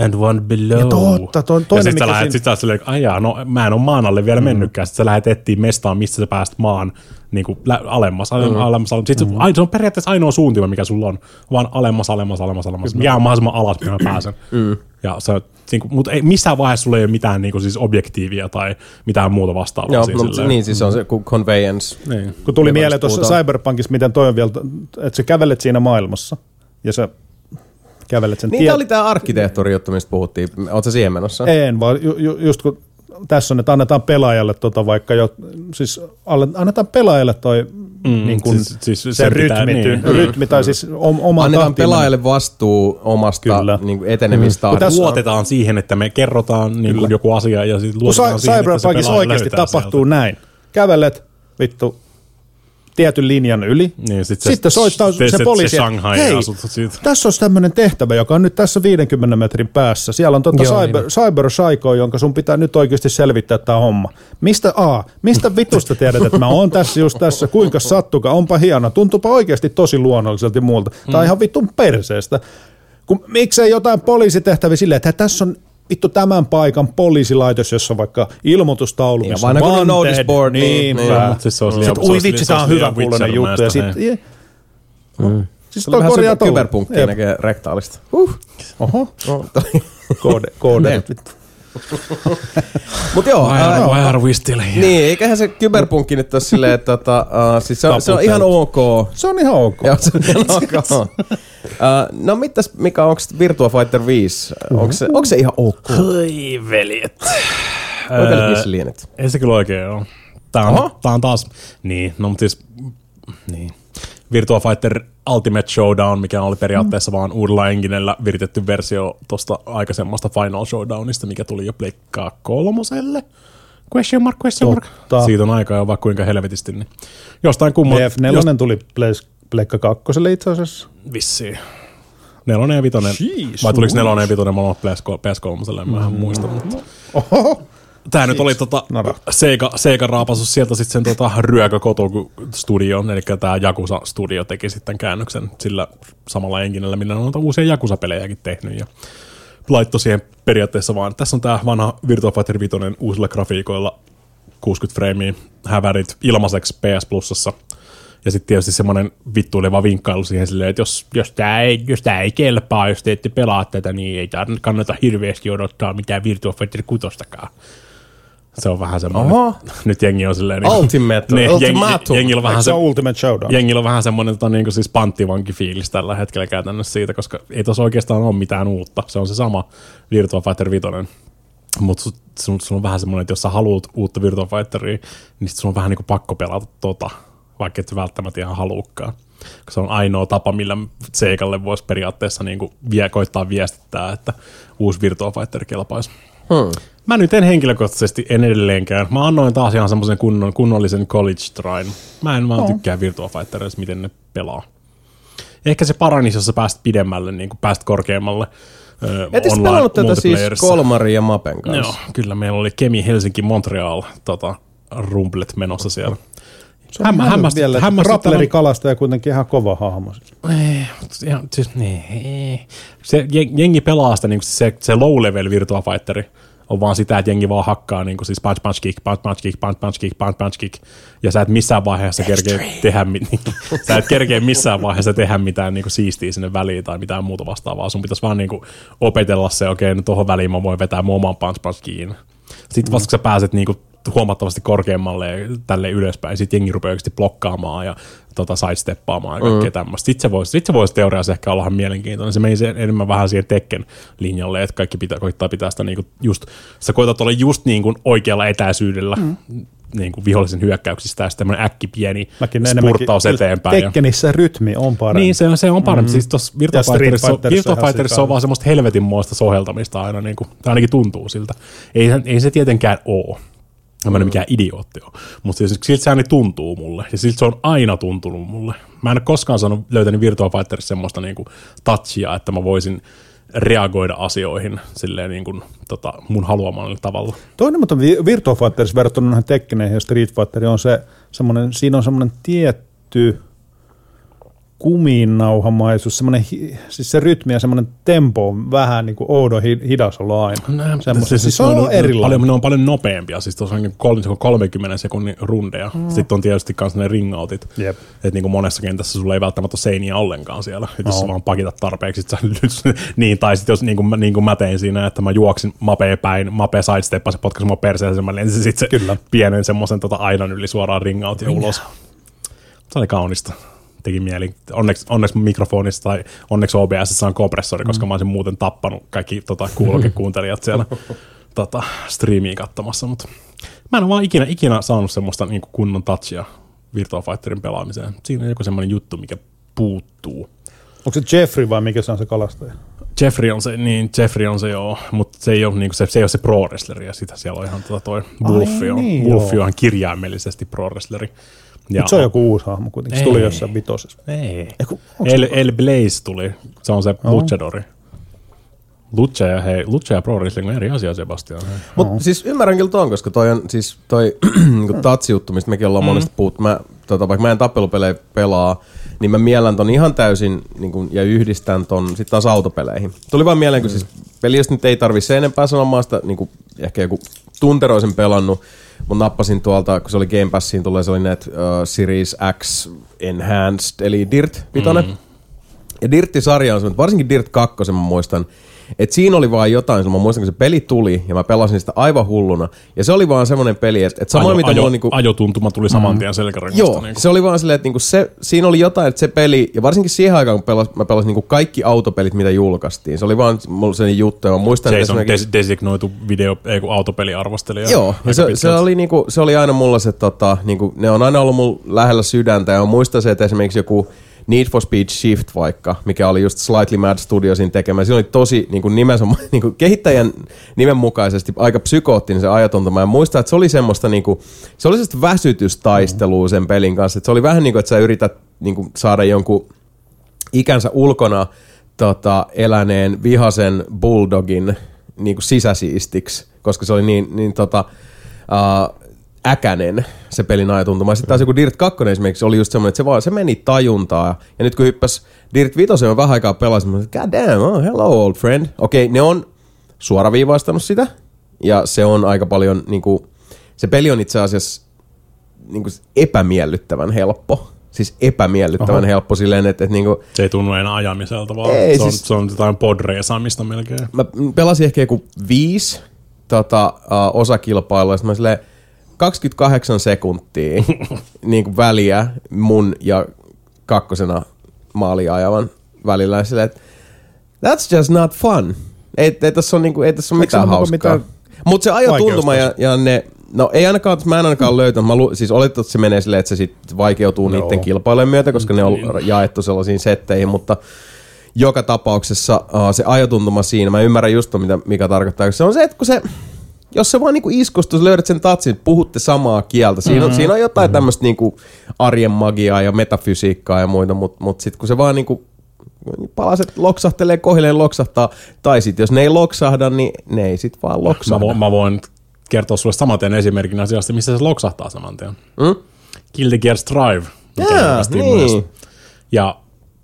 and one below. Ja totta, toinen ja sit mikä siinä... Sitten sä oot silleen, aijaa, no mä en oo maan alle vielä mennytkään. Sitten sä lähet etsiä mestaan, mistä sä pääst maan niin kuin alemmas. Sitten se on periaatteessa ainoa suuntima, mikä sulla on, vaan alemmas. Jää mahdollisimman alas, mihin mä pääsen. Ja se, niin kuin, mutta ei, missään vaiheessa sulla ei ole mitään niin kuin, siis objektiivia tai mitään muuta vastaavaa. Joo, no, niin siis on se conveyance. Niin. Kun tuli mieleen tuossa Cyberpunkissa, miten toi on vielä, että sä kävelet siinä maailmassa ja sä kävelet sen niin tien. Tämä oli tämä arkkitehtuuri juttu, mistä puhuttiin. Oletko sä siihen menossa? En, vaan just kun tässä on, että annetaan pelaajalle vaikka jo, siis annetaan pelaajalle toi niin kuin siis se rytmi tai siis oma annetaan tahtimme. Pelaajalle vastuu omasta niin kuin etenemistä. Luotetaan siihen, että me kerrotaan niin kuin joku asia ja sitten luotetaan siihen, että se pelaaja oikeasti tapahtuu sieltä. Näin. Kävelet, vittu. Tietyn linjan yli. Niin, sitten soittaa se poliisi, hei, tässä olisi tämmöinen tehtävä, joka on nyt tässä 50 metrin päässä. Siellä on Cyber Psycho, jonka sun pitää nyt oikeasti selvittää tämä homma. Mistä vitusta tiedät, että mä oon tässä just tässä, kuinka sattuka, onpa hieno, tuntuupa oikeasti tosi luonnolliselta muulta. Tämä on ihan vitun perseestä. Miksei jotain poliisitehtäviä silleen, että tässä on vittu tämän paikan poliisilaitos, jossa on vaikka ilmoitustaulu, missä on vanteet, niinpä. Sitten ui vitsi, tää on hyvä kuuloinen juttu. Siis toi korjaa tuolla. Kyberpunkkia näkee rektaalista. Oho. Koodet vittu. Mut joo. Why are we still here? Niin, eiköhän se kyberpunkki nyt ole silleen, että siis se on ihan ok. Se on ihan ok. Joo, se on ihan ok. No mitäs, Mika, onko Virtua Fighter 5? Onko se ihan ok? Hoi veljet. Oikealit missä lienet? Ei se kyllä oikein ole. Tää on taas, niin, no mut siis, niin. Virtua Fighter Ultimate Showdown, mikä oli periaatteessa vaan uudella enginellä viritetty versio tuosta aikaisemmasta Final Showdownista, mikä tuli jo Pleikkaa 3:lle. Question mark. Siitä on aikaa jo vaikka kuinka helvetisti. Niin. Jostain kumman... BF4 tuli Pleikka 2:lle itse asiassa. Vissiin. 4 ja 5. Vai tuliko 4 ja 5 molemmat PS3:lle? Mä en muista, mutta... Oho. Tää nyt oli Seikan raapasus sieltä sitten sen Ryökö Kotoku Studion, eli tää Jakusa Studio teki sitten käännöksen sillä samalla enginellä, millä on noita uusia Jakusa-pelejäkin tehnyt ja laittoi siihen periaatteessa vaan. Tässä on tää vanha Virtua Fighter 5 uusilla grafiikoilla, 60 freimiä, hävärit ilmaiseksi PS Plusassa. Ja sitten tietysti semmoinen vittuileva vinkkailu siihen silleen, että jos tää ei kelpaa, jos te ette pelaa tätä, niin ei kannata hirveästi odottaa mitään Virtua Fighter 6:stakaan. Se on vähän semmoinen. Oho. Nyt jengi on silleen... Ultimatum. Jengillä on vähän semmoinen niin siis panttivankifiilis tällä hetkellä käytännössä siitä, koska ei tossa oikeastaan ole mitään uutta. Se on se sama Virtua Fighter 5. Mutta sun on vähän semmoinen, että jos sä haluat uutta Virtua Fighteria, niin sit sun on vähän niin kuin pakko pelata tota, vaikka et välttämättä ihan haluukaan. Se on ainoa tapa, millä Seikalle voisi periaatteessa niin kuin koittaa viestittää, että uusi Virtua Fighter kelpaisi. Mä nyt en henkilökohtaisesti edelleenkään. Mä annoin taas ihan semmoisen kunnollisen college tryin. Mä en vaan tykkää Virtua Fightereista, miten ne pelaa. Ehkä se paranisi, jos sä pääst pidemmälle, niin kuin pääst korkeammalle. Ettekö pelannut tätä siis Kolmari ja Mapen kanssa? Joo, kyllä meillä oli Kemi, Helsinki, Montreal rumplet menossa siellä. Se on rapplerikalastaja kuitenkin ihan kova hahmo. Se jengi pelaa sitä, niin se low-level Virtua Fighteri on vaan sitä, että jengi vaan hakkaa niin kuin siis punch, kick. Ja sä et missään vaiheessa kerkeä missään vaiheessa tehdä mitään niin kuin siistiä sinne väliin tai mitään muuta vastaavaa. Sun pitäisi vaan niin kuin opetella se, okei, no tohon väliin mä voin vetää mun oman punch kickin. Sitten vasta kun sä pääset niin kuin huomattavasti korkeammalle ja tälleen ylöspäin. Sitten jengi rupeaa oikeasti blokkaamaan ja sidesteppaamaan ja kaikkea tämmöistä. Sitten se voisi teoriassa ehkä olla mielenkiintoinen. Se meni enemmän vähän siihen Tekken linjalle, että kaikki koittaa pitää sitä niinku just, sä koitat olla just niinku oikealla etäisyydellä niinku vihollisen hyökkäyksistä ja sitten tämmöinen äkki pieni spurttaus eteenpäin. Tekkenissä rytmi on parempi. Niin, se on parempi. Siis tuossa Virtua Fighterissa on vaan semmoista helvetinmoista soheltamista aina, niinku, tai ainakin tuntuu siltä. Ei se tietenkään ole. Mä en ole mikään idiootti ole, mutta siis siltä se aina tuntuu mulle, ja siltä se on aina tuntunut mulle. Mä en ole koskaan löytänyt Virtua Fighterissa semmoista niinku touchia, että mä voisin reagoida asioihin silleen niin kuin mun haluamalla tavalla. Toinen, mutta Virtua Fighterissa verrattuna noihin Tekkeneihin ja Street Fighteriin on se semmoinen, siinä on semmoinen tietty kuminnauhamaisuus, semmoinen, siis se rytmi ja semmoinen tempo on vähän niin kuin oudon hidas ollut aina. Siis on erilainen. Ne on paljon nopeampia, siis tuossa on 30 sekunnin rundeja. Mm. Sitten on tietysti myös ne ringoutit. Yep. Että niin kuin monessa kentässä sulla ei välttämättä ole seiniä ollenkaan siellä. Että jos sä vaan pakitat tarpeeksi, sit sä niin, tai sitten jos niin kuin mä tein siinä, että mä juoksin mapeen päin, mape sidesteppasi, potkasin mua perseelle, mä lensin sitten se pienen semmoisen aidan yli suoraan ringoutin ulos. Se oli kaunista. Teki mieli. Onneksi mikrofonissa tai onneksi OBS:ssä on kompressori, koska mä olisin muuten tappanut kaikki kuulokekuuntelijat siellä striimiin katsomassa. Mut mä en ole vaan ikinä saanut semmoista niin kuin kunnon touchia Virtua Fighterin pelaamiseen. Siinä on joku semmoinen juttu, mikä puuttuu. Onko se Jeffrey vai mikä se on se kalastaja? Jeffrey on se joo, mutta se ei ole, niin se ei ole se pro-wrestleri ja sitä siellä on ihan toi Wolfi on. Niin, Wolfi on kirjaimellisesti pro-wrestleri. Nyt se on joku uusi hahmo kuitenkin. Se tuli jossain vitosessa. Ei. El Blaze tuli. Se on se luchadori. Lucha ja pro wrestling on eri asia, Sebastian. Mutta siis ymmärrän kyllä tuon, koska toi on siis toi tatsiuttumista, mekin ollaan monesti puhuttu. Vaikka mä en tappelupelejä pelaa, niin mä miellän ton ihan täysin niin kun, ja yhdistän ton sitten taas autopeleihin. Tuli vaan mieleen, kun siis peliästä nyt ei tarvitse sen enempää sanomaan sitä, niin kun, ehkä joku tunteroisen pelannut. Mä nappasin tuolta, kun se oli Game Passiin, tulee se oli näitä Series X Enhanced, eli Dirt-vitonen. Ja Dirt-sarja on semmoinen, varsinkin Dirt 2, mä muistan, että siinä oli vaan jotain, mä muistan, kun se peli tuli, ja mä pelasin sitä aivan hulluna, ja se oli vaan semmoinen peli, että samoin mitä mulla niinku... Ajotuntuma tuli saman tien selkärangasta. Joo, niinku. Se oli vaan silleen, että niinku se, siinä oli jotain, että se peli, ja varsinkin siihen aikaan, kun mä pelasin niinku kaikki autopelit, mitä julkaistiin, se oli vaan mulla sellainen juttu, ja mä muistan... Jason designoitu video, ei kun autopeliarvostelija. Joo, se oli aina mulla se, niinku, ne on aina ollut mulla lähellä sydäntä, ja mä muistan se, että esimerkiksi joku... Need for Speed Shift vaikka, mikä oli just Slightly Mad Studiosin tekemä. Siinä oli tosi niin kuin nimensä, niin kuin kehittäjän nimen mukaisesti aika psykoottinen se ajatuntuma. Ja muistan, että se oli semmoista, niin kuin, se oli semmoista väsytystaistelua sen pelin kanssa. Että se oli vähän niin kuin, että sä yrität niin kuin, saada jonkun ikänsä ulkona eläneen vihasen bulldogin niin kuin sisäsiistiksi, koska se oli äkänen se pelin ajatuntuma. Sitten taas joku Dirt 2 esimerkiksi oli just semmoinen, että se meni tajuntaa. Ja nyt kun hyppäsi Dirt 5, mä vähän aikaa pelasin, mä sanoin, god damn, hello old friend. Okei, ne on suoraviivaistanut sitä. Ja se on aika paljon, niinku, se peli on itse asiassa niinku, epämiellyttävän helppo. Siis epämiellyttävän helppo silleen, että niinku... Se ei tunnu enää ajamiselta, vaan ei, se on jotain podreesaamista melkein. Mä pelasin ehkä joku 5 osakilpailua, ja sitten mä silleen, 28 sekuntia niin kuin väliä mun ja kakkosena maalia ajavan välillä. Silleen, that's just not fun. Ei tässä ole niinku, mitään hauskaa. Mutta se ajotuntuma ja ne... No ei ainakaan, mä en ainakaan löytänyt. Siis oletettu, että se menee silleen, että se sitten vaikeutuu niiden kilpailujen myötä, koska ne on jaettu sellaisiin setteihin, mutta... Joka tapauksessa se ajotuntuma siinä, mä ymmärrän just mitä Mika tarkoittaa. Se on se, että kun se... Jos se vaan niinku iskustus, löydät sen tatsin, puhutte samaa kieltä. Siinä on jotain tämmöistä niinku arjen magiaa ja metafysiikkaa ja muita, mutta sitten kun se vaan niinku palaset loksahtelee, kohilleen loksahtaa, tai sitten jos ne ei loksahda, niin ne ei sitten vaan loksahda. Mä voin kertoa sulle samaten esimerkin asiasta, missä se loksahtaa samanteen. Guilty Gear Strive. Niin. Ja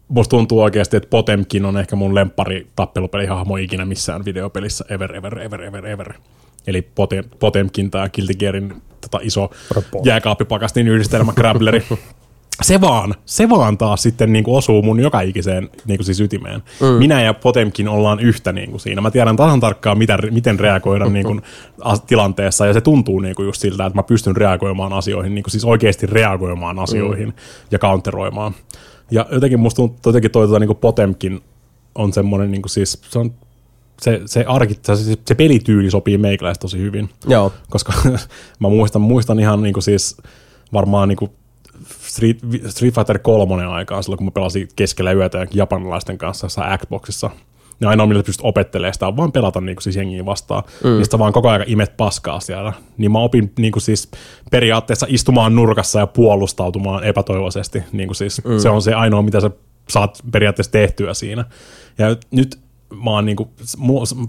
musta tuntuu oikeasti, että Potemkin on ehkä mun lemppari tappelupelihahmo ikinä missään videopelissä ever. Eli Potemkin tai Guilty Gearin iso jääkaappipakastin yhdistelmä Grappleri. Se vaan taas sitten niinku osuu mun joka ikiseen niinku siis ytimeen. Minä ja Potemkin ollaan yhtä niinku siinä. Mä tiedän tasan tarkkaan, miten reagoida niinku tilanteessa. Ja se tuntuu niinku just siltä, että mä pystyn reagoimaan asioihin, niinku siis oikeasti reagoimaan asioihin ja counteroimaan. Ja jotenkin musta tuntuu, jotenkin toi niinku Potemkin on semmoinen niinku siis... Se pelityyli sopii meikäläistä tosi hyvin. Joo. Koska mä muistan ihan niinku siis varmaan niinku Street Fighter 3 aikaa silloin, kun mä pelasin keskellä yötä japanilaisten kanssa Xboxissa. Ja ainoa, millä pystyt opettelemaan sitä, on vaan pelata niinku siis jengiä vastaan, mistä vaan koko ajan imet paskaa siellä. Niin mä opin niinku siis periaatteessa istumaan nurkassa ja puolustautumaan epätoivoisesti. Niinku siis, se on se ainoa, mitä sä saat periaatteessa tehtyä siinä. Ja nyt mä oon niinku,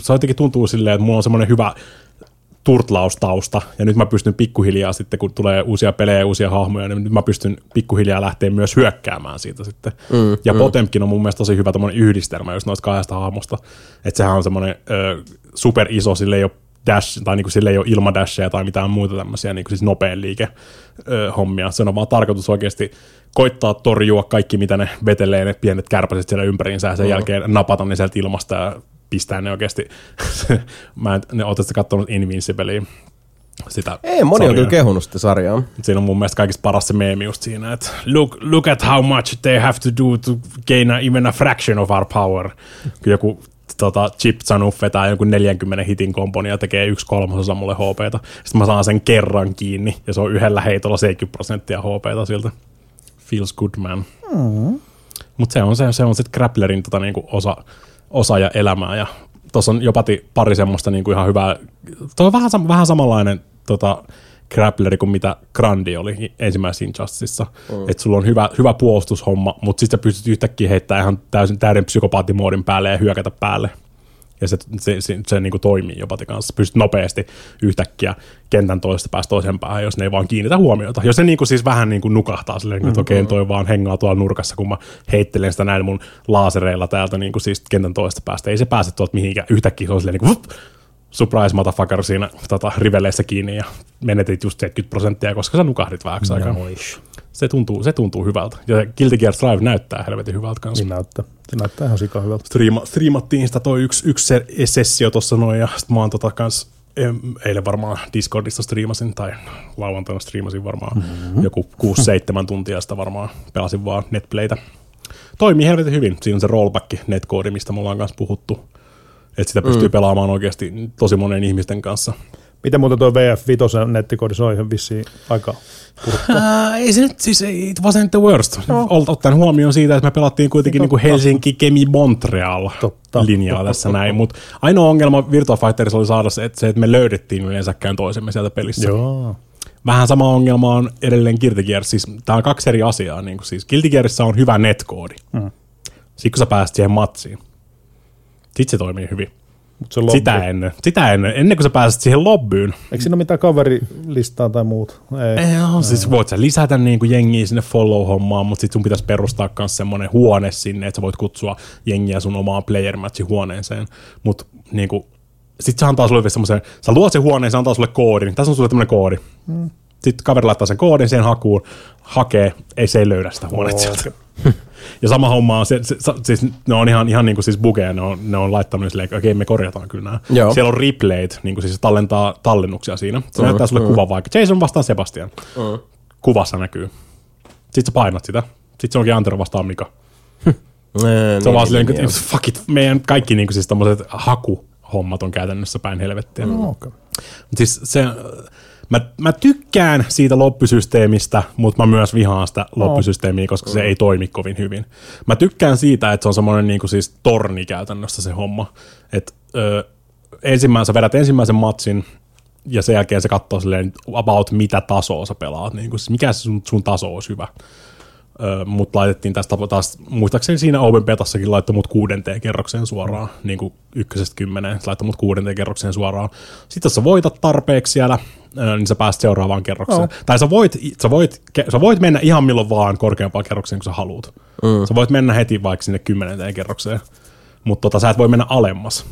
se jotenkin tuntuu silleen, että mulla on semmoinen hyvä turtlaustausta, ja nyt mä pystyn pikkuhiljaa sitten, kun tulee uusia pelejä, uusia hahmoja, niin nyt mä pystyn pikkuhiljaa lähteä myös hyökkäämään siitä sitten. Ja Potemkin on mun mielestä tosi hyvä tommonen yhdistelmä just noista kahdesta hahmosta, että sehän on semmoinen super iso, sille ei ole dash, tai niinku sille ei ole ilmadashia tai mitään muuta tämmöisiä niinku siis nopean liike hommia. Se on vaan tarkoitus oikeasti koittaa torjua kaikki, mitä ne vetelee, ne pienet kärpäset siellä ympäriinsä, ja sen jälkeen napata ne sieltä ilmasta ja pistää ne oikeasti. Mä en ole tästä katsonut Invincibeliä. Sitä ei, moni sarjaa on kyllä kehunut sitä sarjaa. Siinä on mun mielestä kaikista paras se meemi just siinä, että look at how much they have to do to gain even a fraction of our power. Joku Chip Zanuf vetää jonkun 40 hitin kompon ja tekee 1/3 mulle HP:ta. Sitten mä saan sen kerran kiinni ja se on yhdellä heitolla 70% HP:ta siltä. Feels good, man. Mm. Mutta se on sitten grapplerin niinku osa ja elämää. Ja tuossa on jopa pari semmoista niinku ihan hyvää. Tuo on vähän samanlainen grappleri kuin mitä Grandi oli ensimmäisessä Injusticessa. Mm. Että sulla on hyvä puolustushomma, mutta sitten sä pystyt yhtäkkiä heittämään ihan täyden psykopaattimoodin päälle ja hyökätä päälle. Ja se niinku toimii Jopatin kanssa. Pystyt nopeasti yhtäkkiä kentän toisesta päästä toiseen päähän, jos ne ei vaan kiinnitä huomiota. Jos se niinku siis vähän niinku nukahtaa silleen, että okei, toi vaan hengaa tuolla nurkassa, kun mä heittelen sitä näin mun laasereilla täältä niinku siis kentän toisesta päästä. Ei se pääse tuolta mihinkään. Yhtäkkiä se on silleen niinku surprise motherfucker siinä riveleissä kiinni ja menetit just 70%, koska sä nukahdit vähäksi aikaa. Se tuntuu hyvältä. Ja Guilty Gear Strive näyttää helvetin hyvältä kanssa. Se näyttää ihan sikaa hyvältä. Striimattiin sitä toi yksi sessio tossa noin, ja sit mä oon kans eilen varmaan Discordista striimasin, tai lauantaina striimasin varmaan joku 6-7 tuntia, sitä varmaan pelasin vaan Netplaytä. Toimii helvetin hyvin. Siinä on se rollback-netkoodi, mistä mulla on kanssa puhuttu. Että sitä pystyy pelaamaan oikeasti tosi monen ihmisten kanssa. Miten muuten tuo VF5 nettikoodi soi ihan vissiin aika purkka? Ei se nyt, siis it wasn't the worst. No. Ottaen huomioon siitä, että me pelattiin kuitenkin niin Helsinki, Kemi, Montreal linjaa tässä näin. Mutta ainoa ongelma Virtua Fighterissa oli saada se, että me löydettiin yleensäkään toisemme sieltä pelissä. Joo. Vähän sama ongelma on edelleen Guilty Gear. Siis, tämä on kaksi eri asiaa. Niin siis Guilty Gearissa on hyvä netkoodi. Sitten kun sä pääset siihen matsiin. Sitten se toimii hyvin. Sitä ennen kuin sä pääset siihen lobbyyn. Eikö siinä ole mitään kaverilistaa tai muuta? Ei. Siis voit sä lisätä niinku jengiä sinne follow-hommaan, mutta sit sun pitäisi perustaa myös semmoinen huone sinne, että sä voit kutsua jengiä sun omaan player-matchin huoneeseen. Mut niinku, sit se antaa sulle semmoisen, sä luot sen huoneen, se antaa sulle koodin. Tässä on sulle tämmöinen koodi. Sitten kaveri laittaa sen koodin, sen hakuun, hakee, ei se ei löydä sitä huoneet sieltä. Ja sama homma on, siis ne on ihan niin kuin siis bugeja, ne on laittanut silleen, että okei, me korjataan kyllä nämä. Joo. Siellä on replayt, niin kuin siis tallentaa tallennuksia siinä. Se näyttää sulle kuvan vaikka, Jason vastaan Sebastian. Kuvassa näkyy. Sitten sä painat sitä. Sitten se onkin Antero vastaan Mika. Se on vaan silleen, että fuck it, meidän kaikki niin kuin siis tommoset hakuhommat on käytännössä päin helvettiä. Siis se... Mä tykkään siitä loppusysteemistä, mutta mä myös vihaan sitä loppusysteemiä, koska se ei toimi kovin hyvin. Mä tykkään siitä, että se on semmoinen niinku siis torni käytännössä se homma. Et, sä vedät ensimmäisen matsin ja sen jälkeen se katsoo silleen about mitä tasoa sä pelaat. Niinku, siis mikä sun taso olisi hyvä. Mut laitettiin tästä taas, muistaakseni siinä Open Betassakin laittoi mut 6 kerrokseen suoraan, niinku 1-10, laittoi mut 6 kerrokseen suoraan. Sitten jos sä voitat tarpeeksi siellä, niin sä pääset seuraavaan kerrokseen. Tai sä voit mennä ihan milloin vaan korkeampaan kerrokseen, kun sä haluut. Sä voit mennä heti vaikka sinne 10 kerrokseen. Mutta sä et voi mennä alemmas.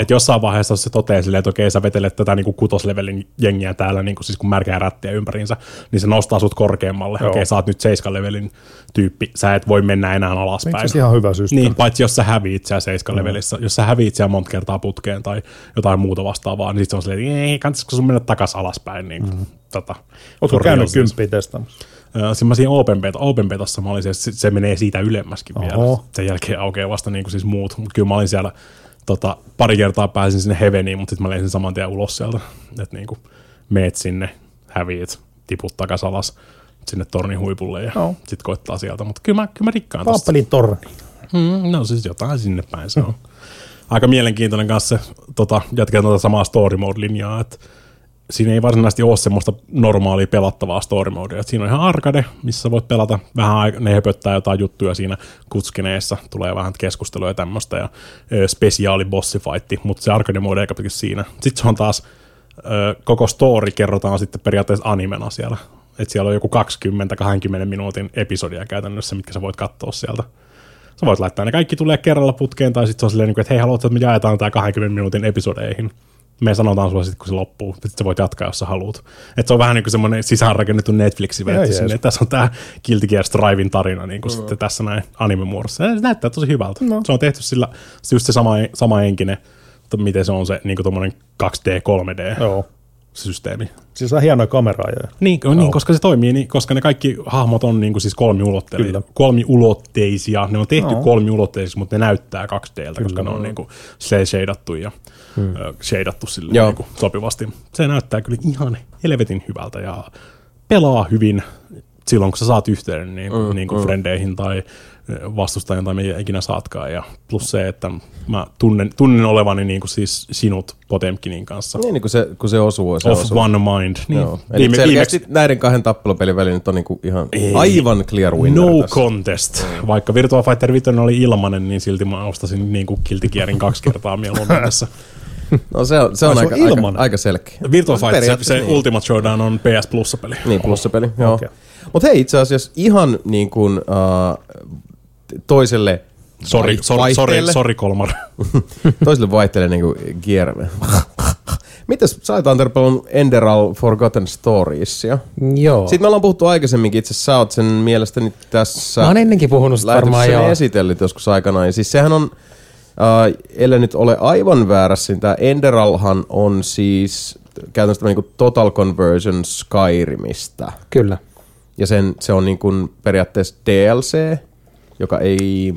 Et jossain vaiheessa, jos se toteaa silleen, että okei, sä vetelet tätä niin kuin 6-levelin jengiä täällä, niin kuin, siis kun märkää rättiä ympäriinsä, niin se nostaa sut korkeammalle. Okei, sä oot nyt 7-levelin tyyppi, sä et voi mennä enää alaspäin. Eikö se ihan hyvä systeemi? Niin, paitsi jos sä häviit siellä 7-levelissä, jos sä häviit siellä monta kertaa putkeen tai jotain muuta vastaavaa, niin sit se on silleen, että ei, kannattaisiko sun mennä takas alaspäin. Niin, ootko käynyt 10 testaamassa? Siinä mä siinä Open Betassa mä olin se menee siitä ylemmäskin vielä. Sen jälkeen aukeaa vasta niin kuin siis muut. Mut kyllä mä olin siellä pari kertaa pääsin sinne Heaveniin, mutta sitten mä leisin saman tien ulos sieltä. Että niin kuin meet sinne, häviit, tiput takas alas sinne tornin huipulle ja sit koittaa sieltä. Mutta kyllä mä rikkaan tosta. Paappelin torni. No siis jotain sinne päin se on. Aika mielenkiintoinen kanssa se, jatketaan samaa story mode linjaa, että siinä ei varsinaisesti ole semmoista normaalia pelattavaa story-modea. Siinä on ihan arcade, missä voit pelata vähän aikaa, ne höpöttää jotain juttuja siinä kutskeneessa, tulee vähän keskustelua ja tämmöistä, ja spesiaali bossifightti, mutta se arcade-mode eikä pitäisi siinä. Sitten se on taas, koko story kerrotaan sitten periaatteessa animena siellä. Että siellä on joku 20-20 minuutin episodia käytännössä, mitkä sä voit katsoa sieltä. Sä voit laittaa ne kaikki tulee kerralla putkeen, tai sitten se on silleen, että hei, haluatko, että me jaetaan tää 20 minuutin episodeihin. Me sanotaan sulle sitten, kun se loppuu, että sä voit jatkaa, jos sä haluat. Että se on vähän niin kuin semmoinen sisäänrakennettu Netflix-vetti sinne. Tässä on tää Guilty Gear Strivein tarina niin kuin sitten tässä näin anime-muodossa. Ja se näyttää tosi hyvältä. No. Se on tehty sillä, just se sama henkinen, miten se on se niin kuin tommoinen 2D, 3D. Joo. Systeemi. Siis on hienoja kameraajoja. Niin, koska se toimii, niin, koska ne kaikki hahmot on niin kuin siis kolmiulotteisia. Ne on tehty kolmiulotteisiksi, mutta ne näyttää 2D:ltä, koska ne on niin kuin shadeattu ja shadeattu silleen niin kuin sopivasti. Se näyttää kyllä ihan helvetin hyvältä ja pelaa hyvin silloin, kun sä saat yhteyden niin kuin frendeihin tai vastustajan tai mitä ikinä saatkaan. Ja plus se, että mä tunnen olevani niin kuin siis sinut Potemkinin kanssa. Niin, kun se osuu. Se of one mind. Niin. Joo. Eli selkeästi näiden kahden tappelupelin väliin nyt on niin kuin ihan aivan clear winner. No tässä. Contest. Vaikka Virtua Fighter 5 oli ilmanen, niin silti mä ostasin niin kuin Guilty Gearin 2 kertaa mieluummin tässä. No se on aika selkeä. Virtua Fighter, se niin. Ultimate Showdown on PS Plus-peli. Niin, Plus-peli, joo. Okay. Mutta hei, itse asiassa ihan niin kuin toiselle vaihteelle. Sori Kolmar. Toiselle vaihteelle niin kuin Gearme. Mitäs sä olet, Anter, pelannut Enderal Forgotten Storiesia? Joo. Siitä me ollaan puhuttu aikaisemminkin, itse asiassa sä oot sen mielestäni tässä. Mä oon ennenkin puhunut sitä varmaan, joo. Esitellyt joskus aikanaan. Ja siis sehän on, ellei nyt ole aivan väärässä, niin tää Enderalhan on siis käytännössä tämmöinen niin kuin Total Conversion Skyrimistä. Kyllä. Ja se on niin kuin periaatteessa DLC, joka ei...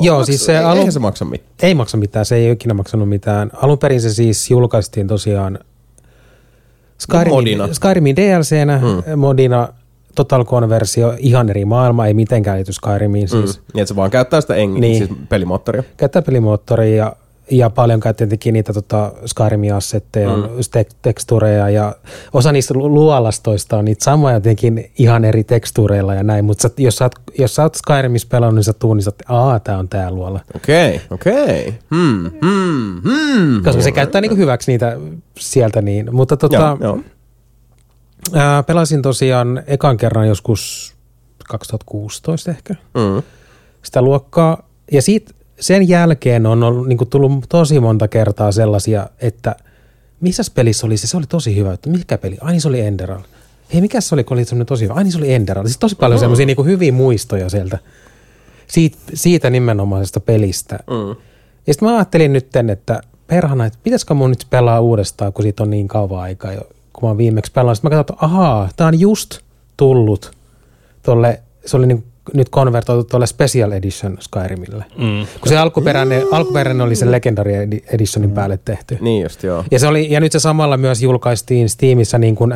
joo, siis se eihän se maksa mitään. Ei maksa mitään, se ei ole ikinä maksanut mitään. Alun perin se siis julkaistiin tosiaan Skyrimin DLCnä, modina, Total Conversio, ihan eri maailma, ei mitenkään liity Skyrimiin siis. Niin, että se vaan käyttää sitä siis pelimoottoria. Käyttää pelimoottoria ja paljon käyttää tietenkin niitä Skyrim-assetteja, tekstureja ja osa niistä luolastoista on niitä samoja jotenkin ihan eri tekstureilla ja näin, mutta jos sä oot Skyrimissa pelannut, niin sä tunnistat, että tää on tää luola. Okei. Koska se käyttää niinku hyväksi niitä sieltä niin, mutta joo. Pelasin tosiaan ekan kerran joskus 2016 ehkä sitä luokkaa ja siitä sen jälkeen on ollut, niin kuin tullut tosi monta kertaa sellaisia, että missä pelissä oli se? Se oli tosi hyvä. Mikä peli? Ai niin, se oli Enderal. Hei, mikä se oli, kun oli semmoinen tosi hyvä? Ai niin, se oli Enderal. Siis tosi paljon semmoisia niin kuin hyviä muistoja sieltä. Siitä nimenomaisesta pelistä. Ja sitten mä ajattelin nyt, että perhana, että pitäisikö mun nyt pelaa uudestaan, kun siitä on niin kauan aikaa jo, kun mä oon viimeksi pelannut. Sitten mä katsoin, että tää on just tullut tolle, se oli niin nyt konvertoitu tuolle Special Edition Skyrimille. Kun se alkuperäinen oli sen Legendary Editionin päälle tehty. Niin just, joo. Ja nyt se samalla myös julkaistiin Steamissa niin kuin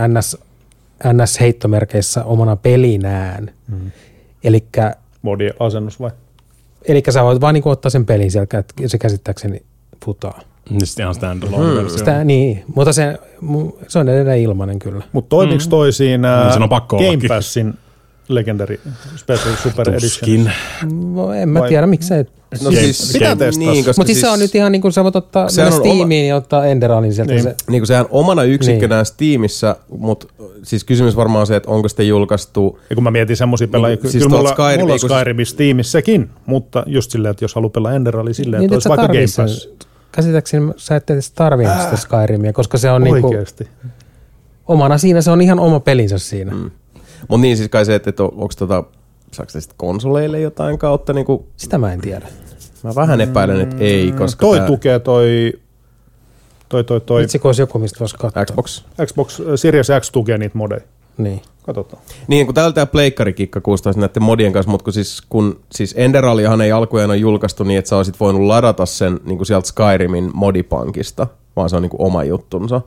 NS-heittomerkeissä omana pelinään. Elikkä... Modien asennus vai? Elikkä sä voit vaan niin kuin ottaa sen pelin siellä, että se käsittääkseni putoaa. Sitten ihan standalone-versio. Niin, mutta se on edelleen ilmanen kyllä. Mutta toimiks toi siinä Game Passin Legendary Special Super Edition. No en mä tiedä, miksei. No siis pitää testaa. Niin, mutta siis se on nyt ihan niin kuin sä voit ottaa Steamiin ja ottaa Enderalin sieltä. Niin, niin kuin sehän omana yksikkönään niin. Steamissa, mutta siis kysymys varmaan on se, että onko sitä julkaistu. Ja kun mä mietin semmosia pelaajia, niin, siis mulla on Skyrim Steamissäkin, mutta just silleen, että jos haluaa pelaa Enderalin silleen, niin, että olisi vaikka Game Pass. Käsitäkseni sä et edes tarvinnut sitä Skyrimia, koska se on niinku omana siinä, se on ihan oma pelinsä siinä. Mutta niin siis kai se, että onko saako sitä sitten konsoleille jotain kautta? Niin kuin... Sitä mä en tiedä. Mä vähän epäilen, että ei, koska... Toi tukee toi... Itse kun olisi joku, mistä voisi katsoa. Xbox Series X tukee niitä modeja. Niin. Katsotaan. Niin, kun täällä tämä pleikkarikikka kuustaisi näiden modien kanssa, mutta kun siis Enderaliahan ei alkujaan ole julkaistu niin, että sä olisit voinut ladata sen niin kuin sieltä Skyrimin modipankista, vaan se on niin kuin oma juttunsa.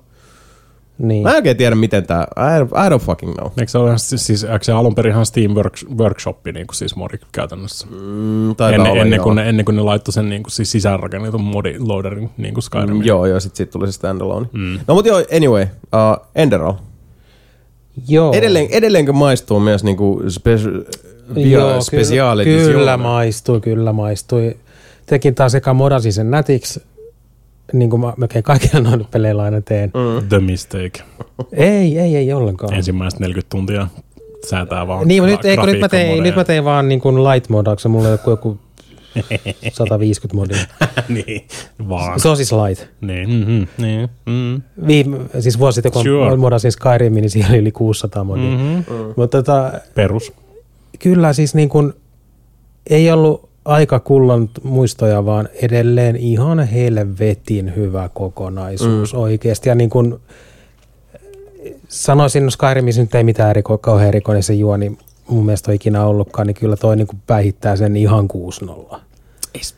Niin. Mä en oikein tiedä, miten tää... I don't fucking know. Eikö se ole siis alunperinhan Steam Workshoppi niin siis modi käytännössä? Ennen kuin ne laittoi sen niin siis sisäänrakennetun modiloaderin niin kuin Skyrimin. Joo, sit tuli se standalone. Mm. No mut joo, anyway, Enderal. Joo. Edelleenkö maistuu myös niinku speciality? Kyllä maistui. Tekin taas eka modasi sen nätiksi. Niin kuin mä oikein kaikilla noilla peleillä aina teen. The mistake. Ei ollenkaan. Ensimmäiset 40 tuntia säätää vaan niin, nyt mä tein vaan niin kuin light modauksen. Mulla on joku 150 modia. Niin, vaan. Se on siis light. Niin. Siis vuosi sitten, kun modasin Skyrimin, niin siellä oli yli 600 modia. Perus. Kyllä, siis niin kuin ei ollut... Aika kullan muistoja, vaan edelleen ihan helvetin hyvä kokonaisuus oikeasti. Ja niin kuin sanoisin, Skyrimissä nyt ei mitään kauhean erikoinen se juoni, mun mielestä on ikinä ollutkaan, niin kyllä toi niin kuin päihittää sen ihan 6-0.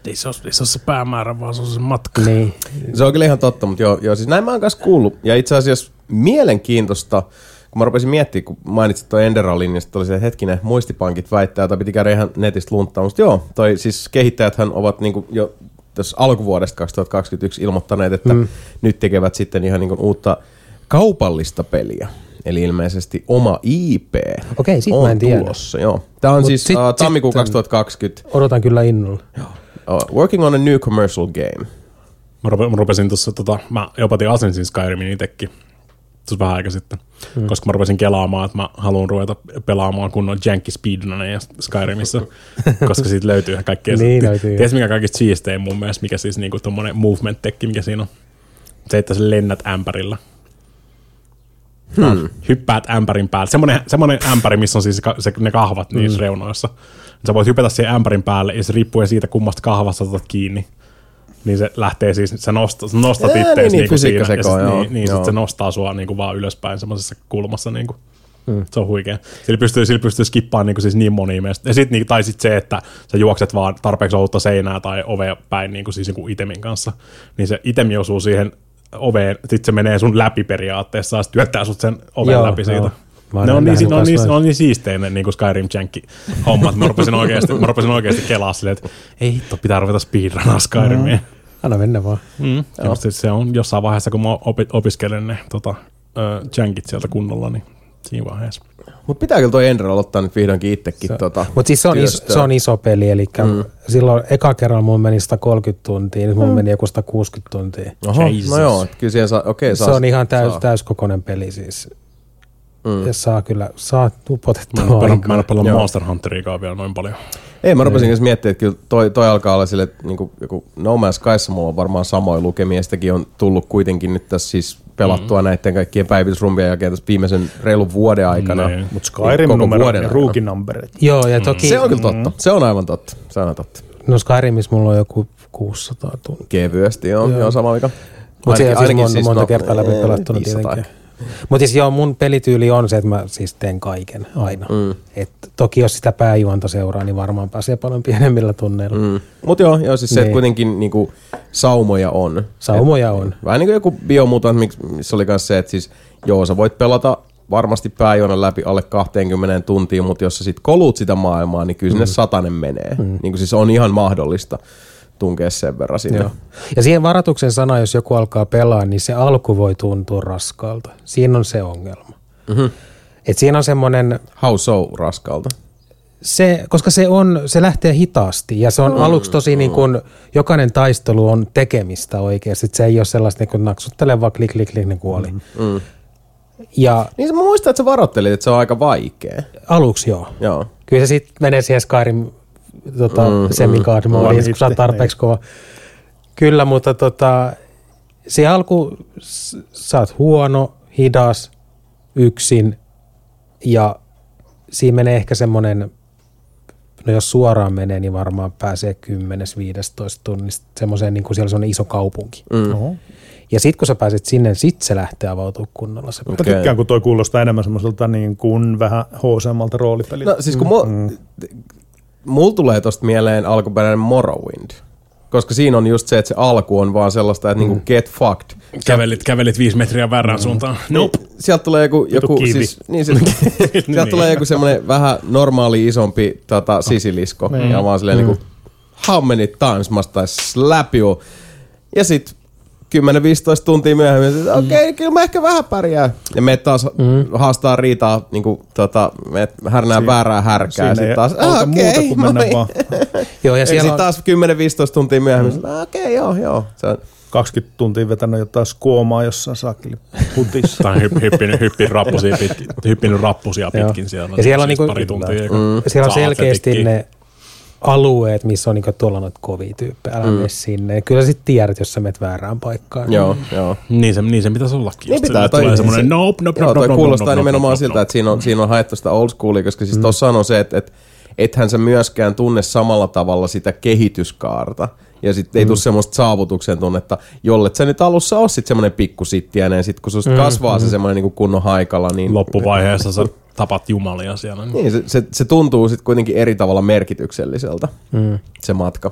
Ei se ole se päämäärä, vaan se on se matka. Niin. Se on kyllä ihan totta, mutta joo, siis näin mä oon kanssa kuullut. Ja itse asiassa mielenkiintoista... Kun mä rupesin miettimään, kun mainitsit toi Enderalin, niin sitten oli se hetkinen, muistipankit väittää, tai piti käydä ihan netistä luntaa. Mutta joo, toi siis kehittäjäthän ovat niinku jo tässä alkuvuodesta 2021 ilmoittaneet, että nyt tekevät sitten ihan niinku uutta kaupallista peliä. Eli ilmeisesti oma IP on tulossa. Joo. Tämä on siis tammikuun 2020. Odotan kyllä innolla. Working on a new commercial game. Mä rupesin tuossa, mä jopa tein Ascensin Skyrimin itsekin. Tuossa vähän aika sitten, koska mä rupesin kelaamaan, että mä haluan ruveta pelaamaan kunnon Janky Speedruneja Skyrimissä, koska siitä löytyy ihan kaikkea. Niin löytyy. Ties mikä kaikista siistejä mun mielestä, mikä siis niinku tommonen movement tekki, mikä siinä on. Se, että sä lennät ämpärillä. Hyppäät ämpärin päälle. Semmoinen ämpäri, missä on siis ne kahvat niissä reunoissa. Sä voit hypätä siihen ämpärin päälle ja se riippuen siitä kummasta kahvasta otat kiinni. Niin se lähtee siis, sä nostat ittees niinku siinä, ja sit se nostaa sua niinku vaan ylöspäin semmoisessa kulmassa niinku. Se on huikea. Sillä pystyy skippaamaan niinku siis niin monia mielestä. Ja sit, tai sit se, että sä juokset vaan tarpeeksi olutta seinää tai ovea päin niinku siis joku itemin kanssa. Niin se itemi osuu siihen oveen, sit se menee sun läpi periaatteessa, ja sit työttää sut sen oven läpi siitä. Ne on niin siistejä ne niin Skyrim-jankki-hommat. Mä rupesin oikeasti kelaa silleen, että ei hitto, pitää ruveta speedrunaa Skyrimia. Anna mennä vaan. Se on jossain vaiheessa, kun mä opiskelen ne jankit sieltä kunnolla, niin siinä vaiheessa. Mut pitää kyllä toi Enderal ottaa nyt vihdoinkin itsekin. Mut siis se on iso peli, eli silloin eka kerran mun meni 130 tuntia, nyt mun meni joku 160 tuntia. Oho, Jesus. No joo, kyllä siihen saa, okei. Se on ihan täyskokoinen peli siis. Ja saa tupotettua aikaa. Mä en ole pelannut Monster Hunteriikaan vielä noin paljon. Ei, mä rupesin edes miettimään, että kyllä toi alkaa olla sille, että niinku, joku No Man's Skyssa mulla on varmaan samoja lukemia, ja sitäkin on tullut kuitenkin nyt tässä siis pelattua näiden kaikkien päivitysrumpien jälkeen tässä viimeisen reilun vuoden aikana. Mutta Skyrim numero ja ruukin numberit. Joo, ja toki... Se on kyllä totta. Se on aivan totta. No Skyrimissa mulla on joku 600 tuntia. Kevyesti, joo sama aika. Mutta se on siis monta kertaa läpi pelattuna tietenkin. Mutta siis joo, mun pelityyli on se, että mä siis teen kaiken aina. Että toki jos sitä pääjuonta seuraa, niin varmaan pääsee paljon pienemmillä tunneilla. Mutta joo, siis se, että kuitenkin niinku, saumoja on. Vähän niin kuin joku biomuuta, missä oli myös se, että siis joo, sä voit pelata varmasti pääjuonan läpi alle 20 tuntia, mutta jos sä sit kolut sitä maailmaa, niin kyllä sinne 100 menee. Niin kuin siis on ihan mahdollista tunkea sen verran sinne. Ja siihen varatuksen sana, jos joku alkaa pelaa, niin se alku voi tuntua raskaalta. Siinä on se ongelma. Et siinä on semmoinen... How so raskaalta? Se, koska se lähtee hitaasti ja se on aluksi tosi niin kuin, jokainen taistelu on tekemistä oikeasti. Et se ei ole sellaista, niin kuin naksuttele vaan klik, ne kuoli. Ja, niin mä muistan, että sä varottelit, että se on aika vaikea. Aluksi joo. Kyllä se sitten menee siihen Skyrim semikaadimoodiin, kun sä oot tarpeeksi kova. Kyllä, mutta se alku, sä oot huono, hidas, yksin, ja siinä menee ehkä semmoinen, no jos suoraan menee, niin varmaan pääsee 10-15 tunnista semmoiseen, niin kuin siellä on iso kaupunki. Ja sit kun sä pääset sinne, sit se lähtee avautua kunnolla. Se mutta tykkään, kun toi kuulostaa enemmän semmoiselta niin kuin vähän hooseammalta roolipeliltä. No siis kun mulla tulee tosta mieleen alkuperäinen Morrowind. Koska siinä on just se, että se alku on vaan sellaista, että niinku get fucked. Kävelit 5 metriä väärään suuntaan. Nope. Sieltä tulee joku siis, niin sieltä tulee joku semmoinen vähän normaali isompi sisilisko. Niin. Ja vaan silleen niinku, how many times must I slap you? Ja sit 10-15 tuntia myöhemmin, että okei, kyllä mä ehkä vähän pärjään. Ja meidät taas haastaa riitaa, niinku, meidät härnää väärää härkää. Sitten taas, okei, moi. Ja sitten taas 10-15 tuntia myöhemmin, okei, joo. 20 tuntia vetänyt jotain skoomaa jossain sakeli putissa. Tai hyppinyt rappusia pitkin siellä. Ja siellä on niinku pari tuntia. Siellä on selkeästi ne alueet, missä on niinku tuolla noita kovia tyyppejä, älä mene sinne. Kyllä sä sit tiedät, jos sä menet väärään paikkaan. Joo. Niin se pitäisi ollakin. Niin pitää. Tulee semmoinen nope. Toi kuulostaa nimenomaan siltä, että siinä on haettu sitä old schoolia, koska siis tossahan on se, että ethän sä myöskään tunne samalla tavalla sitä kehityskaarta. Ja sitten ei tule semmoista saavutuksen tunnetta, jollet sä nyt alussa oot sitten semmoinen pikkusittiäinen. Sitten kun susta kasvaa se semmoinen niinku kunnon haikala, niin loppuvaiheessa sä tapat jumalia siellä. Niin, se tuntuu sitten kuitenkin eri tavalla merkitykselliseltä, se matka.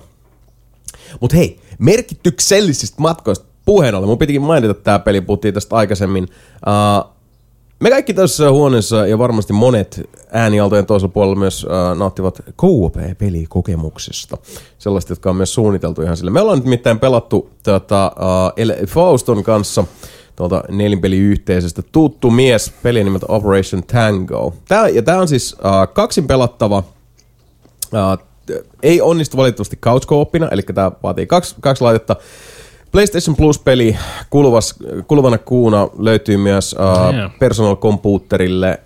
Mut hei, merkityksellisistä matkoista puheen ollen. Mun pitikin mainita tää peli, puhuttiin tästä aikaisemmin. Me kaikki tässä huoneessa ja varmasti monet äänialtojen toisella puolella myös nauttivat co-op-pelikokemuksesta. Sellaista, jotka on myös suunniteltu ihan sille. Me ollaan nyt mitään pelattu Fauston kanssa tuolta Nelinpeli-yhteisöstä tuttu mies, pelin nimeltä Operation Tango. Tää on siis kaksin pelattava, ei onnistu valitettavasti couch co-opina, eli tää vaatii kaksi laitetta. PlayStation Plus-peli kuluvana kuuna löytyy myös personal computerille,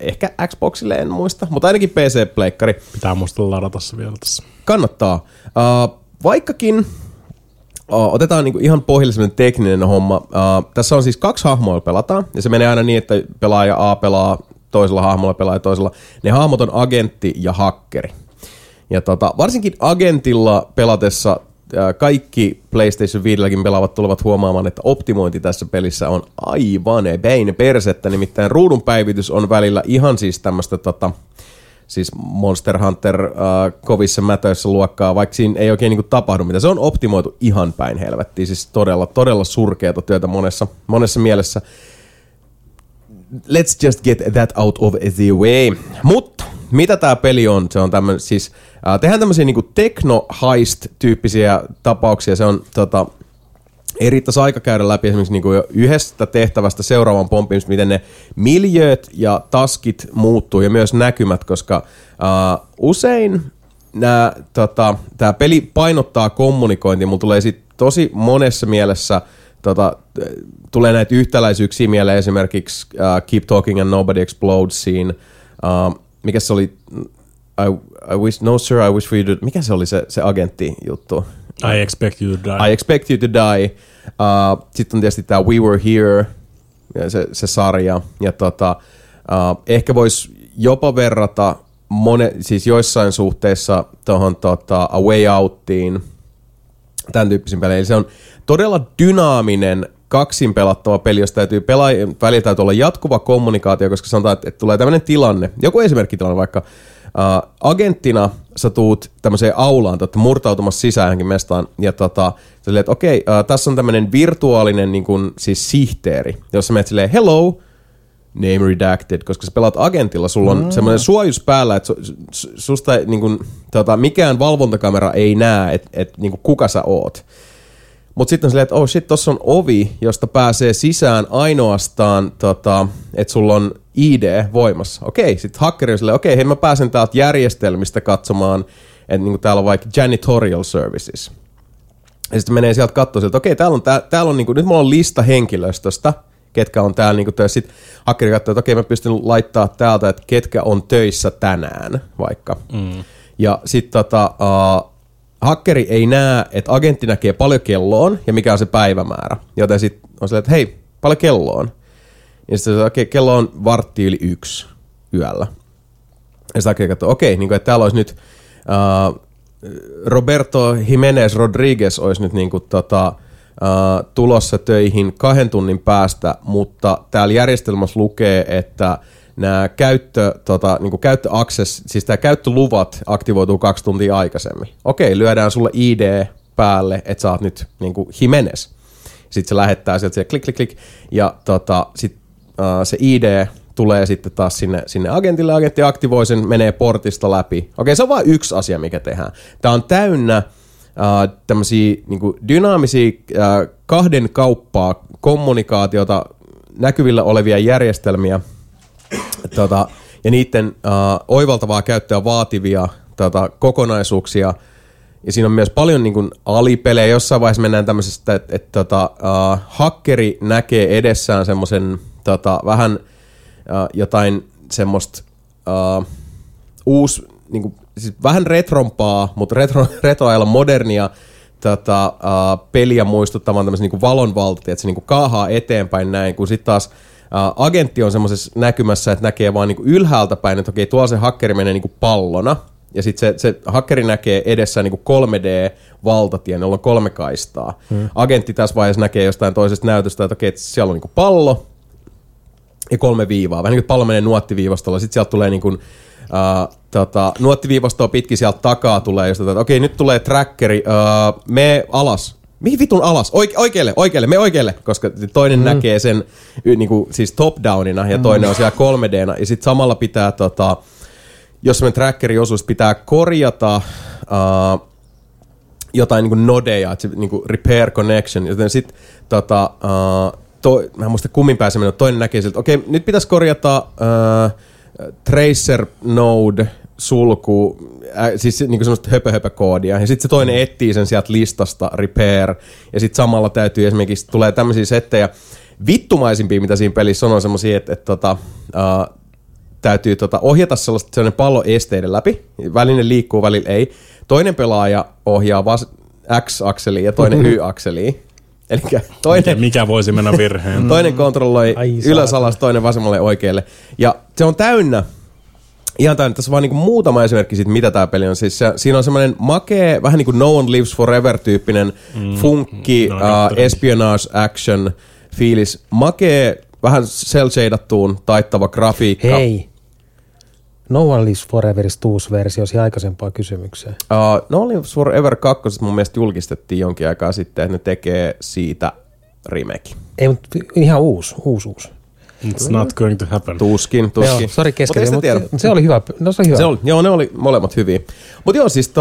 ehkä Xboxille, en muista, mutta ainakin PC-pleikkari. Pitää muistaa ladata se vielä tässä. Kannattaa. Vaikkakin otetaan niinku ihan pohjalle sellainen tekninen homma. Tässä on siis 2 hahmoa pelataan, ja se menee aina niin, että pelaaja A pelaa, toisella hahmolla pelaaja toisella. Ne hahmot on agentti ja hakkeri. Ja varsinkin agentilla pelatessa kaikki PlayStation 5:lläkin pelaavat tulevat huomaamaan, että optimointi tässä pelissä on aivan päin persettä. Nimittäin ruudun päivitys on välillä ihan siis tämmöistä siis Monster Hunter kovissa mätöissä luokkaa, vaikka siinä ei oikein niinku tapahdu mitään. Se on optimoitu ihan päin helvettiin. Siis todella, todella surkeata työtä monessa mielessä. Let's just get that out of the way. Mutta mitä tää peli on? Se on tämmöinen siis tehdään tämmöisiä niinku tekno-heist-tyyppisiä tapauksia. Se on erittäin aika käydä läpi esimerkiksi niinku jo yhdestä tehtävästä seuraavan pompimista, miten ne miljööt ja taskit muuttuu ja myös näkymät, koska usein tää peli painottaa kommunikointia. Mulla tulee sit tosi monessa mielessä tulee näitä yhtäläisyyksiä mieleen esimerkiksi Keep Talking and Nobody Explodesiin. Mikä se oli? I wish for you to... Mikä se oli se agentti-juttu? I expect you to die. Sitten on tietysti tämä We Were Here, se sarja. Ja ehkä voisi jopa verrata siis joissain suhteissa tuohon A Way Outiin, tämän tyyppisiin peleihin. Se on todella dynaaminen, kaksin pelattava peli, jossa täytyy välillä täytyy olla jatkuva kommunikaatio, koska sanotaan, että tulee tämmöinen tilanne. Joku esimerkkitilanne vaikka. Agenttina sä tuut tämmöiseen aulaan, että murtautumassa sisäänkin mestaan, ja silleen, että okei, tässä on tämmöinen virtuaalinen niin kun, siis sihteeri, jossa menet silleen, hello, name redacted, koska sä pelaat agentilla, sulla on semmoinen suojus päällä, että susta niin kun, mikään valvontakamera ei näe, että niin kun, kuka sä oot. Mutta sitten on silleen, että oh shit, tossa on ovi, josta pääsee sisään ainoastaan, että sulla on ID voimassa. Okei, sitten hakkeri on silleen, okei, hei mä pääsen täältä järjestelmistä katsomaan, että niinku täällä on vaikka janitorial services. Ja sitten menee sieltä katsoa sieltä, okei, täällä on niinku, nyt mulla on lista henkilöstöstä, ketkä on täällä niinku töissä. Sitten hakkeri katsoo, että okei, mä pystyn laittaa täältä, että ketkä on töissä tänään vaikka. Ja sitten hakkeri ei näe, että agentti näkee paljon kelloon ja mikä on se päivämäärä. Joten sitten on silleen, että hei, paljon kelloon. Ja sitten okei, kello on 1:15 yöllä. Ja sitten hakkeri katsoo, okei, niin kuin, että täällä olisi nyt Roberto Jimenez Rodriguez olisi nyt niin kuin, tulossa töihin 2 tunnin päästä, mutta täällä järjestelmässä lukee, että nämä niinku käyttöluvat aktivoituu 2 tuntia aikaisemmin. Okei, lyödään sulle ID päälle, että sä oot nyt niin kuin Jimenez. Sitten se lähettää sieltä klik. Ja sitten se ID tulee sitten taas sinne agentille. Agentti aktivoi sen, menee portista läpi. Okei, se on vain yksi asia, mikä tehdään. Tämä on täynnä tämmöisiä niin kuin dynaamisia kahden kauppaa, kommunikaatiota, näkyvillä olevia järjestelmiä ja niiden oivaltavaa käyttöä vaativia kokonaisuuksia. Ja siinä on myös paljon niin kuin alipelejä. Jossain vaiheessa mennään tämmöisestä, että hakkeri näkee edessään semmoisen vähän jotain semmoista uusi, niin kuin, siis vähän retrompaa, mutta retroajalla modernia peliä muistuttamaan tämmöisen niin kuin valonvalta, että se niin kuin kaahaa eteenpäin näin, kun sitten taas agentti on semmoisessa näkymässä, että näkee vaan niin kuin ylhäältä päin, että okei, tuolla se hakkeri menee niin kuin pallona. Ja sitten se hakkeri näkee edessä niin kuin 3D-valtatien, jolla on 3 kaistaa. Agentti tässä vaiheessa näkee jostain toisesta näytöstä, että okei, siellä on niin kuin pallo ja 3 viivaa. Vähän niin kuin pallo menee nuottiviivastolla. Sitten sieltä tulee niin kuin, nuottiviivastoa pitkin sieltä takaa tulee, josta, että okei, nyt tulee trackeri, mene alas. Mihin vitun alas? Oikealle, mene oikealle. Koska toinen näkee sen niin kuin, siis top-downina ja toinen on siellä 3D:nä. Ja sitten samalla pitää... jos semmoinen trackeriosuus pitää korjata jotain niin kuin nodeja, että se niin kuin repair connection, joten sitten mä en muista kummin pääsen mennä, toinen näkee siltä, okei, nyt pitäisi korjata tracer node sulku, siis niin kuin semmoista höpö-höpö-koodia, ja sitten se toinen etsii sen sieltä listasta repair, ja sitten samalla täytyy esimerkiksi, tulee tämmöisiä settejä, vittumaisimpia, mitä siinä pelissä on semmoisia, että täytyy ohjata sellainen pallo esteiden läpi. Välinen liikkuu, välillä ei. Toinen pelaaja ohjaa X-akseliin ja toinen Y-akseliin. Elikkä toinen, mikä voisi mennä virheen? Toinen kontrolloi ylös alas, toinen vasemmalle ja oikealle. Ja se on täynnä. Ihan täynnä. Tässä on vaan niin kuin muutama esimerkki siitä, mitä tämä peli on. Siis siinä on semmoinen makee, vähän niin kuin No One Lives Forever-tyyppinen funkki, espionage action fiilis. Makee... vähän cel-shadattuun taittava grafiikka. Hei! No One Lives Forever's 2-versio siihen aikaisempaan kysymykseen. No One Lives Forever 2 mun mielestä julkistettiin jonkin aikaa sitten, että ne tekee siitä remake. Ei, mutta ihan uusi. It's not going to happen. Tuskin. Joo, sori keskellä, mutta se oli hyvä. No se oli hyvä. Joo, ne oli molemmat hyviä. Mutta joo, siis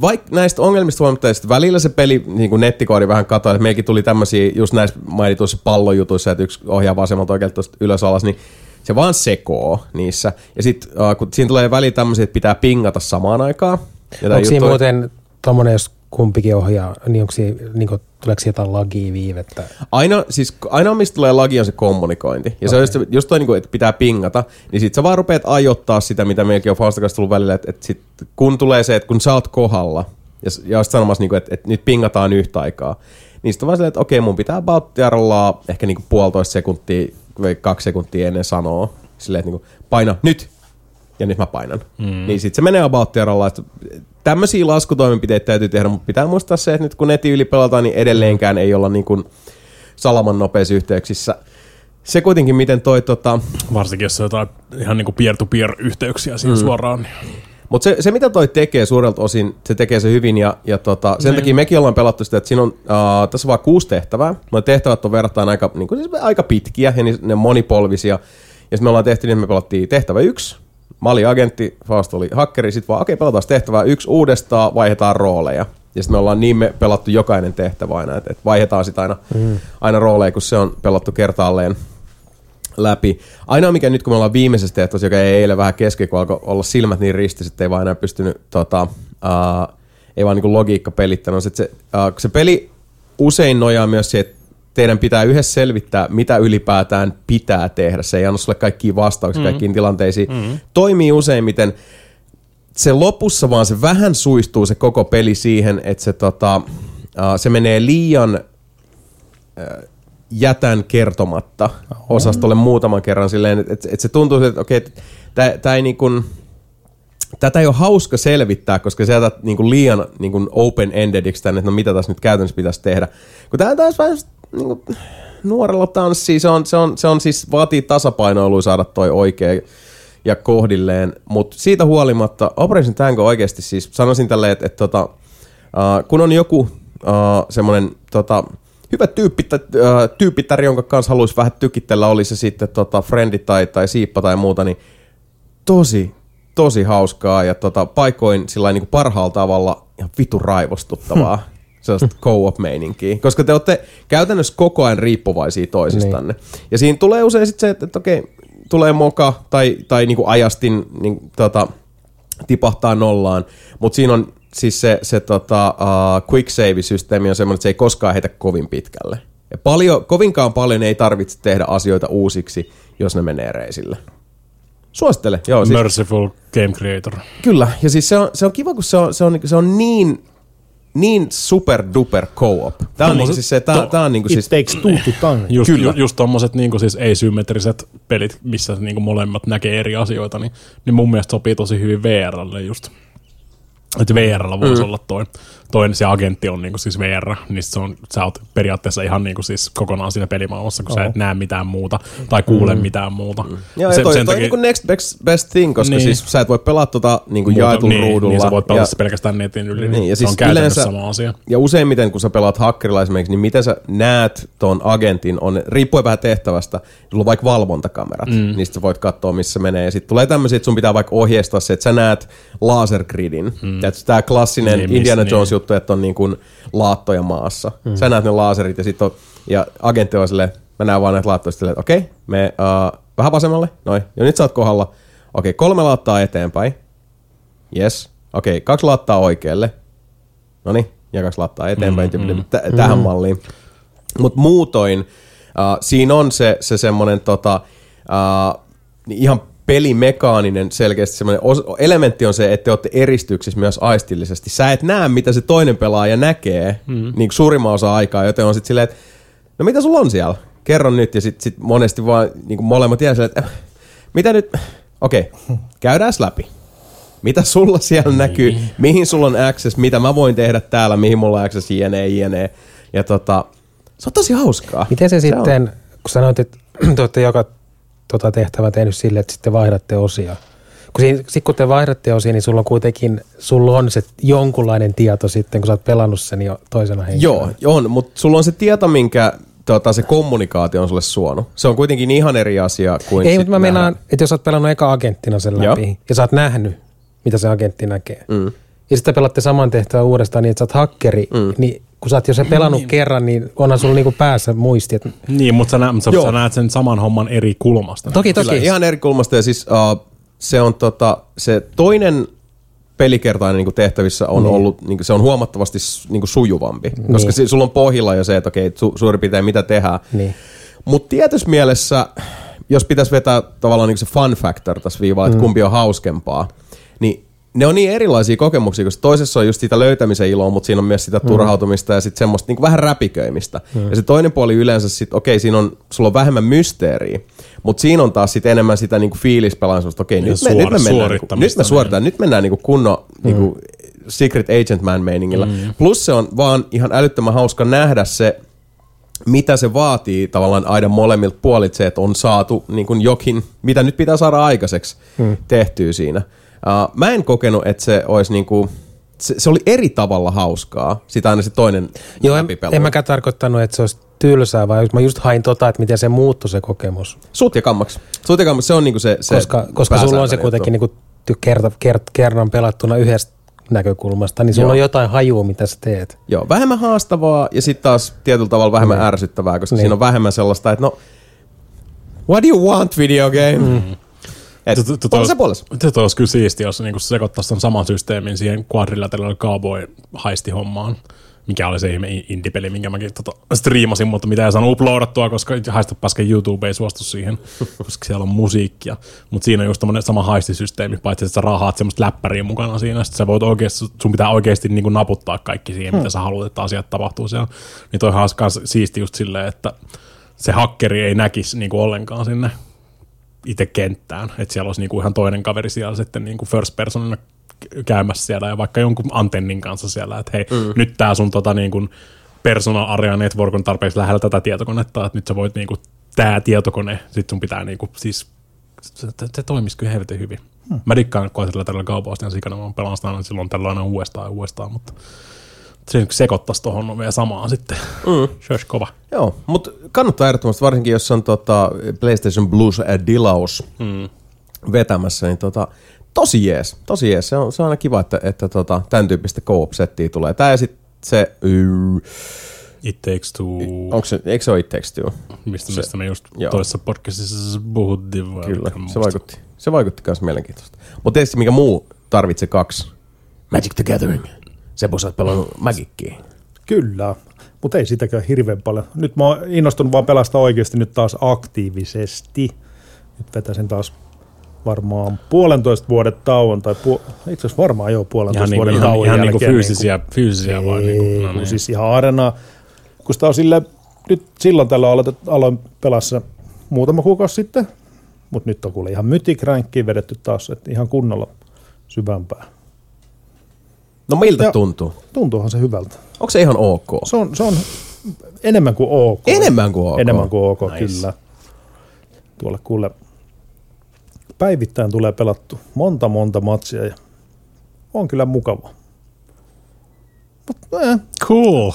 vaikka näistä ongelmista huomattavasti välillä se peli, niin kuin nettikoodi vähän katoi, että meilläkin tuli tämmöisiä just näissä mainituissa pallojutuissa, että yksi ohjaa vasemmalta oikealta tuosta ylös alas, niin se vaan sekoo niissä. Ja sitten kun siinä tulee väliin tämmöisiä, että pitää pingata samaan aikaan. Onko siinä muuten tommoinen, jos kumpikin ohjaa, niin onko siinä, niin kuin, tuleeko jotain lagia viivettä? Aina mistä tulee lagi on se kommunikointi. Ja se on just toi, että pitää pingata, niin sit sä vaan rupeat ajoittaa sitä, mitä meilläkin on Faustakassa tullut välillä, että sit, kun tulee se, että kun sä oot kohdalla, ja oot sanomassa, että nyt pingataan yhtä aikaa, niin sit on vaan silleen, että okei, mun pitää bauttiarlaa ehkä 1,5 sekuntia, vai 2 sekuntia ennen sanoa, silleen, että paina nyt, ja nyt mä painan. Niin sit se menee bauttiarlaa, tämmöisiä laskutoimenpiteitä täytyy tehdä, mutta pitää muistaa se, että nyt kun netin yli pelataan, niin edelleenkään ei olla niin kuin salaman nopeissa yhteyksissä. Se kuitenkin, miten toi... Varsinkin, jos on jotain ihan niin kuin peer-to-peer-yhteyksiä siinä suoraan. Mutta se, mitä toi tekee suurelta osin, se tekee se hyvin ja sen takia mekin ollaan pelattu sitä, että siinä on tässä vaan 6 tehtävää. No tehtävät on verrattain aika, niin kuin, siis aika pitkiä ja ne monipolvisia. Ja sitten me ollaan tehty, niin me pelattiin tehtävä 1. Mä olin agentti, Faust oli hakkeri, sit vaan okei, pelataan tehtävää 1 uudestaan, vaihdetaan rooleja. Ja sit me ollaan pelattu jokainen tehtävä aina, että vaihdetaan sit aina rooleja, kun se on pelattu kertaalleen läpi. Ainoa mikä nyt, kun me ollaan viimeisessä tehtävässä, joka ei eilen vähän kesken, kun alkoi olla silmät niin ristissä, että ei vaan enää pystynyt, ei vaan niinku logiikka pelittänyt, on se, että se peli usein nojaa myös siihen, että teidän pitää yhdessä selvittää, mitä ylipäätään pitää tehdä. Se ei anna sulle kaikkia vastauksia kaikkiin tilanteisiin. Toimii useimmiten. Se lopussa vaan se vähän suistuu se koko peli siihen, että se menee liian jätän kertomatta osastolle muutaman kerran silleen, että se tuntuu, että okei, tää ei niin kuin... Tätä ei ole hauska selvittää, koska sä jätät niinku liian niinku open-endediksi tänne, että no mitä tässä nyt käytännössä pitäisi tehdä. Kun tämä taas vähän niinku, nuorella tanssii, se on siis vaatii tasapainoilua saada toi oikein ja kohdilleen. Mutta siitä huolimatta Operation Tango oikeasti siis sanoisin tälleen, että Kun on joku semmoinen hyvä tyyppittäri, jonka kanssa haluaisi vähän tykittellä, oli se sitten friendi tai siippa tai muuta, niin tosi hauskaa ja paikoin sillain niin kuin parhaalla tavalla ihan vitun raivostuttavaa. Sellaista co-op-meininkiä, koska te olette käytännössä koko ajan riippuvaisia toisistanne. Niin. Ja siinä tulee usein sitten se, että okei, tulee moka tai niinku ajastin niin, tipahtaa nollaan, mutta siinä on siis se quick save-systeemi on semmoinen, että se ei koskaan heitä kovin pitkälle. Ja kovinkaan paljon ei tarvitse tehdä asioita uusiksi, jos ne menee reisille. Suosittele. Joo, siis. Merciful Game Creator. Kyllä, ja siis se on kiva, kun se on niin super duper co-op. Tämä on niinku siis se it takes two to tango. Just tommoset niinku siis asymmetriset pelit, missä niinku molemmat näkee eri asioita, niin mun mielestä sopii tosi hyvin VR:lle just. Et VR:llä voisi olla toinen se agentti on niinku siis VR, niin sä oot periaatteessa ihan niinku siis kokonaan siinä pelimaailmassa, kun sä et näe mitään muuta tai kuule mitään muuta. Joo, toi on niinku next best thing, koska niin. Siis sä et voi pelata niinku jaetun ruudulla. Niin, sä voit pelata pelkästään netin yli, niin ja siis on käytännössä sama asia. Ja useimmiten, kun sä pelaat hakkerilla esimerkiksi, niin miten sä näet ton agentin, riippuen vähän tehtävästä, sulla on vaikka valvontakamerat, niistä sä voit katsoa, missä menee. Ja sit tulee tämmöisiä, että sun pitää vaikka ohjeistaa se, että sä näet lasergridin. Tää klassinen Indiana Jones juttu, että on niin kuin laattoja maassa. Sä näet ne laserit ja sitten on, ja agentti on silleen, mä näen vaan näitä laattoja, silleen, että okei, me vähän vasemmalle, noin, ja nyt sä oot kohdalla. Okei, 3 laattaa eteenpäin, yes, okei, 2 laattaa oikealle, noniin, ja 2 laattaa eteenpäin, tähän malliin. Mut muutoin, siinä on se semmonen ihan pelimekaaninen selkeästi semmoinen elementti on se, että te olette eristyksissä myös aistillisesti. Sä et näe, mitä se toinen pelaaja näkee niin suurimman osa aikaa, joten on sitten silleen, että no mitä sulla on siellä? Kerro nyt. Ja sitten sit monesti vaan niin molemmat jää silleen, että mitä nyt? Okei, käydääs läpi. Mitä sulla siellä näkyy? Mihin sulla on access? Mitä mä voin tehdä täällä? Mihin mulla on access? Jne. Ja se on tosi hauskaa. Miten se sitten, kun sanoit, että te olette joka tehtävää tehnyt sille, että sitten vaihdatte osia. Kun te vaihdatte osia, niin sulla on se jonkunlainen tieto sitten, kun sä oot pelannut sen jo toisena henkilönä. Joo, on, mutta sulla on se tieto, minkä se kommunikaatio on sulle suonut. Se on kuitenkin ihan eri asia kuin... Ei, mutta mä meinaan, että jos sä oot pelannut eka agenttina sen läpi, ja sä oot nähnyt, mitä se agentti näkee, ja sitten pelatte saman tehtävän uudestaan niin, että sä oot hakkeri, niin kun sä oot jo se pelannut kerran, niin onhan sulla niinku päässä muisti. Että... Niin, mutta sä näet sen saman homman eri kulmasta. Toki. Kyllä, ihan eri kulmasta. Ja siis se on se toinen pelikertainen niinku tehtävissä on ollut, niinku, se on huomattavasti niinku sujuvampi. Niin. Koska sulla on pohjilla jo se, että okei, suurin piirtein mitä tehdään. Niin. Mutta tietyssä mielessä, jos pitäisi vetää tavallaan niinku se fun factor tässä viivaa, että kumpi on hauskempaa, niin ne on niin erilaisia kokemuksia, koska toisessa on just sitä löytämisen iloa, mutta siinä on myös sitä turhautumista ja sitten semmoista niinku vähän räpiköimistä. Ja se toinen puoli yleensä sitten, okei, sulla on vähemmän mysteeriä, mutta siinä on taas sitten enemmän sitä niinku fiilispelaa, semmoista, okei, nyt me mennään niinku kunnon niinku Secret Agent Man -meiningillä. Plus se on vaan ihan älyttömän hauska nähdä se, mitä se vaatii tavallaan aina molemmilta puolilta se, että on saatu niinku jokin, mitä nyt pitää saada aikaiseksi tehtyä siinä. Mä en kokenut, että se olisi niinku... Se oli eri tavalla hauskaa, sitä aina se toinen läpipelu. En mäkään tarkoittanut, että se olisi tylsää, vaan mä just hain että miten se muuttui se kokemus. Sut ja kammaksi, se on niinku se koska sulla on se kuitenkin niinku kerran pelattuna yhdestä näkökulmasta, niin sulla on jotain hajua, mitä sä teet. Joo, vähemmän haastavaa ja sitten taas tietyllä tavalla vähemmän ärsyttävää, koska siinä on vähemmän sellaista, että no... What do you want, video game? Tätä olisi kyllä siistiä, jos niinku sekoittaisi tämän saman systeemin siihen quadrilateralille cowboy-haistihommaan, mikä oli se ihme indie-peli, minkä mäkin striimasin, mutta mitä ei saanut uploadattua, koska haista pasken YouTube ei suostu siihen, koska siellä on musiikkia. Mutta siinä on just tämmöinen sama haistisysteemi, paitsi että sä rahaat semmoista läppäriä mukana siinä, sitten sun pitää oikeasti niinku naputtaa kaikki siihen, mitä sä haluat, että asiat tapahtuu siellä. Niin toihan olisi myös siistiä just silleen, että se hakkeri ei näkisi niinku ollenkaan sinne itse kenttään, että siellä olisi niinku ihan toinen kaveri siellä sitten niinku first personina käymässä siellä ja vaikka jonkun antennin kanssa siellä, että hei, nyt tää sun niinku personal area network on tarpeeksi lähellä tätä tietokonetta, että nyt sä voit niinku tää tietokone, sit sun pitää niinku siis, se toimisi kyllä helvetin hyvin. Mä dikkaan kohdalla tällä kaupoista ihan sikana, mä pelaan sitä silloin tällöin uudestaan, mutta Se nyt sekoittaisi tuohon vielä samaan sitten. Se olisi kova. Joo, mutta kannattaa ehdottomasti, varsinkin jos on PlayStation Plus-dilaus vetämässä, niin tosi jees, tosi jees. Se on aina kiva, että tämän tyyppistä co-op-settiä tulee. Tää ja sitten se... It Takes Two. Eikö se ole It Takes Two? Mistä me just toisessa podcastissa puhuttiin. Kyllä, se vaikutti myös mielenkiintoista. Mutta tietysti mikä muu tarvitsee kaksi? Magic the Gathering. Seppo, sä oot pelannut Magickiin. Kyllä, mutta ei sitäkään hirveän paljon. Nyt mä oon innostunut vaan pelastaa oikeasti nyt taas aktiivisesti. Nyt vetäisin taas varmaan 1,5 vuoden tauon, tai itse asiassa varmaan jo 1,5 vuoden ihan, tauon ihan jälkeen. Ihan niinku fyysisiä vai? Niin. Siis ihan arenaa. Kun sitä on silleen, nyt silloin tällä aloin pelassa muutama kuukausi sitten, mutta nyt on kuule ihan mytikränkkiin vedetty taas, että ihan kunnolla syvämpää. No miltä tuntuu? Tuntuuhan se hyvältä. Onko se ihan ok? Se on enemmän kuin ok. Enemmän kuin ok? Enemmän kuin ok, nice. Kyllä. Tuolle kuule päivittäin tulee pelattu monta matsia ja on kyllä mukavaa. Mutta cool.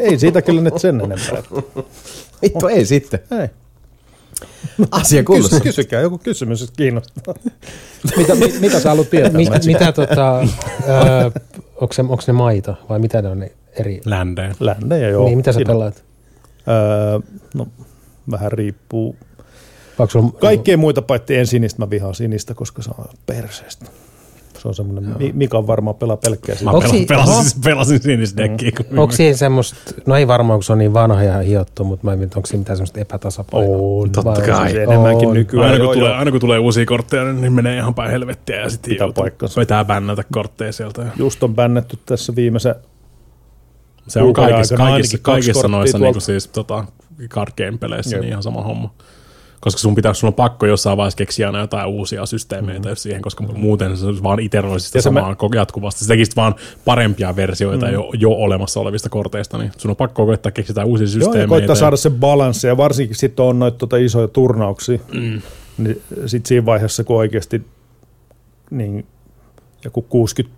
Ei siitä kyllä nyt sen enempää. Vittu ei sitten. Ei. Asia kuulossa. Kysykää joku kysymys, jos kiinnostaa. Mitä sä haluat tietää? Onko ne maita vai mitä ne on ne eri? Ländejä. Ländejä, joo. Niin, mitä sä pelaat? No, vähän riippuu. Kaikkea muita paitsi en sinistä, mä vihaan sinistä, koska se on perseestä. Se on semmoinen, mikä on varmaan pelaa pelkkää sinistä. Mä pelasin sinisdeckiä. Onko siinä semmoista, no ei varmaan, kun se on niin vanha ja hiottu, mutta mä en tiedä, onko siinä mitään semmoista epätasapainoa. On, totta kai. Enemmänkin nykyään. Aina kun tulee uusia kortteja, niin menee ihan päin helvettiä ja sitten vetää bännätä kortteja sieltä. Just on bännätty tässä viimeisen. Se on kaikissa noissa niin kuin siis card game peleissä niin ihan sama homma. Koska sun on pakko jossain vaiheessa keksiä aina jotain uusia systeemeitä siihen, koska muuten se vaan iteroi sitä samaa jatkuvasti. Se tekisit vaan parempia versioita jo olemassa olevista korteista, niin sun on pakko koittaa keksiä jotain uusia systeemeitä. Joo, ja koittaa saada se balanssi, ja varsinkin sitten on noita isoja turnauksia. Niin sitten siinä vaiheessa, kun oikeasti niin, joku 65%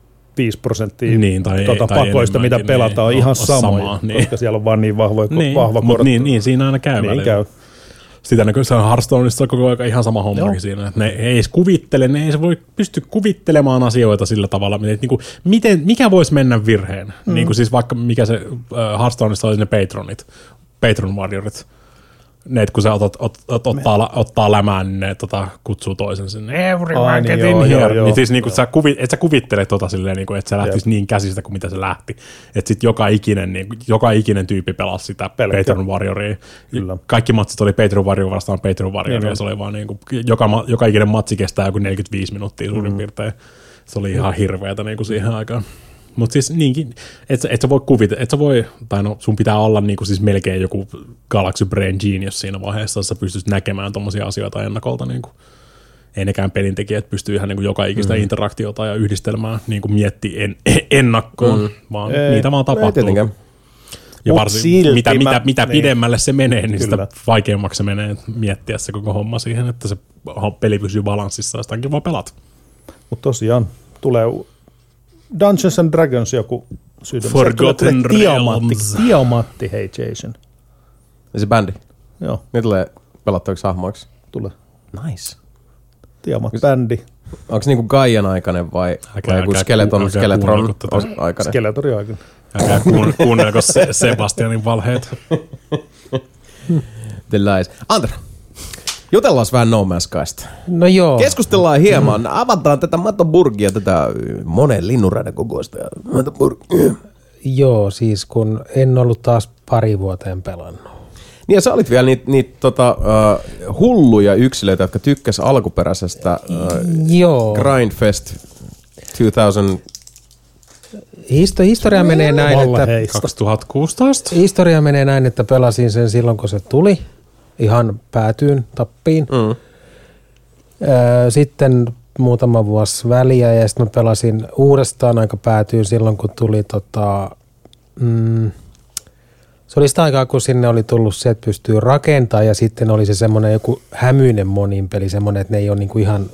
niin, tai pakoista, mitä pelataan, on ihan samoja, koska siellä on vaan niin vahvoja kortteja. Niin, siinä aina käy välillä. Niin, sitä näkyy, se on Hearthstoneissa koko ajan ihan sama hommakin siinä. Ne ei edes kuvittele, ne ei se voi pysty kuvittelemaan asioita sillä tavalla, miten, mikä voisi mennä virheen. Niin kuin siis vaikka mikä se Hearthstoneissa olisi ne Patron Warriorit. Ne, kun se ottaa lämään, niin ne kutsuu toisen sinne. Everyone get in here. Niin siis niin sä et sä kuvittele silleen, niin kuin, että sä lähtisi niin käsistä kuin mitä se lähti. Että sit joka ikinen tyyppi pelasi sitä Patron Warrioria. Kyllä. Kaikki matsit oli Patron Warrior vastaan Patron Warrioria. Niin, ja se oli vaan niin kuin, joka ikinen matsi kestää joku 45 minuuttia suurin piirtein. Se oli ihan hirveätä niin kuin siihen aikaan. Mutta siis niinkin, et sä voi kuvitella, tai no sun pitää olla niinku siis melkein joku Galaxy Brain Genius siinä vaiheessa, että sä pystyt näkemään tommosia asioita ennakolta niinku. Ei nekään pelintekijät pysty ihan niinku joka ikistä interaktiota ja yhdistelmää niinku miettiä ennakkoon, vaan niitä vaan tapahtuu. Ja varsinkin mitä pidemmälle se menee, niin sitä vaikeammaksi se menee miettiä se koko homma siihen, että se peli pysyy balanssissa ja sitäkin vaan pelat. Mutta tosiaan tulee... Dungeons and Dragons joku sydämessä. Forgotten Realms. Tiamatti, hei Jason. Ja se bändi. Joo. Niin tulee pelattavaksi hahmoiksi. Tulee. Nice. Tiamatti-bändi. Onko niinku Gaian aikainen vai joku Skeleton aikainen? Skeletori aikainen. Älkää kuunnelko Sebastianin valheet. The lies. Anter, jutellaan vähän No Man's Skysta. No joo. Keskustellaan hieman. Avataan tätä Matoburgia, tätä monen linnunradan kokoista. Joo, siis kun en ollut taas pari vuoteen pelannut. Niin ja sä olit vielä niitä hulluja yksilöitä, jotka tykkäs alkuperäisestä Grindfest 2000. Historia menee näin, että... 2016? Historia menee näin, että pelasin sen silloin, kun se tuli. Ihan päätyyn, tappiin. Sitten muutama vuosi väliä ja sitten mä pelasin uudestaan aika päätyyn silloin, kun tuli se oli sitä aikaa, kun sinne oli tullut se, että pystyy rakentamaan ja sitten oli se semmoinen joku hämyinen monin peli, semmoinen, että ne ei ole niinku ihan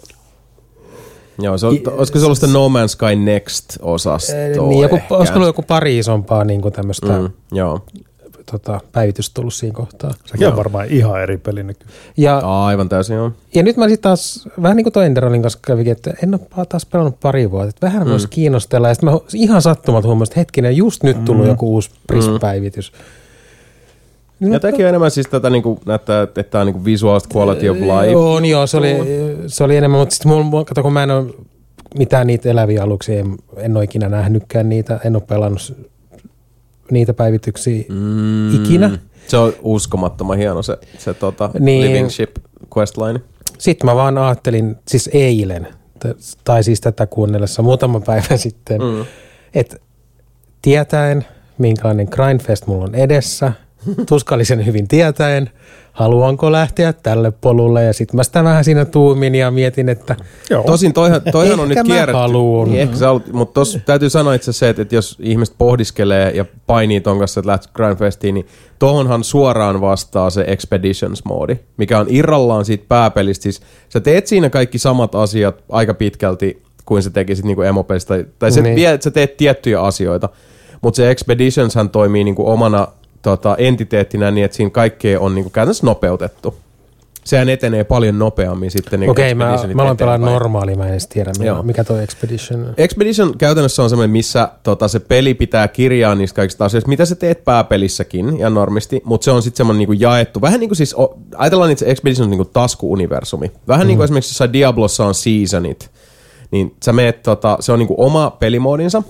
Joo, se, olisiko se ollut sitä No Man's Sky Next-osastoa niin, ehkä? Olisiko ollut joku pari isompaa niin tämmöistä päivitystä tullut siinä kohtaa. Sekin on varmaan ihan eri peli nykyään. Aivan täysin, joo. Ja nyt mä sitten taas, vähän niin kuin toi Enderolin kanssa kävikin, että en ole taas pelannut pari vuotta. Että vähän myös kiinnostella. Ja sitten mä ihan sattumalta huomasin, että hetkinen, just nyt tullut joku uusi Prism-päivitys. Ja tämäkin on enemmän siis tätä niin kuin näyttää, että tämä on niin kuin visual quality of life. Joo, se oli enemmän, mutta sitten kato, kun mä en ole mitään niitä eläviä aluksia, en ole ikinä nähnytkään niitä, en ole pelannut niitä päivityksiä ikinä. Se on uskomattoman hieno se niin, Living Ship questline. Sitten mä vaan ajattelin, siis eilen, tai siis tätä kuunnellessa muutama päivä sitten, että tietäen, minkälainen grindfest mulla on edessä, tuskallisen hyvin tietäen, haluanko lähteä tälle polulle, ja sitten mä sitä vähän siinä tuumin ja mietin, että tosin toihan on nyt kierretty, mutta tossa täytyy sanoa itse se, että jos ihmiset pohdiskelee ja painii ton kanssa, että lähtee Grindfestiin, niin tohonhan suoraan vastaa se Expeditions-moodi, mikä on irrallaan siitä pääpelistä, siis sä teet siinä kaikki samat asiat aika pitkälti kuin sä tekisit niinku emopelistä, tai sä teet tiettyjä asioita, mutta se Expeditionshan toimii niinku omana entiteettinä niin, että siinä kaikkea on niinku käytännössä nopeutettu. Sehän etenee paljon nopeammin sitten. Niin okei, mä aloin pelaa normaali, mä en edes tiedä, mikä toi Expedition. Expedition käytännössä on semmoinen, missä se peli pitää kirjaa niistä kaikista asioista, mitä sä teet pääpelissäkin ja normisti, mutta se on sitten semmoinen niinku jaettu. Vähän niin kuin siis, ajatellaan itse Expedition niinku tasku-universumi. Vähän niin kuin esimerkiksi jossain Diablossa on seasonit, niin sä meet, se on niinku oma pelimoodinsa,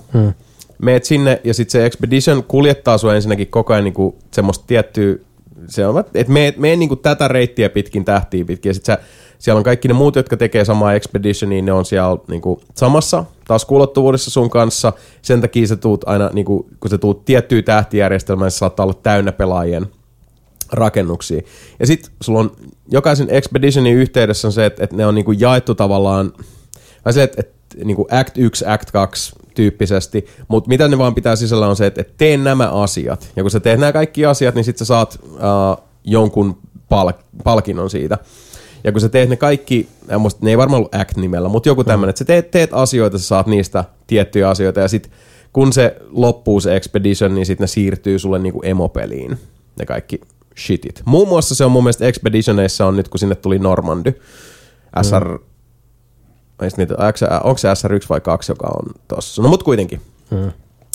meet sinne ja sitten se Expedition kuljettaa sua ensinnäkin koko ajan niinku semmoista tiettyä, että mene niinku tätä reittiä pitkin, tähtiä pitkin. Ja sitten siellä on kaikki ne muut, jotka tekee samaa Expeditionia, ne on siellä niinku samassa taskuulottuvuudessa sun kanssa. Sen takia sä tuut aina, niinku, kun sä tuut tiettyyn tähtijärjestelmään, se saattaa olla täynnä pelaajien rakennuksia. Ja sitten sulla on jokaisen Expeditionin yhteydessä on se, että ne on niinku jaettu tavallaan, vai se, että niinku Act 1, Act 2 tyyppisesti, mutta mitä ne vaan pitää sisällä on se, että tee nämä asiat. Ja kun sä teet nämä kaikki asiat, niin sit sä saat jonkun palkinnon siitä. Ja kun sä teet ne kaikki, ne ei varmaan ollut Act-nimellä, mutta joku tämmöinen, että sä teet asioita, sä saat niistä tiettyjä asioita, ja sit kun se loppuu se Expedition, niin sit ne siirtyy sulle niinku emopeliin, ne kaikki shitit. Muun muassa se on mun mielestä Expeditioneissa on nyt, kun sinne tuli Normandy, onko se SR1 vai 2, joka on tossa? No mut kuitenkin.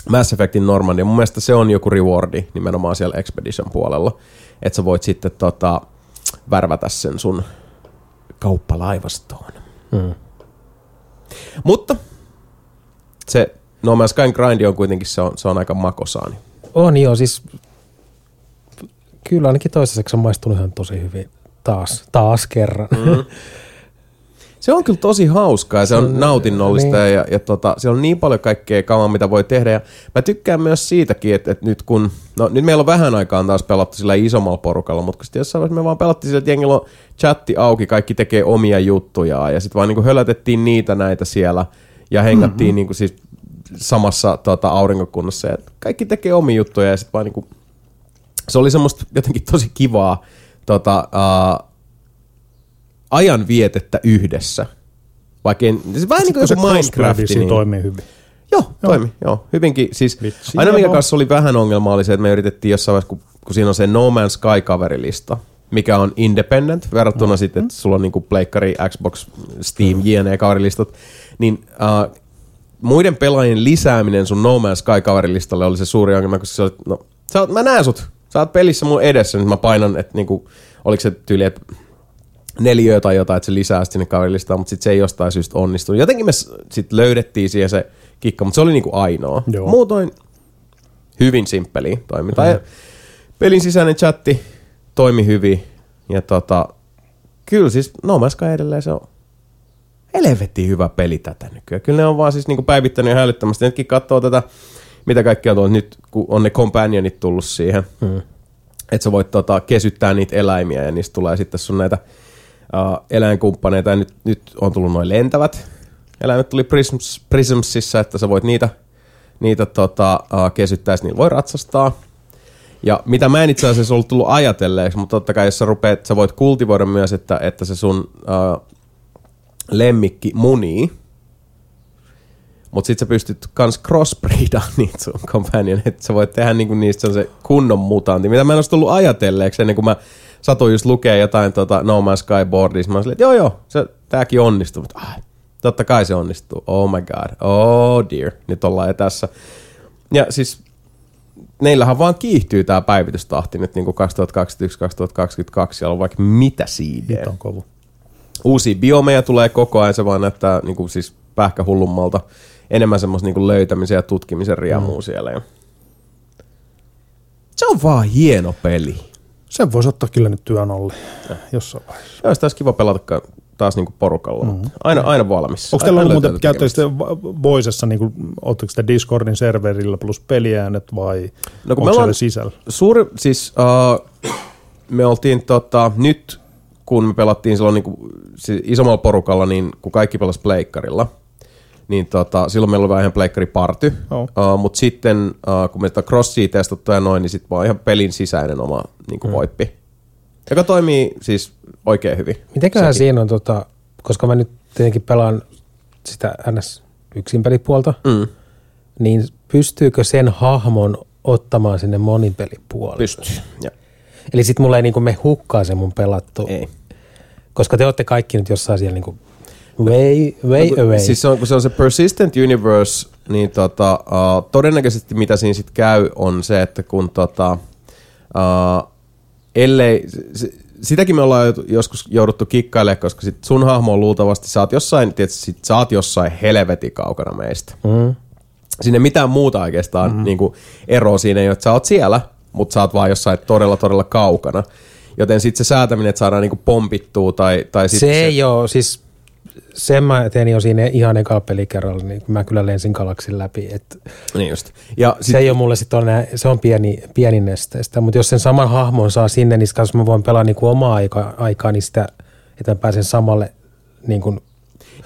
Mass Effectin Normandia. Mun mielestä se on joku rewardi nimenomaan siellä Expedition puolella. Että sä voit sitten värvätä sen sun kauppalaivastoon. Mutta se No Man's Skyn grindi on kuitenkin, se on aika makosaani. On joo, siis kyllä ainakin toistaiseksi on maistunut ihan tosi hyvin taas kerran. Se on kyllä tosi hauskaa ja se on nautinnollista niin. ja siellä on niin paljon kaikkea kamaa, mitä voi tehdä. Ja mä tykkään myös siitäkin, että nyt kun, nyt meillä on vähän aikaan taas pelattu sillä isommalla porukalla, mutta sitten jossain vaiheessa me vaan pelattiin sillä, että jengillä on chatti auki, kaikki tekee omia juttujaan ja sitten vaan niin kuin hölätettiin niitä näitä siellä ja hengattiin niin kuin siis samassa aurinkokunnassa ja kaikki tekee omia juttuja ja sitten vaan niin kuin, se oli semmoista jotenkin tosi kivaa ajan vietettä yhdessä. Vaikka siis vähän niin kuin Minecraft niin toimii hyvin. Joo. Toimi, joo. Hyvinkin siis Vitsi, aina mikä kanssa oli vähän ongelma oli se, että me yritettiin jossain vaiheessa, kun siinä on se No Man's Sky -kaverilista, mikä on independent verrattuna sitten, että sulla on niinku pleikkari, Xbox, Steam, jne. Kaverilistat, niin muiden pelaajien lisääminen sun No Man's Sky -kaverilistalle oli se suuri ongelma, koska mä näen sut, sä oot pelissä mun edessä, niin mä painan, että niinku, oliko se tyyli, että 4 tai jotain, että se lisää sinne kaverilistaan, mutta sitten se ei jostain syystä onnistunut. Jotenkin me sitten löydettiin siihen se kikka, mutta se oli niinku ainoa. Joo. Muutoin hyvin simppeliä toimintaa. Pelin sisäinen chatti toimi hyvin. Ja kyllä siis No Man's Sky edelleen se on helvetin hyvä peli tätä nykyään. Kyllä ne on vaan siis niinku päivittänyt ja hälyttämästi. Nytkin katsoo tätä, mitä kaikkea on tullut nyt, kun on ne companionit tullut siihen. Että sä voit kesyttää niitä eläimiä ja niistä tulee sitten sun näitä eläinkumppaneita, ja nyt on tullut noin lentävät eläimet, tuli Prismsissä, että sä voit niitä kesyttää, niillä voi ratsastaa. Ja mitä mä en itse asiassa ollut tullut ajatelleeksi, mutta totta kai jos sä voit kultivoida myös, että se sun lemmikki munii, Mutta sit sä pystyt kans crossbreedaan niitä sun companion, että sä voit tehdä niinku niistä se kunnon mutanti, mitä mä en olisi tullut ajatelleeksi ennen kuin mä satuin just lukea jotain No Man's Skyboardissa. Mä oon silleen, että joo, tääkin onnistuu. Mutta totta kai se onnistuu. Oh my god. Oh dear. Nyt ollaan jo tässä. Ja siis neillähän vaan kiihtyy tää päivitystahti nyt niinku 2021-2022. Siellä on vaikka mitä siideä. Nyt on kovu. Uusia biomeja tulee koko ajan. Se vaan näyttää niinku siis pähkähullummalta. Enemmän semmoista niinku löytämisen ja tutkimisen riemua siellä. Se on vaan hieno peli. Sen voisi ottaa kyllä nyt työn alle jossain vaiheessa. Joo, olisi kiva pelata taas niinku porukalla. Mm-hmm. Aina valmis. Onko teillä muuten käyttäjistä Voicessa, niinku, ootteko sitä Discordin serverillä plus peliäänet vai no, onko siellä sisällä? Me oltiin nyt kun me pelattiin silloin niinku, siis isommalla porukalla, niin kun kaikki pelasi pleikkarilla, niin silloin meillä oli vähän ihan pleikkariparty, mutta sitten kun me sitä crossia testattu ja noin, niin sitten vaan ihan pelin sisäinen oma niinku voippi, joka toimii siis oikein hyvin. Mitenköhän siinä on, koska mä nyt tietenkin pelaan sitä NS-yksinpelipuolta, niin pystyykö sen hahmon ottamaan sinne monipelipuolelle? Pystyy, joo. Eli sitten mulla ei niinku mene hukkaa se mun pelattu, ei. Koska te ootte kaikki nyt jossain siellä niinku Way away. Siis kun se on se persistent universe, niin todennäköisesti mitä siinä sitten käy on se, että kun sitäkin me ollaan joskus jouduttu kikkailemaan, koska sit sun hahmo on luultavasti, sä oot jossain helvetin kaukana meistä. Mm. Siinä ei mitään muuta oikeastaan niinku eroa siinä, että sä oot siellä, mutta sä oot vaan jossain todella kaukana. Joten sitten se säätäminen, että saadaan niinku pompittua tai sitten se ei oo, siis sen mä tein jo siinä ihan ekalla pelikerralla, niin mä kyllä lensin galaksin läpi. Niin just. Ja se ei ole mulle se on pieni nesteestä, mutta jos sen saman hahmon saa sinne, niin kanssa mä voin pelaa niinku omaa aikaa, niin sitä, että mä pääsen samalle niinku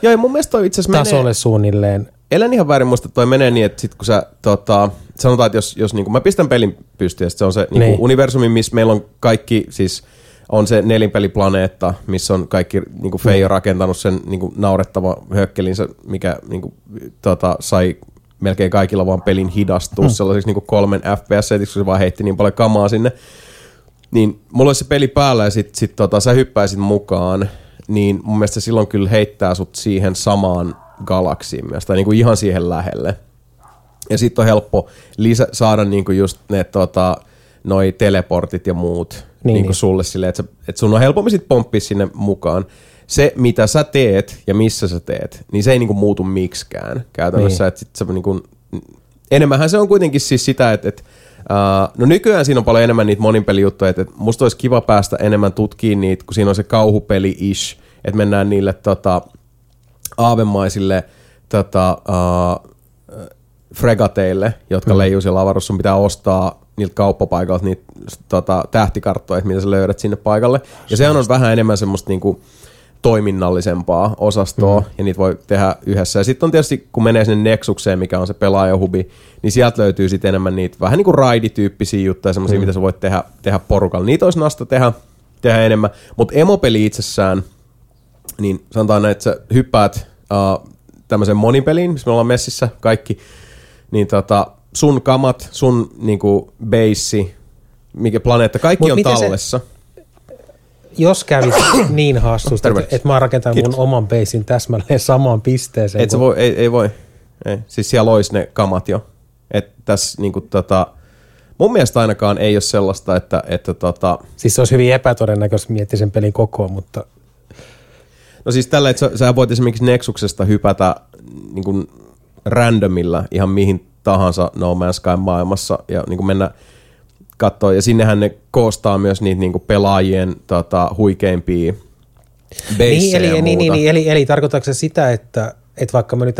ja mun mielestä toi itse asiassa tasolle menee suunnilleen. Elän ihan väärin muista, toi menee niin, että sit kun sä sanotaan, että jos niinku mä pistän pelin pystyyn, ja sit se on se niinku universumi, missä meillä on kaikki siis on se nelinpeliplaneetta, missä on kaikki niinku Feijo rakentanut sen niinku naurettava hökkelinsä, mikä niinku sai melkein kaikilla vaan pelin hidastua sellaisiksi niinku 3 FPS-setiksi, kun se vaan heitti niin paljon kamaa sinne. Niin mulla olisi se peli päällä ja sit sä hyppäisit mukaan, niin mun mielestä silloin kyllä heittää sut siihen samaan galaksiin myös, tai niinku ihan siihen lähelle. Ja sit on helppo saada niinku just ne noi teleportit ja muut niin. sulle silleen, että sun on helpommin sit pomppia sinne mukaan. Se, mitä sä teet ja missä sä teet, niin se ei niinku muutu miksikään käytännössä. Niin. Että sit sä niinku, enemmänhän se on kuitenkin siis sitä, no nykyään siinä on paljon enemmän niitä moninpelijuttuja, että musta olisi kiva päästä enemmän tutkiin niitä, kun siinä on se kauhupeli-ish, että mennään niille aavemaisille fregateille, jotka leijuu siellä avaruus, sun pitää ostaa niiltä kauppapaikalta niitä tähtikarttoja, mitä sä löydät sinne paikalle. Ja sehän on vähän enemmän semmoista niinku toiminnallisempaa osastoa, ja niitä voi tehdä yhdessä. Ja sitten on tietysti, kun menee sinne Nexukseen, mikä on se pelaajahubi, niin sieltä löytyy sitten enemmän niitä vähän niinku raidityyppisiä juttuja, semmoisia, mitä sä voit tehdä porukalla. Niitä olisi nasta tehdä enemmän. Mutta emopeli itsessään, niin sanotaan näin, että sä hyppäät tämmöiseen monipeliin, missä me ollaan messissä kaikki, niin sun kamat, sun niinku beissi, mikä planeetta, kaikki mut on tallessa. Jos kävisi niin hassusta, että mä rakentan mun oman beissin täsmälleen samaan pisteeseen. Et voi, ei voi. Ei. Siis siellä olisi ne kamat jo. Et tässä niinku mun mielestä ainakaan ei ole sellaista, että siis se olisi hyvin epätodennäköistä miettiä sen pelin kokoa, mutta no siis tällä, että sä voit esimerkiksi Nexuksesta hypätä niinku randomilla ihan mihin tahansa No Man's Sky maailmassa ja niin kuin mennä katsoa. Ja sinnehän ne koostaa myös niitä niin kuin pelaajien huikeimpia beissejä ja muuta. Eli tarkoitatko se sitä, että vaikka mä nyt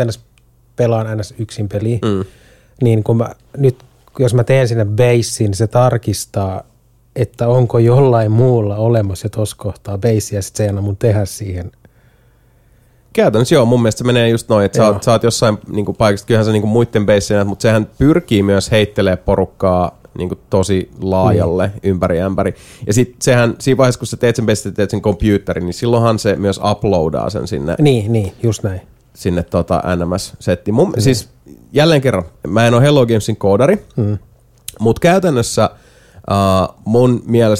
pelaan yksin peliä, niin kun jos mä teen sinne beissin, niin se tarkistaa, että onko jollain muulla olemassa jo tuossa kohtaa beissiä, ja sit se ei anna mun tehdä siihen. Käytännössä joo, mun mielestä se menee just noin, että sä oot jossain niinku paikasta, kyllähän sä niinku muitten beissinä, mutta sehän pyrkii myös heittelee porukkaa niinku tosi laajalle ympäri. Ja sit sehän siinä vaiheessa, kun sä teet sen beissin, teet sen computerin, niin silloinhan se myös uploadaa sen sinne. Niin, just näin. sinne NMS-settiin. Siis jälleen kerran, mä en ole Hello Gamesin koodari, mutta käytännössä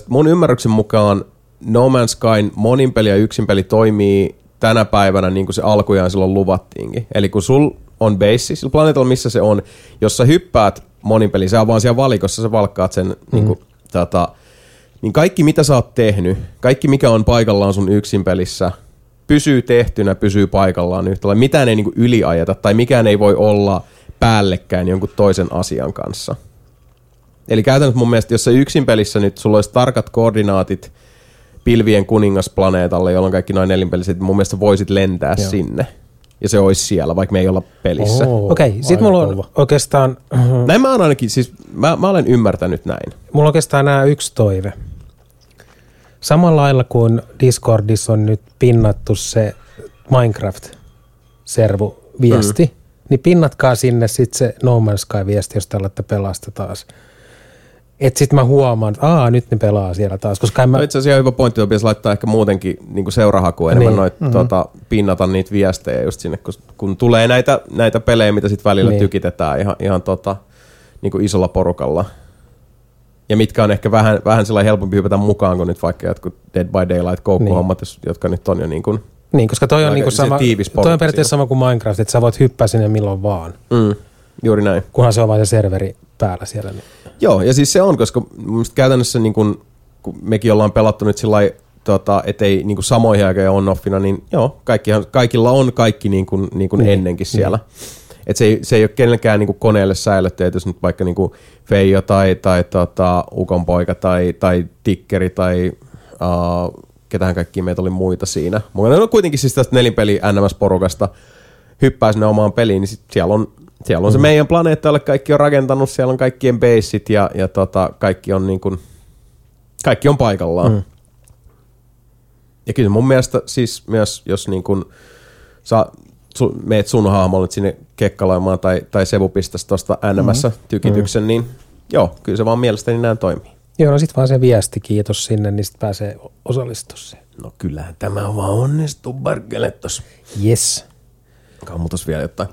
mun ymmärryksen mukaan No Man's Skyn monin peli ja yksin peli toimii tänä päivänä niin kuin se alkujaan silloin luvattiinkin. Eli kun sul on base, sillä planeetalla missä se on, jos sä hyppäät monin peliin, sä on vaan siellä valikossa, sä valkkaat sen niin kuin, niin kaikki mitä sä oot tehnyt, kaikki mikä on paikallaan sun yksin pelissä, pysyy tehtynä, pysyy paikallaan yhtä lailla. Mitään ei niin kuin yliajata tai mikään ei voi olla päällekkäin jonkun toisen asian kanssa. Eli käytännössä mun mielestä, jos sä yksin pelissä nyt sulla olisi tarkat koordinaatit pilvien kuningasplaneetalle, jolloin kaikki noin nelinpeliset, mun mielestä voisit lentää sinne. Ja se olisi siellä, vaikka me ei olla pelissä. Okei, sit mulla on oikeastaan... Näin mä oon ainakin, siis mä olen ymmärtänyt näin. Mulla on oikeastaan yksi toive. Samalla lailla kuin Discordissa on nyt pinnattu se Minecraft-servu-viesti, niin pinnatkaa sinne sitten se No Man's Sky-viesti, jos te alatte pelasta taas. Että sit mä huomaan, että nyt ne pelaa siellä taas. Koska no itse asiassa hyvä pointti, että pitäisi laittaa ehkä muutenkin niin seurahakua enemmän pinnata niitä viestejä just sinne, kun tulee näitä pelejä, mitä sit välillä tykitetään ihan niin isolla porukalla. Ja mitkä on ehkä vähän sellainen helpompi hypätä mukaan kuin nyt vaikka jotkut Dead by Daylight koukkuhommat, jotka nyt on jo niin kuin... Niin, koska toi on, niin sama, toi on periaatteessa sama kuin Minecraft, että sä voit hyppää sinne milloin vaan. Juuri näin. Kunhan se on vain se serveri päällä siellä. Niin. Joo, ja siis se on, koska käytännössä niin kun mekin ollaan pelattu nyt sillä lailla, ettei niin samoihin aikoja on-offina, niin joo, kaikilla on kaikki niin kuin ennenkin siellä. Että se ei ole kenellekään niin koneelle säilötty, että jos nyt vaikka niin Feijo tai Ukonpoika tai Tikkeri tai ketähän kaikkia meitä oli muita siinä. Mutta ne on kuitenkin siis tästä nelinpeli NMS-porukasta hyppää sinne omaan peliin, niin sit siellä on se meidän planeetta, jolle kaikki on rakentanut, siellä on kaikkien beisit ja kaikki on niin kuin, kaikki on paikallaan. Ja kyllä mun mielestä siis myös, jos niin kuin meet sun hahmolle sinne kekkaloimaan tai Sevu pistäisi tuosta NM:ssä tykityksen, niin joo, kyllä se vaan mielestäni näin toimii. Joo, no sit vaan se viesti, kiitos sinne, niin sit pääsee osallistumaan siihen. No kyllähän tämä vaan onnistuu, Barkele, tossa. Yes. Kammutus vielä jotain.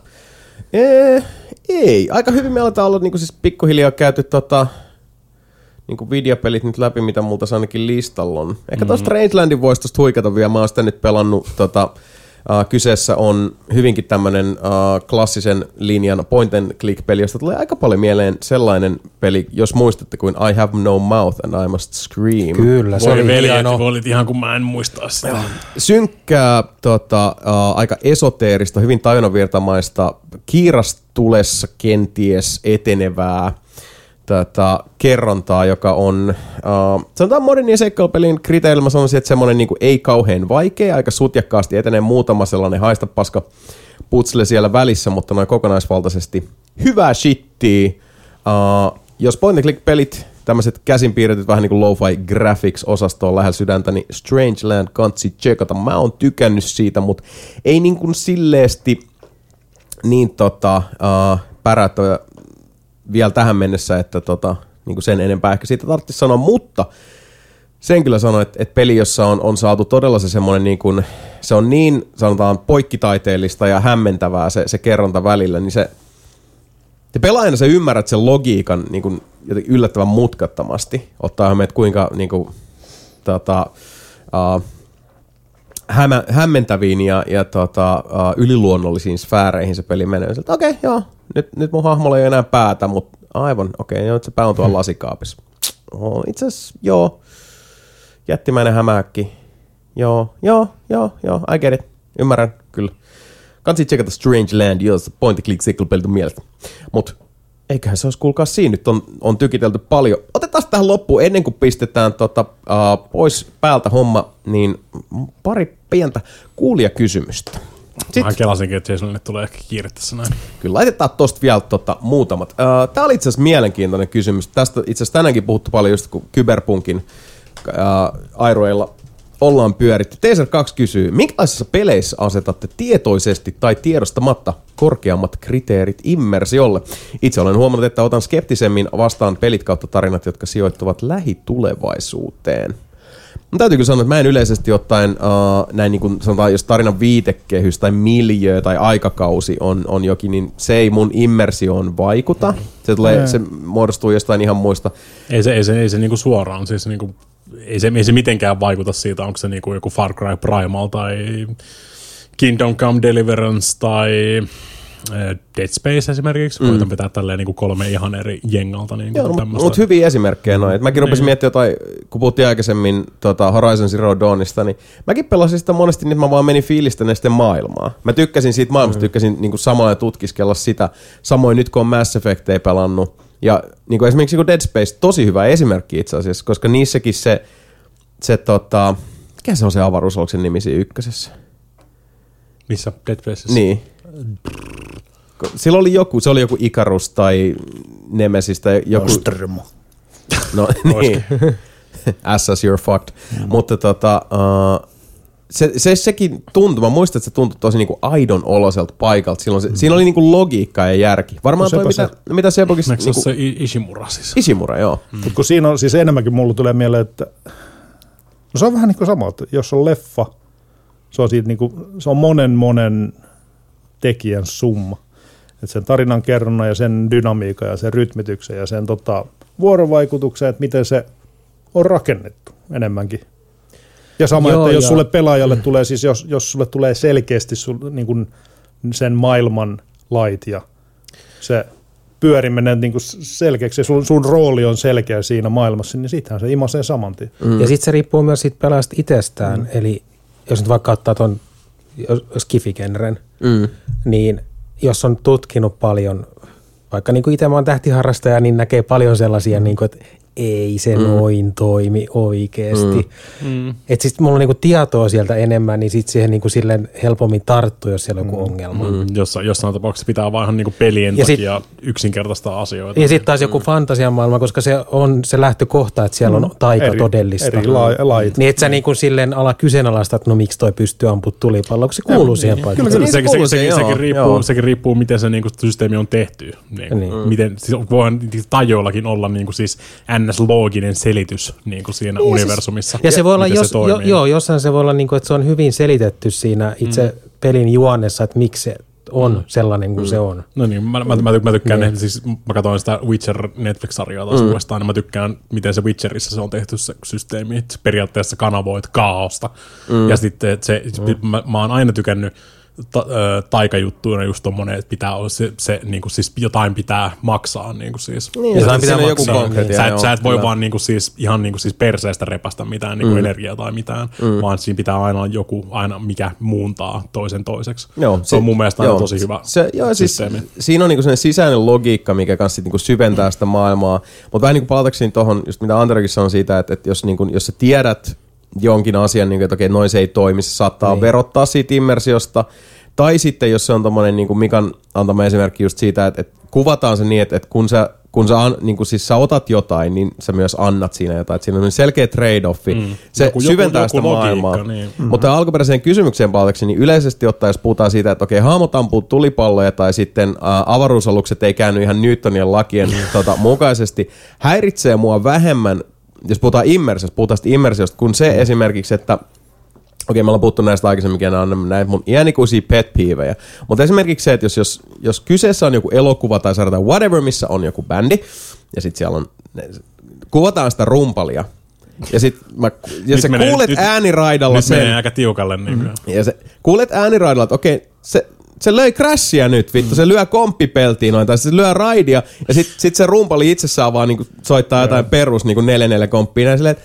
Ei, aika hyvin me aletaan olla niinku siis pikkuhiljaa käyty niinku videopelit nyt läpi, mitä multa ainakin listalla on. Ehkä tuosta Strangelandin voisi tuosta huikata vielä, mä oon sitä nyt pelannut kyseessä on hyvinkin tämmönen klassisen linjan point and click peli, josta tulee aika paljon mieleen sellainen peli, jos muistatte, kuin I Have No Mouth and I Must Scream. Kyllä, se oli hieno. Voi ihan kun mä en muistaa sitä. Synkkää, aika esoteerista, hyvin tajunavirtamaista, kiirastulessa kenties etenevää kerrontaa, joka on, sanotaan modernin seikkailupelin kriteerillä, mä sanoisin, että semmoinen niin kuin ei kauhean vaikea, aika sutjakkaasti etenee muutama sellainen haistapaska putsle siellä välissä, mutta noin kokonaisvaltaisesti hyvää shittiä. Jos point and click pelit, tämmöiset käsinpiirretyt vähän niin kuin lo-fi graphics -osastoon lähellä sydäntä, niin Strangeland kansi checkata. Mä oon tykännyt siitä, mutta ei niin kuin silleesti niin pärätöä vielä tähän mennessä, että niin sen enempää ehkä siitä tarvitsisi sanoa, mutta sen kyllä sanoin, että peli, jossa on saatu todella se semmoinen, niin kuin, se on niin, sanotaan, poikkitaiteellista ja hämmentävää se kerronta välillä, niin se pelaajana sä ymmärrät sen logiikan niin kuin yllättävän mutkattomasti, ottaahan meidät kuinka niin kuin, hämmentäviin ja yliluonnollisiin sfääreihin se peli menee. Okei, joo. Nyt mun hahmolla ei enää päätä, mutta aivan, okei, nyt se pää on tuolla lasikaapissa. Itse asiassa, joo, jättimäinen hämähäkki. Joo, I get it. Ymmärrän, kyllä. Kansi tsekata Strangeland, jossa point and click -seikkailupelitun mielestä. Mutta eiköhän se olisi, kuulkaa, siinä nyt on tykitelty paljon. Otetaan tähän loppuun, ennen kuin pistetään pois päältä homma, niin pari pientä kuulijakysymystä. Mä kelasinkin, että Jasonille tulee ehkä kiire tässä näin. Kyllä, laitetaan tosta vielä muutamat. Tää oli itse asiassa mielenkiintoinen kysymys. Tästä itse asiassa tänäänkin puhuttu paljon, just kun Cyberpunkin airoilla ollaan pyöritty. Taser 2 kysyy, minkälaisissa peleissä asetatte tietoisesti tai tiedostamatta korkeammat kriteerit immersiolle? Itse olen huomannut, että otan skeptisemmin vastaan pelit kautta tarinat, jotka sijoittuvat lähitulevaisuuteen. Mun täytyy kyllä sanoa, että mä en yleisesti ottaen, näin niin kuin sanotaan, jos tarinan viitekehys tai miljöö tai aikakausi on jokin, niin se ei mun immersioon vaikuta. Se, tulee, se muodostuu jostain ihan muista. Ei se niin kuin suoraan, siis niin kuin, ei se mitenkään vaikuta siitä, onko se niin kuin joku Far Cry Primal tai Kingdom Come Deliverance tai Dead Space esimerkiksi. Voitan pitää tälleen niinku kolme ihan eri jengalta. Niinku joo, mutta hyviä esimerkkejä noin. Mäkin rupesin miettimään jotain, kun puhuttiin aikaisemmin Horizon Zero Dawnista, niin mäkin pelasin sitä monesti, niin että mä vaan menin fiilistämään sitten maailmaa. Mä tykkäsin siitä maailmasta, tykkäsin niinku samaa ja tutkiskella sitä. Samoin nyt, kun on Mass Effectei pelannut. Ja niinku esimerkiksi niin Dead Space, tosi hyvä esimerkki itse asiassa, koska niissäkin se mikä se on se avaruusaluksen nimi siinä ykkösessä? Missä? Dead Spacessa? Niin. Sillä oli joku, se oli joku Ikarus tai Nemesis tai joku... Nostromo. No niin. Assas, you're fucked. Mm. Mutta sekin tuntui, mä muistan, että se tuntui tosi niinku aidon oloiselta paikalta. Siinä oli niinku logiikkaa ja järki. Varmaan toi, mitä Sepokissa... Eikö se Ishimura siis? Ishimura, joo. Mutta kun siinä on, siis enemmänkin mulla tulee mieleen, että... No se on vähän niin kuin sama, että jos on leffa, se on siitä niinku, se on monen tekijän summa. Et sen tarinan kerronnan ja sen dynamiikan ja sen rytmityksen ja sen vuorovaikutuksen, että miten se on rakennettu enemmänkin. Ja sama, joo, että jos sulle pelaajalle tulee, siis jos sulle tulee selkeästi niin kuin sen maailman lait ja se pyöri menee niin kuin selkeäksi ja sun rooli on selkeä siinä maailmassa, niin siitähän se imasee saman tien. Ja sitten se riippuu myös siitä pelaajasta itsestään. Eli jos nyt vaikka ottaa tuon skifigenren, niin jos on tutkinut paljon, vaikka niin kuin itse mä oon tähtiharrastaja, niin näkee paljon sellaisia, niin kuin, että ei se noin toimi oikeasti. Että sitten mulla on niin kuin tietoa sieltä enemmän, niin sitten siihen niin kuin silleen helpommin tarttuu, jos siellä on joku ongelma. Jossain tapauksessa pitää vaan ihan niin kuin pelien ja takia yksinkertaistaa asioita. Ja sitten taas joku fantasiamaailma, koska se on se lähtökohta, että siellä on taika todellista. Eri lait. Niin et sä niin kuin silleen ala kyseenalaista, että no miksi toi pystyy ampua tulipalloon, kun se kuuluu siihen paikkaan. Kyllä sekin riippuu, miten se niin kuin systeemi on tehty. Voihan tajoillakin olla niin kuin siis looginen selitys niin kuin siinä universumissa. Ja se voi olla, jossain se voi olla, niin kuin, että se on hyvin selitetty siinä itse pelin juonessa, että miksi se on sellainen kuin se on. No niin, mä tykkään, siis mä katsoin sitä Witcher Netflix-sarjaa taas uudestaan, niin mä tykkään, miten se Witcherissä se on tehty se systeemi, että periaatteessa kanavoit kaaosta. Ja sitten mä oon aina tykännyt taikajuttuina just tommoinen, että pitää olla se niin kuin siis jotain pitää maksaa niin kuin siis. Jotain pitää maksaa. Sä et voi vaan niin kuin siis ihan niin kuin siis perseestä repästä mitään niin kuin energiaa tai mitään, vaan siinä pitää aina joku mikä muuntaa toisen toiseksi. Joo, se on mun mielestä aina tosi hyvä systeemi. Siis, siinä on niin kuin sellainen sisäinen logiikka, mikä kanssa niin kuin syventää sitä maailmaa, mutta vähän niin kuin palatakseni tohon, just mitä Anterikin sanoi siitä, että jos, niin kuin, jos sä tiedät jonkin asian, niin kuin, että okei, noin se ei toimi, se saattaa verottaa siitä immersiosta. Tai sitten, jos se on tommoinen, niin kuin Mikan antama esimerkki just siitä, että kuvataan se niin, että kun sä niin kuin siis sä otat jotain, niin sä myös annat siinä jotain. Että siinä on selkeä trade-offi. Se syventää sitä maailmaa. Niin. Mutta alkuperäiseen kysymykseen palatakseni, niin yleisesti ottaen, jos puhutaan siitä, että okei, hahmot ampuu tulipalloja tai sitten avaruusalukset ei käänny ihan Newtonien lakien mukaisesti, häiritsee mua vähemmän. Jos puhutaan immersiosta, kun se esimerkiksi, että okei, me ollaan puhuttu näistä aikaisemminkin, nämä on näitä mun iänikuisia pet peevejä, mutta esimerkiksi se, että jos kyseessä on joku elokuva tai sarja tai whatever, missä on joku bändi, ja sitten siellä on, kuvataan sitä rumpalia, ja sitten sä kuulet ääniraidalla sen. Nyt menee aika tiukalle. Niin ja sä kuulet ääniraidalla, että okei, se löi crashia nyt, vittu. Se lyö komppipeltiin noin, tai se lyö raidia, ja sit se rumpali itsessään vaan niinku soittaa jotain perus niinku 4/4 komppia, näin silleen,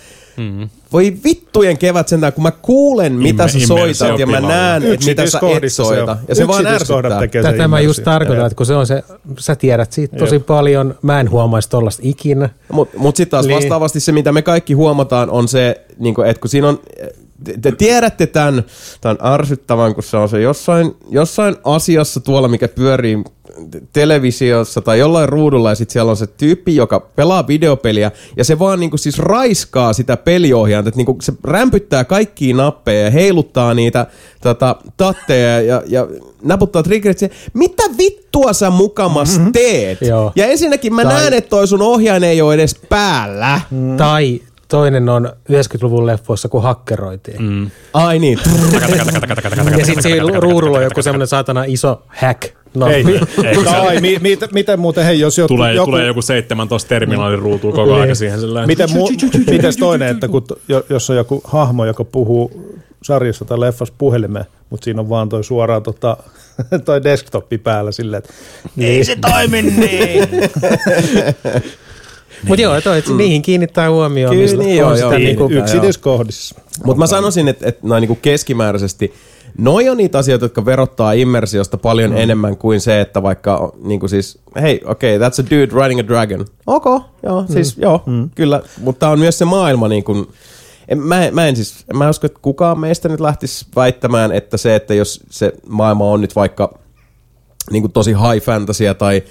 voi vittujen kevät sentään, kun mä kuulen, mitä sä soitat, ja mä näen, että mitä sä et soita. Ja se vaan ärsyttää. Tätä mä just tarkoitan, että kun se on se, sä tiedät siitä tosi paljon, mä en huomaisi tollaista ikinä. Mut sit taas vastaavasti se, mitä me kaikki huomataan, on se, niinku, että kun siinä on... Te tiedätte tämän ärsyttävän, kun se on se jossain asiassa tuolla, mikä pyörii televisiossa tai jollain ruudulla, ja sitten siellä on se tyyppi, joka pelaa videopeliä, ja se vaan niinku siis raiskaa sitä peliohjainta, että niinku se rämpyttää kaikkia nappeja ja heiluttaa niitä tatteja ja naputtaa triggerit siihen. Mitä vittua sä mukamas teet? Ja ensinnäkin mä näen, että toi sun ohjain ei ole edes päällä. Tai... toinen on 90-luvun leffoissa, kun hakkeroitiin. Mm. Ai niin. Ja sitten siinä ruudulla on joku semmoinen saatana iso hack. No. Miten muuten, hei, jos tulee joku 17 terminaalin ruutu koko ajan siihen. Miten toinen, että jos on joku hahmo, joka puhuu sarjassa tai leffassa puhelimeen, mutta siinä on vaan toi suoraan toi desktopi päällä silleen, että ei se toimi niin! Mutta joo, niihin kiinnittää huomioon. Kyllä, niin, yksityiskohdissa. Mutta mä sanoisin, että noin niinku keskimääräisesti, noi on niitä asioita, jotka verottaa immersiosta paljon enemmän kuin se, että vaikka niinku siis, hei, okei, that's a dude riding a dragon. Okay, joo, siis joo, kyllä. Mutta on myös se maailma niinkun. Mä en usko, että kukaan meistä nyt lähtisi väittämään, että se, että jos se maailma on nyt vaikka niinku tosi high fantasia tai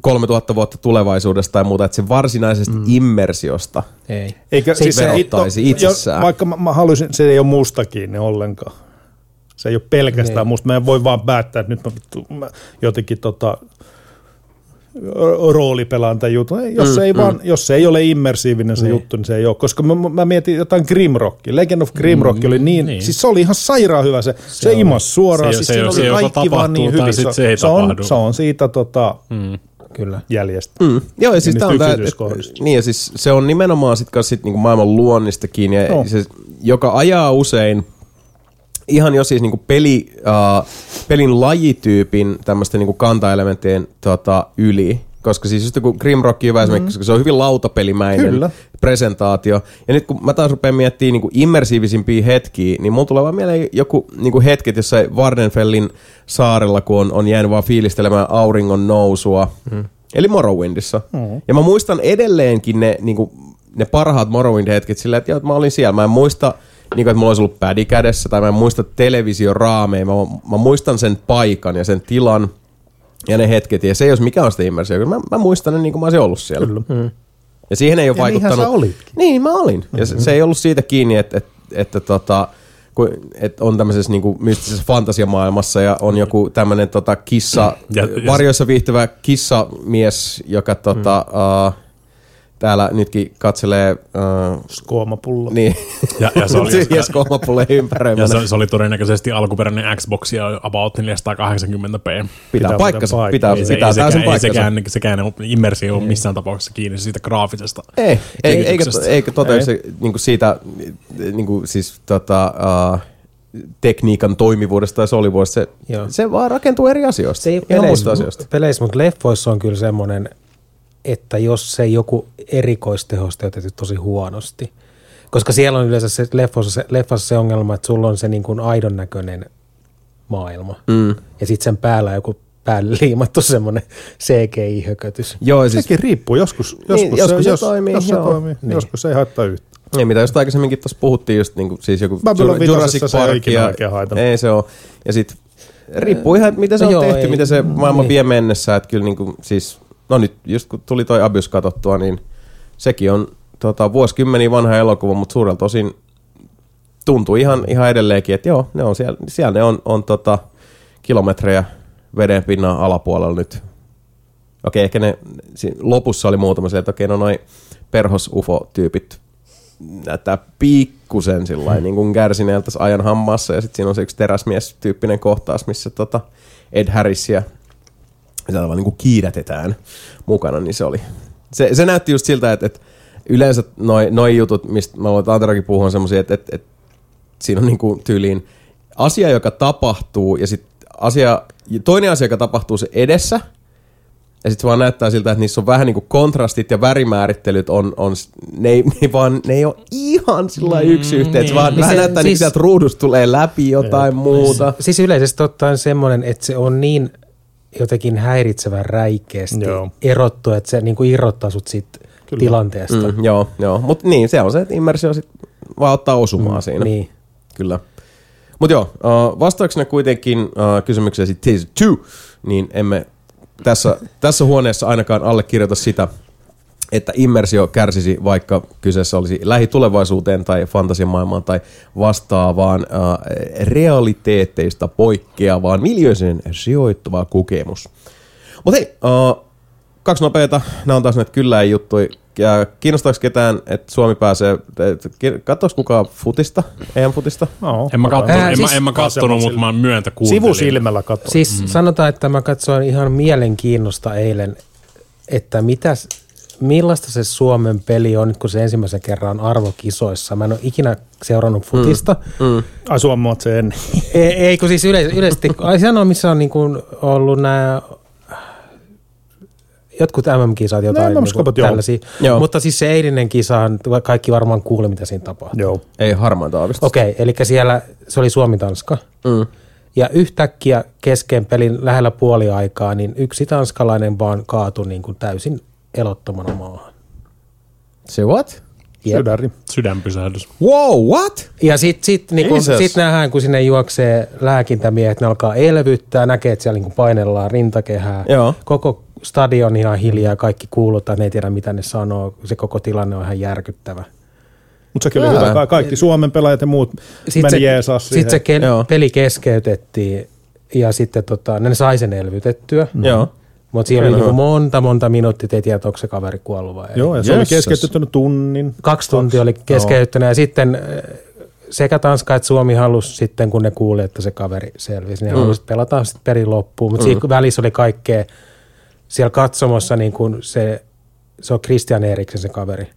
3000 vuotta tulevaisuudesta tai muuta, että se varsinaisesti immersiosta verottaisi itsessään. Vaikka mä haluaisin, se ei ole musta kiinni ollenkaan. Se ei ole pelkästään musta. Mä en voi vaan päättää, että nyt mä jotenkin roolipelaan tai juttu. Jos se ei ole immersiivinen se juttu, niin se ei ole. Koska mä mietin jotain Grimrockia. Legend of Grimrock oli niin. Siis se oli ihan sairaan hyvä. Se imasi suoraan. Siinä oli kaikki vaan niin hyvin. Se on siitä kyllä jäljestä. Joo, ja siis se on nimenomaan sit niinku maailman luonnista kiinni, ja se, joka ajaa usein ihan jo siis niinku pelin lajityypin tämmöisten niinku kantaelementtien yli. Koska siis just kun Grimrock on hyvä esimerkiksi, koska se on hyvin lautapelimäinen presentaatio. Ja nyt kun mä taas rupean miettimään niinku immersiivisimpiä hetkiä, niin mulla tulee vaan mieleen joku niinku hetket jossain Vardenfellin saarella, kun on jäänyt vaan fiilistelemään auringon nousua. Eli Morrowindissa. Ja mä muistan edelleenkin ne parhaat Morrowind-hetket sillä, että mä olin siellä. Mä en muista, että mulla olisi ollut pädi kädessä, tai mä en muista televisioraameja. Mä muistan sen paikan ja sen tilan. Ja ne hetket, ja se ei olisi mikään sitä immersioa. Mä muistan ne niin kuin mä olisin ollut siellä. Kyllä. Ja siihen ei ole vaikuttanut. Niinhän sä olitkin. Niin, mä olin. Ja se ei ollut siitä kiinni, että on tämmöisessä niin kuin mystisessä fantasiamaailmassa, ja on joku tämmöinen kissa, varjoissa viihtyvä kissamies, joka täällä nytkin katselee skoomapullo. Niin. Ja se oli skoomapullo ympäröimänä. Ja se oli todennäköisesti alkuperäinen Xbox ja about 480p. Pitää paikkansa. Pitää täysin paikkansa. Sekään immersio ei ole missään tapauksessa kiinni siitä graafisesta. Eikä toteutuisi niinku siitä niinku siis tekniikan toimivuudesta tai solivuudesta. Se vaan rakentuu eri asioista. Se ei peleissä, mutta leffoissa on kyllä semmoinen, että jos se joku erikoistehoste on tehty tosi huonosti. Koska siellä on yleensä leffassa se ongelma, että sulla on se niin kuin aidon näköinen maailma. Ja sitten sen päällä joku päälle liimattu semmoinen CGI-hökötys. Joo, siis sekin riippuu joskus se toimii. Niin. Joskus se ei haittaa yhtään. Ei mitä, just aikaisemminkin tuossa puhuttiin just niin kuin, siis joku Jurassic Park. Ei se ole. Ja sitten riippuu ihan, mitä se on tehty, mitä se maailma vie mennessä. Että kyllä niin kuin, siis no nyt, just kun tuli toi Abyss katsottua, niin sekin on vuosikymmeniä vanha elokuva, mutta suurelta osin tuntuu ihan edelleenkin, että joo, ne on siellä ne on kilometrejä veden pinnan alapuolella nyt. Okei, ehkä ne lopussa oli muutama se, että no noi perhos-ufo-tyypit näyttää pikkusen sillain niin kuin kärsineeltä ajan hammassa, ja sitten siinä on se yksi teräsmies-tyyppinen kohtaus, missä Ed Harris ja sitä vaan niin kuin kiidätetään mukana, niin se oli. Se näytti just siltä, että yleensä noi jutut, mistä mä luulen, Anterakin puhua, on semmosia, että siinä on niin kuin tyyliin asia, joka tapahtuu, ja sitten toinen asia, joka tapahtuu se edessä, ja sitten se vaan näyttää siltä, että niissä on vähän niin kuin kontrastit ja värimäärittelyt ne ei ole ihan sillä yksi yhteen, että vaan vähän näyttää, että sieltä ruudusta tulee läpi jotain muuta. Siis yleisesti ottaen semmoinen, että se on niin jotenkin häiritsevän räikeästi erottu, että se niin kuin irrottaa sut siitä tilanteesta. Joo. Mutta niin, se on se, että immersio sit vaan ottaa osumaa siinä. Niin. Kyllä. Mutta joo, vastauksena kuitenkin kysymykseen sit Teaser 2, niin emme tässä huoneessa ainakaan allekirjoita sitä, että immersio kärsisi, vaikka kyseessä olisi lähitulevaisuuteen tai fantasiamaailmaan tai vastaavaan realiteetteista poikkeavaan miljöiseen sijoittuva kokemus. Mutta hei, kaksi nopeata. Nämä on taas näitä kyllä ei juttui. kiinnostaako ketään, että Suomi pääsee... Katsois kukaan futista, EM-futista? No, en mä katsonut, mutta mä myöntä kuuntelin. Sivusilmällä katsoin. Siis sanotaan, että mä katsoin ihan mielenkiinnosta eilen, että millaista se Suomen peli on nyt, kun se ensimmäisen kerran on arvokisoissa. Mä en ole ikinä seurannut futista. Ai suomaat se ennen. Ei, kun siis yleisesti. Ai sehän on, missä on niin kuin ollut nämä... Jotkut MM-kisat jotain niin tällaisia. Joo. Mutta siis se eilinen kisahan, kaikki varmaan kuuli, mitä siinä tapahtui. Joo. Ei harmaan taavista. Okei, eli siellä se oli Suomi-Tanska. Mm. Ja yhtäkkiä kesken pelin lähellä puoliaikaa, niin yksi tanskalainen vaan kaatui niin kuin täysin elottomana maahan. Se what? Yep. Sydänpysähdys. Wow, what? Ja sit nähdään, kun sinne juoksee lääkintämiehet, ne alkaa elvyttää, näkee, että siellä niin kuin painellaan rintakehää. Joo. Koko stadion ihan hiljaa, kaikki kuulutaan, ne ei tiedä mitä ne sanoo, se koko tilanne on ihan järkyttävä. Mutta sekin oli hyvä, kaikki Suomen pelaajat ja muut meni jeesaa siihen. Sitten se peli keskeytettiin ja sitten ne sai sen elvytettyä. Joo. Mutta siellä oli monta minuuttia, ei tiedä, onko se kaveri kuollut vai ei. Joo, ja se oli keskeyttänyt tunnin. 2 tuntia oli keskeyttänyt ja sitten sekä Tanska että Suomi halusi sitten, kun ne kuuli, että se kaveri selvisi, ne halusi pelata sitten perin loppuun. Mutta siinä välissä oli kaikkea. Siellä katsomossa niin kun se on Christian Eriksen se kaveri,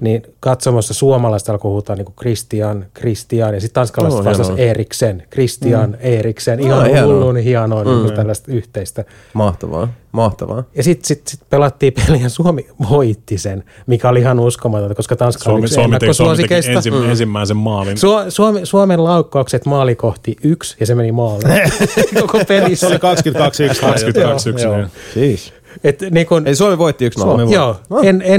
niin katsomossa suomalaiset alkoi huutaa niin kuin Christian, ja sitten tanskalaiset vastasivat Eriksen, Christian Eriksen, ihan hullun hienoa niin tällaista yhteistä. Mahtavaa. Ja sitten pelattiin peliä ja Suomi voitti sen, mikä oli ihan uskomatonta, koska Tanska oli yksi ennakkosuosikeista. Suomi teki ensimmäisen maalin. Suomen laukkaukset maali kohti 1 ja se meni maaliin koko pelissä. Se oli 22-1. Niin kun, ei, Suomi voitti 1-0. Joo.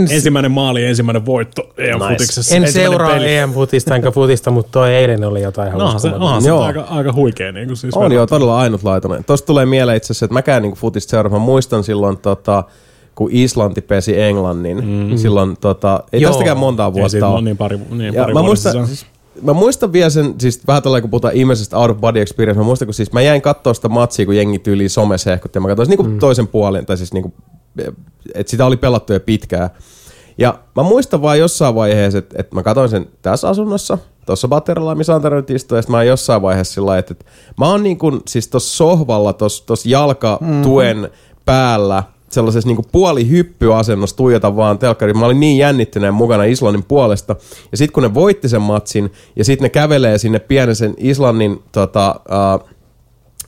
Ensimmäinen maali, ensimmäinen voitto EM-futiksessa. En seuraa EM-futista enkä futista, mutta tuo eilen oli jotain ihan uskomatonta. Se on aika huikea. Niin siis on joo, todella ainutlaatuinen. Tuosta tulee mieleen itse asiassa, että mäkään niin futista seuraan. Muistan silloin, kun Islanti pesi Englannin. Silloin, ei tästäkään montaa vuotta ole. Mä muistan vielä sen, siis vähän tällä kun puhutaan ihmisestä out of body experience, mä muistan, kun siis mä jäin katsoa sitä matsia, kun jengi tyyliin somesehkutti, ja mä katsoin niin toisen puolen, tai siis niin kuin, että sitä oli pelattu jo pitkään. Ja mä muistan vaan jossain vaiheessa, että mä katsoin sen tässä asunnossa, tuossa batterilla, missä Anter nyt istuu, ja sit mä oon jossain vaiheessa sillä että mä oon niin kuin, siis tossa sohvalla, tossa jalkatuen päällä, sellaisessa niin kuin puolihyppyasennossa tuijota vaan telkkariin. Mä olin niin jännittyneen mukana Islannin puolesta. Ja sit kun ne voitti sen matsin, ja sit ne kävelee sinne pienen sen Islannin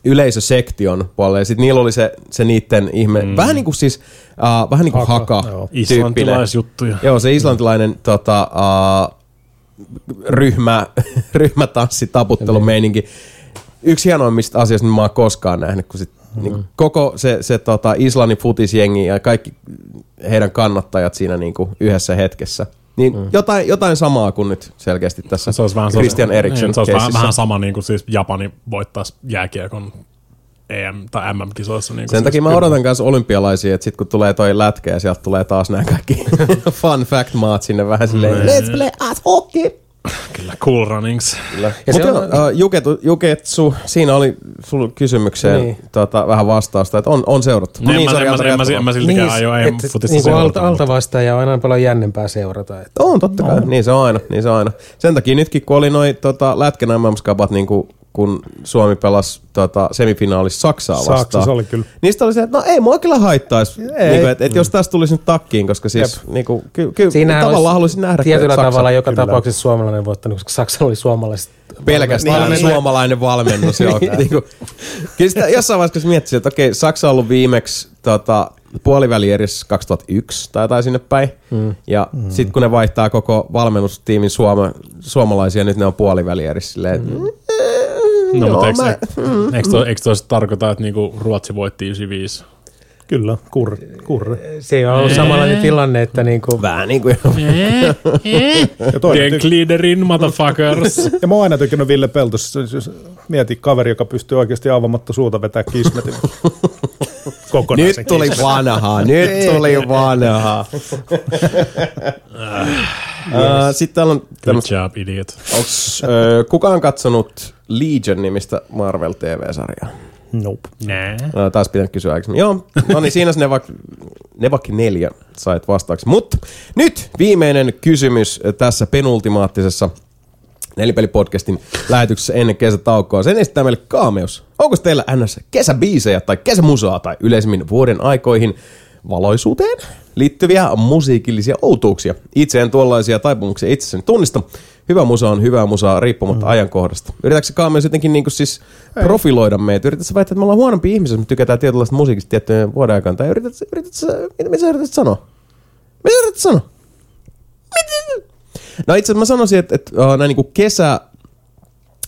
yleisösektion puolelle, ja sit niillä oli se niitten ihme... Vähän niin kuin siis... vähän niin kuin haka islantilaisjuttuja. Joo, se islantilainen... ryhmätanssitabuttelumeininki. Yksi hienoimmista asioista, mitä mä oon koskaan nähnyt, kun sit niin koko se Islannin futisjengi ja kaikki heidän kannattajat siinä niinku yhdessä hetkessä. Niin jotain samaa kuin nyt selkeästi tässä Christian Eriksen keississä. Se olisi vähän sama niin kuin siis Japani voittaisi jääkiekon EM- tai MM-kisoissa. Niin sen takia mä odotan myös olympialaisia, että sit kun tulee toi lätkä ja sieltä tulee taas nämä kaikki fun fact maat sinne vähän silleen, let's play at hockey! Kyllä, cool runnings. Kyllä. Mutta Juketsu, siinä oli sulla kysymykseen niin. Vähän vastausta, että on seurattu. No, en mä siltikään aio EM-futista niin seurata. Altavastaaja on aina paljon jännempää seurata. Että. On, totta kai. Niin se on aina. Sen takia nytkin, kun oli noi lätkän MM-skapat, niin kun Suomi pelasi semifinaalissa Saksaa vastaan. Saksassa oli kyllä. Niistä oli se, että no ei mua kyllä haittaisi, niin että jos tästä tulisi nyt takkiin, koska siis niinku, tavallaan haluaisin nähdä tietyllä tavalla joka tapauksessa suomalainen voittanut, koska Saksa oli suomalaiset. Pelkästään suomalainen valmennus. Niin kyllä sitä jossain vaiheessa miettisin, että okei, Saksa on ollut viimeksi puolivälierissä 2001 tai sinne päin. Ja sitten kun ne vaihtaa koko valmennustiimin suomalaisia, nyt ne on puolivälierissä silleen. No, mutta eikö toista tarkoita, että niinku Ruotsi voitti 95? Kyllä, kurre. Se on ollut samanlainen tilanne, että niinku... Vähän niinku jo. Denkliiderin, motherfuckers. Ja mä oon aina tykännyt Ville Peltosta. Mieti kaveri, joka pystyy oikeasti avamatta suuta vetää kismetin. Kokonaisen nyt tuli vanhaa, Sitten täällä on... Good job, idiot. Onks kukaan katsonut Legion-nimistä Marvel TV-sarjaa? Nope. Nää. No, taas pitää kysyä aikaisemmin. Joo, no niin siinä se Nevakki 4 sait vastaaksi. Mutta nyt viimeinen kysymys tässä penultimaattisessa Nelinpeli-podcastin lähetyksessä ennen kesätaukoa. Sen esittää meille Kaameus. Onko teillä ns. Kesäbiisejä tai kesämusaa tai yleisemmin vuoden aikoihin valoisuuteen liittyviä musiikillisia outuuksia? Itse en tuollaisia taipumuksia itsessäni tunnista. Hyvä musaa riippumatta ajankohdasta. Yritätkö Kaameus jotenkin niin kuin siis profiloida meitä? Yritätkö väittää, että me ollaan huonompi ihmisiä, me tykätään tietynlaista musiikista tiettyjen vuoden aikaan? Tai mitä sä yrität sanoa? No itse asiassa mä sanoisin, että näin niin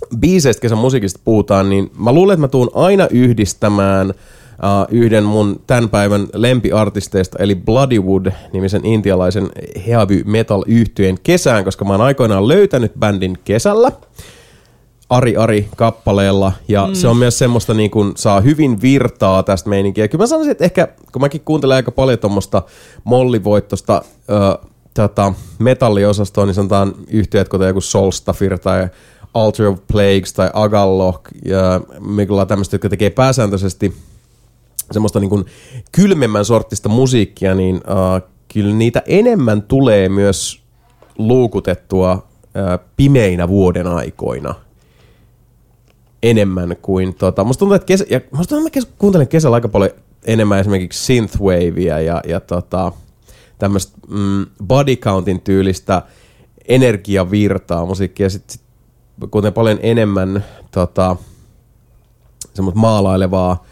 kesäbiiseistä, kesämusiikista puhutaan, niin mä luulen, että mä tuun aina yhdistämään yhden mun tämän päivän lempiartisteista, eli Bloodywood-nimisen intialaisen heavy metal -yhtyeen kesään, koska mä oon aikoinaan löytänyt bändin kesällä. Ari-kappaleella, ja se on myös semmoista, niin kun saa hyvin virtaa tästä meininkiä. Kyllä mä sanoisin, että ehkä, kun mäkin kuuntelen aika paljon tommoista mollivoittosta metalliosastoa, niin sanotaan yhtiöt, kuten joku Solstafir tai Altar of Plagues tai Agaloch ja Migla, tämmöistä, jotka tekee pääsääntöisesti semmoista niin kuin kylmemmän sorttista musiikkia, niin kyllä niitä enemmän tulee myös luukutettua pimeinä vuoden aikoina enemmän kuin musta tuntuu, että mä kuuntelen kesällä aika paljon enemmän esimerkiksi synthwavea ja tämmöistä body countin tyylistä energiavirtaa musiikkia, sitten kuten paljon enemmän semmoista maalailevaa,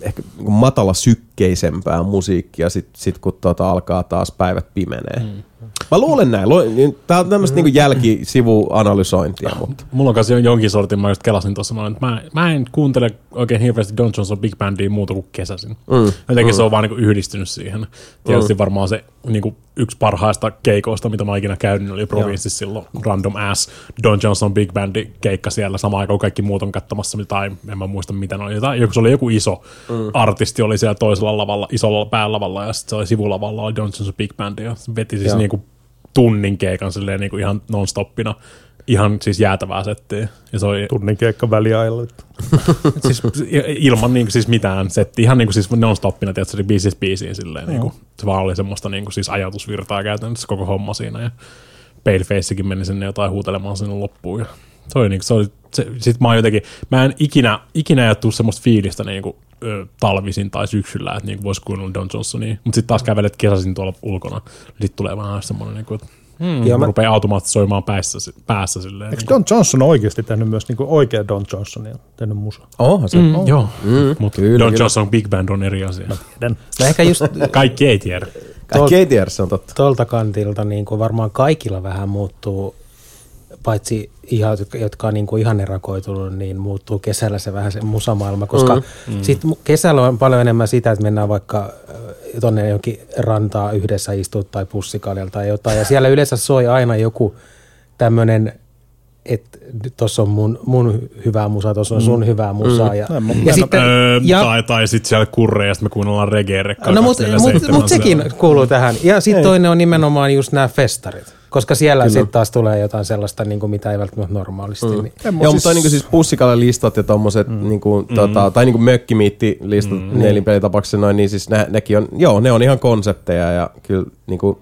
ehkä matalasykkeisempää musiikkia, sit kun alkaa taas päivät pimenee. Mä luulen näin. Tää on tämmöistä niinku jälkisivuanalysointia. Mutta. Mulla on kanssa jonkin sortin, mä just kelasin tuossa. Mä en kuuntele oikein hirveästi Don Johnson Big Bandia muuta kuin kesäisin. Jotenkin se on vaan niinku yhdistynyt siihen. Tietysti varmaan se niinku yksi parhaista keikoista, mitä mä ikinä käynyt, oli Provinssissa silloin random ass Don Johnson Big Bandi keikka siellä samaan aikaan, kaikki muut on katsomassa jotain, en mä muista mitä ne oli. Se oli joku iso artisti, oli siellä toisella lavalla, isolla päälavalla, ja sitten se oli sivulavalla, oli Don Johnson Big Bandi, ja se veti siis niinku tunnin keikan silleen niinku ihan non-stoppina. Ihan siis jäätävää settiä. Ja se oli tunnin keikka väliajalla. Siis ilman niinku siis mitään settiä. Ihan niinku siis non-stoppina, tiedätkö, se biisistä biisiin silleen. Niinku. Se vaan oli semmoista niinku siis ajatusvirtaa käytännössä koko homma siinä. Ja Palefacekin meni sinne jotain huutelemaan sinne loppuun. Ja se oli niinku, sit mä oon jotenkin, mä en ikinä jättu semmoista fiilistä niinku talvisin tai syksyllä, että niinku vois kuunnella Don Johnsonia. Mut sit taas kävelet kesäisin tuolla ulkona. Sit tulee vähän semmoinen niinku, että mä rupean automaattisesti soimaan päässä silleen. Eikö Don Johnson oikeasti tehnyt myös niinku oikea Don Johnsonia, tehnyt musaa? Oha se. Joo, mutta Don Johnson Big Band on eri asia. Mä tiedän. Kaikki ei tiedä. Kaikki ei tiedä, se on totta. Tuolta kantilta niinku varmaan kaikilla vähän muuttuu, paitsi ihan, jotka on niinku ihan erakoitunut, niin muuttuu kesällä se vähän se musamaailma, koska sit kesällä on paljon enemmän sitä, että mennään vaikka tuonne johonkin rantaa yhdessä istut tai pussikaljalta tai jotain. Ja siellä yleensä soi aina joku tämmöinen, että tuossa on mun hyvää musaa, tuossa on sun hyvää musaa. Tai sitten siellä kurreja, sitten me kuunnellaan reggae-rekkaa. No mutta sekin kuuluu tähän. Ja sitten toinen on nimenomaan just nämä festarit. Koska siellä sitten taas tulee jotain sellaista, niinku, mitä ei välttämättä normaalisti. Niin. Joo, mutta niinku siis pussikalle-listat ja tommoset, niinku, tai niinku mökkimiitti-listat Nelinpelitapauksessa noin, niin siis nekin on, joo, ne on ihan konsepteja ja kyllä niinku,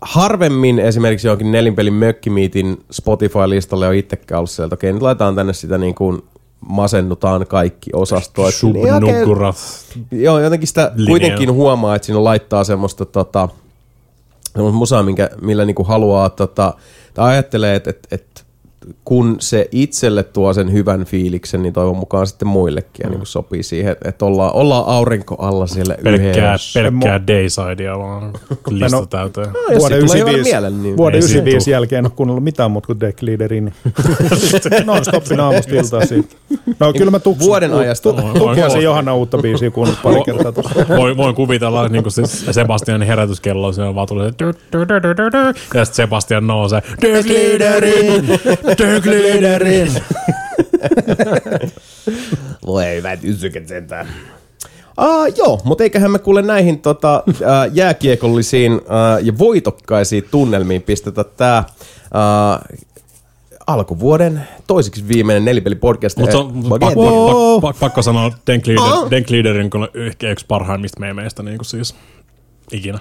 harvemmin esimerkiksi johonkin Nelinpelin mökkimiitin Spotify-listalle on itsekään ollut sieltä, okei, nyt laitetaan tänne sitä niinku, masennutaan kaikki osastoa. Subnukurat. Joo, jotenkin sitä kuitenkin huomaa, että siinä laittaa semmoista musaa, millä niinku haluaa, tai ajattelee, että kun se itselle tuo sen hyvän fiiliksen, niin toivon mukaan sitten muillekin ja niinku sopii siihen, että ollaan aurinko alla siellä yhdessä. Pelkkää Daysidea vaan lista täyteen. No, vuoden 95 jälkeen en ole kuunnellut mitään muuta kuin Deck Leaderin. No stoppin aamusta iltaa siitä. No kyllä mä vuoden ajasta. Tukiasin Johanna uutta biisiä kuunnellut pari kertaa tuossa. Voin kuvitella niin kuin siis Sebastianin herätyskello, se on vaan tullut se ja sitten Sebastian nousee Deck Leaderin! Tökliderin! Voi hyvät ysyket sentään. Joo, mutta eiköhän me kuule näihin jääkiekollisiin ja voitokkaisiin tunnelmiin pistetä tää alkuvuoden toiseksi viimeinen nelipelipodcast. Mutta pakko sanoa Denk Leaderin ehkä yksi parhaimmista meemeistä niin siis ikinä.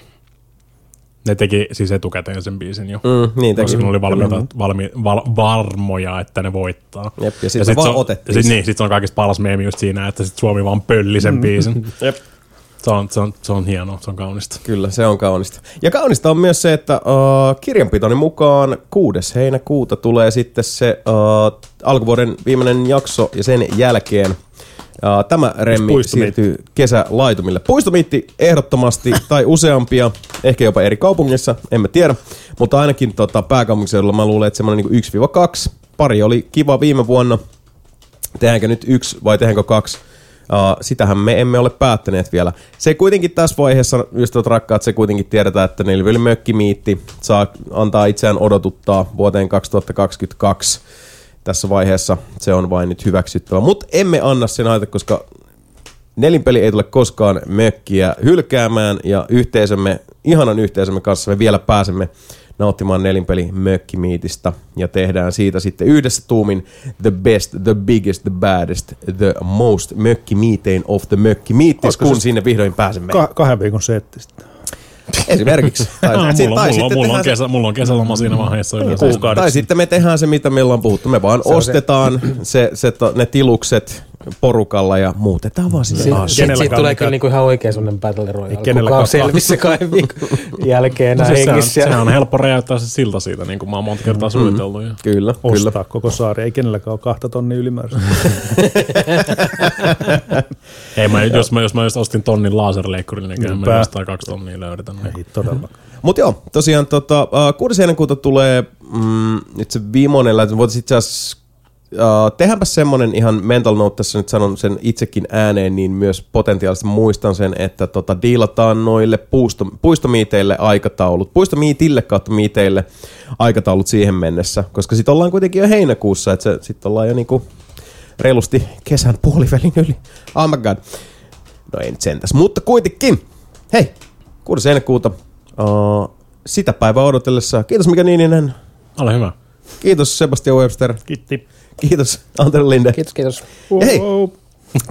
Ne teki siis etukäteen sen biisin jo. Niin teki. Koska ne oli varmoja, että ne voittaa. Jep, ja sitten vaan otettiin. Sit se on kaikista paras meemi just siinä, että sit Suomi vaan pölli sen biisin. Jep. Se on hienoa, se on kaunista. Kyllä, se on kaunista. Ja kaunista on myös se, että kirjanpitoni mukaan 6. heinäkuuta tulee sitten se alkuvuoden viimeinen jakso ja sen jälkeen tämä remmi siirtyy kesälaitumille. Puistomiitti ehdottomasti tai useampia, ehkä jopa eri kaupungissa, en mä tiedä. Mutta ainakin pääkaupunkiseudulla mä luulen, että semmoinen niin 1-2. Pari oli kiva viime vuonna. Tehdäänkö nyt 1 vai tehdäänkö 2? Sitähän me emme ole päättäneet vielä. Se kuitenkin tässä vaiheessa, ystävät rakkaat, se kuitenkin tiedetään, että Neliveli mökkimiitti saa antaa itseään odotuttaa vuoteen 2022. Tässä vaiheessa se on vain nyt hyväksyttävä. Mutta emme anna sen haita, koska Nelinpeli ei tule koskaan mökkiä hylkäämään ja yhteisömme, ihanan yhteisömme kanssa me vielä pääsemme nauttimaan Nelinpeli mökkimiitistä ja tehdään siitä sitten yhdessä tuumin the best, the biggest, the baddest, the most mökkimiitein of the mökkimiittis, kun sinne vihdoin pääsemme. 2 viikon settistä. Esimerkiksi. Mulla on kesäloma siinä vaiheessa. Tai sitten me tehdään se, mitä meillä on puhuttu. Me vaan ostetaan ne tilukset porukalla ja muutetaan vaan sinne asuun. Sitten tulee kyllä ihan oikein sellainen Battle Royale. Kuka on selvissä kai viikon jälkeen hengissä. Sehän on helppo räjäyttää se silta siitä, niin kuin mä oon monta kertaa suunnitellut. Kyllä. Ostaa koko saari. Ei kenelläkään ole 2 tonnia ylimääräistä. Jos mä just ostin tonnin laserleikkurille, niin mä ostaa 2 tonnia löydetään. Mutta joo, tosiaan 6. heinäkuuta tulee nyt se viimeinen lähtö. Voitaisiin itse asiassa tehdäänpä semmoinen ihan mental note tässä, nyt sanon sen itsekin ääneen, niin myös potentiaalisesti muistan sen, että diilataan noille puistomiiteille aikataulut. Puistomiitille kautta miiteille aikataulut siihen mennessä, koska sit ollaan kuitenkin jo heinäkuussa, että sit ollaan jo niinku reilusti kesän puolivälin yli. Oh my god. No ei nyt sentäs, mutta kuitenkin. Hei! 6. heinäkuuta. Sitä päivää odotellessa. Kiitos Mika Niininen. Ole hyvä. Kiitos Sebastian Webster. Kiitti. Kiitos Anter Linde. Kiitos, kiitos. Hei,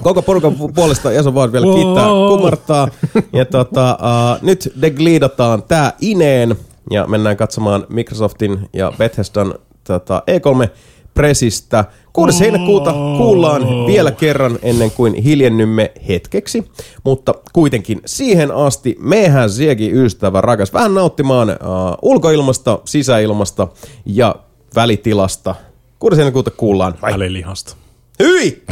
koko porukan puolesta Jason Ward vielä kiittää, kumartaa. Ja nyt degliidataan tää ineen ja mennään katsomaan Microsoftin ja Bethesdan E3-presistä. 6. heinäkuuta kuullaan vielä kerran ennen kuin hiljennymme hetkeksi, mutta kuitenkin siihen asti mehän sielläkin ystävä rakas vähän nauttimaan ulkoilmasta, sisäilmasta ja välitilasta. 6. heinäkuuta kuullaan. Välilihasta. Hyi!